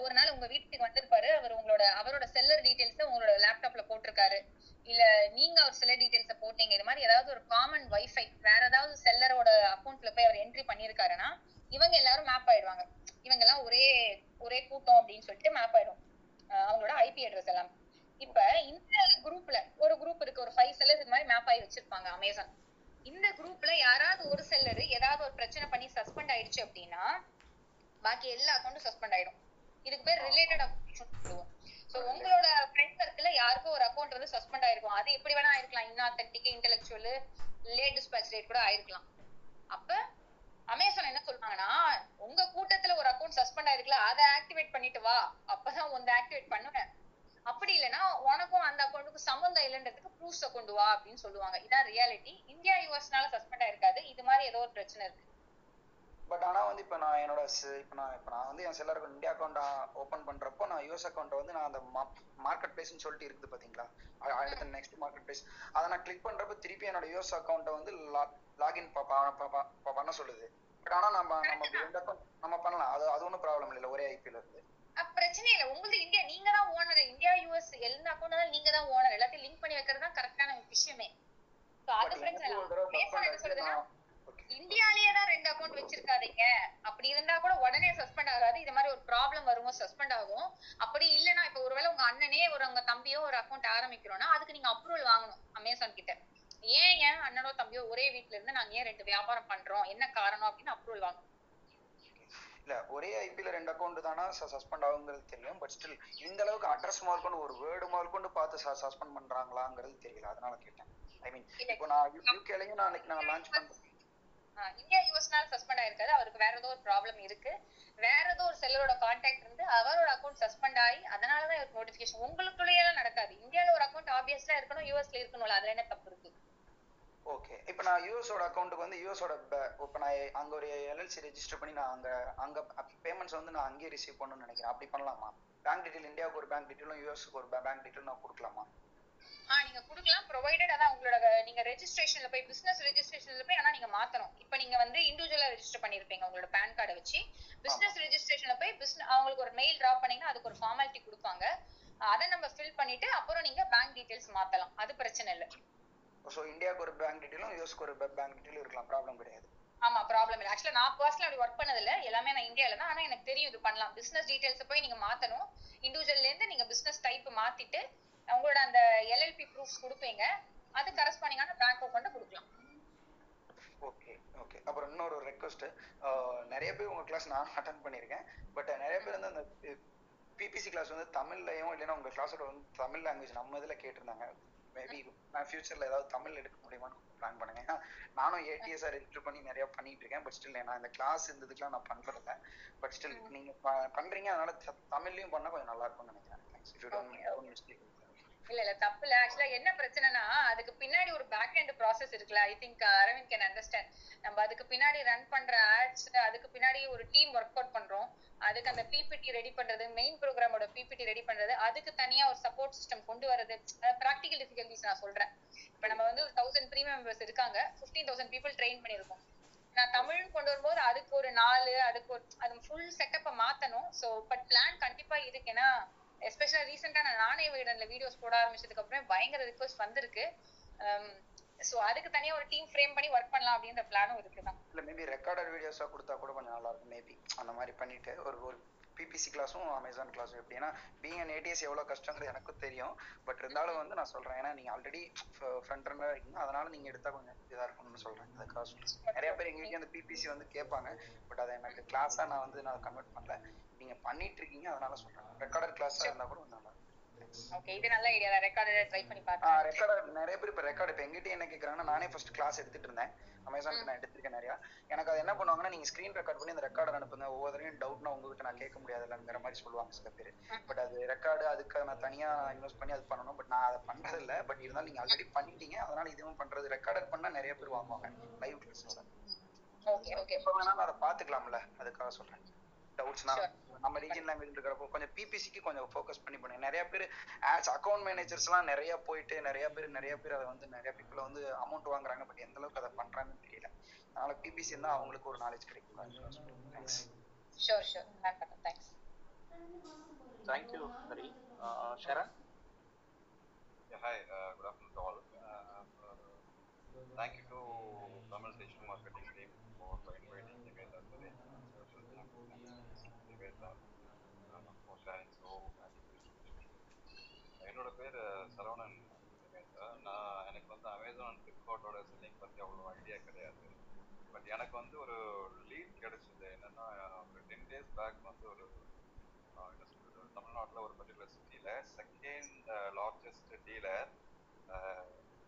ஒரு நாள் உங்க வீட்டுக்கு வந்திருப்பாரு, அவர் உங்களோட அவரோட செல்லர் டீடைல்ஸ் உங்களோட லேப்டாப்ல போட்டிருக்காரு, இல்ல நீங்க அவர் செல்லர் டீடைல்ஸ் போட்டீங்க. இது மாதிரி ஏதாவது ஒரு காமன் வைஃபை வேற ஏதாவது செல்லரோட அக்கௌண்ட்ல போய் அவர் என்ட்ரி பண்ணிருக்காருன்னா இவங்க எல்லாரும் மேப் ஆயிடுவாங்க. இவங்க எல்லாம் ஒரே ஒரே கூட்டம் அப்படின்னு சொல்லிட்டு மேப் ஆயிடும் அவங்களோட ஐபி அட்ரஸ் எல்லாம். இப்ப இந்த குரூப்ல ஒரு குரூப் இருக்கு, ஒரு ஃபைவ் செல்லர்ஸ் இது மாதிரி மேப் ஆகி வச்சிருப்பாங்க அமேசான். இந்த குரூப்ல யாராவது ஒரு செல்லரு ஏதாவது ஒரு பிரச்சனை பண்ணி சஸ்பெண்ட் ஆயிடுச்சு அப்படின்னா பாக்கி எல்லா அக்கௌண்ட்டும் சஸ்பெண்ட் ஆயிடும். இதுக்கு பேர் ரிலேட்டட் சொல்லுவோம். ஸோ உங்களோட ஃப்ரெண்ட் சர்க்கிள்ல யாருக்கும் ஒரு அக்கௌண்ட் வந்து சஸ்பெண்ட் ஆயிருக்கும். அது எப்படி வேணா ஆயிருக்கலாம், inauthentic, intellectual, late dispatch rate கூட ஆயிருக்கலாம். அப்ப அமேசான் என்ன சொல்றாங்கன்னா உங்க கூட்டத்துல ஒரு அக்கௌண்ட் சஸ்பெண்ட் ஆயிருக்குல, அதை ஆக்டிவேட் பண்ணிட்டு வா, அப்பதான் உங்க ஆக்டிவேட் பண்ணுவேன். அப்படி இல்லைன்னா உனக்கும் அந்த அக்கௌண்ட்டுக்கும் சம்மந்தம் இல்லைன்றதுக்கு ப்ரூஃப்ஸை கொண்டு வா அப்படின்னு சொல்லுவாங்க. இதான் ரியாலிட்டி. இந்தியா யூஎஸ்னால சஸ்பெண்ட் ஆயிருக்காது, இது மாதிரி ஏதோ ஒரு பிரச்சனை இருக்கு. பட் ஆனால் வந்து இப்போ நான் என்னோட இப்போ நான் இப்போ நான் வந்து என் செல்லருக்கு இந்தியா அக்கௌண்ட் ஓப்பன் பண்ணுறப்போ நான் யூஎஸ் அக்கௌண்ட்டை வந்து நான் அந்த மார்க்கெட் பிளேஸ்ன்னு சொல்லிட்டு இருக்குது பார்த்தீங்களா, அடுத்த நெக்ஸ்ட் மார்க்கெட் பிளேஸ், அதை நான் கிளிக் பண்ணுறப்போ திருப்பி என்னோட யூஎஸ் அக்கௌண்ட்டை வந்து லாகின் பண்ண சொல்லுது. பட் ஆனால் நம்ம நம்ம ரெண்டு அக்கௌண்ட் நம்ம பண்ணலாம், அது அது ஒன்றும் ப்ராப்ளம் இல்லை, ஒரே ஐபியில் இருக்குது, பிரச்சனை இல்லை. உங்களுக்கு இந்தியா நீங்கள் தான் ஓனர், இந்தியா யூஎஸ் எல்லா அக்கௌண்ட்டாலும் நீங்கள் தான் ஓனர், எல்லாத்தையும் லிங்க் பண்ணி வைக்கிறது தான் கரெக்டான விஷயமே. ஸோ அது பிரச்சனை. இந்தியாலேயே தான் ரெண்டு அக்கௌண்ட் வச்சிருக்காதீங்க, அப்படி இருந்தா கூட உடனே சஸ்பெண்ட் ஆகாது. இது மாதிரி ஒரு ப்ராப்ளம் வரும், சஸ்பெண்ட் ஆகும். அப்படி இல்லைன்னா இப்போ ஒருவேளை உங்க அண்ணனே ஒரு உங்க தம்பியோ ஒரு அக்கௌண்ட் ஆரம்பிக்கிறோம்னா அதுக்கு நீங்க அப்ரூவல் வாங்கணும் அமேசான் கிட்ட. ஏன் ஏன் அண்ணனோ தம்பியோ ஒரே வீட்டுல இருந்து நாங்க ஏன் ரெண்டு வியாபாரம் பண்றோம், என்ன காரணம் அப்படின்னு அப்ரூவல் வாங்கணும். இல்ல ஒரே ஐபில ரெண்டு அக்கௌண்ட் தானா சஸ்பெண்ட் ஆகுங்கிறது தெரியும். பட் ஸ்டில் இந்த அளவுக்கு அட்ரஸ் மார்க்கொண்டு ஒரு வேர்டு மார்க்கொண்டு பார்த்து சஸ்பெண்ட் பண்றாங்களாங்கிறது தெரியல, அதனால கேட்டேன். ஐ மீன் இப்போ நான் யூகேலயும் நான் நான் லான்ச் பண்றேன், இந்தியா யூஎஸ்னால சஸ்பெண்ட் ஆயிருக்காது, அவருக்கு வேற ஏதோ ஒரு ப்ராப்ளம் இருக்கு, வேற ஏதோ ஒரு செல்லரோட கான்டாக்ட் இருந்து அவரோட அக்கௌண்ட் சஸ்பெண்ட் ஆகி அதனாலதான் இவருக்கு நோட்டிபிகேஷன். உங்களுக்குள்ளேயெல்லாம் நடக்காது. இந்தியாவில ஒரு அக்கௌண்ட் ஆப்வியஸா இருக்கணும், யூஎஸ்ல இருக்கணும்ல, அதுல என்ன தப்பு இருக்கு? ஓகே இப்போ நான் யூஎஸோட அக்கௌண்ட்டுக்கு வந்து யூஎஸோட இப்போ நான் அங்கே ஒரு எல்எல்சி ரெஜிஸ்டர் பண்ணி நான் அங்கே அங்கே பேமெண்ட்ஸ் வந்து நான் அங்கேயே ரிசீவ் பண்ணணும்னு நினைக்கிறேன், அப்படி பண்ணலாமா? பேங்க் டீட்டெயில் இந்தியாவுக்கு ஒரு பேங்க் டீட்டெயிலும் யூஎஸ்க்கு ஒரு பேங்க் டீட்டெயில் நான் கொடுக்கலாமா? நீங்க கொடுக்கலாம் provided ஆனா உங்களோட நீங்க ரெஜிஸ்ட்ரேஷன்ல போய் business ரெஜிஸ்ட்ரேஷன்ல போய் ஆனா நீங்க மாத்தணும். இப்போ நீங்க வந்து இன்டிவிஜுவலா ரெஜிஸ்டர் பண்ணிருப்பீங்க உங்களோட பான் கார்டை வச்சு. business ரெஜிஸ்ட்ரேஷன்ல போய் business அவங்களுக்கு ஒரு மெயில் டிராப் பண்ணீங்கன்னா அதுக்கு ஒரு ஃபார்மாலிட்டி கொடுப்பாங்க. அத நம்ம ஃபில் பண்ணிட்டு அப்புறம் நீங்க bank details மாத்தலாம். அது பிரச்சனை இல்ல. சோ இந்தியாக்கு ஒரு bank detailம் யூஎஸ்க்கு ஒரு bank detailம் இருக்கலாம், ப்ராப்ளம் கிடையாது. ஆமா ப்ராப்ளம் இல்ல. एक्चुअली நான் पर्सनली அப்படி வர்க் பண்ணதில்ல, எல்லாமே நான் இந்தியால தான். ஆனா எனக்கு தெரியும் இது பண்ணலாம். business details போய் நீங்க மாத்தணும். இன்டிவிஜுவல்ல இருந்து நீங்க business type மாத்திட்டு அவங்களோட அந்த எல்எல்பி ப்ரூஃப்ஸ் கொடுப்பீங்க. அது கரெஸ்பாண்டிங்கான பேங்க் அக்கவுண்ட கொடுக்கலாம். Okay okay. அப்புறம் இன்னொரு ரெக்வெஸ்ட், நிறைய பேர் உங்க கிளாஸ் நான் அட்டெண்ட் பண்ணிருக்கேன், பட் நிறைய பேர் வந்து அந்த பிபிசி கிளாஸ் வந்து தமிழ்லயும் இல்லைன்னா உங்க கிளாஸோட வந்து தமிழ் லாங்குவேஜ் நம்ம இதுல கேட்டிருந்தாங்க. மேபி நான் ஃபியூச்சர்ல ஏதாவது தமிழ் எடுக்க முடியுமான்னு பிளான் பண்ணுங்க. நானும் ஏடிஎஸ்ஆர் ரெஜிஸ்டர் பண்ணி நிறைய பண்ணிட்டு இருக்கேன், பட் ஸ்டில் நான் இந்த கிளாஸ் இருந்ததுக்குலாம் நான் பண்றதில்ல. பட் ஸ்டில் நீங்க பண்றீங்க, அதனால தமிழ்லயும் பண்ணா கொஞ்சம் நல்லா இருக்கும்னு நினைக்கிறேன். இல்ல இல்ல தப்பு இல்ல. ஆக்சுவலா என்ன பிரச்சனைனா அதுக்கு பின்னாடி ஒரு பேக் எண்ட் ப்ராசஸ் இருக்குல்ல. I think Aravind can understand. நம்ம அதுக்கு பின்னாடி ரன் பண்ற ஆட்ஸ், அதுக்கு பின்னாடி ஒரு டீம் ஒர்க் அவுட் பண்றோம். அதுக்கு அந்த பிபிடி ரெடி பண்றது, மெயின் ப்ரோக்ராமோட பிபிடி ரெடி பண்றது, அதுக்கு தனியா ஒரு சப்போர்ட் சிஸ்டம் கொண்டு வரது, ப்ராக்டிகல் டிஃபிகல்டிஸ் நான் சொல்றேன். இப்ப நம்ம வந்து ஒரு தௌசண்ட் ப்ரீ மெம்பர்ஸ் இருக்காங்க, பிப்டீன் தௌசண்ட் பீப்புள் ட்ரெயின் பண்ணிருக்கோம். நான் தமிழ்னு கொண்டு வரும்போது அதுக்கு ஒரு நாலு அதுக்கு ஒரு அது ஃபுல் செட்டப்பை மாத்தணும். ஸோ பட் பிளான் கண்டிப்பா இருக்குன்னா எஸ்பெஷலா ரீசெண்டா நான் நானே வீடன்ல வீடியோஸ் போட ஆரம்பிச்சதுக்கு அப்புறம் பயங்கர ரிக்வெஸ்ட் வந்திருக்கு. சோ அதுக்கு தனியா ஒரு டீம் ஃப்ரேம் பண்ணி வர்க் பண்ணலாம் அப்படிங்கற பிளானும் இருக்குதா. இல்ல மேபி ரெக்கார்டட் வீடியோஸா கொடுத்தா கூட கொஞ்சம் நல்லா இருக்கும். மேபி அந்த மாதிரி பண்ணிட்டு ஒரு ஒரு பிபிசி கிளாஸும் அமேசான் கிளாஸும் எப்படின்னா பீங் அண்ட் ஏடிஎஸ் எவ்வளவு கஷ்டங்கிறது எனக்கும் தெரியும். பட் இருந்தாலும் வந்து நான் சொல்றேன், ஏன்னா நீங்க ஆல்ரெடி ஃப்ரண்ட் ரன்னரா இருக்கீங்க, அதனால நீங்க எடுத்தா கொஞ்சம் இதா இருக்கும்னு சொல்றேன். அதுக்காக சொல்றேன். நிறைய பேர் எங்களுக்கு அந்த பிபிசி வந்து கேட்பாங்க, பட் அதை எனக்கு கிளாஸா நான் வந்து நான் கன்வெர்ட் பண்ணல. நீங்க பண்ணிட்டு இருக்கீங்க அதனால சொல்றேன். ரெக்கார்டட் கிளாஸா இருந்தா கூட நல்லா இருக்கும். ஓகே, இது நல்ல ஐடியா தான். ரெக்கார்டட் ட்ரை பண்ணி பாருங்க. ஆ ரெக்கார்டட் நிறைய பேர் இப்ப ரெக்கார்ட் இப்ப எங்கிட்ட என்ன கேக்குறாங்கன்னா, நானே ஃபர்ஸ்ட் கிளாஸ் எடுத்துட்டு இருந்தேன் அமேசானுக்கு, நான் எடுத்துருக்கேன் நிறையா. எனக்கு அது என்ன பண்ணுவாங்கன்னா, நீங்க ஸ்கிரீன் ரெக்கார்ட் பண்ணி அந்த ரெக்கார்டை அனுப்புங்க, ஒவ்வொருத்தரையும் டவுட்னா உங்ககிட்ட நான் கேட்க முடியாதுலங்கிற மாதிரி சொல்லுவாங்க சில பேர். பட் அது ரெக்கார்டு அதுக்கு நான் தனியா இன்வெஸ்ட் பண்ணி அது பண்ணணும். பட் நான் அதை பண்றது இல்லை. பட் இருந்தாலும் நீங்க ஆல்ரெடி பண்ணிட்டீங்க, அதனால இதுவும் பண்றது. ரெக்கார்டட் பண்ணா நிறைய பேர் வாங்குவாங்க லைவ் கிளாஸ். Okay okay. இப்ப வேணா அதை பாத்துக்கலாம்ல, அதுக்காக சொல்றேன். டவுட்ஸ்னா நம்ம ரீஜன் லாங்குவேஜ் இருக்கிறப்போ கொஞ்சம் பிபிசிக்கு கொஞ்சம் ஃபோக்கஸ் பண்ணி பண்ணுங்க. நிறைய பேர் ஆட்ஸ் அக்கௌண்ட் மேனேஜர்ஸ்லாம் நிறைய போயிட்டு நிறைய பேர் நிறைய பேர் அதை வந்து நிறைய பீப்புளை வந்து அமௌண்ட் வாங்குறாங்க, பட் எந்த அளவுக்கு அதை பண்றாங்கன்னு தெரியல. அதனால பிபிசி இருந்தால் அவங்களுக்கு ஒரு நாலேஜ் கிடைக்கும். Thanks. Sure sure. Thanks. Thank you Hari. Sharan. Hi, good afternoon to all. Thank you to Tamil station marketing team for inviting me here today. என்னோட பேர் சரவணன். நான் எனக்கு வந்து அமேசான் ஃப்ளிப்கார்ட்டோட செல்லிங் பற்றி அவ்வளோ ஐடியா கிடையாது. பட் எனக்கு வந்து ஒரு லீட் கிடைச்சது. என்னென்னா, ஒரு டென் டேஸ் பேக் வந்து ஒரு தமிழ்நாட்டில் ஒரு பர்டிகுலர் சிட்டியில் செகண்ட் லார்ஜஸ்ட் டீலர்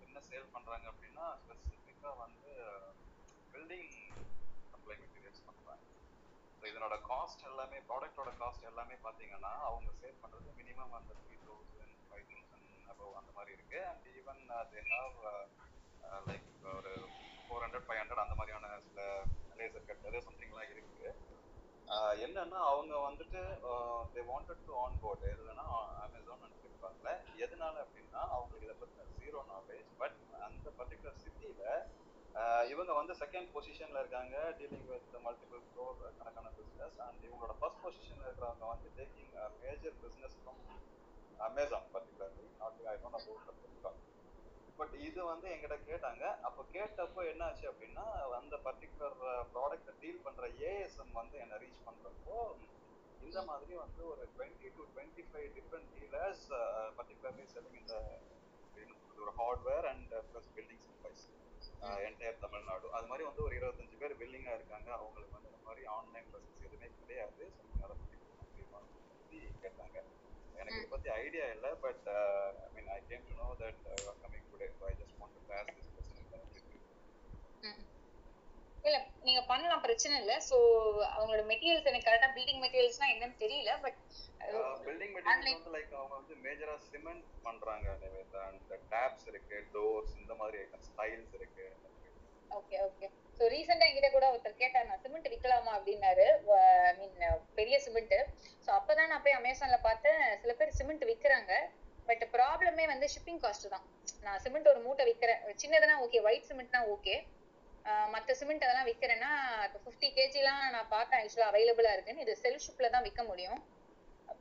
என்ன சேல் பண்ணுறாங்க அப்படின்னா, ஸ்பெசிஃபிக்காக வந்து பில்டிங் சப்ளை மெட்டீரியல்ஸ் பண்ணுறாங்க. ஸோ இதனோட காஸ்ட் எல்லாமே, ப்ராடக்டோட காஸ்ட் எல்லாமே பார்த்தீங்கன்னா அவங்க சேல் பண்ணுறது மினிமம் வந்து three thousand five thousand above அந்த மாதிரி இருக்குது. And even they have like ஒரு ஃபோர் ஹண்ட்ரட் ஃபைவ் ஹண்ட்ரட் அந்த மாதிரியான சில லேசர் கட் அதே சம்திங்லாம் இருக்குது. என்னென்னா அவங்க வந்துட்டு they wanted to on board இல்லைன்னா அமேசான் அண்ட் ஃப்ளிப்கார்ட்டில். எதனால அப்படின்னா அவங்களுக்கு இதை பற்றின ஜீரோ நாலேஜ். பட் அந்த பர்டிகுலர் சிட்டியில் இவங்க வந்து செகண்ட் பொசிஷன்ல இருக்காங்க டீலிங் வித் மல்டிபிள் க்ரோர் கணக்கான பிஸ்னஸ். அண்ட் இவங்களோட ஃபர்ஸ்ட் பொசிஷன்ல இருக்கிறவங்க வந்து taking major business from Amazon particularly, not I don't know about Flipkart. But இது வந்து எங்கிட்ட கேட்டாங்க. அப்போ கேட்டப்போ என்ன ஆச்சு அப்படின்னா, அந்த பர்டிகுலர் ப்ராடக்ட்டை டீல் பண்ற ஏஎஸ்எம் வந்து என்னை ரீச் பண்றப்போ இந்த மாதிரி வந்து ஒரு twenty to twenty five different dealers particularly selling இந்த ஒரு hardware and plus building supplies entire Tamil Nadu. அது மாதிரி வந்து ஒரு இருபத்தஞ்சு பேர் வில்லிங்காக இருக்காங்க. அவங்களுக்கு வந்து இந்த மாதிரி ஆன்லைன் ப்ராசஸ் எதுவுமே கிடையாது. அதை பற்றி முடியுமா பற்றி கேட்டாங்க. எனக்கு இதை பற்றி ஐடியா இல்லை. But I mean I came to know that you are coming today. I just want to class this question. இல்லை, நீங்கள் பண்ணலாம், பிரச்சனை இல்லை. ஸோ அவங்களோட மெட்டீரியல்ஸ் எனக்கு கரெக்டாக பில்டிங் மெட்டீரியல்ஸ்னால் என்னன்னு தெரியல. பட் பில்டிங் மெட்டீரியல் வந்து லைக் அவங்க வந்து மேஜராக சிமெண்ட் பண்ணுறாங்க. நிவேதா, இந்த டேப்ஸ் இருக்குது, டோர்ஸ், இந்த மாதிரி ஐட்டம்ஸ், டைல்ஸ் இருக்குது. Okay okay. ஸோ ரீசெண்டாக என்கிட்ட கூட ஒருத்தர் கேட்டார், நான் சிமெண்ட் விற்கலாமா அப்படின்னாரு. ஐ மீன் பெரிய சிமெண்ட்டு. ஸோ அப்போ தான் நான் போய் அமேசானில் பார்த்தேன் சில பேர் சிமெண்ட் விற்கிறாங்க. But the problem is shipping cost. If cement or moot, okay, white cement na okay. Matta cement adana vikkrena fifty kilograms la na paatha actually available ah irukku idu self ship la dhaan vikka mudiyum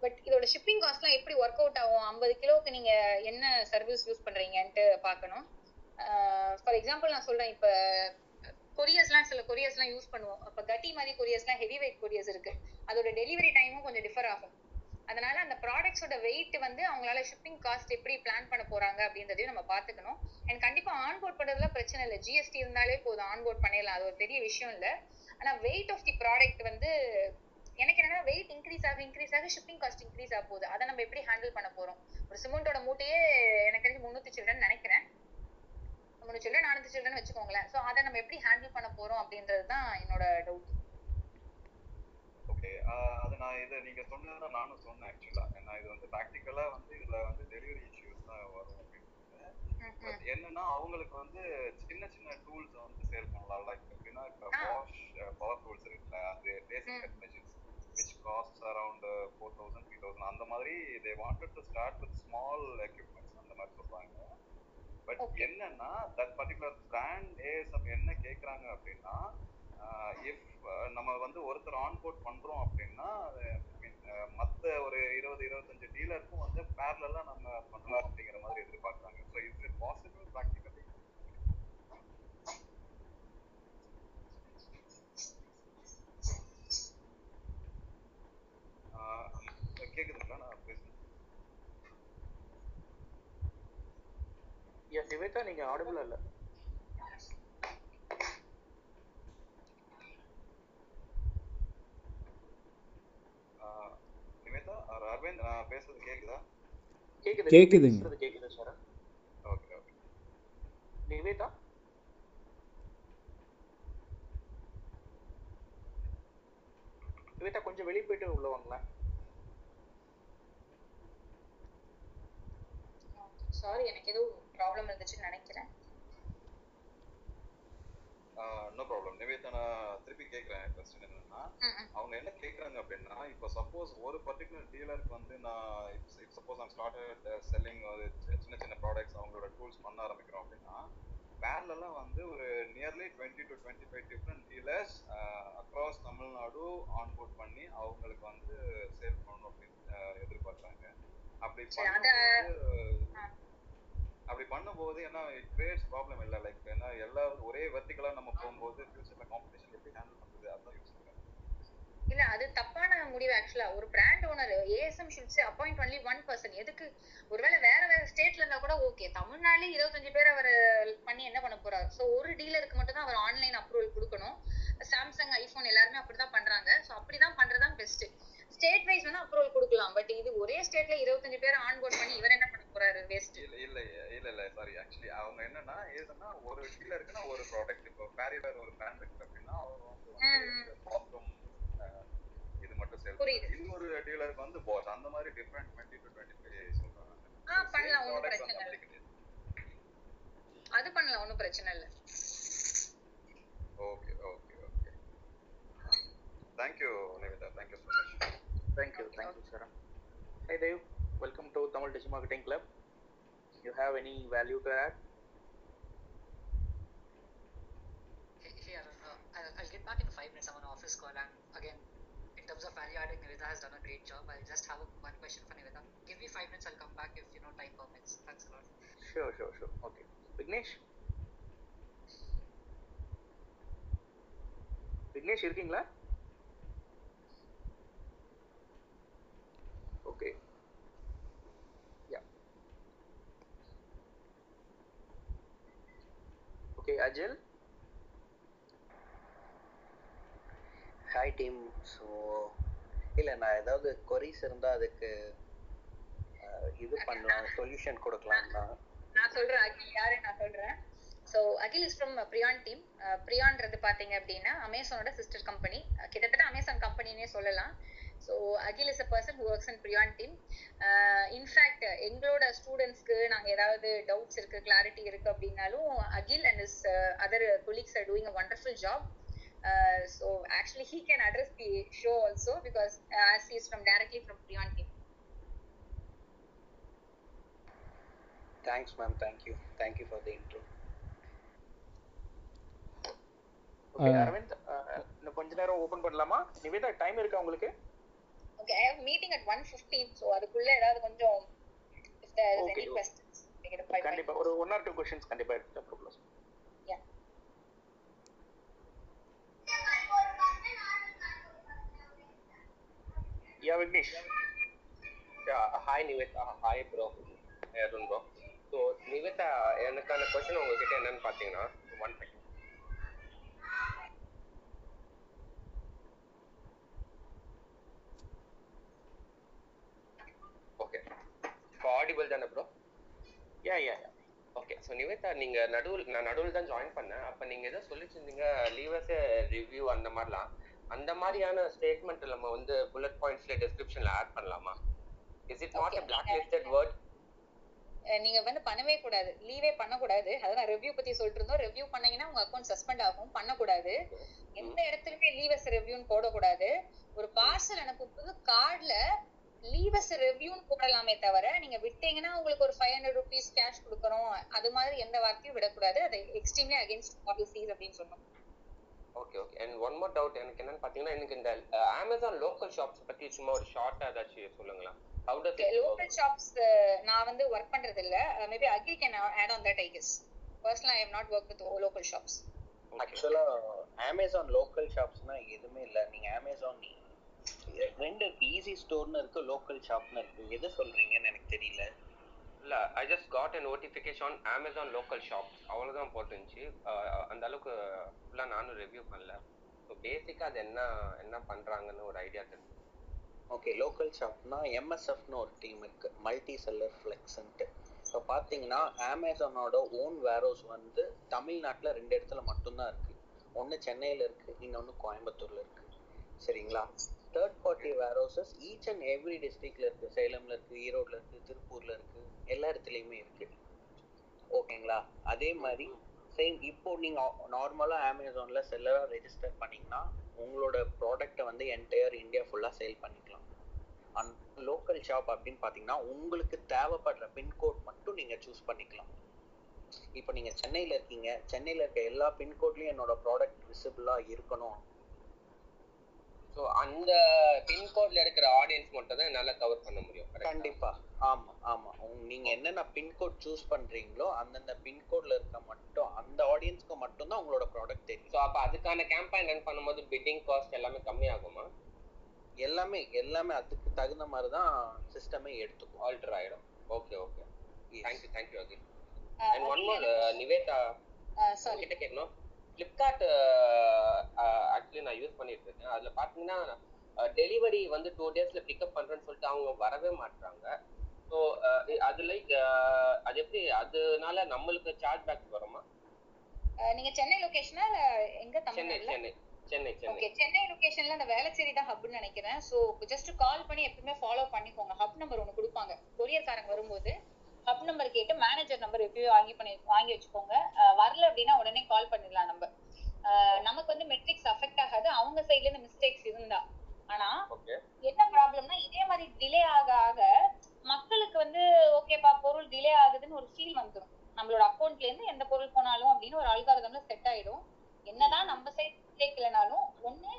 but idoda shipping cost la eppadi work out agum fifty kilograms ku neenga enna service use pandreenga nu paakanum for example na solren ipa couriers la sila couriers la use pannuvom appo gatti mari couriers la heavy weight couriers irukku adoda delivery time um konjam differ agum அதனால அந்த products ஓட weight வந்து அவங்களால shipping cost எப்படி plan பண்ண போறாங்க அப்படின்றதையும் நம்ம பாத்துக்கணும் and கண்டிப்பா onboard பண்றதுல பிரச்சனை இல்ல G S T இருந்தாலே போதும் onboard பண்ணிடலாம் அது ஒரு பெரிய விஷயம் இல்ல ஆனா weight of the product வந்து எனக்கு என்னன்னா weight increase ஆக increase ஆக shipping cost increase ஆக போகுது அதை நம்ம எப்படி handle பண்ண போறோம் ஒரு சிமெண்டோட மூட்டையே எனக்கு தெரிஞ்சு முந்நூறு சில்லறன்னு நினைக்கிறேன் முந்நூறு சில்லற நானூறு சில்லறன்னு வெச்சுக்கோங்களேன் சோ அதை நம்ம எப்படி handle பண்ண போறோம் அப்படின்றது தான் என்னோட டவுட் Okay, அது நான் இத நீங்க சொன்னதா நானும் சொன்னேன் एक्चुअली انا இது வந்து டாக்டிகலா வந்து இதுல வந்து டெலிவரி इश्यूज தான் வரும் அப்படிங்க என்னன்னா அவங்களுக்கு வந்து சின்ன சின்ன டூல்ஸ் வந்து சேல் பண்ணலாம் லைக் அப்படினா வாஷ் பவர் டூல்ஸ் இருக்குல அது basic conventions which costs around four thousand three thousand அந்த மாதிரி they wanted to start with small equipments அந்த மாதிரி சொல்றாங்க பட் என்னன்னா that particular brand A S M என்ன கேக்குறாங்க அப்படினா if நம்ம வந்து ஒருத்தர் ஆன்போர்ட் பண்றோம் அப்படினா மத்த ஒரு இருபது இருபத்தஞ்சு டீலருக்கும் வந்து parallel-ஆ நம்ம பண்ணலாம் அப்படிங்கற மாதிரி எதிர்பார்க்கறாங்க so is it possible practically கேக்குதுங்களா நான் பேசுறேன் யா நிவேதா நீங்க audible இல்ல அரவிந்த் நான் பேசுறது கேக்குதா கேக்குது கேக்குதுங்க கேக்குது sir okay okay Nivetha Nivetha கொஞ்சம் வெளிய போய்ட்டு உள்ள வாங்களா சாரி எனக்கு ஏதோ ப்ராப்ளம் இருந்துச்சுன்னு நினைக்கிறேன் நோ ப்ராப்ளம் நிவேதா நான் திருப்பி கேக்குறேன் क्वेश्चन என்னன்னா அவங்க என்ன கேக்குறாங்க அப்படினா இப்ப சப்போஸ் ஒரு பர்టిక్యులர் டீலருக்கு வந்து நான் இப் சப்போஸ் நான் ஸ்டார்டட் செல்லிங் ஒரு சின்ன சின்ன ப்ராடக்ட்ஸ் அவங்களோட டூல்ஸ் பண்ண ஆரம்பிக்கிறோம் அப்படினா parallel-ஆ வந்து ஒரு nearly twenty to twenty-five different dealers across Tamil Nadu onboard பண்ணி அவங்களுக்கு வந்து சேல் பண்ணனும் அப்படினு எதிர்பார்க்கறாங்க அப்படி அப்படி பண்ணும்போது என்ன கிரியேட்ஸ் ப்ராப்ளம் இல்ல லைக் என்ன எல்லா ஒரே வெர்டிகலா நம்ம போகும்போது ஃபியூச்சர்ல காம்படிஷன் எப்படி ஹேண்டில் பண்றது அத யூஸ் பண்ணலாம் இல்ல அது தப்பான முடிவு एक्चुअली ஒரு brand owner A S M should say appoint only one person எதுக்கு ஒருவேளை வேற வேற ஸ்டேட்ல இருந்தா கூட ஓகே தமிழ்நாட்டுல இருபத்தஞ்சு பேர் அவர் பண்ணி என்ன பண்ண போறாரு சோ ஒரு டீலருக்கு மட்டும் தான் அவர் ஆன்லைன் அப்ரூவல் கொடுக்கணும் Samsung iPhone எல்லாரும் அப்படி தான் பண்றாங்க சோ அப்படி தான் பண்றது தான் பெஸ்ட் ஸ்டேட் வைஸ் வேணா அப்ரூவல் கொடுக்கலாம் பட் இது ஒரே ஸ்டேட்ல இருபத்தஞ்சு பேர் ஆன் போர்ட் பண்ணி இவர் என்ன பண்ண போறாரு வேஸ்ட் இல்ல இல்ல இல்ல இல்ல சாரி एक्चुअली அவங்க என்னன்னா ஏதனா ஒரு டீலர் இருக்குனா ஒரு ப்ராடக்ட் இப்போ பாரிவேர் ஒரு பிராண்ட் இருக்கு அப்படினா அவங்க வந்து ப்ராப்ளம் இது மட்டும் சேல் இன்னொரு டீலருக்கு வந்து போஸ் அந்த மாதிரி டிஃபரண்ட் twenty to twenty-five சொல்றாங்க ஆ பண்ணலாம் ஒண்ணும் பிரச்சனை இல்ல அது பண்ணலாம் ஒண்ணும் பிரச்சனை இல்ல okay okay okay thank you Nivetha thank you so much thank you thank you sir hey Dave welcome to Tamil Digital Marketing Club you have any value to add yeah uh, I'll get back in five minutes I'm on office call and again in terms of value adding Nivetha has done a great job I'll just have a, one question for Nivetha give me five minutes I'll come back if you know time permits thanks a lot sure sure sure okay Vignesh Vignesh irkingla okay yeah okay Ajil hi team so illa na edavadhu queries irundha adukku idu pannalam solution kodukkalam na na solra Ajil yaar na solra so Akhil is from uh, Prion team uh, Prion rendu pathinga appadina Amazon oda sister company kidatta Amazon company ne sollalam so Akhil is a person who works in Prion team uh, in fact engloda students ku naanga edavadhu doubts irukku clarity irukku appadinalum Akhil and his uh, other colleagues are doing a wonderful job uh, so actually he can address the show also because uh, as he is from directly from Prion team Thanks, ma'am. Thank you. Thank you for the intro. Okay, uh, Arvind, na konjnero open padlama. Nivetha, time irukka ungalku? Okay, I have a meeting at one fifteen, so adukulla edavadhu konjam if there is any questions. Kandipa or one or two questions kandipa eduthu problem. Yeah. Yeah, Vignesh. Yeah, hi Nivetha. Hi bro. Hey Arun bro. So Nivetha, enakana question ungakitta enna pathina one question. Audible தான bro? Yeah, yeah, yeah. Okay, so Nivetha, நீங்க நடுவுல நான் நடுவுல தான் join பண்ணேன். அப்ப நீங்க ஏதோ சொல்லிச்சிருந்தீங்க லீவ் அஸ் எ ரிவ்யூ அந்த மாதிரிலாம். அந்த மாதிரியான ஸ்டேட்மென்ட் நம்ம வந்து புல்லட் பாயிண்ட்ஸ்ல டிஸ்கிரிப்ஷன்ல ஆட் பண்ணலாமா? Is it not a blacklisted word? நீங்க வந்து பண்ணவே கூடாது. லீவே பண்ண கூடாது. அத நான் ரிவ்யூ பத்தி சொல்லிட்டு இருந்தோம். ரிவ்யூ பண்ணீங்கன்னா உங்க அக்கவுண்ட் சஸ்பெண்ட் ஆகும். பண்ண கூடாது. எந்த இடத்துலயுமே லீவ் அஸ் ரிவ்யூன்னு போட கூடாது. ஒரு பார்சல் அனுப்பும்போது கார்ட்ல leave us a review போடலாமே தவிர நீங்க விட்டீங்கன்னா உங்களுக்கு ஒரு five hundred rupees cash கொடுக்கறோம் அது மாதிரி எந்த வார்த்தையும் விட கூடாது. அது எக்ஸ்ட்ரீம்லி அகைன்ஸ்ட் பாலிசிஸ் அப்படினு சொன்னோம். Okay okay. And one more doubt எனக்கு என்னன்னு பாத்தீங்கன்னா எனக்கு இந்த Amazon local shops பத்தி சும்மா ஒரு ஷார்ட்டா ஏதாச்சும் சொல்லுங்களா? How does it work? Local shops நான் வந்து வர்க் பண்றது இல்ல. Maybe Agri can add on that I guess. Personally I have not worked with local shops. Actually Amazon local shopsனா எதுமே இல்ல. நீங்க Amazon நீ ரெண்டு ஈஸி ஸ்டோர்னா இருக்கு லோக்கல் ஷாப்னா இருக்கு எது சொல்றீங்கன்னு எனக்கு தெரியல. இல்ல I just got a notification on Amazon local shops அவ்வளவுதான் போட்டுச்சு. அந்த அளவுக்கு ஃபுல்லா நானும் ரிவ்யூ பண்ணல. சோ பேசிக்கா அது என்ன என்ன பண்றாங்கன்னு ஒரு ஐடியா தெரியும். ஓகே, லோக்கல் ஷாப்னா M S F னு ஒரு டீம் இருக்கு, மல்டி செல்லர் ஃப்ளெக்ஸ் னு. சோ பாத்தீங்கன்னா Amazonோட own warehouse வந்து தமிழ்நாட்டுல ரெண்டு இடத்துல மட்டும் தான் இருக்கு. ஒன்னு சென்னையில இருக்கு, இன்னொன்னு கோயம்புத்தூர்ல இருக்கு. சரிங்களா? third party warehouses each and every district la irukku, Salem la irukku, Erode la irukku, Tirupur la irukku, ella இடத்துலயுமே இருக்கு. ஓகேங்களா? அதே மாதிரி சேம் இப்போ நீங்க நார்மலா Amazonல செல்லரா ரெஜிஸ்டர் பண்ணீங்கன்னா உங்களோட ப்ராடக்ட்டை வந்து என்டையர் இந்தியா ஃபுல்லா சேல் பண்ணிக்கலாம். அண்ட் லோக்கல் ஷாப் அப்படின்னு பாத்தீங்கன்னா உங்களுக்கு தேவைப்படுற பின்கோட் மட்டும் நீங்க சூஸ் பண்ணிக்கலாம். இப்போ நீங்க சென்னையில இருக்கீங்க, சென்னையில இருக்க எல்லா பின்கோட்லயும் என்னோட ப்ராடக்ட் விசிபிளா இருக்கணும். சோ அந்த பின் கோட்ல இருக்கிற ஆடியன்ஸ் மட்டும் தான் நல்லா கவர் பண்ண முடியும். கண்டிப்பா. ஆமா ஆமா, நீங்க என்னென்ன பின் கோட் சூஸ் பண்றீங்களோ அந்தந்த பின் கோட்ல இருக்க மட்டும் அந்த ஆடியன்ஸ்க்கு மட்டும் தான் உங்களோட ப்ராடக்ட் தெரியும். சோ அப்ப அதுக்கான கேம்பெயின் ரன் பண்ணும்போது பிட்டிங் காஸ்ட் எல்லாமே கம்மி ஆகுமா? எல்லாமே எல்லாமே அதுக்கு தகுந்த மாதிரி தான் சிஸ்டமே எடுத்துக்கும், ஆல்டர் ஆயிடும். Okay okay, thank you thank you again. And one more Nivetha, sorry கிட்ட கேட்கணும். Flipkart ஆக்சுவலி நான் யூஸ் பண்ணிட்டு இருக்கேன். அதில் பார்த்தீங்கன்னா டெலிவரி வந்து டூ டேஸில் பிக்கப் பண்ணுறேன்னு சொல்லிட்டு அவங்க வரவே மாட்டுறாங்க. ஸோ அது லைக் அது எப்படி, அதனால நம்மளுக்கு சார்ஜ் பேக் வருமா? நீங்கள் சென்னை லொக்கேஷனா இல்லை எங்கே? சென்னை சென்னை சென்னை சென்னை சென்னை லொக்கேஷனில் அந்த வேளச்சேரி தான் ஹப்னு நினைக்கிறேன். ஸோ ஜஸ்ட் கால் பண்ணி எப்பவுமே ஃபாலோ பண்ணிக்கோங்க. ஹப் நம்பர் ஒன்று கொடுப்பாங்க கொரியர்காரங்க வரும்போது. ஹப் நம்பர் கேட்டு மேனேஜர் நம்பர் எப்பயும் வாங்கி பண்ணி வாங்கி வச்சுக்கோங்க. வரல அப்படின்னா உடனே கால் பண்ணிடலாம். நம்ம நமக்கு வந்து மெட்ரிக்ஸ் அஃபெக்ட் ஆகாது அவங்க சைட்ல இருந்து மிஸ்டேக்ஸ் இருந்தா. ஆனா என்ன ப்ராப்ளம்னா இதே மாதிரி டிலே ஆக ஆக மக்களுக்கு வந்து ஓகேப்பா பொருள் டிலே ஆகுதுன்னு ஒரு ஃபீல் வந்துடும். நம்மளோட அக்கௌண்ட்ல இருந்து எந்த பொருள் போனாலும் அப்படின்னு ஒரு அல்காரிதம்ல செட் ஆயிடும். என்னதான் நம்ம சைட் மிஸ்டேக் இல்லைனாலும் ஒண்ணு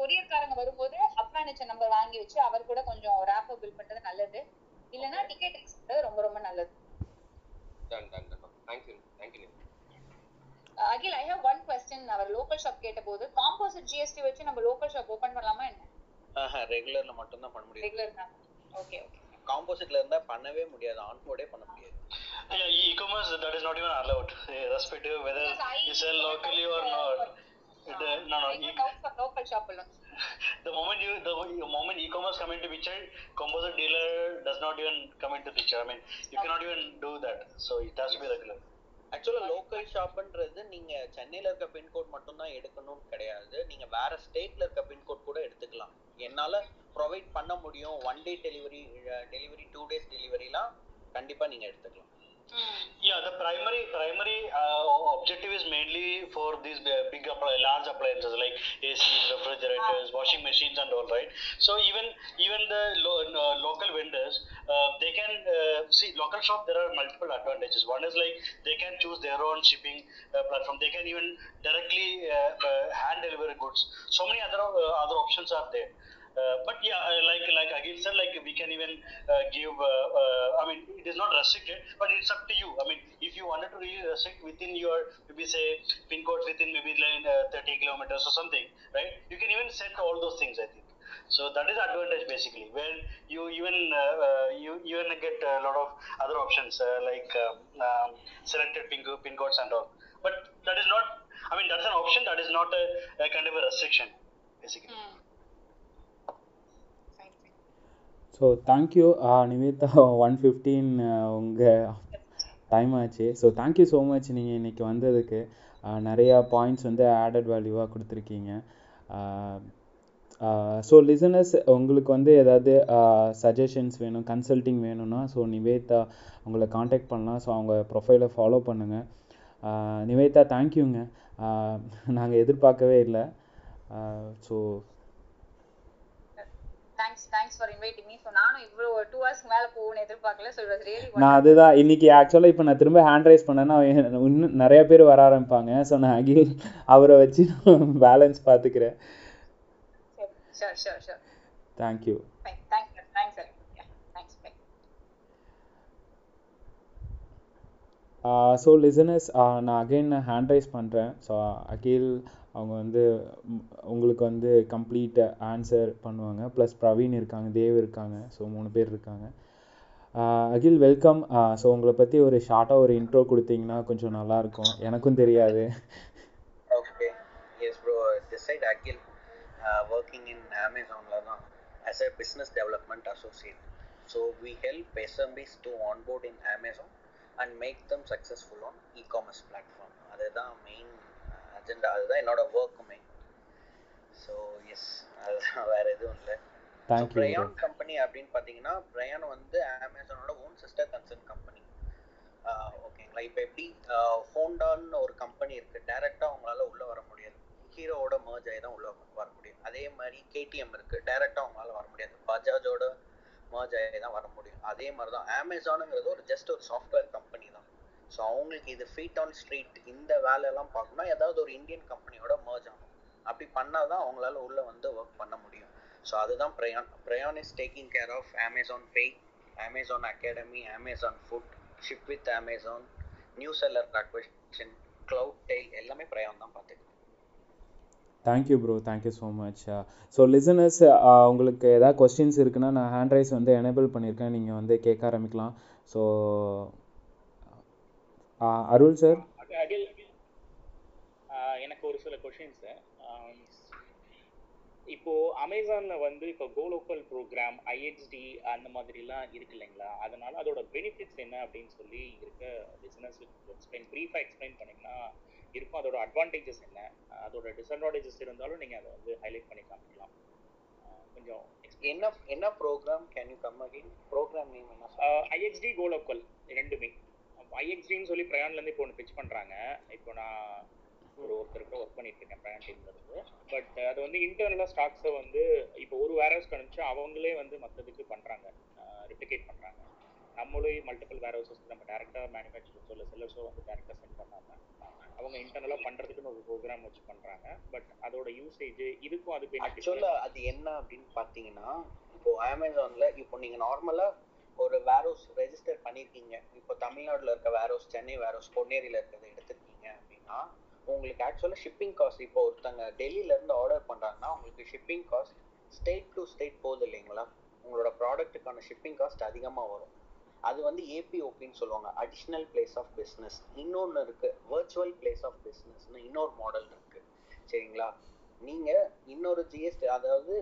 கொரியர்காரங்க வரும்போது ஹப் மேனேஜர் நம்பர் வாங்கி வச்சு அவர் கூட கொஞ்சம் ரேப்போ பில் பண்றது நல்லது. இல்லனா டிக்கெட் எடுக்கிறது ரொம்ப ரொம்ப நல்லது. Done done done. Thank you thank you. Akhil, I have one question. our local shop கேட்டபோது காம்போசிட் ஜிஎஸ்டி வச்சு நம்ம local shop ஓபன் பண்ணலாமா என்ன? ஆஹா, ரெகுலர்ல மட்டும் தான் பண்ண முடியும். ரெகுலர் தான். Okay okay. காம்போசிட்ல இருந்தா பண்ணவே முடியாது, ஆன்மோடே பண்ண முடியாது. Yeah, e-commerce that is not even allowed irrespective whether you sell locally or not. It, uh, no no e- local shop alone. the moment you the, the moment e-commerce come into picture, composite dealer does not even come into picture. I mean you okay. cannot even do that, so it has yes. to be regular. Actually local shop ன்றது நீங்க சென்னையில இருக்க pin code மட்டும் தான் எடுக்கணும் கிடையாது. நீங்க வேற ஸ்டேட்ல இருக்க pin code கூட எடுத்துக்கலாம். என்னால ப்ரொவைட் பண்ண முடியும் one day delivery delivery two days delivery லாம் கண்டிப்பா நீங்க எடுத்துக்கலாம். Yeah, the primary primary uh, objective is mainly for these big, large appliances like A Cs, refrigerators, washing machines, and all, right? So even even the lo uh, local vendors, uh, they can uh, see local shop. There are multiple advantages. One is like they can choose their own shipping uh, platform. They can even directly uh, uh, hand deliver goods. So many other uh, other options are there. Uh, but yeah, like like Agil said, like we can even uh, give. Uh, uh, I mean, it is not restricted, but it's up to you. I mean, if you wanted to really restrict within your maybe say pin codes within maybe like uh, thirty kilometers or something, right? You can even set all those things, I think. So that is advantage basically, where you even uh, you even get a lot of other options uh, like um, um, selected pin pin codes and all. But that is not. I mean, that's an option. That is not a, a kind of a restriction, basically. Mm. So thank you, uh, Nivetha. one fifteen unga time aache. So thank you so much. Ninge iniki vandadukku nariya points unde added value ah kuduthirkeenga. So listeners ungalku vande edavadhu suggestions venum, consulting venumna so Nivetha ungala contact pannalam. So avanga profile follow pannunga. Nivetha thank you unga. Naanga edirpaakave illa. So Thanks, thanks for inviting me. So, I was two hours ago, so it was really wonderful. That's it. Actually, if I have hand raise, I will come back. So, I will see the balance. Sure, sure, sure. Thank you. Fine. Thanks, thanks, sir. Yeah, thanks, bye. Uh, so, listeners, uh, I again hand raise. So, Akhil, அவங்க வந்து உங்களுக்கு வந்து complete answer பண்ணுவாங்க. Plus Praveen இருக்காங்க, தேவ் இருக்காங்க. So மூணு பேர் இருக்காங்க. அகில் வெல்கம். ஸோ உங்களை பற்றி ஒரு ஷார்ட்டாக ஒரு இன்ட்ரோ கொடுத்தீங்கன்னா கொஞ்சம் நல்லாயிருக்கும். எனக்கும் தெரியாது. Okay yes bro, this side Akhil, working in அமேசானில் தான் as a business development associate. So we help SMBs to onboard in Amazon and make them successful on e commerce platform. அதுதான் மெயின் agenda, அதுதான் என்னோட வர்க்குமே. ஸோ எஸ், அதுதான், வேறு எதுவும் இல்லை. So பிரயான் company அப்படின்னு பார்த்தீங்கன்னா, பிரயான் வந்து அமேசானோட ஓன் சிஸ்டர் கன்சர்ன் கம்பெனி. ஓகேங்களா? இப்போ எப்படி ஹோண்டான்னு ஒரு கம்பெனி இருக்குது, டேரெக்டாக அவங்களால உள்ளே வர முடியாது. ஹீரோவோட மர்ஜ் ஆகி தான் உள்ளே வர முடியும். அதே மாதிரி கேடிஎம் இருக்குது, டேரெக்டாக அவங்களால வர முடியாது. பஜாஜோட மர்ஜ் ஆகி தான் வர முடியும். அதே மாதிரி தான் அமேசானுங்கிறது ஒரு ஜஸ்ட் ஒரு சாஃப்ட்வேர் கம்பெனி தான். ஸோ அவங்களுக்கு இது ஃபீட் ஆன் ஸ்ட்ரீட் இந்த வேலையெல்லாம் பார்க்கணும்னா ஏதாவது ஒரு இந்தியன் கம்பெனியோட மர்ஜ் ஆகும். அப்படி பண்ணால் தான் அவங்களால உள்ளே வந்து ஒர்க் பண்ண முடியும். ஸோ அதுதான் பிரயான். பிரயான் is taking care of Amazon Pay, Amazon academy, Amazon food, ship with Amazon, new seller acquisition, Cloudtail எல்லாமே பிரயான் தான் பார்த்துக்கணும். Thank you bro, thank you so much. So listeners, உங்களுக்கு ஏதாவது கொஸ்டின்ஸ் இருக்குன்னா நான் ஹேண்ட் ரைஸ் வந்து எனேபிள் பண்ணியிருக்கேன். நீங்கள் வந்து கேட்க ஆரம்பிக்கலாம். ஸோ அருள் சார், எனக்கு ஒரு சில கொஷின்ஸ் சார். இப்போ அமேசான்ல வந்து இப்போ கோ லோக்கல் ப்ரோக்ராம், ஐஎக்ஸ்டி அந்த மாதிரிலாம் இருக்கு இல்லைங்களா? அதனால அதோட பெனிஃபிட்ஸ் என்ன அப்படின்னு சொல்லி இருக்க பிசினஸ் எக்ஸ்பிளைன் ப்ரீஃபா எக்ஸ்பிளைன் பண்ணீங்கன்னா இருக்கும். அதோட அட்வான்டேஜஸ் என்ன, அதோட டிஸ்அட்வான்டேஜஸ் இருந்தாலும் நீங்கள் அதை வந்து ஹைலைட் பண்ணி காமிக்கலாம். கொஞ்சம் என்ன என்ன program, can you come again program name என்ன? ஐஎக்ஸ்டி கோ லோக்கல் ரெண்டுமே. ஐஎக்ஸ்டின்னு சொல்லி பிரயான்லேருந்து இப்போ ஒன்று பிச் பண்ணுறாங்க. இப்போ நான் ஒரு ஒருத்தருக்கு ஒர்க் பண்ணிட்டு இருக்கேன் பிரயான் டீம்லேருந்து. பட் அது வந்து இன்டர்னலாக ஸ்டாக்ஸை வந்து இப்போ ஒரு வேர்ஹவுஸ்க்கு அனுப்பிச்சா அவங்களே வந்து மற்றதுக்கு பண்ணுறாங்க, ரெப்ளிகேட் பண்ணுறாங்க. நம்மளே மல்டிபிள் வேர்ஹவுஸஸ்க்கு நம்ம டேரெக்டாக மேனுஃபேக்சரர்ஸோ இல்லை செல்லர்ஸோ வந்து டேரெக்டாக சென்ட் பண்ணாமல் அவங்க இன்டர்னலாக பண்ணுறதுக்குன்னு ஒரு ப்ரோக்ராம் வச்சு பண்ணுறாங்க. பட் அதோட யூசேஜ் இதுக்கும் அதுக்கு ஆக்சுவலா அது என்ன அப்படின்னு பார்த்தீங்கன்னா, இப்போது அமேசானில் இப்போ நீங்கள் நார்மலாக ஒரு வேர்ஹவுஸ் ரெஜிஸ்டர் பண்ணியிருக்கீங்க. இப்போ தமிழ்நாட்டில் இருக்க வேர்ஹவுஸ், சென்னை வேர்ஹவுஸ், பொன்னேரியில் இருக்கிறத எடுத்துருக்கீங்க அப்படின்னா உங்களுக்கு ஆக்சுவலாக ஷிப்பிங் காஸ்ட், இப்போ ஒருத்தங்க டெல்லியிலேருந்து ஆர்டர் பண்ணுறாங்கன்னா உங்களுக்கு shipping cost state to state போகுது இல்லைங்களா? உங்களோட ப்ராடக்ட்டுக்கான ஷிப்பிங் காஸ்ட் அதிகமாக வரும். அது வந்து ஏபிஓபின்னு சொல்லுவாங்க, அடிஷ்னல் பிளேஸ் ஆஃப் பிஸ்னஸ். இன்னொன்று இருக்குது வர்ச்சுவல் பிளேஸ் ஆஃப் பிஸ்னஸ்னு இன்னொரு மாடல் இருக்குது. சரிங்களா? நீங்கள் இன்னொரு ஜிஎஸ்டி, அதாவது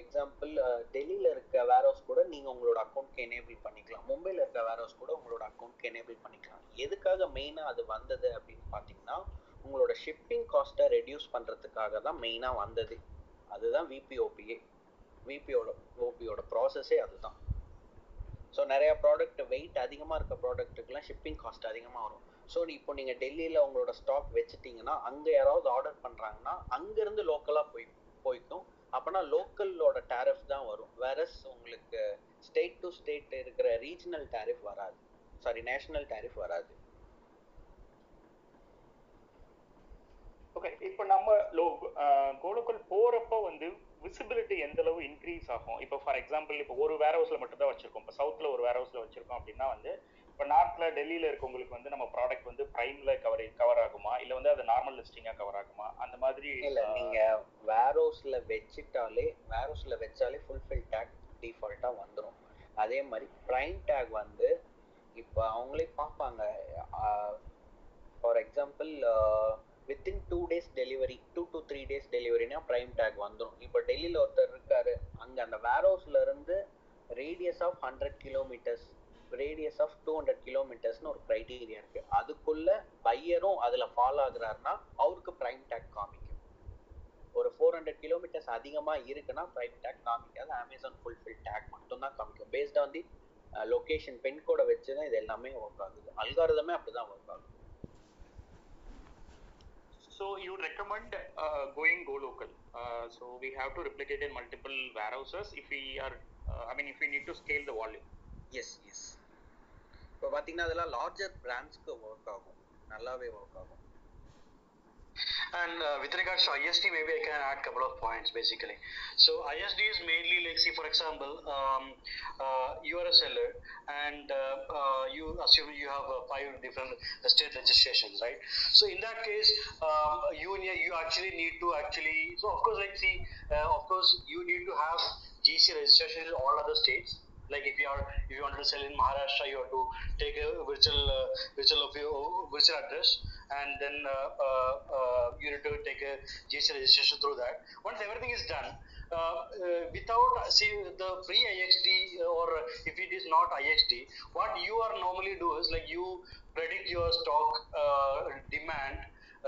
எக்ஸாம்பிள் டெல்லியில் இருக்க வேர்ஹவுஸ் கூட நீங்கள் உங்களோட அக்கௌண்ட்க்கு எனேபிள் பண்ணிக்கலாம், மும்பையில் இருக்க வேர்ஹவுஸ் கூட உங்களோட அக்கௌண்ட்க்கு எனேபிள் பண்ணிக்கலாம். எதுக்காக மெயினாக அது வந்தது அப்படின்னு பார்த்தீங்கன்னா உங்களோட ஷிப்பிங் காஸ்ட்டை ரெடியூஸ் பண்ணுறதுக்காக தான் மெயினாக வந்தது. அதுதான் விபிஓபிஏ, விபிஓட ஓபியோட ப்ராசஸே அதுதான். ஸோ நிறைய ப்ராடக்ட் weight அதிகமாக இருக்க ப்ராடக்ட்டுக்குலாம் ஷிப்பிங் காஸ்ட் அதிகமாக வரும். ஸோ இப்போ நீங்கள் டெல்லியில் உங்களோட ஸ்டாக் வச்சுட்டிங்கன்னா அங்கே யாராவது ஆர்டர் பண்ணுறாங்கன்னா அங்கேருந்து லோக்கலாக போய் போய்க்கும். அப்போனா லோக்கலோட டேரிஃப் தான் வரும். வேறஸ் உங்களுக்கு ஸ்டேட் டு ஸ்டேட் இருக்கிற ரீஜனல் டேரிஃப் வராது, சாரி நேஷனல் டேரிஃப் வராது. ஓகே, இப்போ நம்ம லோ கோ லோக்கல் போகிறப்போ வந்து விசிபிலிட்டி எந்த அளவு இன்க்ரீஸ் ஆகும்? இப்போ ஃபார் எக்ஸாம்பிள் இப்போ ஒரு வேர் ஹவுஸில் மட்டும்தான் வச்சுருக்கோம், இப்போ சவுத்தில் ஒரு வேர் ஹவுஸில் வச்சுருக்கோம் அப்படின்னா வந்து இப்போ நார்த்தில் டெல்லியில் இருக்கவங்களுக்கு வந்து நம்ம ப்ராடக்ட் வந்து ப்ரைமில் கவர் கவர் ஆகுமா இல்லை வந்து அது நார்மல் லிஸ்டிங்காக கவர் ஆகுமா அந்த மாதிரி? இல்லை, நீங்கள் வேர் ஹவுஸில் வச்சுட்டாலே வேர் ஹவுஸில் வச்சாலே ஃபுல்ஃபில் டேக் டிஃபால்ட்டாக வந்துடும். அதே மாதிரி ப்ரைம் டேக் வந்து இப்போ அவங்களே பார்ப்பாங்க. For example within two days delivery, two to three days delivery na prime tag vandrum. Ipo delhi la orthar irukkaru, anga and warehouse la irundhu radius of one hundred kilometers, radius of two hundred kilometers nu or criteria irukku. Adukulla buyer um adula fall aagurarna avurku prime tag kaamikkum. Or four hundred kilometers adhigama irukna prime tag kaamikadhu, amazon fulfill tag mattum dhaan kaamikkum. Based on the uh, location pin code vechu dhaan idellame work aagudhu. Algorithm e apdi dhaan work aagudhu. So you recommend uh, going go local. Uh, so we have to replicate in multiple warehouses if we are, uh, I mean, if we need to scale the volume. Yes, yes. So pathina adala larger brands ku work agum, nallave work agum. And uh, with regards to I S D, maybe I can add a couple of points basically. So I S D is mainly like, see for example, um, uh, you are a seller and uh, uh, you assume you have uh, five different state registrations, right? So in that case, um, you you actually need to actually, so of course like see, uh, of course you need to have G C registration in all other states. Like if you are, if you want to sell in Maharashtra, you have to take a virtual uh, virtual of your virtual address, and then uh, uh, uh, you need to take a G S T registration through that. Once everything is done, uh, uh, without see the free I X D, or if it is not I X D, what you are normally do is like you predict your stock uh, demand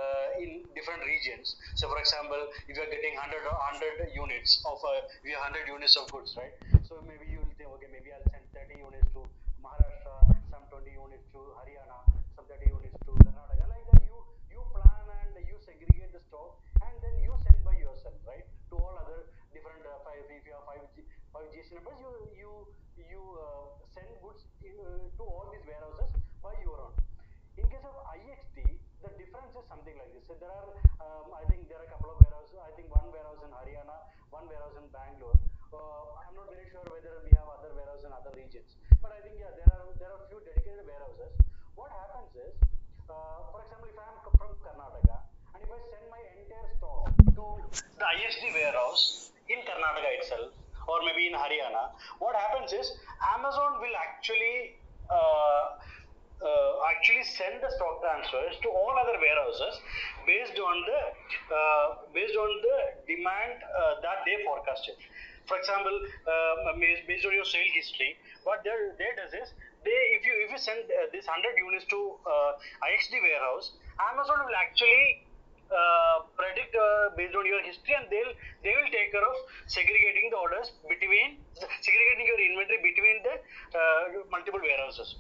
Uh, in different regions. So for example, if you are getting one hundred, one hundred units of uh, we have one hundred units of goods, right? So maybe you will think, okay, maybe I'll send thirty units to Maharashtra, some twenty units to Haryana, some thirty units to Karnataka. Like that, you you plan and you segregate the stock, and then you send by yourself, right? To all other different uh, five, if you have five G, five G S T numbers, you you you uh, send goods in, uh, to all these warehouses by your own. In case of I X D, the difference is something like this. So there are, um, I think there are a couple of warehouses. I think one warehouse in Haryana, one warehouse in Bangalore. Uh, I'm not very sure whether we have other warehouses in other regions. But I think yeah, there are there are few dedicated warehouses. What happens is, uh, for example, if I'm from Karnataka and if I send my entire stock to the I S D warehouse in Karnataka itself, or maybe in Haryana, what happens is Amazon will actually uh, Uh, actually send the stock transfers to all other warehouses based on the uh, based on the demand uh, that they forecasted. For example, uh, based on your sale history, what they they does is they if you if you send uh, this one hundred units to uh, I X D warehouse, Amazon will actually uh, predict uh, based on your history, and they'll they will take care of segregating the orders between segregating your inventory between the uh, multiple warehouses.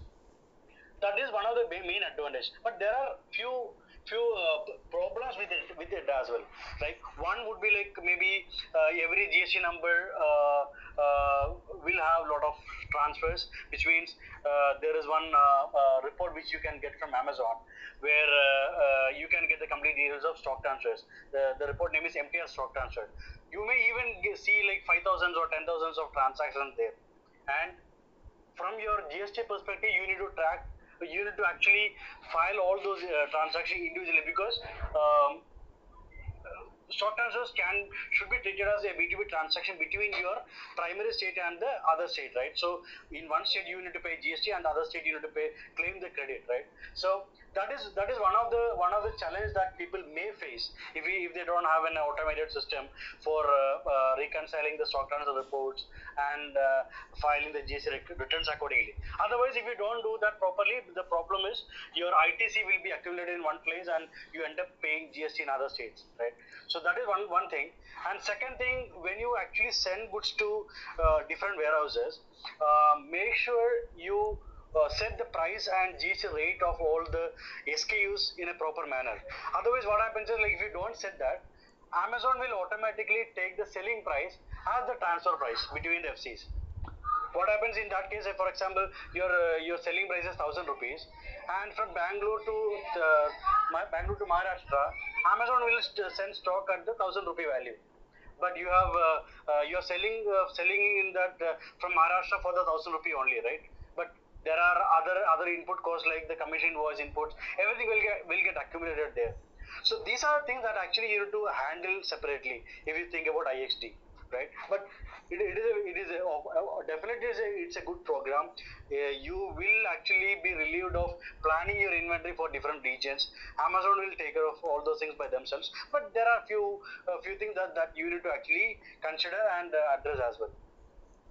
That is one of the main advantages, but there are few few uh, problems with it with it as well. Like one would be like maybe uh, every G S T number uh, uh, will have a lot of transfers, which means uh, there is one uh, uh, report which you can get from Amazon, where uh, uh, you can get the complete details of stock transfers. The, the report name is M T R stock transfer. You may even see like five thousands or ten thousands of transactions there, and from your G S T perspective, you need to track. You need to actually file all those uh, transactions individually, because um, stock transfers can should be treated as a B two B transaction between your primary state and the other state, right? So in one state you need to pay G S T, and the other state you need to pay claim the credit, right? So that is that is one of the one of the challenge that people may face if we, if they don't have an automated system for uh, uh, reconciling the stock transfer reports and uh, filing the G S T returns accordingly. Otherwise, if you don't do that properly, the problem is your I T C will be accumulated in one place and you end up paying G S T in other states, right? So that is one one thing. And second thing, when you actually send goods to uh, different warehouses, uh, make sure you Uh, set the price and G S T rate of all the S K Us in a proper manner. Otherwise, what happens is, like, if you don't set that, Amazon will automatically take the selling price as the transfer price between the F Cs. What happens in that case? If, for example, your uh, your selling price is thousand rupees, and from Bangalore to uh, my, Bangalore to Maharashtra, Amazon will st send stock at the thousand rupee value. But you have uh, uh, you are selling uh, selling in that uh, from Maharashtra for the thousand rupee only, right? But there are other other input costs like the commission invoice inputs, everything will get will get accumulated there. So these are things that actually you need to handle separately if you think about I X D, right? But it, it is a, it is a, definitely is a, it's a good program. Uh, you will actually be relieved of planning your inventory for different regions. Amazon will take care of all those things by themselves. But there are few a few things that that you need to actually consider and uh, address as well.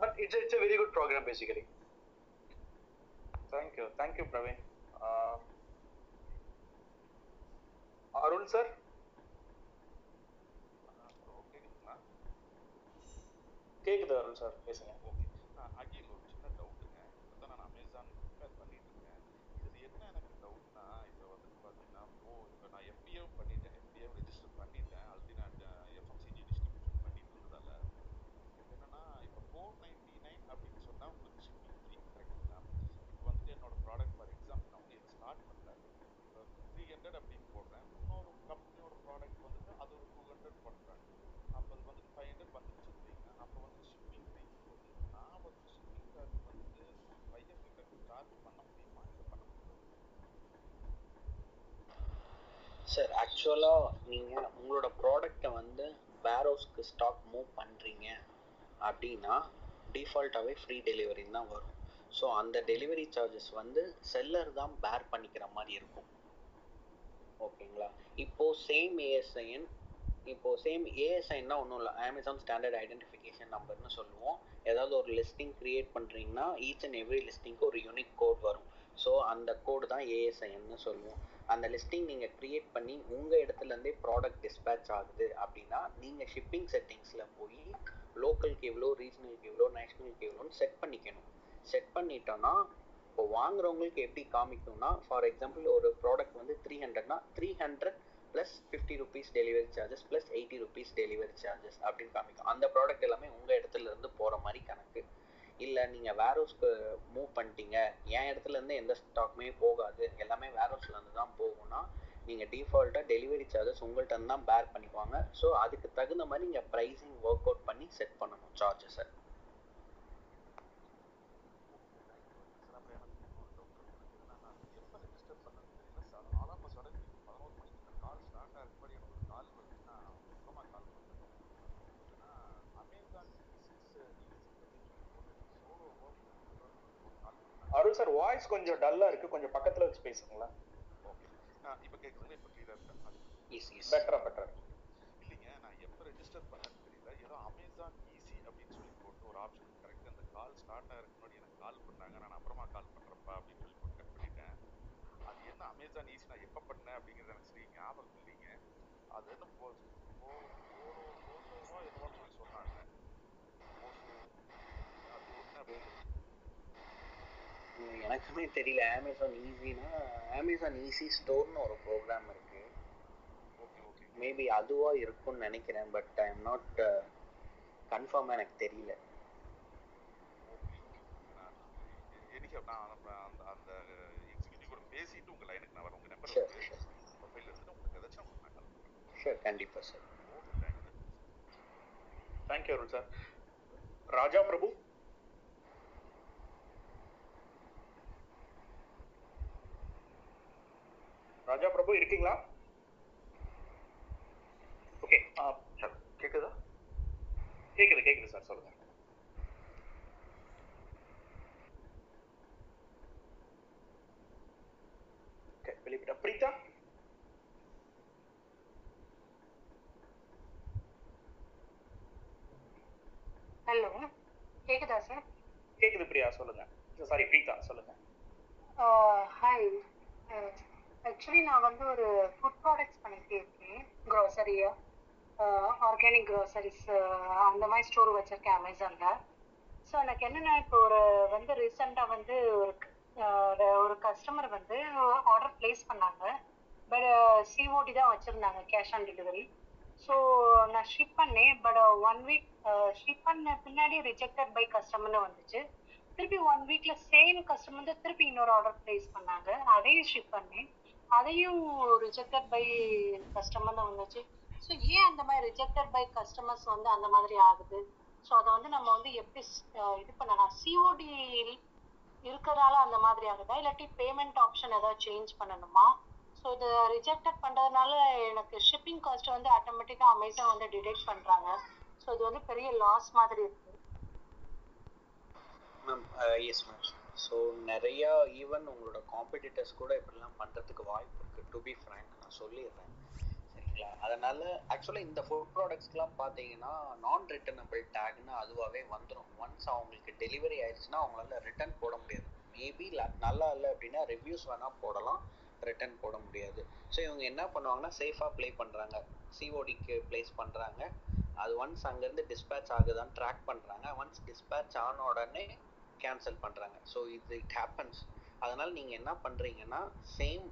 But it's a, it's a very good program basically. Thank you, thank you, Praveen. Uh, Arun sir? Okay, Arun sir. Yes, sir. Sir, actually, நீங்க உங்களோட ப்ராடக்ட்டை வந்து warehouse-க்கு stock move பண்றீங்க அப்படினா டிஃபால்ட்டாவே free delivery தான் வரும். So அந்த delivery charges வந்து செல்லர் தான் பேர் பண்ணிக்கிற மாதிரி இருக்கும். ஓகேங்களா? இப்போ சேம் A S N இப்போ சேம் A S N னா ஒண்ணும் இல்ல. Amazon Standard Identification நம்பர்னு சொல்லுவோம். ஏதாவது ஒரு லிஸ்டிங் கிரியேட் பண்றீங்கன்னா each and every லிஸ்டிங்க்கு ஒரு யூனிக் கோட் வரும். சோ அந்த கோட் தான் A S N னு சொல்லுவோம். அந்த லிஸ்டிங் நீங்க கிரியேட் பண்ணி உங்க இடத்துல இருந்தே ப்ராடக்ட் டிஸ்பேட்ச் ஆகுது அப்படின்னா நீங்க ஷிப்பிங் செட்டிங்ஸ்ல போய் லோக்கலுக்கு எவ்வளோ ரீஜனலுக்கு எவ்வளோ நேஷனலுக்கு எவ்வளோன்னு செட் பண்ணிக்கணும். செட் பண்ணிட்டோம்னா இப்போ வாங்குறவங்களுக்கு எப்படி காமிக்கும்னா, ஃபார் எக்ஸாம்பிள் ஒரு ப்ராடக்ட் வந்து த்ரீ ஹண்ட்ரட்னா three hundred plus fifty rupees delivery charges plus eighty rupees delivery charges அப்படின்னு காமிக்கும். அந்த ப்ராடக்ட் எல்லாமே உங்க இடத்துல இருந்து போற மாதிரி கணக்கு. இல்லை நீங்கள் வேர்ஹவுஸ்க்கு மூவ் பண்ணிட்டீங்க, என் இடத்துலேருந்து எந்த ஸ்டாக்குமே போகாது, எல்லாமே வேர்ஹவுஸ்லேருந்து தான் போகும்னா நீங்கள் டிஃபால்ட்டாக டெலிவரி சார்ஜஸ் உங்கள்கிட்ட இருந்து தான் பேர் பண்ணிக்குவாங்க. ஸோ அதுக்கு தகுந்த மாதிரி நீங்கள் ப்ரைஸிங் ஒர்க் அவுட் பண்ணி செட் பண்ணணும் சார்ஜஸை. அருள் சார், வாய்ஸ் கொஞ்சம் டல்லா இருக்கு, கொஞ்சம் பக்கத்துல வச்சு பேசுங்களா? ஓகே, நான் இப்போ கேக்குறேன், இப்போ கிளியரா இருக்கா? எஸ் எஸ், பெட்டரா பெட்டரா இல்லைங்க. நான் எப்ப ரெஜிஸ்டர் பண்ணேன்னு தெரியல, ஏதோ Amazon ஈஸி அப்படினு சொல்லி போட்டு ஒரு ஆப்ஷன் கரெக்ட். அந்த கால் ஸ்டார்ட் ஆகிறதுக்கு முன்னாடி எனக்கு கால் பண்ணாங்க, நான் அப்புறமா கால் பண்றப்பா அப்படின்னு சொல்லி போட்டு கட் பண்ணிட்டேன். அது என்ன Amazon ஈஸி நான் எப்ப பண்ணேன் அப்படிங்கறது எனக்கு சரி ஞாபகம் இல்லைங்க. அது என்ன போ போ போ என்னமோ சொல்லி சொன்னாங்க. எனக்குமே தெரியல. அமேசான் ஈஸினா அமேசான் ஈஸி ஸ்டோர்னு ஒரு ப்ரோக்ராம் இருக்கு. ஓகே ஓகே, மேபி அதுவா இருக்கும்னு நினைக்கிறேன். But I am not confirm, எனக்கு தெரியல. எனக்கு நான் அந்த எக்ஸிக்யூட்டிவ் கூட பேசிட்டு உங்க லைனுக்கு நான் வரேன். உங்க நம்பர் ப்ரொஃபைல்ல இருந்து உங்களுக்கு ஏதாச்சும் நான் கால் பண்றேன். ஷூர், கண்டிப்பா sir. Thank you sir. Raja Prabhu, Raja Prabhu இருக்கீங்களா? ஓகே, கேக்குதா? கேக்குது கேக்குது சார், சொல்லுங்க. ஓகே, வெளியே it up. Preeta? Hello. Kekada sir. Kekada Priya, solunga. Sorry, Preeta, solunga. Uh, hi. Uh, actually na vandu oru food products panikirukken, grocery ah, uh, organic groceries and my store vachirken Amazon la. So enak enna na ipo oru vandu recent ah vandu oru oru customer vandu order place pannanga, but uh, C O D da vachirundanga, cash on delivery. So na ship panne, but uh, one week uh, ship panne pinnadi rejected by customer nu vanduchu. திருப்பி one வீக்ல same customer தான் திருப்பி இன்னொரு order place பண்ணாங்க, அதையும் ship பண்ணி அதையும் rejected by customer தான் வந்துச்சு. ஸோ ஏன் அந்த மாதிரி ரிஜெக்டட் பை கஸ்டமர்ஸ் வந்து அந்த மாதிரி ஆகுது? ஸோ அதை வந்து நம்ம வந்து எப்படி இது பண்ணலாம்? சிஓடி இருக்கிறதால அந்த மாதிரி ஆகுதா, இல்லாட்டி பேமெண்ட் ஆப்ஷன் ஏதாவது சேஞ்ச் பண்ணணுமா? ஸோ இது ரிஜெக்டட் பண்ணுறதுனால எனக்கு ஷிப்பிங் காஸ்ட் வந்து ஆட்டோமேட்டிக்காக அமேசான் வந்து டிடெக்ட் பண்ணுறாங்க. ஸோ இது வந்து பெரிய லாஸ் மாதிரி இருக்கு. மேம் எஸ் மேம், ஸோ நிறையா ஈவன் உங்களோட காம்படிட்டர்ஸ் கூட இப்படிலாம் பண்ணுறதுக்கு வாய்ப்பு இருக்குது. டு பி ஃப்ராங்க் நான் சொல்லிடுறேன், சரிங்களா? அதனால் ஆக்சுவலாக இந்த ஃபுட் ப்ராடக்ட்ஸ்லாம் பார்த்தீங்கன்னா நான் ரிட்டர்னபிள் டேக்னு அதுவாகவே வந்துடும். ஒன்ஸ் அவங்களுக்கு டெலிவரி ஆயிடுச்சுன்னா அவங்களால ரிட்டர்ன் போட முடியாது. மேபி நல்லா இல்லை அப்படின்னா ரிவ்யூஸ் வேணால் போடலாம், ரிட்டர்ன் போட முடியாது. ஸோ இவங்க என்ன பண்ணுவாங்கன்னா சேஃபாக ப்ளே பண்ணுறாங்க, சிஓடிக்கு ப்ளேஸ் பண்ணுறாங்க. அது ஒன்ஸ் அங்கேருந்து டிஸ்பேட்ச் ஆகுதான்னு ட்ராக் பண்ணுறாங்க. ஒன்ஸ் டிஸ்பேட்ச் ஆன உடனே கேன்சல் பண்ணுறாங்க. ஸோ இது இட் ஹேப்பன்ஸ். அதனால் நீங்கள் என்ன பண்ணுறீங்கன்னா சேம்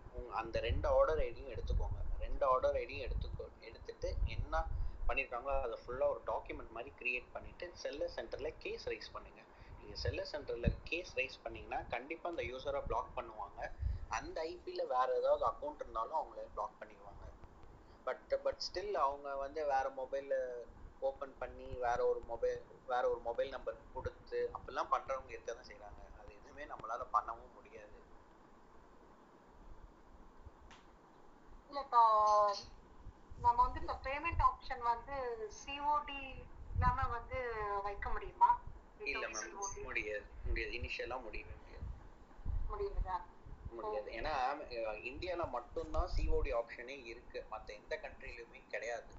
அந்த ரெண்டு ஆர்டர் ஐடியும் எடுத்துக்கோங்க. ரெண்டு ஆர்டர் ஐடியும் எடுத்துக்கோ எடுத்துகிட்டு என்ன பண்ணியிருக்காங்களோ அதை ஃபுல்லாக ஒரு டாக்குமெண்ட் மாதிரி க்ரியேட் பண்ணிவிட்டு செல்லர் சென்டரில் கேஸ் ரைஸ் பண்ணுங்கள். நீங்கள் செல்லர் சென்டரில் கேஸ் ரைஸ் பண்ணிங்கன்னா கண்டிப்பாக அந்த யூஸரை பிளாக் பண்ணுவாங்க. அந்த ஐபியில் வேறு ஏதாவது அக்கௌண்ட் இருந்தாலும் அவங்கள பிளாக் பண்ணிடுவாங்க. பட் பட் ஸ்டில் அவங்க வந்து வேறு மொபைலில் ஓப்பன் பண்ணி வேறு ஒரு மொபைல் வேறு ஒரு மொபைல் நம்பர் கொடுத்து அப்படிலாம் பண்ணுறவங்க இருக்க தான் செய்கிறாங்க. அது எதுவுமே நம்மளால் பண்ணவும் முடியாது. இல்லை இப்போ நம்ம வந்து இப்போ பேமெண்ட் ஆப்ஷன் வந்து சிஓடி இல்லாமல் வந்து வைக்க முடியுமா? இல்லை மேம், முடியாது முடியாது இனிஷியலாக முடியவே முடியாது முடியுதா முடியாது. ஏன்னா இந்தியாவில் மட்டும்தான் சிஓடி ஆப்ஷனே இருக்குது, மற்ற எந்த கண்ட்ரிலையுமே கிடையாது.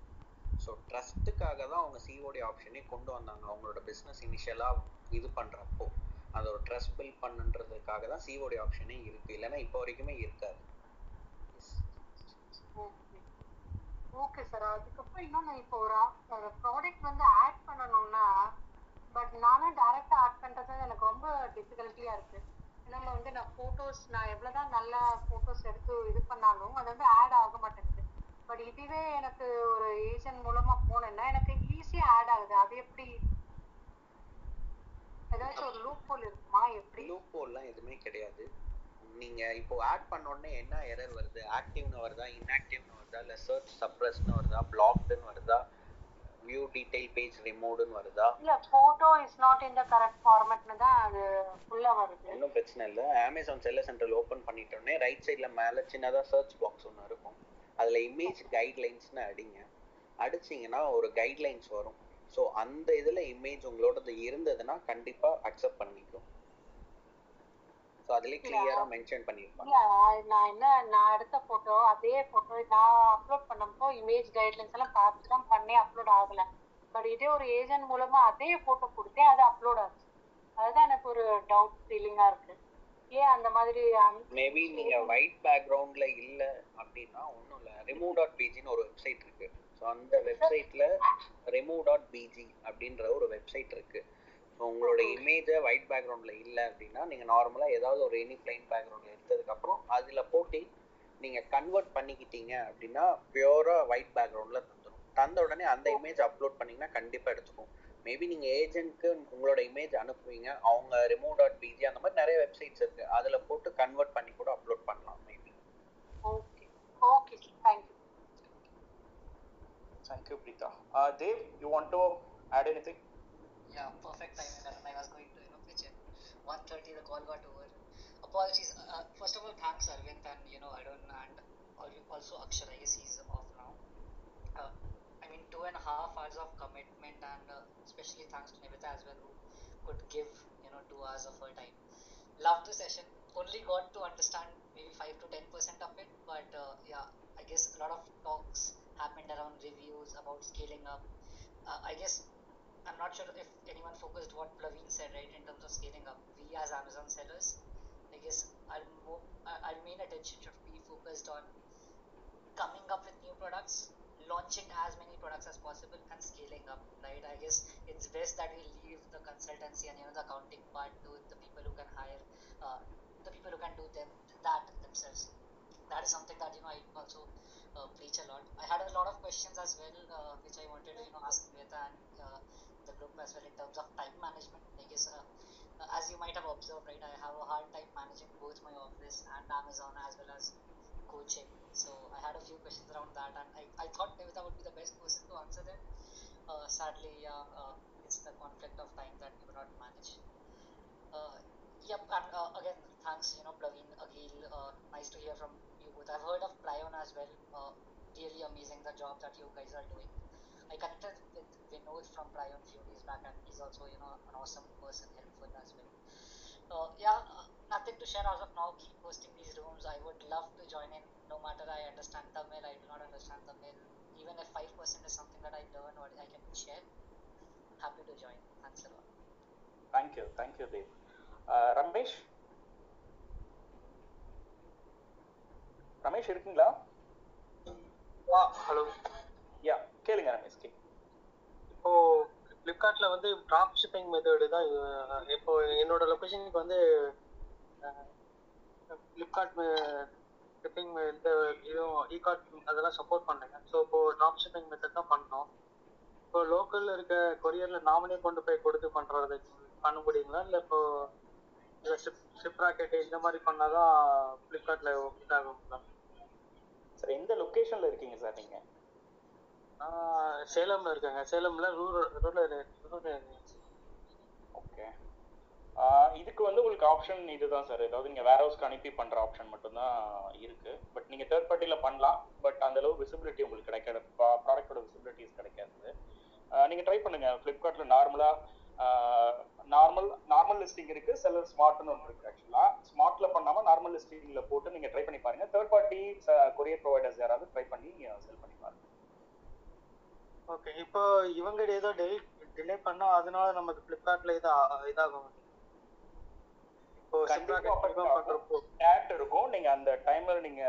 ஸோ ட்ரஸ்ட்டுக்காக தான் அவங்க சிஓடி ஆப்ஷனே கொண்டு வந்தாங்க. அவங்களோட பிஸ்னஸ் இனிஷியலாக இது பண்ணுறப்போ அது ஒரு ட்ரஸ்ட் பில்ட் பண்ணுன்றதுக்காக தான் சிஓடி ஆப்ஷனே இருக்குது. இல்லைன்னா இப்போ வரைக்குமே இருக்காது. Okay sir. அதுக்கப்புறம் இன்னொன்று, இப்போ ஒரு ப்ராடக்ட் வந்து ஆட் பண்ணணும்னா பட் நானும் டைரெக்டாக ஆட் பண்ணுறது எனக்கு ரொம்ப டிஃபிகல்ட்டியாக இருக்குது. ஏன்னா வந்து நான் ஃபோட்டோஸ் நான் எவ்வளோதான் நல்ல ஃபோட்டோஸ் எடுத்து இது பண்ணாலும் அது வந்து ஆட் ஆக மாட்டேங்குது. பட் இதுவே எனக்கு ஒரு ஏஜென்ட் மூலமா போனேன்னா எனக்கு ஈஸியா ஆட் ஆகுது. அது எப்படி? ஏதாச்சும் ஒரு லூப் ஹோல் இருக்குமா? எப்படி? லூப் ஹோல்லாம் எதுவுமே கிடையாது. நீங்க இப்போ ஆட் பண்ண உடனே என்ன எரர் வருது? ஆக்டிவ்னு வருதா, இன்ஆக்டிவ்னு வருதா, இல்ல சர்ச் சப்ரஸ்னு வருதா, பிளாக்டுன்னு வருதா, வியூ டீடைல் பேஜ் ரிமூவ்டுன்னு வருதா, இல்ல photo is not in the correct ஃபார்மட்னு தான் அது ஃபுல்லா வருது? ஒன்றும் பிரச்சனை இல்லை. அமேசான் செல்லர் சென்டர் ஓபன் பண்ணிட்ட உடனே ரைட் சைட்ல மேல சின்னதா சர்ச் பாக்ஸ் ஒன்று இருக்கும். அதில் இமேஜ் கைட்லைன்ஸ்னு அடிங்க. அடிச்சிங்கன்னா ஒரு கைட்லைன்ஸ் வரும். ஸோ அந்த இதில் இமேஜ் உங்களோடது இருந்ததுன்னா கண்டிப்பாக அக்செப்ட் பண்ணிக்கும். ஸோ அதிலே கிளியராக மென்ஷன் பண்ணியிருப்பாங்க. நான் என்ன நான் எடுத்த ஃபோட்டோ அதே ஃபோட்டோ நான் அப்லோட் பண்ணப்போ இமேஜ் கைட்லைன்ஸ் எல்லாம் பார்த்து தான் பண்ணே அப்லோட் ஆகலை. பட் இதே ஒரு ஏஜென்ட் மூலமாக அதே ஃபோட்டோ கொடுத்தேன், அது அப்லோட் ஆகுது. அதுதான் எனக்கு ஒரு டவுட் ஃபீலிங்காக இருக்குது. ஏன் அந்த மாதிரி? மேபி நீங்கள் ஒயிட் பேக்ரவுண்டில் இல்லை அப்படின்னா ஒன்றும் இல்லை. remove dot b g ஒரு வெப்சைட் இருக்கு. ஸோ அந்த வெப்சைட்ல remove dot b g அப்படின்ற ஒரு வெப்சைட் இருக்கு. ஸோ உங்களோட இமேஜை ஒயிட் பேக்ரவுண்டில் இல்லை அப்படின்னா நீங்கள் நார்மலாக ஏதாவது ஒரு எனி பிளைன் பேக்ரவுண்டில் எடுத்ததுக்கப்புறம் அதில் போட்டு நீங்கள் கன்வெர்ட் பண்ணிக்கிட்டீங்க அப்படின்னா பியூராக ஒயிட் பேக்ரவுண்டில் தந்துடும். தந்த உடனே அந்த இமேஜ் அப்லோட் பண்ணிங்கன்னா கண்டிப்பாக எடுத்துக்கும். மேபி நீங்கள் ஏஜென்ட்க்கு உங்களோட இமேஜ் அனுப்புவீங்க, அவங்க remove dot b g அந்த மாதிரி நிறைய வெப்சைட்ஸ் இருக்கு. அதில் போட்டு கன்வெர்ட் பண்ணி கூட அப்லோட் பண்ணலாம். Maybe okay okay thank you thank you Preeta. uh Dev, you want to add anything? Yeah, perfect timing. As I was going to you know pitch in one thirty the call got over. Apologies. Uh, first of all, thanks Arvind and you know I don't and also Akshar, I guess he's off now. uh, I mean two and a half hours of commitment, and uh, especially thanks to Nivetha as well, who could give you know two hours of her time. Loved the session. Only got to understand maybe five to ten percent of it, but uh, yeah, I guess a lot of talks happened around reviews, about scaling up. Uh, I guess I'm not sure if anyone focused what Praveen said, right, in terms of scaling up. We as Amazon sellers, I guess our, more, our main attention should be focused on coming up with new products, launching as many products as possible, and scaling up, right? I guess it's best that we leave the consultancy and, you know, the accounting part to the people who can hire, uh, the people who can do them that themselves. That is something that, you know, I also uh, preach a lot. I had a lot of questions as well, uh, which I wanted to, you know, ask Nivetha and uh, the group as well in terms of time management. I guess, uh, as you might have observed, right, I have a hard time managing both my office and Amazon as well as coaching. So I had a few questions around that, and I, I thought Nivetha would be the best person to answer them. Uh, sadly, uh, uh, it's the conflict of time that we could not manage. Uh, yep, and uh, again, thanks, you know, Praveen, Aghil, uh, nice to hear from you both. I've heard of Prion as well, uh, really amazing the job that you guys are doing. I connected with Vinod from Prion a few days back, and he's also, you know, an awesome person, helpful as well. Uh, yeah, uh, nothing to share as of now. Keep hosting these rooms. I would love to join in. No matter I understand Tamil, I do not understand Tamil. Even if five percent is something that I learn or I can share, I'm happy to join. Thanks a lot. Thank you. Thank you, Dev. Uh, Ramesh? Ramesh, irukingla? Ah, hello. Yeah, kelinga Ramesh. Oh. Flipkart la vande drop shipping method da ipo enoda location ku vande Flipkart shipping method idu e-cart adala support pannunga so ipo drop shipping method da pannom ipo local la irka courier la naamane kondu pay koduthu pandradha panna mudiyala illa ipo Ship Rocket indha mari pannada Flipkart la okay agum sir endha location la irkeenga sir neenga சேலம்ல இருக்காங்க சேலம்ல rural rural okay இதுக்கு வந்து உங்களுக்கு option இதுதான் sir அதாவது நீங்க வேர்ஹவுஸ்க்கு அனுப்பி பண்ற ஆப்ஷன் மட்டும் தான் இருக்கு பட் நீங்க தேர்ட் பார்ட்டில பண்ணலாம் பட் அந்த அளவு விசிபிலிட்டி உங்களுக்கு கிடைக்காது ப்ராடக்ட்டோட விசிபிலிட்டிஸ் கிடைக்காது நீங்க ட்ரை பண்ணுங்க Flipkartல நார்மலா நார்மல் நார்மல் லிஸ்டிங் இருக்கு செல்லர் ஸ்மார்ட்னு ஒன்று இருக்கு एक्चुअली ஸ்மார்ட்ல பண்ணாம நார்மல் லிஸ்டிங்ல போட்டு நீங்க ட்ரை பண்ணி பாருங்க தேர்ட் பார்ட்டி கொரியர் ப்ரொவைடர்ஸ் யாராவது ட்ரை பண்ணி செல் பண்ணி பாருங்க ஓகே இப்போ இவங்க ஏதோ டிலே பண்ணா அதனால நமக்கு Flipkartல இது இதாகும் இப்போ Flipkartல பர்ஃபார்ம் பண்றப்போ டேட் இருக்கும் நீங்க அந்த டைம்ல நீங்க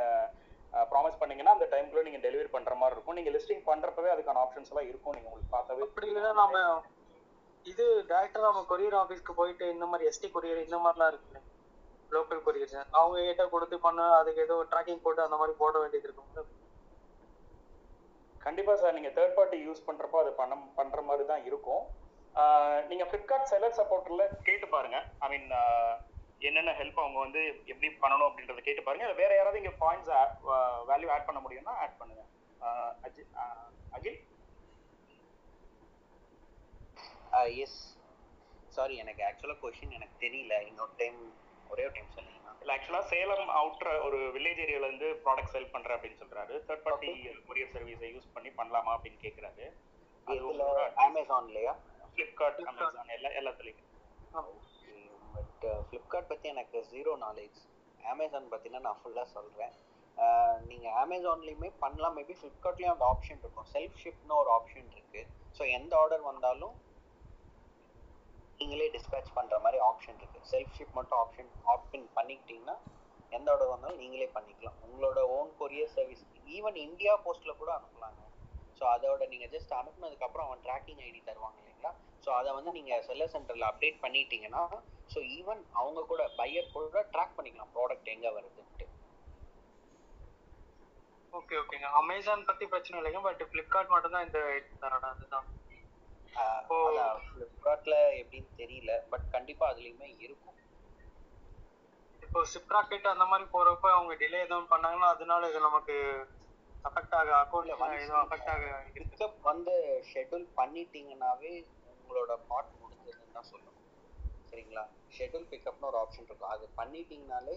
ப்ராமிஸ் பண்ணீங்கனா அந்த டைம்க்குள்ள நீங்க டெலிவரி பண்ற மாதிரி இருக்கும் நீங்க லிஸ்டிங் பண்றப்பவே அதுக்கான ஆப்ஷன்ஸ் எல்லாம் இருக்கும் நீங்க உங்களுக்கு பார்த்தாவே அப்படி இல்லனா நாம இது டைரக்டா நம்ம courier ஆபீஸ்க்கு போயிடு இந்த மாதிரி எஸ்டி courier இந்த மாதிரிலாம் இருக்கு லோக்கல் courier அவங்க ஏட்ட கொடுத்து பண்ண அதுக்கு ஏதோ ட்ராக்கிங் கோட் அந்த மாதிரி போட வேண்டியது இருக்கும் கண்டிப்பா சார் நீங்க தேர்ட் பார்ட்டி யூஸ் பண்றப்போ அது பண்ற மாதிரி தான் இருக்கும் நீங்க Flipkart செலர் சப்போர்ட்ல கேட்டு பாருங்க ஐ மீன் என்னென்ன ஹெல்ப் அவங்க வந்து எப்படி பண்ணனும் அப்படின்றத கேட்டு பாருங்க வேற யாராவது இங்க பாயிண்ட்ஸ் வேல்யூ ஆட் பண்ண முடியும்னா ஆட் பண்ணுங்க அகில் எஸ் சாரி எனக்கு एक्चुअली क्वेश्चन எனக்கு தெரியல இன்னொரு டைம் ஒரே ஒரு டைம் சொல்லுங்க இல்ல एक्चुअली சேலம் அவுட்டர் ஒரு வில்லேஜ் ஏரியால இருந்து ப்ராடக்ட் சேல் பண்ற அப்படினு சொல்றாரு தேர்ட் பார்ட்டி கொரியர் சர்வீஸை யூஸ் பண்ணி பண்ணலாமா அப்படினு கேக்குறாரு இதுல Amazonலயா Flipkart Amazon எல்லா எல்லாத்துலயும் பட் Flipkart பத்தி எனக்கு ஜீரோ நாலேஜ் Amazon பத்தினா நான் ஃபுல்லா சொல்றேன் நீங்க Amazonலயுமே பண்ணலாம் மேபி Flipkartலயும் அந்த ஆப்ஷன் இருக்கும் செல்ஃப் ஷிப்னு ஒரு ஆப்ஷன் இருக்கு சோ எந்த ஆர்டர் வந்தாலும் நீங்களே dispatch பண்ற மாதிரி ஆப்ஷன் இருக்கு செல்ஃப் ஷிப் மட்டும் ஆப்ஷன் ஆப்ட் இன் பண்ணிக்கிட்டீங்கன்னா எந்த ஆர்டர் வந்தாலும் நீங்களே பண்ணிக்கலாம் உங்களோட own courier service even India போஸ்ட்ல கூட அனுப்பலாங்க ஸோ அதோட நீங்கள் ஜஸ்ட் அனுப்புனதுக்கு அப்புறம் அவன் ட்ராக்கிங் ஐடி தருவாங்க இல்லைங்களா ஸோ அதை வந்து நீங்கள் செல்லர் சென்டரில் அப்டேட் பண்ணிட்டீங்கன்னா ஸோ ஈவன் அவங்க கூட பையர் கூட ட்ராக் பண்ணிக்கலாம் ப்ராடக்ட் எங்கே வருதுன்ட்டு ஓகே ஓகேங்க அமேசான் பற்றி பிரச்சனை இல்லைங்க பட் Flipkart மட்டும்தான் இந்த அதுதான் Flipkartல எப்படின்னு தெரியல பட் கண்டிப்பா அதுலயுமே இருக்கும் இப்போ Ship Rocket அந்த மாதிரி போறப்ப அவங்க டிலே ஏதாவது பண்ணாங்கன்னா அதனால இது நமக்கு அஃபெக்ட் ஆக அக்கவுண்ட்ல வந்து அஃபெக்ட் ஆக பிக்கப் வந்து ஷெட்யூல் பண்ணிட்டீங்கனாவே உங்களோட பார்ட் முடிஞ்சதுன்னு தான் சொல்லுங்க சரிங்களா ஷெட்யூல் பிக்கப்னு ஒரு ஆப்ஷன் இருக்கு அது பண்ணிட்டீங்கனாலே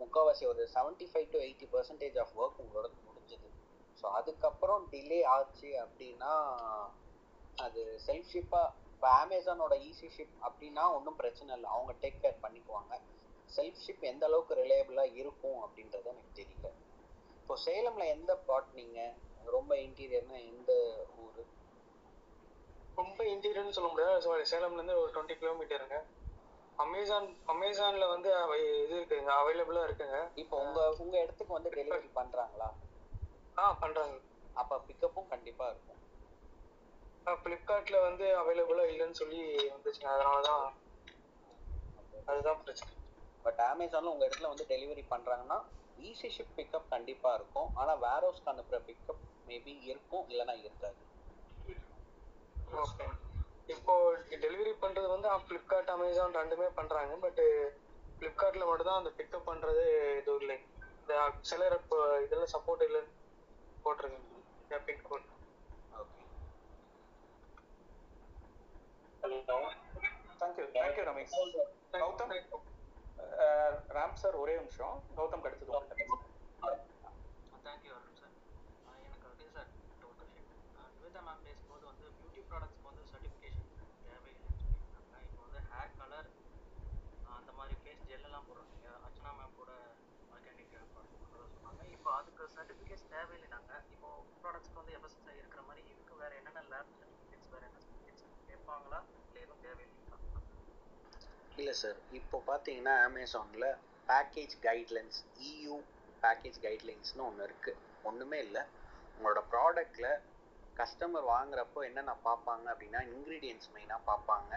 முக்காவாசி ஒரு seventy-five to eighty percent of work உங்களோட முடிஞ்சது ஸோ அதுக்கப்புறம் டிலே ஆச்சு அப்படின்னா அது செல்ஃப் ஷிப்பா இப்போ அமேசானோட ஈஸி ஷிப் அப்படின்னா ஒன்றும் பிரச்சனை இல்லை அவங்க டேக் கேர் பண்ணிக்குவாங்க செல்ஃப் ஷிப் எந்த அளவுக்கு ரிலையபிளாக இருக்கும் அப்படின்றத எனக்கு தெரியல. இப்போ சேலமில் எந்த பார்ட் நீங்கள் ரொம்ப இன்டீரியர்னால் எந்த ஊர்? ரொம்ப இன்டீரியர்னு சொல்ல முடியாது, சாரி, சேலம்லேருந்து ஒரு டுவெண்ட்டி கிலோமீட்டருங்க. அமேசான் அமேசானில் வந்து இது இருக்குதுங்க, அவைலபிளாக இருக்குங்க. இப்போ உங்கள் உங்கள் இடத்துக்கு வந்து டெலிவரி பண்ணுறாங்களா? ஆ பண்ணுறாங்க. அப்போ பிக்கப்பும் கண்டிப்பாக இருக்கும். ஆ, ஃப்ளிப்கார்ட்டில் வந்து அவைலபிளாக இல்லைன்னு சொல்லி வந்துச்சுங்க, அதனால தான் அதுதான் பிரச்சனை. பட் அமேசானில் உங்கள் இடத்துல வந்து டெலிவரி பண்ணுறாங்கன்னா ஈஸி ஷிப் பிக்கப் கண்டிப்பாக இருக்கும். ஆனால் வேர்ஹவுஸ்க்கு அனுப்புகிற பிக்கப் மேபி இருக்கும், இல்லைன்னா இருக்காது. ஓகே, இப்போ டெலிவரி பண்ணுறது வந்து ஃப்ளிப்கார்ட் அமேசான் ரெண்டுமே பண்ணுறாங்க. பட்டு ஃப்ளிப்கார்ட்டில் மட்டும்தான் அந்த பிக்கப் பண்ணுறது எதுவும் இல்லைங்க. இந்த சிலர் இப்போ இதெல்லாம் சப்போர்ட் இல்லைன்னு போட்டிருக்கேன் பிக் பண்ண. Okay, thank you thank you Ramesh. Gautham Ram sir ஒரே நிமிஷம், கௌதம் கடிச்சிடுவோம். Thank you Ram sir. எனக்கு வந்து சார் ஒரு கொஷின், நிவேதா மேம் பேசும்போது வந்து பியூட்டி ப்ராடக்ட்ஸ்க்கு வந்து சர்டிஃபிகேஷன் தேவையில்லைன்னு சொல்லியிருந்தாங்க. இப்போ வந்து ஹேர் கலர் அந்த மாதிரி ஃபேஸ் ஜெல்லாம் போடுறாங்க, அர்ச்சனா மேம் கூட ஆர்கானிக் ப்ராடக்ட் சொன்னாங்க. இப்போ அதுக்கு சர்டிஃபிகேஷன் தேவையில்லைனாங்க. இப்போ ப்ராடக்ட்ஸ்க்கு வந்து எஃப்எஸ்எஸ்ஐ இருக்கிற மாதிரி இதுக்கு வேறு என்னென்ன லேப் சர்டிஃபிகேட்ஸ் வேறு என்ன சர்டிஃபிகேட்ஸ் கேட்பாங்களா, இல்லை எதுவும் தேவையில்லைங்களா? இல்லை சார், இப்போ பார்த்தீங்கன்னா அமேசானில் பேக்கேஜ் கைட்லைன்ஸ், இயூ பேக்கேஜ் கைட்லைன்ஸ்னு ஒன்று இருக்குது. ஒன்றுமே இல்லை, உங்களோட ப்ராடக்டில் கஸ்டமர் வாங்குறப்போ என்னென்ன பார்ப்பாங்க அப்படின்னா இன்க்ரீடியன்ஸ் மெயினாக பார்ப்பாங்க.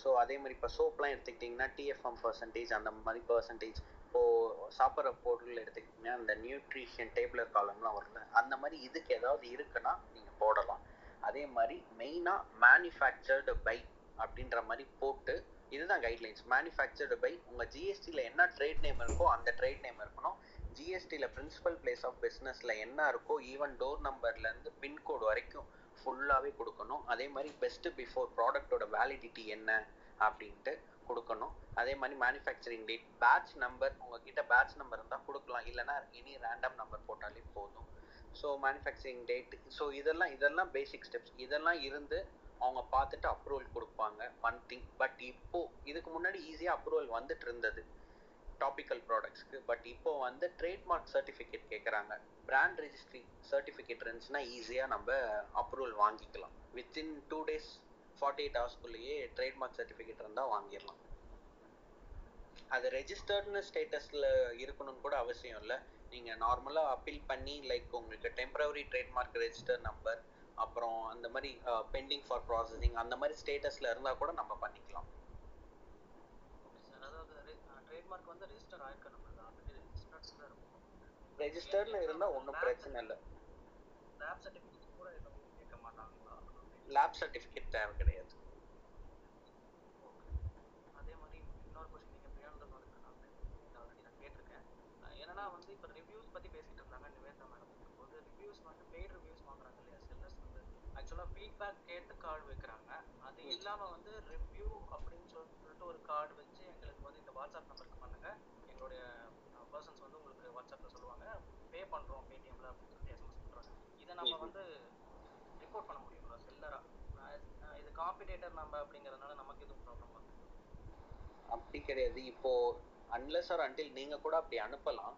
ஸோ அதே மாதிரி இப்போ சோப்லாம் எடுத்துக்கிட்டிங்கன்னா டிஎஃப்எம் பர்சன்டேஜ் அந்த மாதிரி பர்சன்டேஜ். இப்போது சாப்பிட்ற பொருள் எடுத்துக்கிட்டிங்கன்னா அந்த நியூட்ரிஷன் டேபிளர் காலம்லாம் வருது. அந்த மாதிரி இதுக்கு ஏதாவது இருக்குன்னா நீங்கள் போடலாம். அதே மாதிரி மெயினாக மேனுஃபேக்சர்டு பை அப்படின்ற மாதிரி போட்டு, இதுதான் கைட்லைன்ஸ். மேனுஃபேக்சர்டு பை, உங்கள் ஜிஎஸ்டியில் என்ன ட்ரேட் நேம் இருக்கோ அந்த ட்ரேட் நேம் இருக்கணும். ஜிஎஸ்டியில் பிரின்சிபல் பிளேஸ் ஆஃப் பிஸ்னஸில் என்ன இருக்கோ ஈவன் டோர் நம்பர்லேருந்து பின்கோடு வரைக்கும் ஃபுல்லாகவே கொடுக்கணும். அதே மாதிரி பெஸ்ட்டு பிஃபோர் ப்ராடக்டோட வேலிடிட்டி என்ன அப்படின்ட்டு கொடுக்கணும். அதே மாதிரி மேனுஃபேக்சரிங் டேட், பேட்ச் நம்பர், உங்ககிட்ட பேட்ச் நம்பர் இருந்தால் கொடுக்கலாம், இல்லைனா இனி ரேண்டம் நம்பர் போட்டாலே போதும். ஸோ மேனுஃபேக்சரிங் டேட், ஸோ இதெல்லாம் இதெல்லாம் பேசிக் ஸ்டெப்ஸ். இதெல்லாம் இருந்து அவங்க பார்த்துட்டு அப்ரூவல் கொடுப்பாங்க, ஒன் திங். பட் இப்போது இதுக்கு முன்னாடி ஈஸியாக அப்ரூவல் வந்துட்டு இருந்தது டாபிக்கல் ப்ராடக்ட்ஸ்க்கு. பட் இப்போது வந்து ட்ரேட்மார்க் சர்டிஃபிகேட் கேட்குறாங்க. பிராண்ட் ரெஜிஸ்ட்ரி சர்டிஃபிகேட் இருந்துச்சுன்னா ஈஸியாக நம்ம அப்ரூவல் வாங்கிக்கலாம். Within two days forty eight ஹவர்ஸ்க்குள்ளேயே ட்ரேட்மார்க் சர்டிஃபிகேட் இருந்தால் வாங்கிடலாம். அது ரெஜிஸ்டர்டுன்னு ஸ்டேட்டஸில் இருக்கணும்னு கூட அவசியம் இல்லை. நீங்கள் நார்மலாக அப்பீல் பண்ணி லைக் உங்களுக்கு டெம்பரவரி ட்ரேட்மார்க் ரெஜிஸ்டர் நம்பர், அப்புறம் அந்த மாதிரி பெண்டிங் ஃபார் ப்ராசஸிங் அந்த மாதிரி ஸ்டேட்டஸில் இருந்தால் கூட நம்ம பண்ணிக்கலாம். ஓகே சார், அதாவது ட்ரேட்மார்க் வந்து ரெஜிஸ்டர் ஆயிருக்கணும், ஆல்ரெடி ரெஜிஸ்டர்ஸ்ல இருக்கும். ரெஜிஸ்டர்ல இருந்தால் ஒன்றும் பிரச்சனை இல்லை. லேப் சர்டிஃபிகேட் கூட கேட்க மாட்டாங்களா? லேப் சர்டிஃபிகேட் தேவை கிடையாது. ஓகே, அதே மாதிரி இன்னொரு கொஸ்டின் நீங்கள் பிரியாண்டில் சொன்னதுக்கு நான் ஆல்ரெடி நான் கேட்டிருக்கேன். என்னன்னா வந்து இப்போ ரிவ்யூஸ் பற்றி பேசிகிட்டு இருந்தாங்க நிவேதா மேடம். இப்போது ரிவ்யூஸ் வந்து பெய்ட் ரிவ்யூஸ் வாங்குறாங்க இல்லையா, செல்லர்ஸ் வந்து ஆக்சுவலாக ஃபீட்பேக் கேட்டு கார்டு வைக்கிறாங்க. அது இல்லாமல் வந்து ரிவ்யூ அப்படின்னு சொல்லிட்டு ஒரு கார்டு வச்சு எங்களுக்கு வந்து இந்த வாட்ஸ்அப் நம்பருக்கு பண்ணுங்கள், எங்களுடைய பர்சன்ஸ் வந்து உங்களுக்கு வாட்ஸ்அப்பில் சொல்லுவாங்க, பே பண்ணுறோம் பேடிஎம்மில் அப்படின்னு சொல்லிட்டு எஸ்எம்எஸ் பண்ணுறாங்க. இதை நம்ம வந்து ரிப்போர்ட் பண்ண முடியுங்களா செல்லராக? இது காம்படிட்டர் நம்ம அப்படிங்கிறதுனால நமக்கு எதுவும் ப்ராப்ளம் ஆகும்? அப்படி கிடையாது. இப்போது அன்லெஸ் ஆர் அன்டில் நீங்கள் கூட அப்படி அனுப்பலாம்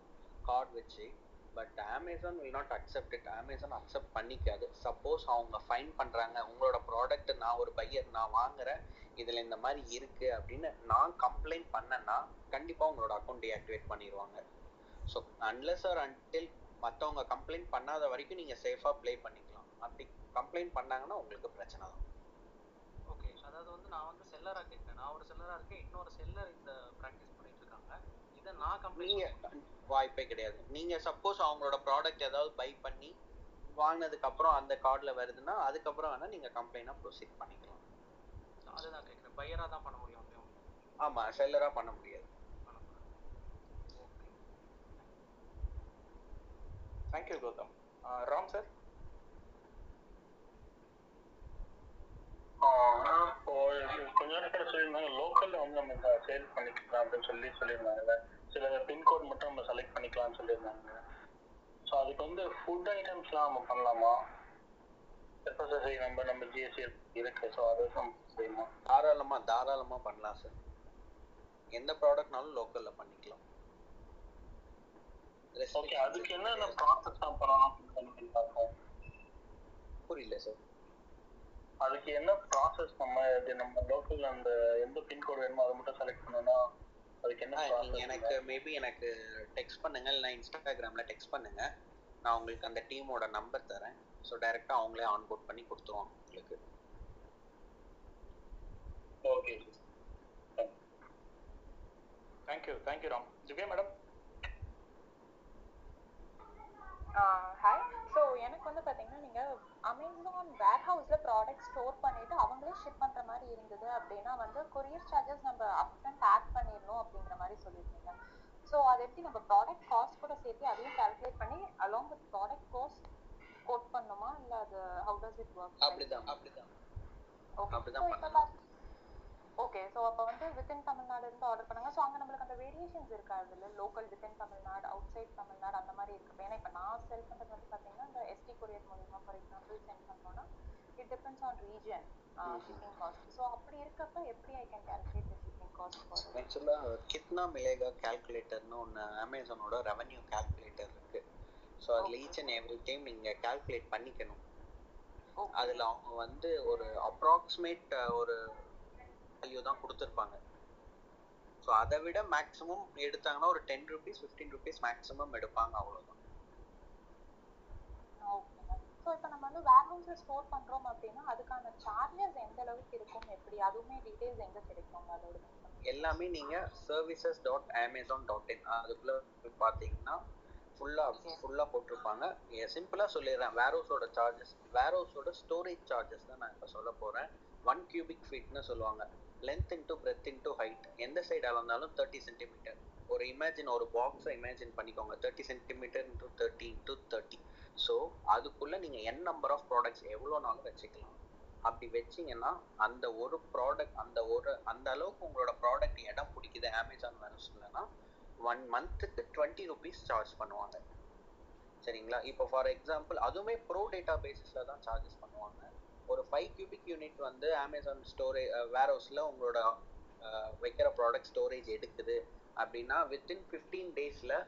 கார்டு வச்சு. But Amazon will not accept it. Amazon accept பண்ணிக்காது. சப்போஸ் அவங்க ஃபைன் பண்ணுறாங்க, உங்களோட ப்ராடக்ட் நான் ஒரு பையர் நான் வாங்குகிறேன் இதில் இந்த மாதிரி இருக்குது அப்படின்னு நான் கம்ப்ளைண்ட் பண்ணேன்னா கண்டிப்பாக உங்களோட அக்கௌண்ட் டீஆக்டிவேட் பண்ணிடுவாங்க. ஸோ அன்லெஸ் ஆர் அன்டில் மற்றவங்க கம்ப்ளைண்ட் பண்ணாத வரைக்கும் நீங்கள் சேஃபாக ப்ளே பண்ணிக்கலாம். அப்படி கம்ப்ளைண்ட் பண்ணாங்கன்னா உங்களுக்கு பிரச்சனை தான். ஓகே, அதாவது வந்து நான் வந்து செல்லராக கேட்குறேன், நான் ஒரு செல்லராக இருக்கேன், இன்னொரு செல்லர் இந்த ப்ராக்டிஸ் பண்ணிட்டு இருக்காங்க, இதை நான் கம்ப்ளைண்ட் வாய்ப்பே கிடையாது. நீங்கள் சப்போஸ் அவங்களோட ப்ராடக்ட் ஏதாவது பை பண்ணி வாங்கினதுக்கப்புறம் அந்த கார்டில் வருதுன்னா அதுக்கப்புறம் வேணால் நீங்கள் கம்ப்ளைண்டாக ப்ரொசீட் பண்ணிக்கலாம். அதுதான் கேட்குறேன், பையராக தான் பண்ண முடியும்? ஆமாம், செல்லராக பண்ண முடியாது. தேங்க்யூ கௌதம். ராம் சார், கொஞ்ச நேரத்தில் சொல்லியிருந்தாங்க லோக்கலில் வந்து நம்ம சேல் பண்ணிக்கலாம் அப்படின்னு சொல்லி சொல்லியிருந்தாங்கல்ல, சில பின்கோட் மட்டும் நம்ம செலக்ட் பண்ணிக்கலாம்னு சொல்லியிருந்தாங்க. ஸோ அதுக்கு வந்து ஃபுட் ஐட்டம்ஸ்லாம் நம்ம பண்ணலாமா? எஃப்எஸ்எஸ்ஐ நம்பர் நம்ம ஜிஎஸ்டி இருக்கு, ஸோ அதை நம்ம செய்யணும். தாராளமாக தாராளமாக பண்ணலாம் சார். எந்த ப்ராடக்ட் நாலும் லோக்கல்ல பண்ணிக்கலாம். ஓகே, அதுக்கு என்னென்ன ப்ராசஸ் தான் பண்ணலாம் அப்படின்னு பார்ப்போம். புரியல சார், அதுக்கு என்ன ப்ராசஸ்? நம்ம நம்ம லோக்கல் அந்த எந்த பின்கோடு வேணுமோ அதை மட்டும் செலக்ட் பண்ணோம்னா அதுக்கு என்ன ப்ராசஸ்? எனக்கு மேபி எனக்கு டெக்ஸ்ட் பண்ணுங்க, இல்லை இன்ஸ்டாகிராமில் டெக்ஸ்ட் பண்ணுங்க, நான் உங்களுக்கு அந்த டீமோட நம்பர் தரேன். ஸோ டைரெக்டாக அவங்களே ஆன்போர்ட் பண்ணி கொடுத்துருவாங்க உங்களுக்கு. Okay, thank you thank you Ram. Divya madam, hi. So எனக்கு வந்து பார்த்தீங்கன்னா நீங்கள் அமேசான் வேர் ஹவுஸில் ப்ராடக்ட் ஸ்டோர் பண்ணிவிட்டு அவங்களே ஷிப் பண்ணுற மாதிரி இருந்தது அப்படின்னா வந்து கொரியர் சார்ஜஸ் நம்ம அப்ரண்ட் ஆட் பண்ணிடணும் அப்படிங்கிற மாதிரி சொல்லியிருந்தீங்க. ஸோ அதை எப்படி நம்ம ப்ராடக்ட் காஸ்ட் கூட சேர்த்து அதையும் கால்குலேட் பண்ணி along with product cost quote பண்ணணுமா, இல்லை அது ஹவு டஸ் இட் ஒர்க்? அப்படிதான் அப்படிதான் ஓகே ஓகே ஸோ அப்போ வந்து வித்தின் தமிழ்நாடு இருந்து ஆர்டர் பண்ணுங்கள். ஸோ அங்கே நம்மளுக்கு அந்த வேரியேஷன்ஸ் இருக்காது இல்லை, local within Tamil Nadu, outside Tamil Nadu அந்த மாதிரி இருக்குது. ஏன்னா இப்போ நான் செல் பண்ணுறது வந்து பார்த்தீங்கன்னா இந்த எஸ்டி கொரியர் மூலிமா ஃபார் எக்ஸாம்பிள் சென்ட் பண்ணோன்னா it depends on region shipping cost. So அப்படி இருக்கப்போ எப்படி I can calculate the shipping cost? ஆக்சுவலாக கிட்னா மிலேகா கால்குலேட்டர்னு ஒன்று அமேசானோட ரெவன்யூ கால்குலேட்டர் இருக்குது. ஸோ அதில் ஈச் அண்ட் எவ்ரி டைம் நீங்கள் கால்குலேட் பண்ணிக்கணும். அதில் அவங்க வந்து ஒரு அப்ராக்சிமேட் ஒரு வேல்யூ தான் கொடுத்துருப்பாங்க. ஸோ அதை விட மேக்ஸிமம் எடுத்தாங்கன்னா ஒரு ten rupees fifteen rupees maximum எடுப்பாங்க, அவ்வளோதான். ஸோ இப்போ நம்ம வந்து வேர் ஹவுஸில் ஸ்டோர் பண்ணுறோம் அப்படின்னா அதுக்கான சார்ஜஸ் எந்த அளவுக்கு இருக்கும், எப்படி அதுவுமே டீட்டெயில்ஸ் எங்கே கிடைக்கும்? அதோட எல்லாமே நீங்கள் services dot Amazon dot in அதுக்குள்ளே பார்த்தீங்கன்னா ஃபுல்லாக ஃபுல்லாக போட்டிருப்பாங்க. சிம்பிளாக சொல்லிடுறேன், வேர் ஹவுஸோட சார்ஜஸ், வேர் ஹவுஸோட ஸ்டோரேஜ் சார்ஜஸ் தான் நான் இப்போ சொல்ல போகிறேன். ஒன் கியூபிக் ஃபீட்னு சொல்லுவாங்க, length into breadth into height, எந்த சைடு அளந்தாலும் தேர்ட்டி சென்டிமீட்டர். ஒரு இமேஜின் ஒரு பாக்ஸை இமேஜின் பண்ணிக்கோங்க, thirty centimetre into thirty into thirty. So அதுக்குள்ளே நீங்கள் என் நம்பர் ஆஃப் ப்ராடக்ட்ஸ் எவ்வளோனாலும் வச்சுக்கலாம். அப்படி வச்சிங்கன்னா அந்த ஒரு ப்ராடக்ட் அந்த ஒரு அந்த அளவுக்கு உங்களோட ப்ராடக்ட் இடம் பிடிக்குது அமேசான் வேர்ஹவுஸ்லன்னா ஒன் மந்த்துக்கு டுவெண்ட்டி ருபீஸ் சார்ஜ் பண்ணுவாங்க. சரிங்களா? இப்போ ஃபார் எக்ஸாம்பிள் அதுவுமே ப்ரோ டேட்டா பேஸிஸில் தான் சார்ஜஸ் பண்ணுவாங்க. ஒரு ஃபைவ் கியூபிக் யூனிட் வந்து அமேசான் ஸ்டோரேஜ் வேர் ஹவுஸில் உங்களோட வைக்கிற ப்ராடக்ட் ஸ்டோரேஜ் எடுக்குது அப்படின்னா வித்தின் ஃபிஃப்டீன் டேஸில்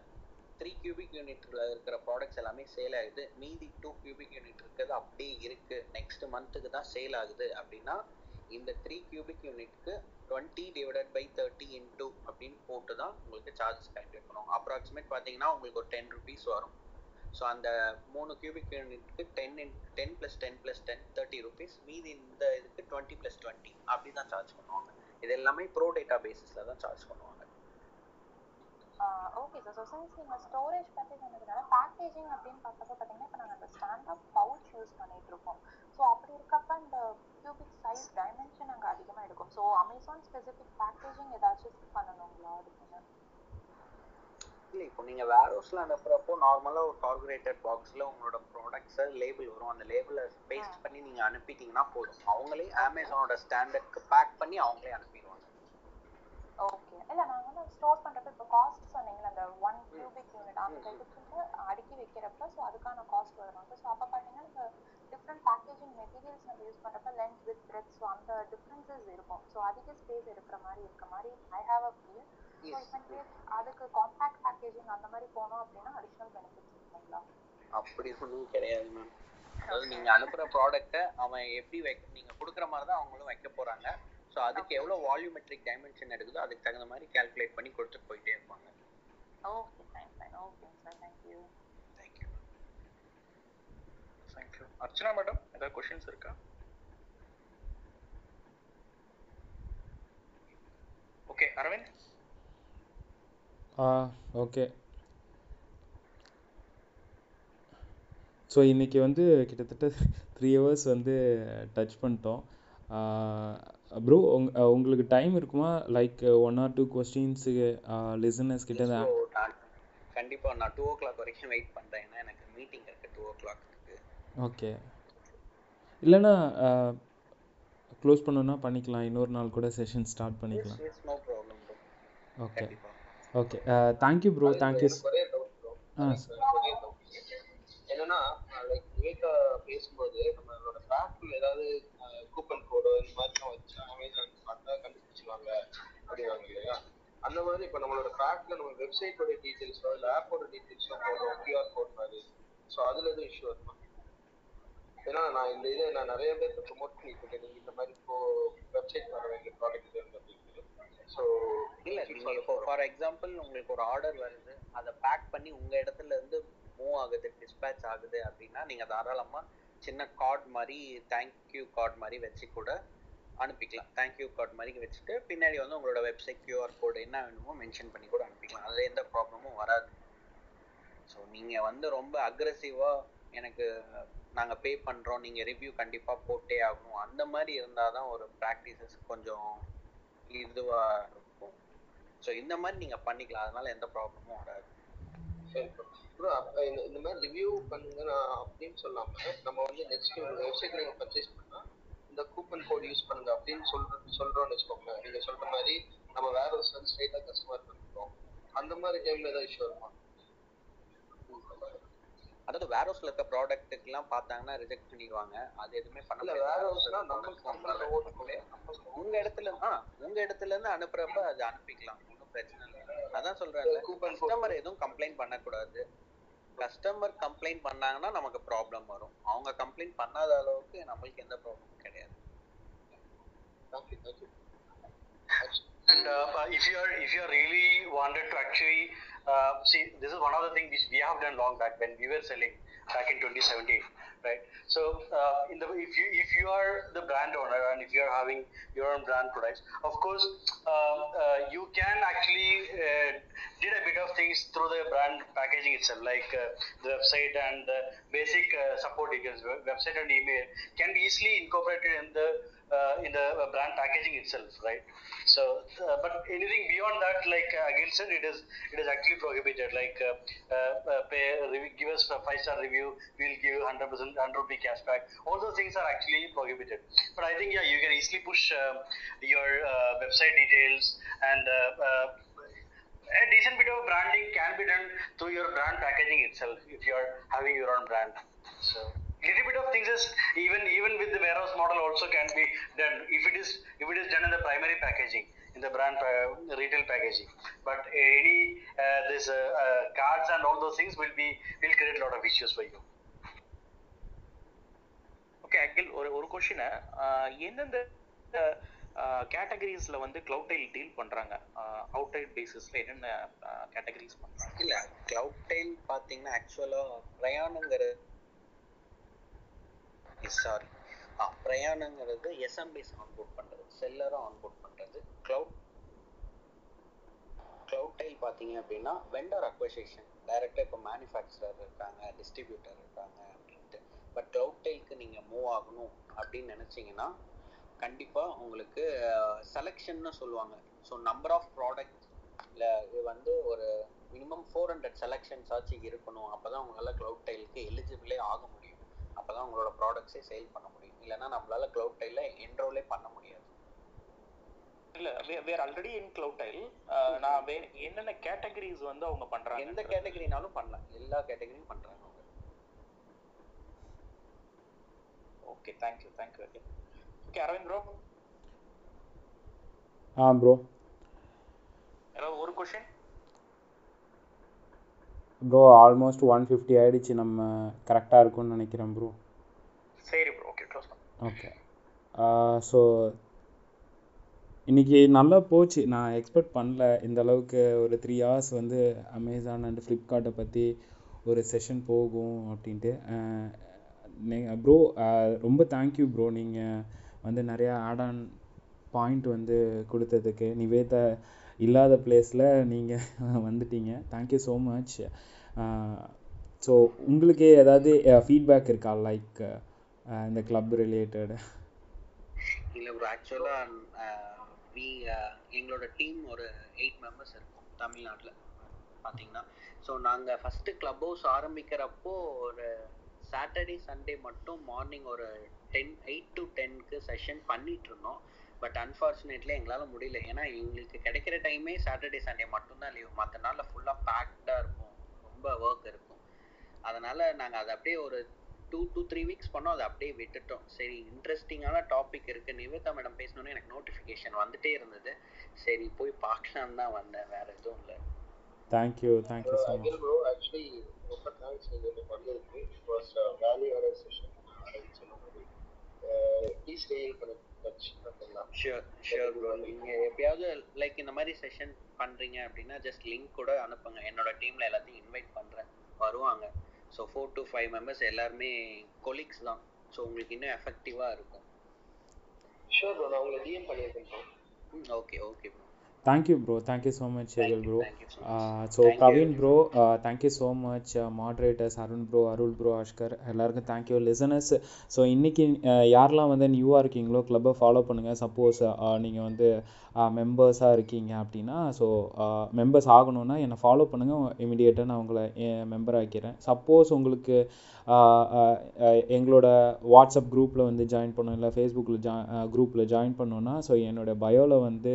த்ரீ கியூபிக் யூனிட்டில் இருக்கிற ப்ராடக்ட்ஸ் எல்லாமே சேல் ஆகுது, மீதி டூ கியூபிக் யூனிட் இருக்கிறது அப்படியே இருக்குது, நெக்ஸ்ட் மந்த்துக்கு தான் சேல் ஆகுது அப்படின்னா இந்த த்ரீ கியூபிக் யூனிட்க்கு twenty divided by thirty into அப்படின்னு போட்டு தான் உங்களுக்கு சார்ஜஸ் கால்குலேட் பண்ணுவோம். அப்ராக்சிமேட் பார்த்தீங்கன்னா உங்களுக்கு ஒரு டென் ருபீஸ் வரும். ஸோ அந்த மூணு கியூபிக் யூனிட்க்கு ten in ten plus ten plus ten thirty rupees, மீதி இந்த இதுக்கு டுவெண்ட்டி ப்ளஸ் டுவெண்ட்டி அப்படி தான் சார்ஜ் பண்ணுவாங்க. இது எல்லாமே ப்ரோ டேட்டா பேஸிஸில் தான் சார்ஜ் பண்ணுவாங்க. ஓகே சார், ஸோ சின்ஸ் நீங்கள் ஸ்டோரேஜ் பற்றி சொன்னதுனால பேக்கேஜிங் அப்படின்னு பார்த்தப்போ பார்த்தீங்கன்னா இப்போ நாங்கள் அந்த ஸ்டாண்டப் பவுச் யூஸ் பண்ணிகிட்டு இருக்கோம். ஸோ அப்படி இருக்கப்போ இந்த கியூபிக் சைஸ் டைமென்ஷன் நாங்கள் அதிகமாக எடுக்கும். ஸோ அமேசான் ஸ்பெசிஃபிக் பேக்கேஜிங் ஏதாச்சும் பண்ணணுங்களா அதுக்குன்னு? இல்லை, இப்போ நீங்கள் வேர் ஹவுஸில் அனுப்புகிறப்போ நார்மலாக ஒரு கார்பரேட்டட் பாக்ஸில் உங்களோட ப்ராடக்ட்ஸை லேபிள் வரும், அந்த லேபிளை பேஸ்ட் பண்ணி நீங்கள் அனுப்பிட்டீங்கன்னா போதும், அவங்களே அமேசானோட ஸ்டாண்டர்டுக்கு பேக் பண்ணி அவங்களே அனுப்பிடுவாங்க. ஓகே, இல்லை நாங்கள் வந்து ஸ்டோர் பண்ணுறப்ப இப்போ காஸ்ட் சொன்னீங்களா அந்த ஒன் கியூபிக் யூனிட் அந்த கைக்கு அடுக்கி வைக்கிறப்ப, ஸோ அதுக்கான காஸ்ட் வருவாங்க. ஸோ அப்போ பார்த்தீங்கன்னா இந்த டிஃப்ரெண்ட் பேக்கேஜிங் மெட்டீரியல்ஸ் நம்ம யூஸ் பண்ணுறப்ப லென்த் வித் பிரெத் ஸோ அந்த டிஃப்ரென்சஸ் இருக்கும். ஸோ அதிக ஸ்பேஸ் இருக்கிற மாதிரி இருக்க மாதிரி ஐ ஹாவ் அ ஃபீல். அதுக்கு காம்பாக்ட் பேக்கேஜிங் அந்த மாதிரி போனோம் அப்படின்னா அடிஷனல் பெனிஃபிட்ஸ் இருக்குங்களா? அப்படி ஒன்றும் கிடையாது மேம். அதாவது நீங்கள் அனுப்புகிற ப்ராடக்டை அவன் எப்படி வைக்க நீங்கள் கொடுக்குற மாதிரி தான் அவங்களும் வைக்க போகிறாங்க. ஸோ அதுக்கு எவ்வளோ வால்யூமெட்ரிக் டைமென்ஷன் எடுக்குதோ அதுக்கு தகுந்த மாதிரி கால்குலேட் பண்ணி கொடுத்துட்டு போயிட்டே இருப்பாங்க. Okay, fine fine. Okay sir, thank you thank you thank you. Archana madam, ஏதாவது கொஷின்ஸ் இருக்கா? Okay, Aravind. Ah okay, so இன்றைக்கி வந்து கிட்டத்தட்ட த்ரீ ஹவர்ஸ் வந்து டச் பண்ணிட்டோம். ப்ரோ உங் உங்களுக்கு டைம் இருக்குமா லைக் ஒன் ஆர் டூ கொஸ்டின்ஸுக்கு லிசனர்ஸ் கிட்ட? கண்டிப்பாக நான் டூ ஓ கிளாக் வரைக்கும் வெயிட் பண்ணுறேன், ஏன்னா எனக்கு மீட்டிங் இருக்குது டூ ஓ கிளாக் இருக்குது. ஓகே, இல்லைனா க்ளோஸ் பண்ணோன்னா பண்ணிக்கலாம், இன்னொரு நாள் கூட செஷன் ஸ்டார்ட் பண்ணிக்கலாம். No problem bro. Okay okay, thank you bro. Thank you. ஒரே டவுட் ப்ரோ, என்னன்னா லைக் மேக்கா பேசும்போது நம்மளோட பேக்கில் ஏதாவது கூப்பன் கோடோ இந்த மாதிரி வச்சு அமேசான் பார்த்தா கண்டுபிடிச்சிருவாங்க அப்படிவாங்க இல்லையா? அந்த மாதிரி இப்போ நம்மளோட பேக்ல நம்ம வெப்சைட்டோட டீடைல்ஸோ இல்லை ஆப்போட டீடைல்ஸோ போடுறோம் கியூஆர் கோட் மாதிரி. ஸோ அதில் எதுவும் இஷ்யூ வருமா? ஏன்னா நான் இந்த இதை நான் நிறைய பேருக்கு ப்ரொமோட் பண்ணிட்டு இருக்கேன், நீங்கள் இந்த மாதிரி இப்போ வெப்சைட் வர வேண்டிய ப்ராடக்ட் வேணும் அப்படிங்கிறது. ஸோ இல்லை நீங்கள் இப்போ ஃபார் எக்ஸாம்பிள் உங்களுக்கு ஒரு ஆர்டர் வருது, அதை பேக் பண்ணி உங்கள் இடத்துல இருந்து மூவ் ஆகுது, டிஸ்பேச் ஆகுது அப்படின்னா நீங்கள் தாராளமாக சின்ன கார்டு மாதிரி தேங்க்யூ கார்டு மாதிரி வச்சு கூட அனுப்பிக்கலாம். தேங்க்யூ கார்டு மாதிரி வச்சுட்டு பின்னாடி வந்து உங்களோட வெப்சைட் கியூஆர் கோடு என்ன வேணுமோ மென்ஷன் பண்ணி கூட அனுப்பிக்கலாம். அதில் எந்த ப்ராப்ளமும் வராது. ஸோ நீங்கள் வந்து ரொம்ப அக்ரெசிவாக எனக்கு நாங்கள் பே பண்ணுறோம், நீங்கள் ரிவ்யூ கண்டிப்பாக போட்டே ஆகணும் அந்த மாதிரி இருந்தால் தான் ஒரு ப்ராக்டிசஸ் கொஞ்சம் இதுவாக இருக்கும். ஸோ இந்த மாதிரி நீங்கள் பண்ணிக்கலாம், அதனால் எந்த ப்ராப்ளமும் வராது. சரி ப்ரோ, அப்போ இந்த இந்த மாதிரி ரிவ்யூ பண்ணுங்க நான் அப்படின்னு சொல்லாமல் நம்ம வந்து நெக்ஸ்ட் உங்கள் வெப்சைட்டில் நீங்கள் பர்ச்சேஸ் பண்ணால் இந்த கூப்பன் கோட் யூஸ் பண்ணுங்க அப்படின்னு சொல்ற சொல்கிறோன்னு வச்சுக்கோங்களேன். நீங்கள் சொல்கிற மாதிரி நம்ம வேற ஒரு சார் ஸ்ட்ரெயிட்டாக கஸ்டமர் பண்ணிக்கிறோம், அந்த மாதிரி டைமில் ஏதாவது இஷ்யூ வருமா? அதாவது வேர் ஹவுஸில் இருக்க ப்ராடக்ட்டுக்கெல்லாம் பார்த்தாங்கன்னா ரிஜெக்ட் பண்ணிடுவாங்க. அது எதுவுமே பண்ணல. வேர் ஹவுஸ்னால் நம்ம ஓட்டுக்குள்ளே உங்கள் இடத்துல ஆ உங்கள் இடத்துலேருந்து அனுப்புகிறப்ப அது அனுப்பிக்கலாம், ஒன்றும் பிரச்சனை இல்லை. அதான் சொல்கிறேன், கஸ்டமர் எதுவும் கம்ப்ளைண்ட் பண்ணக்கூடாது. கஸ்டமர் கம்ப்ளைண்ட் பண்ணாங்கன்னா நமக்கு ப்ராப்ளம் வரும். அவங்க கம்ப்ளைண்ட் பண்ணாத அளவுக்கு நம்மளுக்கு எந்த ப்ராப்ளமும் கிடையாது. Okay, okay. And uh, if you are if you are really wanted to actually uh, see, this is one of the things which we have done long back when we were selling back in twenty seventeen, right? So uh, in the if you if you are the brand owner and if you are having your own brand products, of course uh, uh, you can actually uh, did a bit of things through the brand packaging itself, like uh, the website and the basic uh, support details. Website and email can be easily incorporated in the Uh, in the uh, brand packaging itself, right? So, uh, but anything beyond that, like uh, Agil said, it is it is actually prohibited. Like, uh, uh, pay, review, give us a five-star review, we'll give you hundred percent, hundred rupee cashback. All those things are actually prohibited. But I think yeah, you can easily push uh, your uh, website details and. Uh, uh, A decent bit of branding can be done through your brand packaging itself if you are having your own brand. So, little bit of things is even even with the warehouse model also can be done if it is if it is done in the primary packaging, in the brand uh, retail packaging. But any uh, this uh, uh, cards and all those things will be will create a lot of issues for you. Okay, Akhil, or or question ah, endha கேட்டகரிஸ்ல வந்து Cloudtail deal பண்றாங்க, outside பேசிஸ்ல என்னென்ன categories பண்றாங்க? இல்ல Cloudtail பாத்தீங்கன்னா ஆக்சுவலா பிரயாணங்கற சாரி ஆ பிரயாணங்கிறது எஸ்எம்பிஸ் ஆன்போர்ட் பண்றது, செல்லரை ஆன்போர்ட் பண்றது. கிளவுட் Cloudtail பாத்தீங்க அப்படின்னா வெண்டர் அக்வசிஷன் டைரக்டா. இப்போ மேனுஃபேக்சரர் இருக்காங்க, டிஸ்ட்ரிபியூட்டர் இருக்காங்க அப்படின்ட்டு. பட் Cloudtailக்கு நீங்க மூவ் ஆகணும் அப்படின்னு நினைச்சீங்கன்னா கண்டிப்பாக உங்களுக்கு செலெக்ஷன்னு சொல்லுவாங்க. ஸோ நம்பர் ஆஃப் ப்ராடக்ட்ல வந்து ஒரு மினிமம் ஃபோர் ஹண்ட்ரட் செலெக்ஷன்ஸ் ஆச்சு இருக்கணும். அப்போ தான் உங்களால் Cloudtailக்கு எலிஜிபிளே ஆக முடியும். அப்போ தான் உங்களோட ப்ராடக்ட்ஸே சேல் பண்ண முடியும். இல்லைன்னா நம்மளால Cloudtailல என்ரோலே பண்ண முடியாது. இல்லை வேர் ஆல்ரெடி இன் Cloudtail நான் வேறு என்னென்ன கேட்டகரிஸ் வந்து அவங்க பண்ணுறாங்க, எந்த கேட்டகரினாலும் பண்ணலாம், எல்லா கேட்டகரியும் பண்ணுறாங்க அவங்க. Okay, thank you thank you okay Okay, Arvind bro. Ah bro. Hello, one question. Bro, almost one fifty ஆயிடுச்சு, நம்ம கரெக்ட்டா இருக்கும்னு நினைக்கிறேன் bro. சரி bro, okay, க்ளோஸ் பண்ணு. Okay. Ah so இன்னைக்கு நல்லா போச்சு. நான் எக்ஸ்பெக்ட் பண்ணல இந்த அளவுக்கு ஒரு த்ரீ hours வந்து Amazon and Flipkart பத்தி ஒரு செஷன் போகும் அப்படின்ட்டு. ப்ரோ ரொம்ப தேங்க்யூ ப்ரோ, நீங்கள் வந்து நிறையா ஆட் ஆன் பாயிண்ட் வந்து கொடுத்ததுக்கு. நிவேதா இல்லாத பிளேஸில் நீங்கள் வந்துட்டீங்க. Thank you so much. ஸோ உங்களுக்கே ஏதாவது ஃபீட்பேக் இருக்கா, லைக் இந்த கிளப் ரிலேட்டட்? இல்லை ப்ரோ, ஆக்சுவலாக எங்களோட டீம் ஒரு எயிட் மெம்பர்ஸ் இருக்கும் தமிழ்நாட்டில் பார்த்தீங்கன்னா. ஸோ நாங்கள் ஃபஸ்ட்டு கிளப் ஹவுஸ் ஆரம்பிக்கிறப்போ ஒரு சாட்டர்டே சண்டே மட்டும் மார்னிங் ஒரு டென் எயிட் டு டென்க்கு செஷன் பண்ணிட்டு இருந்தோம். பட் அன்ஃபார்ச்சுனேட்லி எங்களால் முடியல, ஏன்னா எங்களுக்கு கிடைக்கிற டைமே சாட்டர்டே சண்டே மட்டும்தான் லீவ். மற்ற நாளில் ஃபுல்லாக பேக்டாக இருக்கும், ரொம்ப ஒர்க் இருக்கும். அதனால் நாங்கள் அதை அப்படியே ஒரு two to three weeks பண்ணோம் அது அப்படியே விட்டுட்டோம் சரி இன்ட்ரஸ்டிங்கான டாபிக் இருக்கு நிவேதா மேடம் பேசணும்னு எனக்கு நோட்டிஃபிகேஷன் வந்துட்டே இருந்தது சரி போய் பார்க்கலாம் தான் வந்தேன் வேற எதுவும் இல்லை thank you thank you so much bro actually ரொம்ப thanks நீங்க பண்ணதுக்கு it was a value added session please stay for touch பண்ணலாம் sure sure bro நீங்க எப்பயாவது லைக் இந்த மாதிரி செஷன் பண்றீங்க அப்படினா just link கூட அனுப்புங்க என்னோட டீம்ல எல்லாத்தையும் இன்வைட் பண்றேன் வருவாங்க so four to five members எல்லாரும் colleagues தான் so உங்களுக்கு இன்னும் எஃபெக்டிவா இருக்கும் sure bro நான் உங்களுக்கு D M பண்ணிருக்கேன் okay okay bro thank you bro thank you so much Sheryl bro so uh, so Praveen bro uh, thank you so much uh, moderators Arun bro Arul bro Ashkar எல்லாருக்கும் thank you listeners so இன்னைக்கு யாரெல்லாம் வந்து நியூவா இருக்கீங்களோ கிளப்பை follow பண்ணுங்க suppose நீங்க வந்து மெம்பர்ஸா இருக்கீங்க அப்படின்னா ஸோ மெம்பர்ஸ் ஆகணும்னா என்னை ஃபாலோ பண்ணுங்க இமிடியேட்டாக நான் உங்களை மெம்பர் ஆக்கிறேன் சப்போஸ் உங்களுக்கு எங்களோட வாட்ஸ்அப் குரூப்பில் வந்து ஜாயின் பண்ணணும் இல்லை ஃபேஸ்புக்கில் ஜா குரூப்பில் ஜாயின் பண்ணோன்னா ஸோ என்னோடய பயோவில் வந்து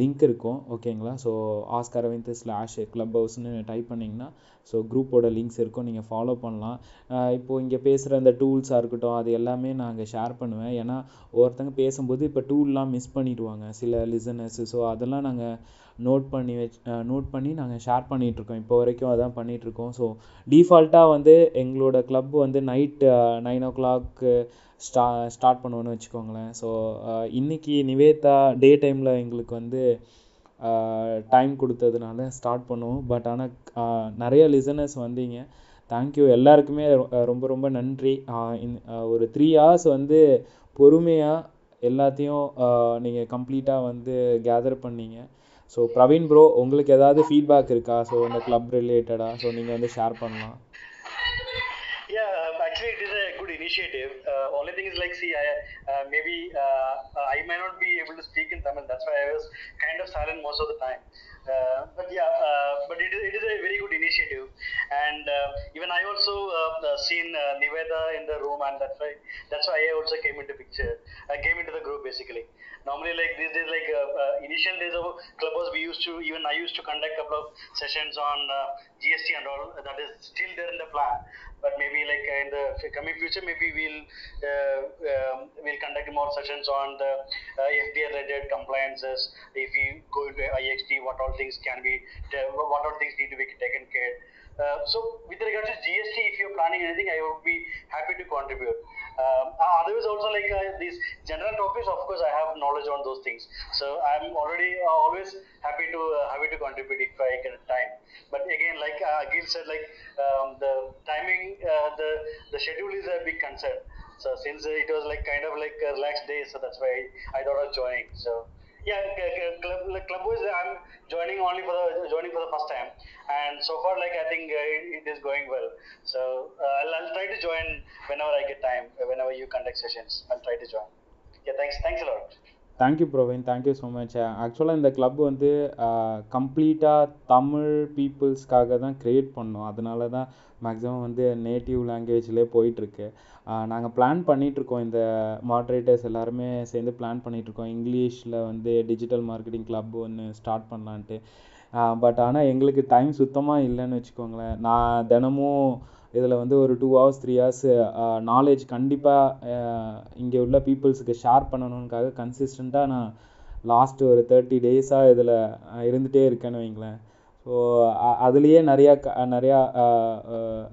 லிங்க் இருக்கும் ஓகேங்களா so Oscar Aravind slash club ஹவுஸ்ன்னு டைப் பண்ணிங்கன்னா ஸோ குரூப்போட லிங்க்ஸ் இருக்கும் நீங்கள் ஃபாலோ பண்ணலாம் இப்போது இங்கே பேசுகிற அந்த டூல்ஸாக இருக்கட்டும் அது எல்லாமே நாங்கள் ஷேர் பண்ணுவேன் ஏன்னா ஒவ்வொருத்தங்க பேசும்போது இப்போ டூல்லாம் மிஸ் பண்ணிடுவாங்க சில லிசனர்ஸு ஸோ அதெல்லாம் நாங்கள் நோட் பண்ணி வச்சு நோட் பண்ணி நாங்கள் ஷேர் பண்ணிகிட்ருக்கோம் இப்போ வரைக்கும் அதான் பண்ணிகிட்ருக்கோம் ஸோ டிஃபால்ட்டாக வந்து எங்களோட கிளப் வந்து நைட் நைன் ஓ கிளாக்கு ஸ்டா ஸ்டார்ட் பண்ணுவோன்னு வச்சுக்கோங்களேன் ஸோ இன்றைக்கி நிவேதா டே டைமில் எங்களுக்கு வந்து டைம் கொடுத்ததுனால ஸ்டார்ட் பண்ணுவோம் பட் ஆனால் நிறைய லிசனர்ஸ் வந்தீங்க தேங்க்யூ எல்லாருக்குமே ரொம்ப ரொம்ப நன்றி ஒரு த்ரீ ஹவர்ஸ் வந்து பொறுமையாக எல்லாத்தையும் நீங்கள் கம்ப்ளீட்டாக வந்து கேதர் பண்ணீங்க ஸோ பிரவீன் ப்ரோ உங்களுக்கு ஏதாவது ஃபீட்பேக் இருக்கா ஸோ இந்த கிளப் ரிலேட்டடாக ஸோ நீங்கள் வந்து ஷேர் பண்ணலாம் Actually, it is a good initiative. Uh, only thing is like, see, I, uh, maybe uh, I may not be able to speak in Tamil. That's why I was kind of silent most of the time. Uh, but yeah, uh, but it is, it is a very good initiative. And uh, even I also uh, seen uh, Nivetha in the room, and that's why that's why I also came into picture. I came into the group basically. Normally, like these days, like uh, uh, initial days of Clubhouse, we used to even I used to conduct a couple of sessions on uh, G S T and all. That is still there in the plan. But maybe like in the coming future, maybe we'll uh, uh, we'll conduct more sessions on the uh, F B A related compliances. If we go into I X D, what all things can be, what all things need to be taken care. Uh, so with regards to G S T, if you're planning anything, I would be happy to contribute. Um, otherwise, also like uh, these general topics, of course, I have knowledge on those things. So I'm already uh, always happy to uh, happy to contribute if I get time. But again, like uh, Gil said, like um, the timing, uh, the the schedule is a big concern. So since it was like kind of like a relaxed day, so that's why I thought of joining. So. Yeah, club club is I'm joining only for the joining for the first time, and so far like I think it, it is going well. So uh, I'll, I'll try to join whenever I get time. Whenever you conduct sessions, I'll try to join. Yeah, thanks, thanks a lot. Thank you, Praveen. Thank you so much. Actually, in the club, வந்து கம்ப்ளீட்டாக தமிழ் பீப்புள்ஸ்க்காக தான் create பண்ணோம் அதனால தான் maximum வந்து native லாங்குவேஜ்லேயே போயிட்டுருக்கு நாங்கள் plan பண்ணிகிட்ருக்கோம் இந்த மாட்ரேட்டர்ஸ் எல்லாருமே சேர்ந்து பிளான் பண்ணிகிட்ருக்கோம் இங்கிலீஷில் வந்து டிஜிட்டல் மார்க்கெட்டிங் கிளப் ஒன்று ஸ்டார்ட் பண்ணலான்ட்டு பட் ஆனால் எங்களுக்கு டைம் சுத்தமாக இல்லைன்னு வச்சுக்கோங்களேன் நான் தினமும் இதில் வந்து ஒரு two hours three hours knowledge கண்டிப்பாக இங்கே உள்ள பீப்புள்ஸுக்கு ஷேர் பண்ணணுன்னுக்காக கன்சிஸ்டண்ட்டாக நான் லாஸ்ட்டு ஒரு தேர்ட்டி டேஸாக இதில் இருந்துகிட்டே இருக்கேன்னு வைங்களேன் ஸோ அதுலேயே நிறையா க நிறையா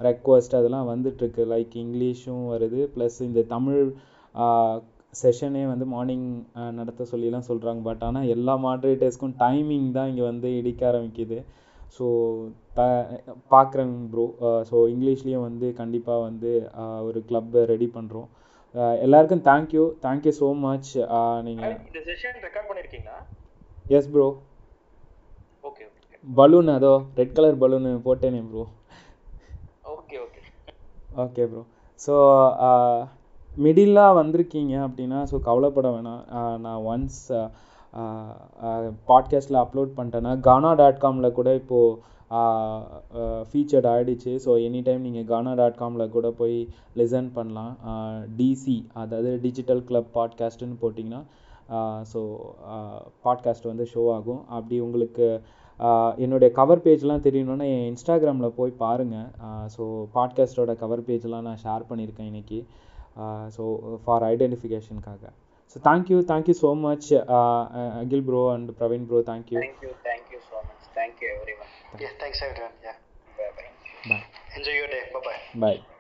ரெக்வஸ்ட் அதெல்லாம் வந்துட்டுருக்கு லைக் இங்கிலீஷும் வருது ப்ளஸ் இந்த தமிழ் செஷனே வந்து மார்னிங் நடத்த சொல்லிலாம் சொல்கிறாங்க பட் ஆனால் எல்லா மாட்ரேட்டர்ஸ்க்கும் டைமிங் தான் இங்கே வந்து இடிக்க ஆரம்பிக்குது ஸோ த பார்க்குறேங்க ப்ரோ ஸோ இங்கிலீஷ்லேயும் வந்து கண்டிப்பாக வந்து ஒரு கிளப்பை ரெடி பண்ணுறோம் எல்லாருக்கும் தேங்க்யூ தேங்க்யூ ஸோ மச் நீங்கள் ரெக்கார்ட் பண்ணியிருக்கீங்களா எஸ் ப்ரோ ஓகே பலூன் அதோ ரெட் கலர் பலூன் போட்டேனே bro okay okay okay bro so மிடிலாக வந்திருக்கீங்க அப்படின்னா ஸோ கவலைப்பட வேணாம் நான் ஒன்ஸ் பாட்காஸ்ட்டில் அப்லோட் பண்ணிட்டேன்னா கானா டாட் காமில் கூட இப்போது ஃபீச்சர்ட் ஆகிடுச்சு ஸோ எனி டைம் நீங்கள் கானா டாட் காமில் கூட போய் லிசன் பண்ணலாம் டிசி அதாவது டிஜிட்டல் கிளப் பாட்காஸ்ட்டுன்னு போட்டிங்கன்னா ஸோ பாட்காஸ்ட் வந்து ஷோ ஆகும். அப்படி உங்களுக்கு என்னுடைய கவர் பேஜ்லாம் தெரியணுன்னா என் இன்ஸ்டாகிராமில் போய் பாருங்கள். ஸோ பாட்காஸ்ட்டோட கவர் பேஜ்லாம் நான் ஷேர் பண்ணியிருக்கேன் இன்றைக்கி, ஸோ ஃபார் ஐடென்டிஃபிகேஷனுக்காக. So thank you thank you so much Akhil bro and Praveen bro. Thank you thank you so much. Thank you everyone. Thanks everyone. Bye bye. Enjoy your day. Bye bye. Bye.